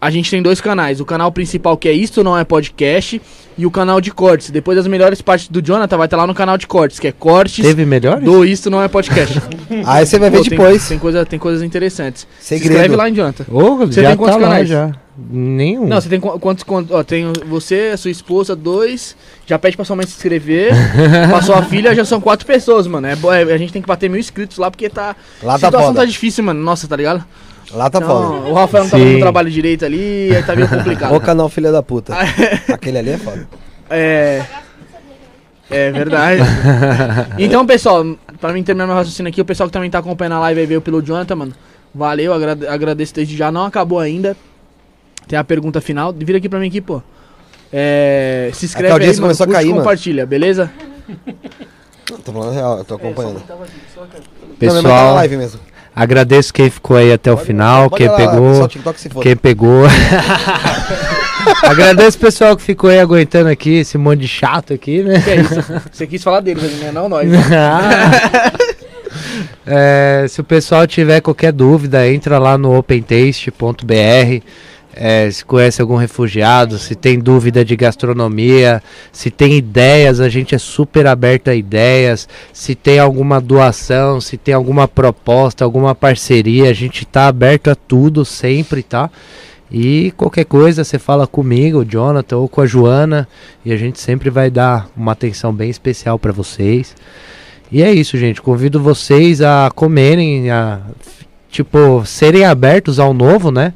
a gente tem dois canais. O canal principal, que é Isto Não É Podcast, e o canal de cortes. Depois as melhores partes do Jonathan vai estar lá no canal de cortes, que é cortes. Teve melhores? Do Isto Não É Podcast. Aí você vai ver depois. Tem coisas interessantes. Segredo. Se inscreve lá em Jonathan. Você tem quantos canais? Já. Nenhum. Não, você tem quantos... Ó, tem você, a sua esposa, dois. Já pede pra sua mãe se inscrever. Pra sua filha, já são 4 pessoas, mano. A gente tem que bater 1000 inscritos lá, porque tá... Lá tá foda. A situação tá difícil, mano. Nossa, tá ligado? Lá tá foda. O Rafael não tá fazendo trabalho direito ali, aí tá meio complicado. O canal filha da puta. Aquele ali é foda. É verdade. Então, pessoal, pra mim terminar meu raciocínio aqui, o pessoal que também tá acompanhando a live aí veio pelo Jonathan, mano. Valeu, agradeço desde já. Não acabou ainda. Tem a pergunta final. Vira aqui pra mim aqui, pô. Se inscreve aí, mano, curte e compartilha, beleza? Tô falando real, eu tô acompanhando. Pessoal, live mesmo. Agradeço quem ficou aí até o final, quem pegou, Agradeço o pessoal que ficou aí aguentando aqui, esse monte de chato aqui, né? Que é isso? Você quis falar deles, né? Não nós. Se o pessoal tiver qualquer dúvida, entra lá no opentaste.br. Se conhece algum refugiado, se tem dúvida de gastronomia, se tem ideias, a gente é super aberto a ideias, se tem alguma doação, se tem alguma proposta, alguma parceria, a gente tá aberto a tudo sempre, tá? E qualquer coisa você fala comigo, o Jonathan ou com a Joana, e a gente sempre vai dar uma atenção bem especial para vocês. E é isso, gente, convido vocês a comerem, a tipo, serem abertos ao novo, né?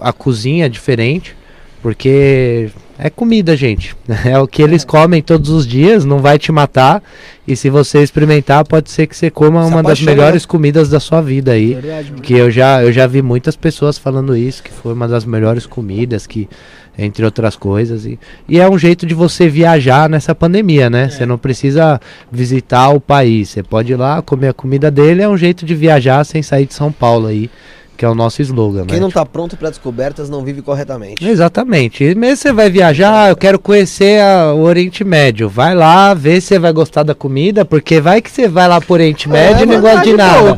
A cozinha é diferente, porque é comida, gente. É o que eles comem todos os dias, não vai te matar. E se você experimentar, pode ser que você coma uma das melhores comidas da sua vida aí. Verdade, porque eu já vi muitas pessoas falando isso, que foi uma das melhores comidas, que, entre outras coisas. E é um jeito de você viajar nessa pandemia, né? Você não precisa visitar o país. Você pode ir lá, comer a comida dele, é um jeito de viajar sem sair de São Paulo aí. Que é o nosso slogan. Quem não tá pronto para descobertas não vive corretamente. Exatamente. E mesmo você vai viajar, eu quero conhecer o Oriente Médio. Vai lá, vê se você vai gostar da comida, porque vai que você vai lá pro Oriente Médio e não gosta de nada. O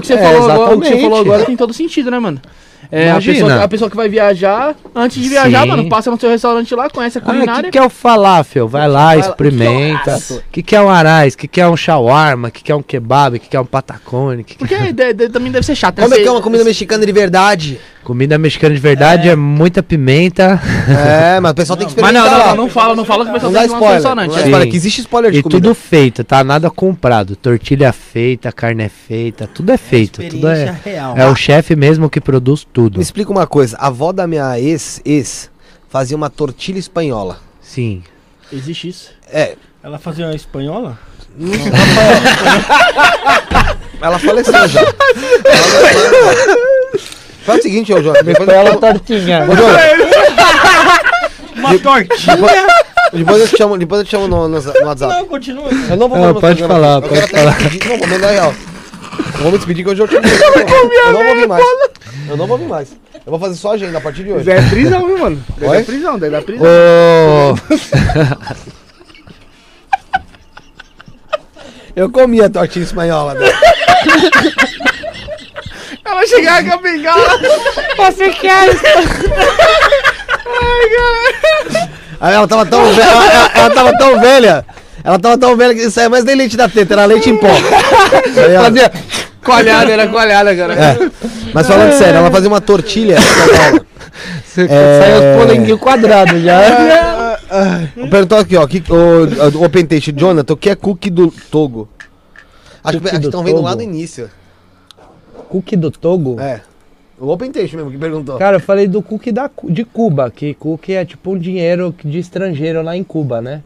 que você falou agora tem todo sentido, né, mano? A pessoa que vai viajar, antes de viajar, mano, passa no seu restaurante lá, conhece a culinária. O que é o falafel? Vai lá, experimenta. O que é um arás? O que é um shawarma? O que é um kebab? O que é um patacone? Porque também deve ser chato. Como é que é uma comida mexicana de verdade? Comida mexicana de verdade é muita pimenta. Mas o pessoal tem que experimentar. Mas não fala que o pessoal tem que ir no restaurante. Que existe spoiler de comida. E tudo feito, tá? Nada comprado. Tortilha feita, carne é feita, tudo é feito. Tudo é real. É o chefe mesmo que produz tudo. Me explica uma coisa, a avó da minha ex fazia uma tortilha espanhola. Sim. Existe isso? Ela fazia uma espanhola? Não. Ela faleceu já. Faz o seguinte, ô João. Espanhola tortinha. Uma tortinha? Depois eu te chamo no WhatsApp. Não, continua. Eu não vou pode falar. Não, vou mandar real. Eu vou me despedir que hoje eu te digo. Eu não vou vir mais. Eu vou fazer só agenda a partir de hoje. Daí é prisão, viu, mano? Daí é prisão. Eu comi a tortinha espanhola. Ela chegava com a bengala. Você quer isso? Ai, cara. Aí ela tava tão velha. Ela tava tão velha que isso aí mais nem leite da teta, era leite em pó. Ela fazia coalhada, cara. Mas falando sério, ela fazia uma tortilha. Saiu os polenguinhos quadrados já. Perguntou aqui, ó. O Open Taste, Jonathan, o que é cookie do Togo? Acho que estão vendo lá do início. Cookie do Togo? O Open Taste mesmo que perguntou. Cara, eu falei do cookie de Cuba, que cookie é tipo um dinheiro de estrangeiro lá em Cuba, né?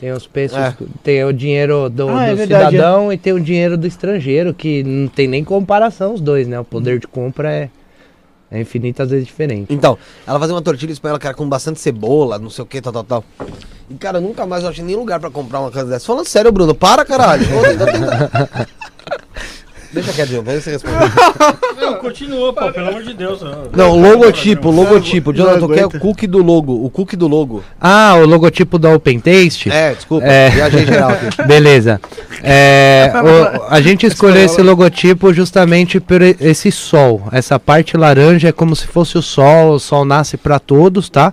Tem os preços, tem o dinheiro do, do cidadão e tem o dinheiro do estrangeiro, que não tem nem comparação os dois, né? O poder de compra é infinito, às vezes diferente. Então, ela fazia uma tortilha espanhola, cara, com bastante cebola, não sei o que, tal. E, cara, eu nunca mais achei nem lugar pra comprar uma coisa dessa. Falando sério, Bruno, para, caralho. Deixa quietinho, vai ver se responde. Não, continua, pô, pelo amor de Deus. Não, logotipo. Jonathan, quer o cookie do logo, Ah, o logotipo da Open Taste? É, desculpa, viajei geral aqui. Beleza. É, a gente escolheu esse logotipo justamente por esse sol. Essa parte laranja é como se fosse o sol nasce pra todos, tá?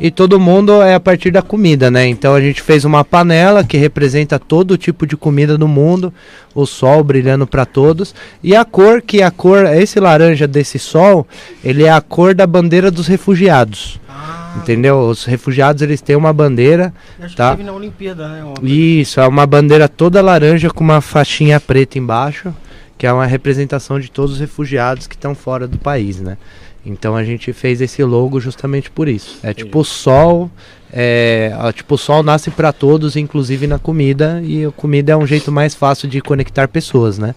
E todo mundo é a partir da comida, né? Então a gente fez uma panela que representa todo tipo de comida do mundo, o sol brilhando para todos. E a cor, que a cor, esse laranja desse sol, ele é a cor da bandeira dos refugiados. Entendeu? Os refugiados, eles têm uma bandeira, acho que teve na Olimpíada, né? Isso, é uma bandeira toda laranja com uma faixinha preta embaixo, que é uma representação de todos os refugiados que estão fora do país, né? Então a gente fez esse logo justamente por isso. É tipo o sol, o sol nasce para todos, inclusive na comida, e a comida é um jeito mais fácil de conectar pessoas, né?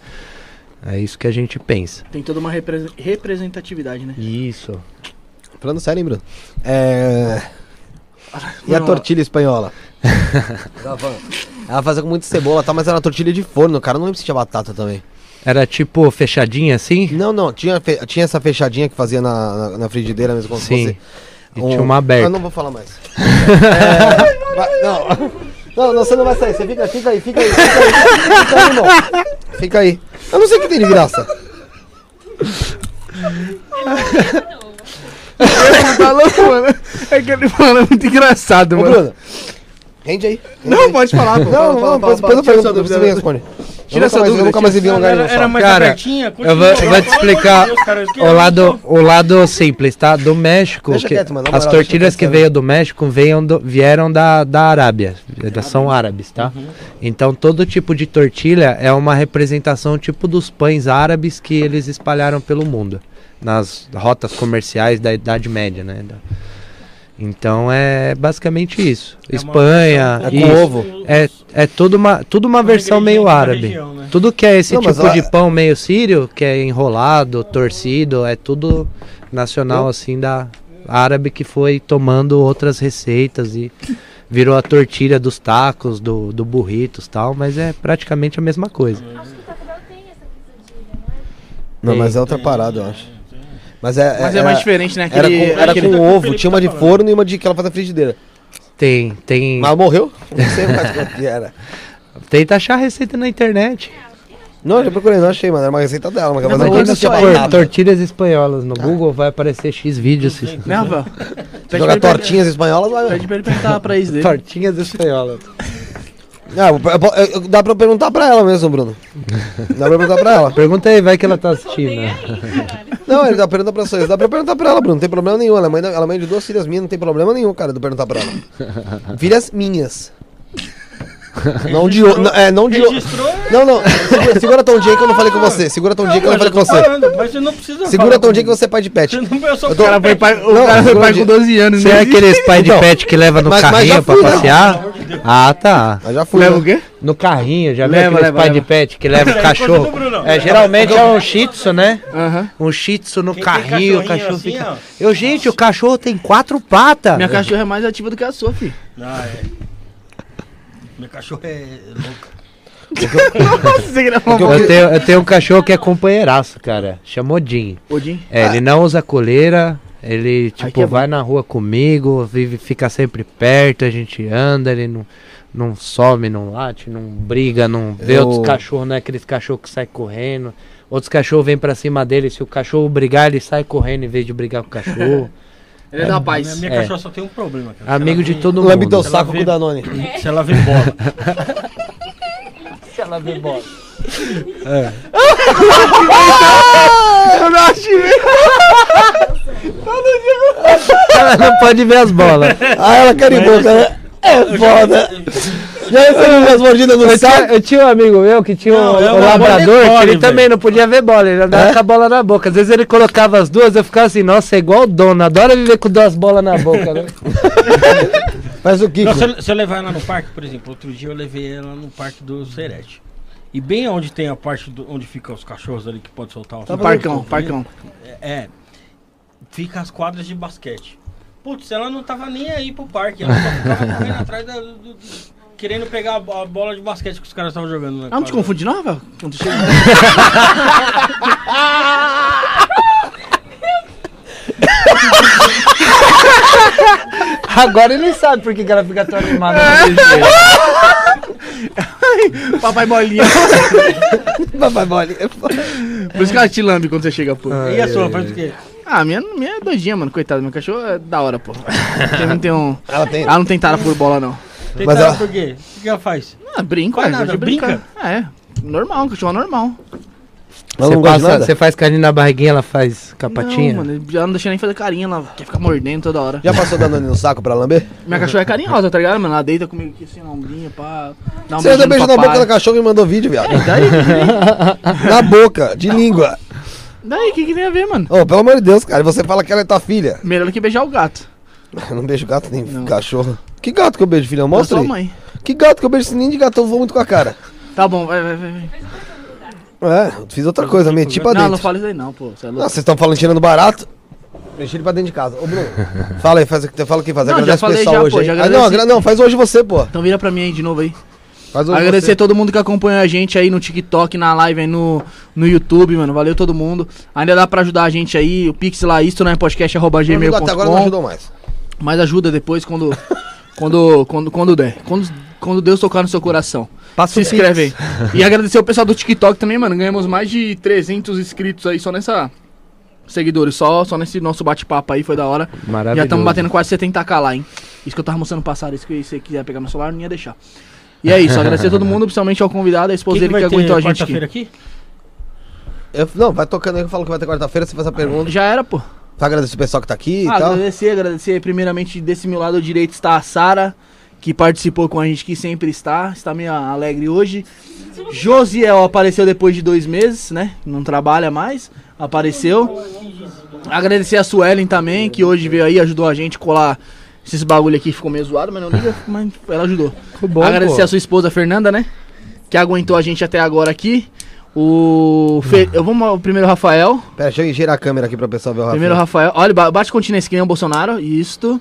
É isso que a gente pensa. Tem toda uma representatividade, né? Isso. Falando sério, hein, Bruno? E a tortilha espanhola? Ela fazia com muita cebola, tá? Mas era uma tortilha de forno, cara, não lembro se tinha batata também. Era tipo fechadinha assim? Não, tinha essa fechadinha que fazia na frigideira mesmo, como se fosse. E tinha uma aberta. Eu não vou falar mais. Não, você não vai sair, você fica aí, irmão. Fica aí. Eu não sei o que tem de graça. É que ele fala muito engraçado, mano. Ô, Bruno, rende aí. Não, pode falar, pô. Não, depois eu pergunto, você me responde. Tira essa dúvida, eu nunca mais vi um lugar era mais abertinha, cara, eu vou te explicar o lado simples, tá? Do México, as tortilhas que veio do México vieram da Arábia, são árabes, tá? Uhum. Então todo tipo de tortilha é uma representação tipo dos pães árabes que eles espalharam pelo mundo, nas rotas comerciais da Idade Média, né? Então é basicamente isso. Espanha, ovo. É tudo uma versão meio árabe. Região, né? Tudo que é esse de pão meio sírio, que é enrolado, torcido, é tudo nacional assim da árabe, que foi tomando outras receitas e virou a tortilha dos tacos, do burritos e tal, mas é praticamente a mesma coisa. Acho que o Taco Bell tem essa pisadinha, né? Não, mas é outra parada, eu acho. Mas é mais diferente, né? Era com ovo, tinha uma de forno e uma de que ela faz na frigideira. Tem. Mas morreu? Não sei mais quanto que era. Tenta achar a receita na internet. Não, eu já procurei, não achei, mas era uma receita dela. Mas imagina se for tortilhas espanholas no Google, vai aparecer X vídeos. Não, pô. Se jogar tortinhas espanholas, vai. Pede pra ele perguntar pra ex dele. Tortinhas espanholas. Dá pra perguntar pra ela mesmo, Bruno. Dá pra perguntar pra ela. Pergunta aí, vai que ela tá assistindo. Não, ele dá pra perguntar pra vocês. Dá pra perguntar pra ela, Bruno. Não tem problema nenhum. Ela é mãe de duas filhas minhas, não tem problema nenhum, cara, de perguntar pra ela. Filhas minhas. Não de ouro. Não. Segura tão dia que eu não falei com você. Mas eu não preciso. Segura tão dia que você é pai de pet. O cara foi pai com 12 anos. Você é aqueles pai de pet que leva no carrinho pra passear? Ah, tá. Mas já fui. Leva o quê? No carrinho, já viu aqueles pai de pet que leva o cachorro? Geralmente é um shih tzu, né? Uhum. Um shih tzu no carrinho, o cachorro assim, fica... Gente, o cachorro tem 4 patas. Minha cachorra é mais ativa do que a sua, filho. Ah, minha cachorra é louca. Eu tenho um cachorro que é companheiraço, cara. Chama Odin. Odin? É, ele não usa coleira... Ele, tipo, vai na rua comigo, fica sempre perto, a gente anda, ele não some, não late, não briga, não vê outros cachorros, não é aqueles cachorros que saem correndo. Outros cachorros vêm pra cima dele, se o cachorro brigar, ele sai correndo em vez de brigar com o cachorro. Ele é da paz. Minha cachorra só tem um problema. Cara. Amigo de todo mundo. Lambe teu saco com o Danone. Se ela vê bola. Se ela vê bola. Eu não achei. Ela não pode ver as bolas. Ah, ela carimbou, cara. É foda. Já recebeu umas mordidas no saco? Eu tinha um amigo meu que tinha um labrador, que ele também não podia ver bola, ele andava com a bola na boca. Às vezes ele colocava as duas, eu ficava assim, nossa, é igual o dono, adora viver com duas bolas na boca, né? Faz o quê? Se eu levar ela no parque, por exemplo, outro dia eu levei ela no parque do Serete. E bem onde tem a parte onde ficam os cachorros ali que pode soltar um... Parcão. Fica as quadras de basquete. Putz, ela não tava nem aí pro parque. Ela só ficava correndo atrás querendo pegar a bola de basquete que os caras estavam jogando. Né, não te confunde não, velho? Agora ele sabe por que ela fica tão animada. Papai bolinha. Papai bolinha. Por isso que ela te lambe quando você chega, pô. E a sua, faz o quê? Ah, minha é doidinha, mano. Coitado, meu cachorro é da hora, pô. Não tem um... Ela não tem tara por bola, não. Tem tara por quê? O que ela faz? Ah, brinca. Brinca? É, normal, um cachorro normal. Você faz carinho na barriguinha, ela faz capatinha? Não, mano, ela não deixa nem fazer carinha, ela quer ficar mordendo toda hora. Já passou dando no saco pra lamber? Minha cachorra é carinhosa, tá ligado, mano? Ela deita comigo aqui assim, na ombrinha, pá. Você ainda beijou na boca da cachorra e me mandou vídeo, viado. Na boca, de língua. Daí, o que tem a ver, mano? Ô, pelo amor de Deus, cara, você fala que ela é tua filha. Melhor do que beijar o gato. Eu não beijo gato nem cachorro. Que gato que eu beijo, filhão? Mostra aí. Mãe. Que gato que eu beijo, nem de gato, eu vou muito com a cara. Tá bom, vai. É, eu fiz outra coisa, meti pra dentro. Não, não fala isso aí não, pô. Você é louco. Vocês estão falando tirando barato. Mexi ele pra dentro de casa. Ô, Bruno, fala aí, fala o que fazer. Agradece o pessoal já, hoje. Pô, já não, faz hoje você, pô. Então vira pra mim aí de novo aí. Faz hoje agradecer você. Todo mundo que acompanhou a gente aí no TikTok, na live aí no YouTube, mano. Valeu todo mundo. Ainda dá pra ajudar a gente aí. O Pix lá, isto não é podcast@gmail.com. Até agora não ajudou mais. Mas ajuda depois quando der. Quando Deus tocar no seu coração. Passa se inscreve aí. E agradecer o pessoal do TikTok também, mano. Ganhamos mais de 300 inscritos aí só nessa... Seguidores, só nesse nosso bate-papo aí. Foi da hora. Maravilhoso. Já estamos batendo quase 70k lá, hein. Isso que eu tava mostrando passado. Isso que se você quiser pegar no celular, não ia deixar. E é isso. Agradecer a todo mundo, principalmente ao convidado, a esposa dele que aguentou a gente aqui. Não, vai tocando aí que eu falo que vai ter quarta-feira. Você faz a pergunta. Já era, pô. Tá, agradecer o pessoal que tá aqui e tal. Agradecer. Primeiramente, desse meu lado direito está a Sara, que participou com a gente, que sempre está meio alegre hoje. Josiel apareceu depois de 2 meses, né? Não trabalha mais, apareceu. Agradecer a Suelen também, que hoje veio aí, ajudou a gente a colar esses bagulho aqui, ficou meio zoado, mas não liga, mas ela ajudou. Bom, agradecer a sua esposa, Fernanda, né? Que aguentou a gente até agora aqui. Vamos primeiro o Rafael. Pera, deixa eu girar a câmera aqui pra o pessoal ver o Rafael. Primeiro o Rafael. Olha, bate continência que nem o Bolsonaro, isto.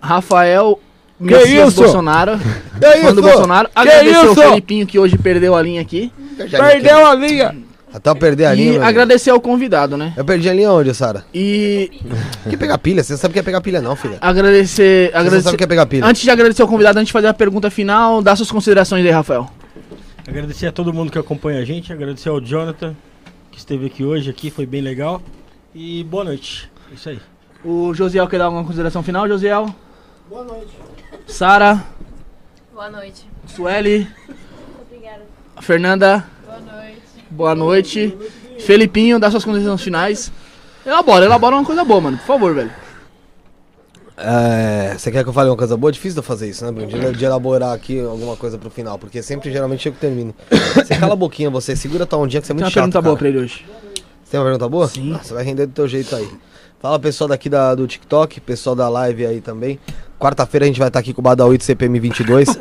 Rafael... Messias Bolsonaro. Quando o Bolsonaro agradeceu o Felipinho, que hoje perdeu a linha aqui. Perdeu a linha! Até eu perder a linha. E agradecer ao convidado, né? Eu perdi a linha onde, Sara? E. Que pegar pilha? Você não sabe o que é pegar pilha, não, filha. Você não sabe o que é pegar pilha. Antes de agradecer ao convidado, antes de fazer a pergunta final, dá suas considerações aí, Rafael. Agradecer a todo mundo que acompanha a gente, agradecer ao Jonathan, que esteve aqui hoje, foi bem legal. E boa noite. É isso aí. O Josiel quer dar alguma consideração final, Josiel? Boa noite. Sara. Boa noite. Sueli. Obrigada. Fernanda. Boa noite. Boa noite. Felipinho, dá suas considerações finais. Elabora uma coisa boa, mano. Por favor, velho. Você quer que eu fale uma coisa boa? Difícil de eu fazer isso, né, Bruno? De elaborar aqui alguma coisa pro final, porque geralmente eu que termino. Você cala a boquinha, você segura tua ondinha que você é muito chato. Tem uma pergunta boa pra ele hoje. Você tem uma pergunta boa? Sim. Você vai render do teu jeito aí. Fala, pessoal daqui do TikTok, pessoal da live aí também. Quarta-feira a gente vai estar aqui com o Badawi do CPM 22.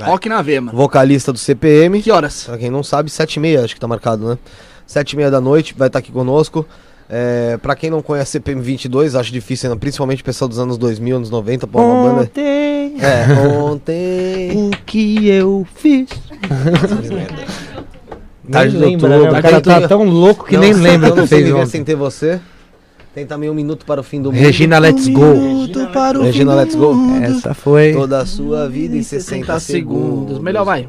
Rock na veia, mano. Vocalista do CPM. Que horas? Pra quem não sabe, 7h30, acho que tá marcado, né? 7h30 da noite, vai estar aqui conosco. Pra quem não conhece CPM 22, acho difícil ainda, principalmente o pessoal dos anos 2000, anos 90. Pô, uma banda... Ontem... O que eu fiz? Tarde do outubro. O cara tá tão louco que nem lembra. Não sei viver sem ter você. Tem também Um Minuto para o Fim do Mundo. Regina Let's Go. Regina Let's Go. Essa foi. Toda a sua vida em 60 segundos. Melhor vai.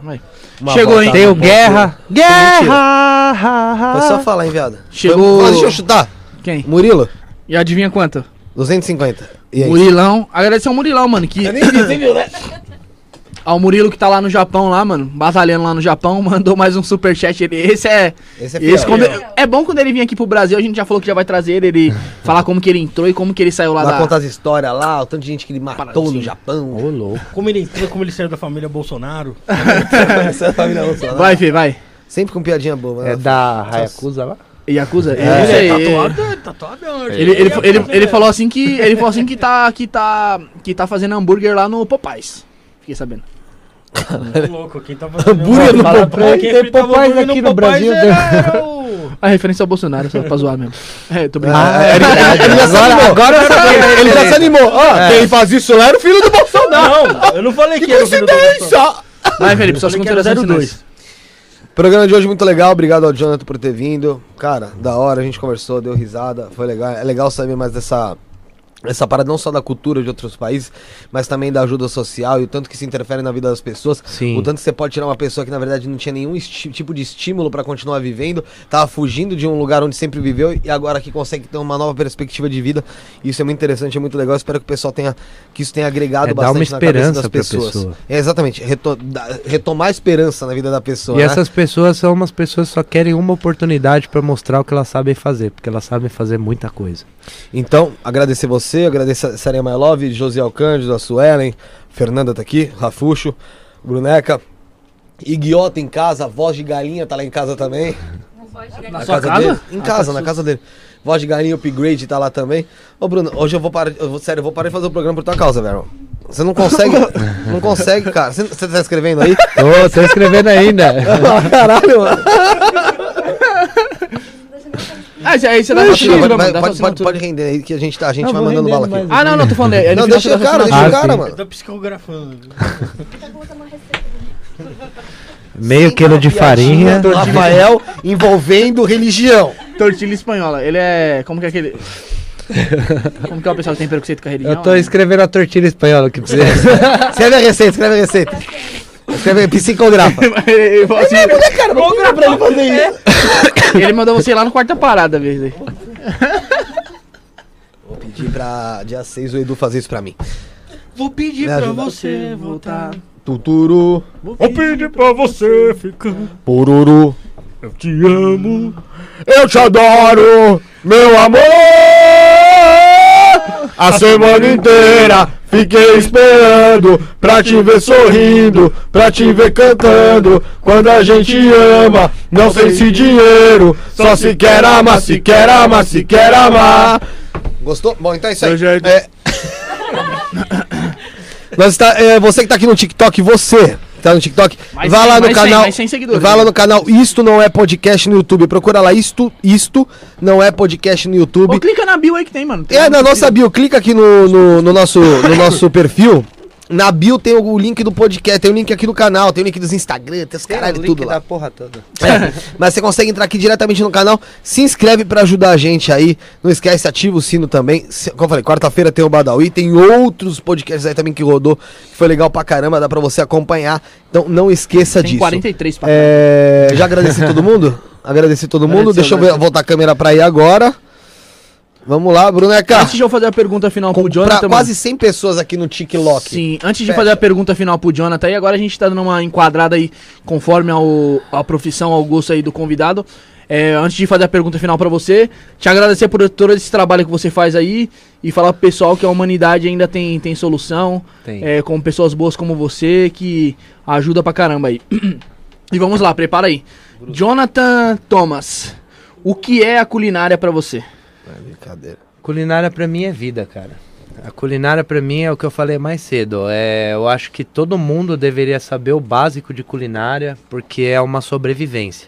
Chegou, hein? Tem o Guerra. Guerra! Foi só falar, hein, viado? Chegou. Deixa eu chutar. Quem? Murilo. E adivinha quanto? 250. E aí? Murilão. Agradecer ao Murilão, mano. Que... Eu nem vi, né? Ó, o Murilo que tá lá no Japão, lá, mano, batalhando lá no Japão, mandou mais um superchat. Ele, é bom quando ele vir aqui pro Brasil, a gente já falou que já vai trazer ele, falar como que ele entrou e como que ele saiu lá da... Conta as histórias lá, o tanto de gente que ele matou no Japão. Ô, louco. Como ele entrou, como ele saiu da família Bolsonaro. Vai, filho, vai. Sempre com piadinha boa. É da Hayakusa lá? Yakuza? Ele falou assim que tá fazendo hambúrguer lá no Popeyes. Fiquei sabendo. Muito louco, quem tá fazendo hambúrguer no Popeyes? Quem Popeyes aqui no Brasil. A referência ao Bolsonaro, só pra zoar mesmo. É, tô brincando. Ele já se animou. Ele já se animou. Quem fazia isso lá era o filho do Bolsonaro. Não, eu não falei que era o filho do Bolsonaro. Vai, Felipe, só se considera 02. Programa de hoje muito legal, obrigado ao Jonathan por ter vindo. Cara, da hora, a gente conversou, deu risada, foi legal. É legal saber mais dessa parada, não só da cultura de outros países, mas também da ajuda social e o tanto que se interfere na vida das pessoas. Sim. O tanto que você pode tirar uma pessoa que na verdade não tinha nenhum tipo de estímulo pra continuar vivendo, tava fugindo de um lugar onde sempre viveu e agora que consegue ter uma nova perspectiva de vida. Isso é muito interessante, é muito legal. Espero que o pessoal tenha agregado bastante na cabeça das pessoas. É, exatamente, retomar a esperança na vida da pessoa. E essas pessoas são umas pessoas que só querem uma oportunidade pra mostrar o que elas sabem fazer, porque elas sabem fazer muita coisa. Então, agradecer você. Agradeço a Sarinha My Love, José Alcândido, a Suelen, Fernanda tá aqui, Rafuxo, Bruneca, Iguiota em casa, Voz de Galinha tá lá em casa também. Voz de Galinha. Na sua casa? Dele? Em casa, na casa dele. Voz de Galinha Upgrade tá lá também. Ô Bruno, hoje eu vou parar, sério, eu vou parar de fazer o programa por tua causa, velho. Você não consegue, não consegue, cara. Você tá escrevendo aí? Tô escrevendo ainda. Caralho, mano. Ah, já aí você dá pode render aí que a gente vai mandando bala aqui. Ah, não, tô falando. Não, deixa o cara, mano. Eu tô psicografando. Meio quilo de farinha. Rafael envolvendo religião. Tortilha espanhola. Ele é... Como que é aquele... Como que é o pessoal que tem preconceito com a religião? Eu tô escrevendo a tortilha espanhola aqui pra você. Escreve a receita, escreve a receita. Escreve psicografa. Ele mandou você ir lá no quarta parada, velho. Vou pedir pra dia 6 o Edu fazer isso pra mim. Vou pedir pra você voltar. Tuturu. Vou pedir pra você ficar. Pururu. Eu te amo. Eu te adoro, meu amor. A semana inteira fiquei esperando pra te ver sorrindo, pra te ver cantando. Quando a gente ama, não sei se dinheiro, só se quer amar, se quer amar, se quer amar. Gostou? Bom, então é isso aí. Você que tá aqui no TikTok, você tá no TikTok, vai lá no canal, vai lá no canal Isto Não É Podcast no YouTube, procura lá Isto Não É Podcast no YouTube. Ou clica na bio aí que tem, mano. Na nossa bio, clica aqui no nosso perfil. Na bio tem o link do podcast, tem o link aqui do canal, tem o link dos Instagram, tem os caralho tudo lá. Da porra toda. É, mas você consegue entrar aqui diretamente no canal, se inscreve pra ajudar a gente aí, não esquece, ativa o sino também. Como eu falei, quarta-feira tem o Badawi, tem outros podcasts aí também que rodou, que foi legal pra caramba, dá pra você acompanhar, então não esqueça disso. Tem 43 pra já agradeci todo mundo? Agradeci todo mundo, deixa eu voltar a câmera pra ir agora. Vamos lá, Bruneca. Antes de eu fazer a pergunta final pro Jonathan... quase 100 pessoas aqui no TikTok. Sim, antes de fazer a pergunta final pro Jonathan aí, agora a gente tá dando uma enquadrada aí, conforme a profissão, ao gosto aí do convidado. Antes de fazer a pergunta final pra você, te agradecer por todo esse trabalho que você faz aí e falar pro pessoal que a humanidade ainda tem solução, com pessoas boas como você, que ajuda pra caramba aí. E vamos lá, prepara aí. Jonathan Thomaz, o que é a culinária pra você? Brincadeira. Culinária pra mim é vida, cara. A culinária pra mim é o que eu falei mais cedo. Eu acho que todo mundo deveria saber o básico de culinária, porque é uma sobrevivência.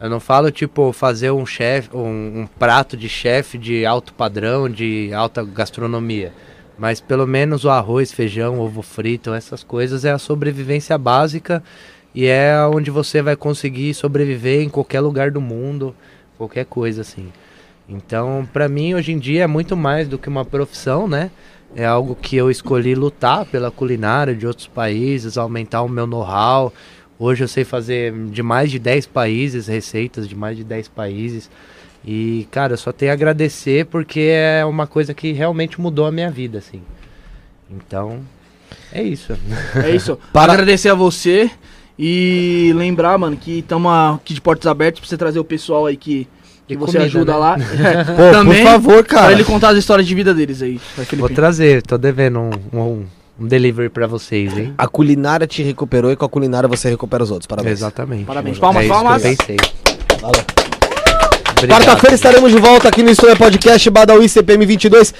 Eu não falo, tipo, fazer um prato de chefe de alto padrão, de alta gastronomia. Mas pelo menos o arroz, feijão, ovo frito, essas coisas é a sobrevivência básica e é onde você vai conseguir sobreviver em qualquer lugar do mundo, qualquer coisa assim. Então, pra mim, hoje em dia é muito mais do que uma profissão, né? É algo que eu escolhi lutar pela culinária de outros países, aumentar o meu know-how. Hoje eu sei fazer de mais de 10 países, receitas de mais de 10 países. E, cara, eu só tenho a agradecer porque é uma coisa que realmente mudou a minha vida, assim. Então, É isso. É isso. Para... Agradecer a você e lembrar, mano, que estamos aqui de portas abertas pra você trazer o pessoal aí que você comida, ajuda, né? Lá. Pô, também, por favor, cara. Pra ele contar as histórias de vida deles aí. Vou trazer, tô devendo um delivery pra vocês, hein? A culinária te recuperou e com a culinária você recupera os outros. Parabéns. Exatamente. Parabéns. Palmas, palmas. É isso que eu pensei. Valeu. Quarta-feira estaremos de volta aqui no História Podcast Badawi CPM 22.